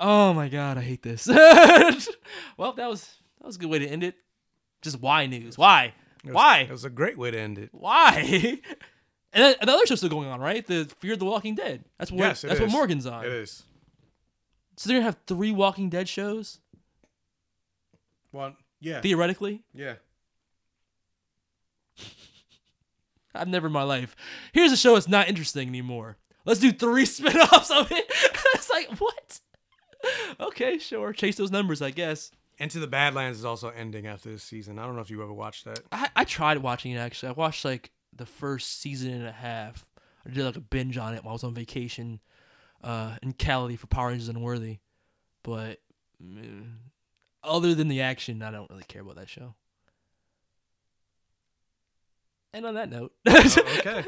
Oh my god, I hate this. Well, that was that was a good way to end it. Just why news? Why? It was, why? It was a great way to end it. Why? And the other show's still going on, right? The Fear of the Walking Dead. That's what. Yes, it that's is. What Morgan's on. It is. So they're gonna have three Walking Dead shows. Well, yeah. Theoretically. Yeah. I've never in my life. Here's a show that's not interesting anymore. Let's do three spinoffs of it. It's like, what? Okay, sure. Chase those numbers, I guess. Into the Badlands is also ending after this season. I don't know if you ever watched that. I, I tried watching it, actually. I watched, like, the first season and a half. I did, like, a binge on it while I was on vacation uh, in Cali for Power Rangers Unworthy. But man, other than the action, I don't really care about that show. And on that note. Oh, okay.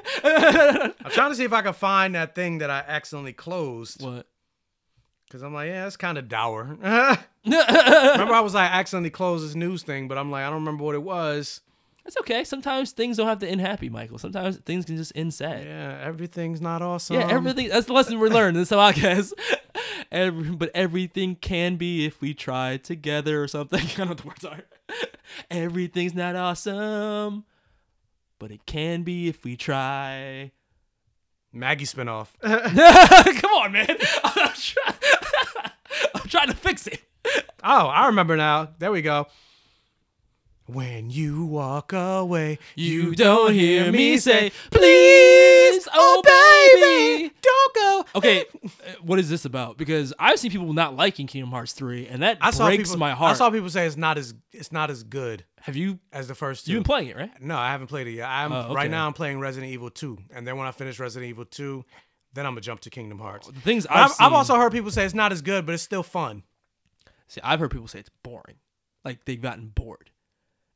I'm trying to see if I can find that thing that I accidentally closed. What? Because I'm like, yeah, that's kind of dour. Remember, I was like, I accidentally closed this news thing, but I'm like, I don't remember what it was. That's okay. Sometimes things don't have to end happy, Michael. Sometimes things can just end sad. Yeah, everything's not awesome. Yeah, everything. That's the lesson we learned in this podcast. Every, but everything can be if we try together or something. I don't know what the words are. Everything's not awesome. But it can be if we try. Maggie spinoff. Come on, man. I'm, try- I'm trying to fix it. Oh, I remember now. There we go. When you walk away, you don't hear me say, please, oh baby, don't go. Okay, what is this about? Because I've seen people not liking Kingdom Hearts three, and that I breaks people, my heart. I saw people say it's not as it's not as good. Have you? As the first two. You've been playing it, right? No, I haven't played it yet. I'm uh, okay. Right now I'm playing Resident Evil two, and then when I finish Resident Evil two, then I'm going to jump to Kingdom Hearts. The things I've, I've, seen, I've also heard people say it's not as good, but it's still fun. See, I've heard people say it's boring. Like, they've gotten bored.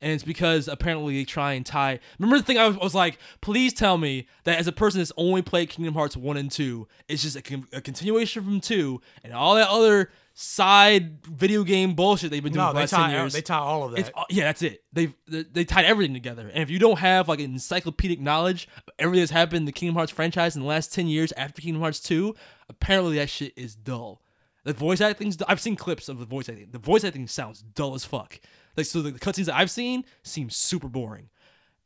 And it's because apparently they try and tie... Remember the thing I was, I was like, please tell me that as a person that's only played Kingdom Hearts one and two, it's just a, a continuation from two and all that other side video game bullshit they've been doing no, for the last tie, ten years. They tie all of that. It's, yeah, that's it. They've, they they tied everything together. And if you don't have like an encyclopedic knowledge of everything that's happened in the Kingdom Hearts franchise in the last ten years after Kingdom Hearts two, apparently that shit is dull. The voice acting's... I've seen clips of the voice acting. The voice acting sounds dull as fuck. Like, so the cutscenes that I've seen seem super boring.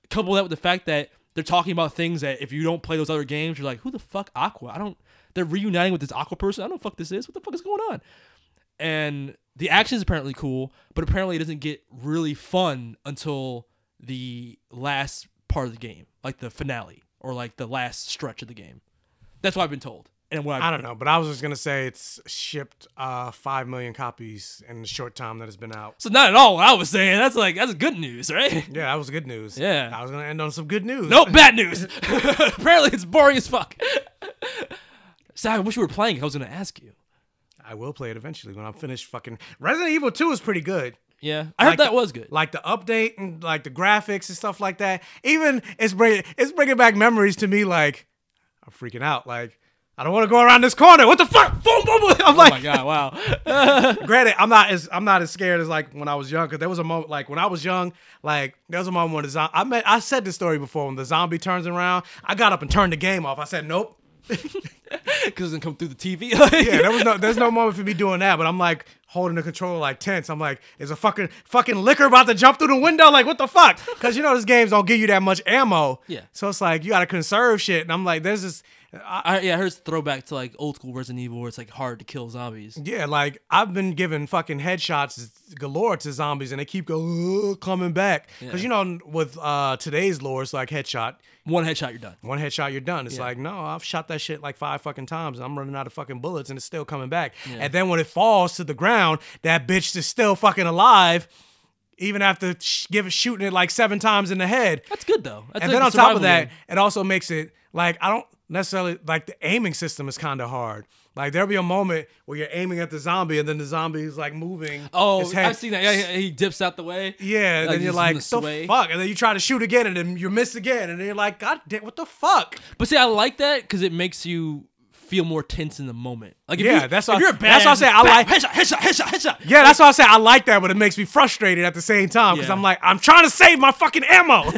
Couple that with the fact that they're talking about things that if you don't play those other games, you're like, who the fuck Aqua? I don't... They're reuniting with this Aqua person. I don't know what the fuck this is. What the fuck is going on? And the action is apparently cool, but apparently it doesn't get really fun until the last part of the game. Like the finale or like the last stretch of the game. That's what I've been told. And what I don't know, but I was just going to say it's shipped uh, five million copies in the short time that it's been out. So not at all what I was saying. That's like, that's good news, right? Yeah, that was good news. Yeah. I was going to end on some good news. Nope, bad news. Apparently it's boring as fuck. So I wish we were playing it. I was going to ask you. I will play it eventually when I'm finished fucking... Resident Evil two is pretty good. Yeah, I like heard that the, was good. Like the update and like the graphics and stuff like that. Even it's, bring, it's bringing back memories to me like, I'm freaking out, like... I don't want to go around this corner. What the fuck? Boom, boom, boom. I'm oh like, my god, wow. Granted, I'm not as I'm not as scared as like when I was young. Cause there was a moment like when I was young, like there was a moment when the zombie. I met, I said this story before. When the zombie turns around, I got up and turned the game off. I said, nope. Cause it doesn't come through the T V. Yeah, there was no, there's no moment for me doing that. But I'm like holding the controller like tense. I'm like, is a fucking fucking licker about to jump through the window? Like, what the fuck? Cause you know these games don't give you that much ammo. Yeah. So it's like you gotta conserve shit. And I'm like, there's this. I, yeah, I heard it's a throwback to like old school Resident Evil where it's like hard to kill zombies. Yeah, like I've been giving fucking headshots galore to zombies and they keep going, coming back. Because yeah. You know, with uh, today's lore, it's like headshot. One headshot, you're done. One headshot, you're done. It's yeah. like, no, I've shot that shit like five fucking times and I'm running out of fucking bullets and it's still coming back. Yeah. And then when it falls to the ground, that bitch is still fucking alive. Even after sh- give, shooting it like seven times in the head. That's good though. That's and like then on top of that, game. It also makes it like, I don't necessarily, like the aiming system is kind of hard. Like there'll be a moment where you're aiming at the zombie and then the zombie is like moving. Oh, his head. I've seen that. Yeah, he dips out the way. Yeah, and like, then you're like, what the fuck? And then you try to shoot again and then you miss again. And then you're like, god damn, what the fuck? But see, I like that because it makes you feel more tense in the moment. Like if yeah, you, that's if what, you're a bad. That's what I say. I like headshot, headshot, headshot, headshot. Yeah, that's what I say. I like that, but it makes me frustrated at the same time because yeah. I'm like, I'm trying to save my fucking ammo.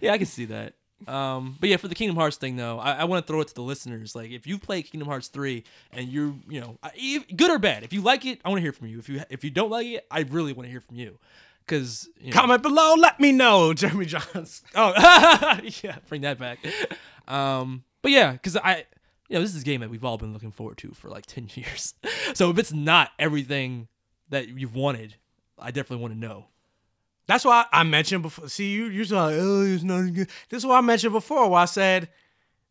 Yeah, I can see that. Um, but yeah, for the Kingdom Hearts thing though, I, I want to throw it to the listeners. Like, if you play Kingdom Hearts three and you're, you know, good or bad, if you like it, I want to hear from you. If you if you don't like it, I really want to hear from you. Cause you know, comment below, let me know, Jeremy Johns. Oh, yeah, bring that back. Um, but yeah, cause I, you know, this is a game that we've all been looking forward to for like ten years. So if it's not everything that you've wanted, I definitely want to know. That's why I mentioned before. See, you, you're like, oh, it's not good. This is what I mentioned before where I said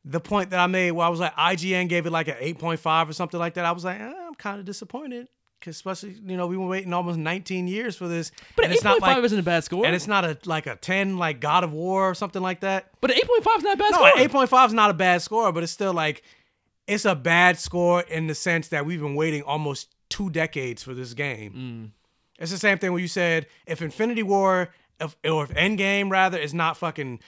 the point that I made where I was like, I G N gave it like an eight point five or something like that. I was like, eh, I'm kind of disappointed because especially, you know, we've been waiting almost nineteen years for this. But an eight point five like, isn't a bad score. And it's not a like a ten like God of War or something like that. But an eight point five is not a bad no, score. No, eight point five is not a bad score, but it's still like, it's a bad score in the sense that we've been waiting almost two decades for this game. Mm. It's the same thing where you said, if Infinity War, if, or if Endgame, rather, is not fucking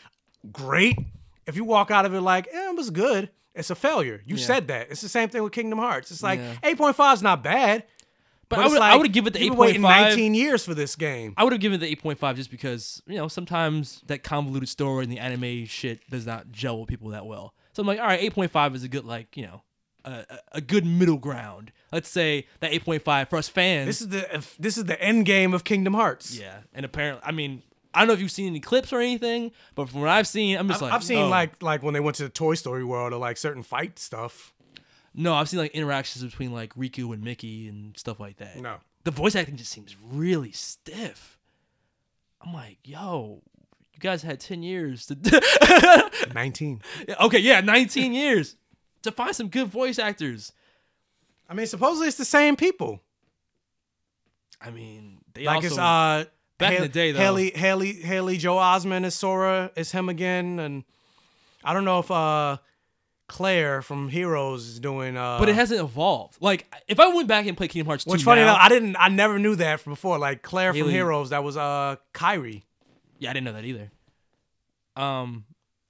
great, if you walk out of it like, eh, it was good, it's a failure. You yeah. said that. It's the same thing with Kingdom Hearts. It's like, yeah. eight point five is not bad. But, but I would, like, I would give it the eight point five. You've been waiting nineteen years for this game. I would have given it the eight point five just because, you know, sometimes that convoluted story and the anime shit does not gel with people that well. So I'm like, all right, eight point five is a good, like, you know, a, a good middle ground. Let's say that eight point five for us fans. This is the this is the end game of Kingdom Hearts. Yeah, and apparently, I mean, I don't know if you've seen any clips or anything, but from what I've seen, I'm just I've, like I've seen oh. like like when they went to the Toy Story world or like certain fight stuff. No, I've seen like interactions between like Riku and Mickey and stuff like that. No, the voice acting just seems really stiff. I'm like, yo, you guys had ten years to do- nineteen. Okay, yeah, nineteen years to find some good voice actors. I mean, supposedly it's the same people. I mean, they like also... It's, uh, back Hale- in the day, though. Haley, Haley, Haley Joel Osment is Sora. It's him again. And I don't know if... Uh, Claire from Heroes is doing, uh, but it hasn't evolved. Like, if I went back and played Kingdom Hearts two, which funny enough, I didn't, I never knew that from before. Like Claire Haley. From Heroes, that was uh Kairi. Yeah, I didn't know that either. Um,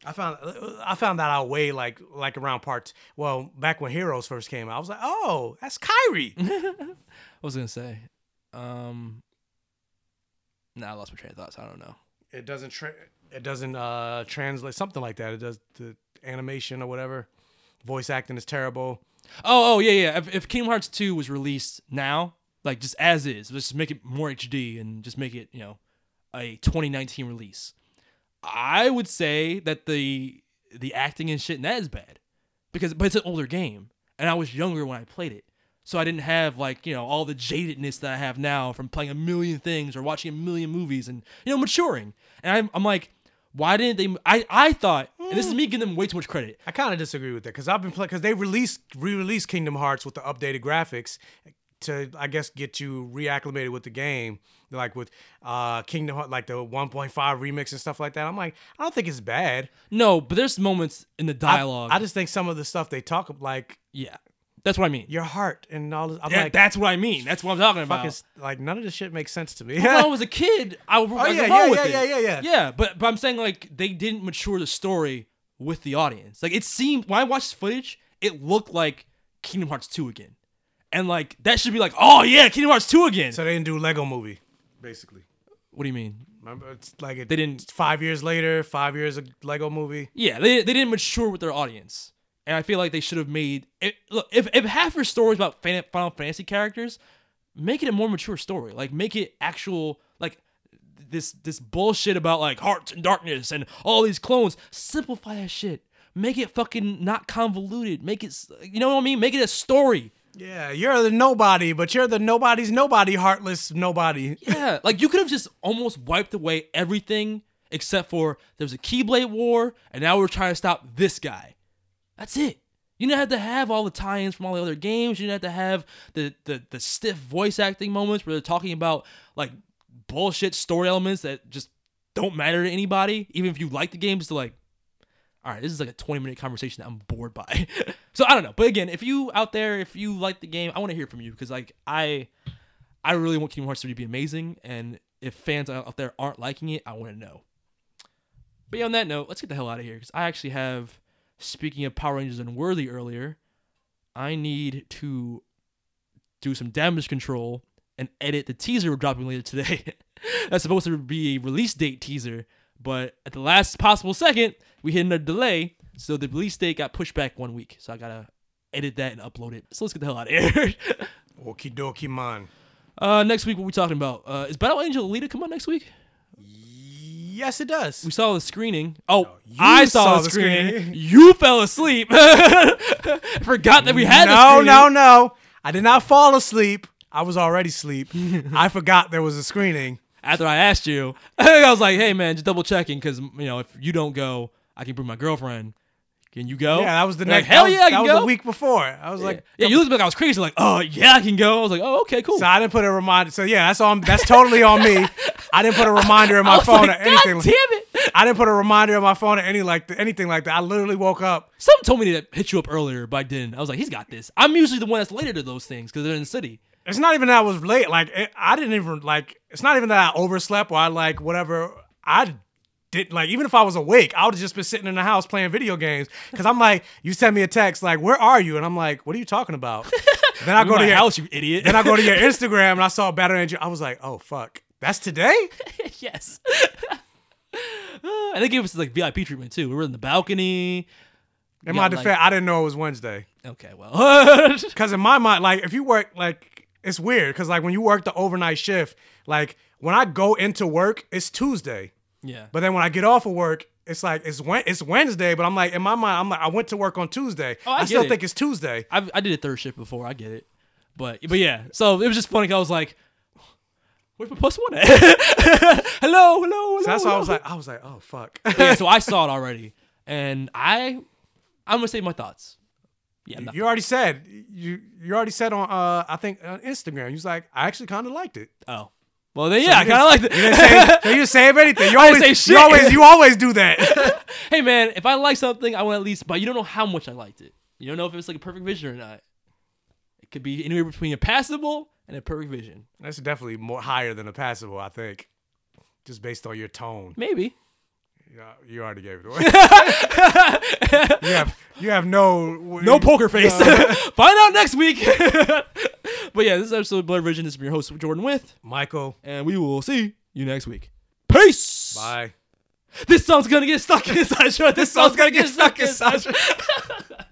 I found I found that out way like like around part. Well, back when Heroes first came out, I was like, oh, that's Kairi. I was gonna say, um, nah, I lost my train of thoughts. I don't know. It doesn't. Tra- it doesn't uh translate something like that. It does. The, animation or whatever, voice acting is terrible. Oh, oh yeah, yeah. If, if Kingdom Hearts two was released now, like just as is, let's just make it more H D and just make it, you know, a twenty nineteen release. I would say that the the acting and shit in that is bad, because but it's an older game and I was younger when I played it, so I didn't have like, you know, all the jadedness that I have now from playing a million things or watching a million movies and, you know, maturing. And I'm I'm like. Why didn't they? I, I thought, and this is me giving them way too much credit. I kind of disagree with that because I've been playing because they released re-released Kingdom Hearts with the updated graphics to, I guess, get you reacclimated with the game, like with uh, Kingdom Hearts, like the one point five remix and stuff like that. I'm like, I don't think it's bad. No, but there's moments in the dialogue. I, I just think some of the stuff they talk like, yeah, that's what I mean. Your heart and all this. I'm yeah, like, that's what I mean. That's what I'm talking about. Like, none of this shit makes sense to me. When I was a kid, I was oh, like, yeah, yeah, yeah, with yeah, it. yeah, yeah, yeah. Yeah, but, but I'm saying, like, they didn't mature the story with the audience. Like, it seemed, when I watched footage, it looked like Kingdom Hearts two again. And, like, that should be like, oh, yeah, Kingdom Hearts two again. So they didn't do Lego Movie, basically. What do you mean? Remember, it's like it, they didn't. Five years later, five years of Lego Movie. Yeah, they they didn't mature with their audience. And I feel like they should have made it, look, if if half your story is about Final Fantasy characters, make it a more mature story. Like, make it actual, like this this bullshit about like hearts and darkness and all these clones. Simplify that shit. Make it fucking not convoluted. Make it, you know what I mean? Make it a story. Yeah, you're the nobody, but you're the nobody's nobody, heartless nobody. Yeah, like you could have just almost wiped away everything except for there's a Keyblade war, and now we're trying to stop this guy. That's it. You didn't have to have all the tie-ins from all the other games. You didn't have to have the the, the stiff voice acting moments where they're talking about like bullshit story elements that just don't matter to anybody. Even if you like the games, to like, all right, this is like a twenty-minute conversation that I'm bored by. So I don't know. But again, if you out there, if you like the game, I want to hear from you because like I, I really want Kingdom Hearts three to be amazing. And if fans out there aren't liking it, I want to know. But yeah, on that note, let's get the hell out of here because I actually have. Speaking of Power Rangers Unworthy earlier, I need to do some damage control and edit the teaser we're dropping later today. That's supposed to be a release date teaser, but at the last possible second, we hit another delay, so the release date got pushed back one week. So I gotta edit that and upload it. So let's get the hell out of here. Okie dokie, man. Uh, next week, what we talking about? Uh, is Battle Angel Alita come out next week? Yes, it does. We saw the screening. Oh, no, I saw, saw the, the screening. screening. You fell asleep. Forgot that we had no, the screening. No, no, no. I did not fall asleep. I was already asleep. I forgot there was a screening. After I asked you, I was like, hey, man, just double checking because, you know, if you don't go, I can bring my girlfriend. Can you go? Yeah, that was the You're next. Like, Hell was, yeah, I can go. That was the week before. I was yeah. like, yeah, you looked like I was crazy. Like, oh yeah, I can go. I was like, oh okay, cool. So I didn't put a reminder. So yeah, that's on. That's totally on me. I didn't put a reminder in my I was phone like, or anything. God damn it! I didn't put a reminder in my phone or any like th- anything like that. I literally woke up. Something told me to hit you up earlier, but I didn't. I was like, he's got this. I'm usually the one that's later to those things because they're in the city. It's not even that I was late. Like it, I didn't even like. It's not even that I overslept or I like whatever. I. Didn't like even if I was awake, I would have just been sitting in the house playing video games. Cause I'm like, you sent me a text like, "Where are you?" And I'm like, "What are you talking about?" Then I go to your house, you idiot. Then I go to your Instagram and I saw Battle Angel. I was like, "Oh fuck, that's today." Yes. And they gave us like V I P treatment too. We were in the balcony. In my defense, like... I didn't know it was Wednesday. Okay, well, because in my mind, like if you work, like it's weird, cause like when you work the overnight shift, like when I go into work, it's Tuesday. Yeah. But then when I get off of work, it's like it's it's Wednesday, but I'm like in my mind, I'm like I went to work on Tuesday. Oh, I, I still it. think it's Tuesday. I I did a third shift before, I get it. But but yeah. So it was just funny cuz I was like where's my plus one at? hello, hello, hello. So that's hello. why I was like, I was like, oh fuck. yeah, so I saw it already, and I, I'm gonna say my thoughts. Yeah, nothing. you already said you you already said on uh I think on Instagram. You was like, I actually kind of liked it. Oh. Well, then, yeah, so I kind of like that. You didn't say, so you didn't say anything. You always, I didn't say shit. You always, you always do that. Hey, man, if I like something, I want at least, but you don't know how much I liked it. You don't know if it was like a perfect vision or not. It could be anywhere between a passable and a perfect vision. That's definitely more higher than a passable, I think, just based on your tone. Maybe. Yeah, you already gave it away. you, have, you have no... No you, poker face. Uh, Find out next week. But yeah, this is episode of Blur Vision. This is your host, Jordan, with Michael. And we will see you next week. Peace. Bye. This song's gonna get stuck inside you. This, this song's, song's gonna, gonna get, get stuck inside you.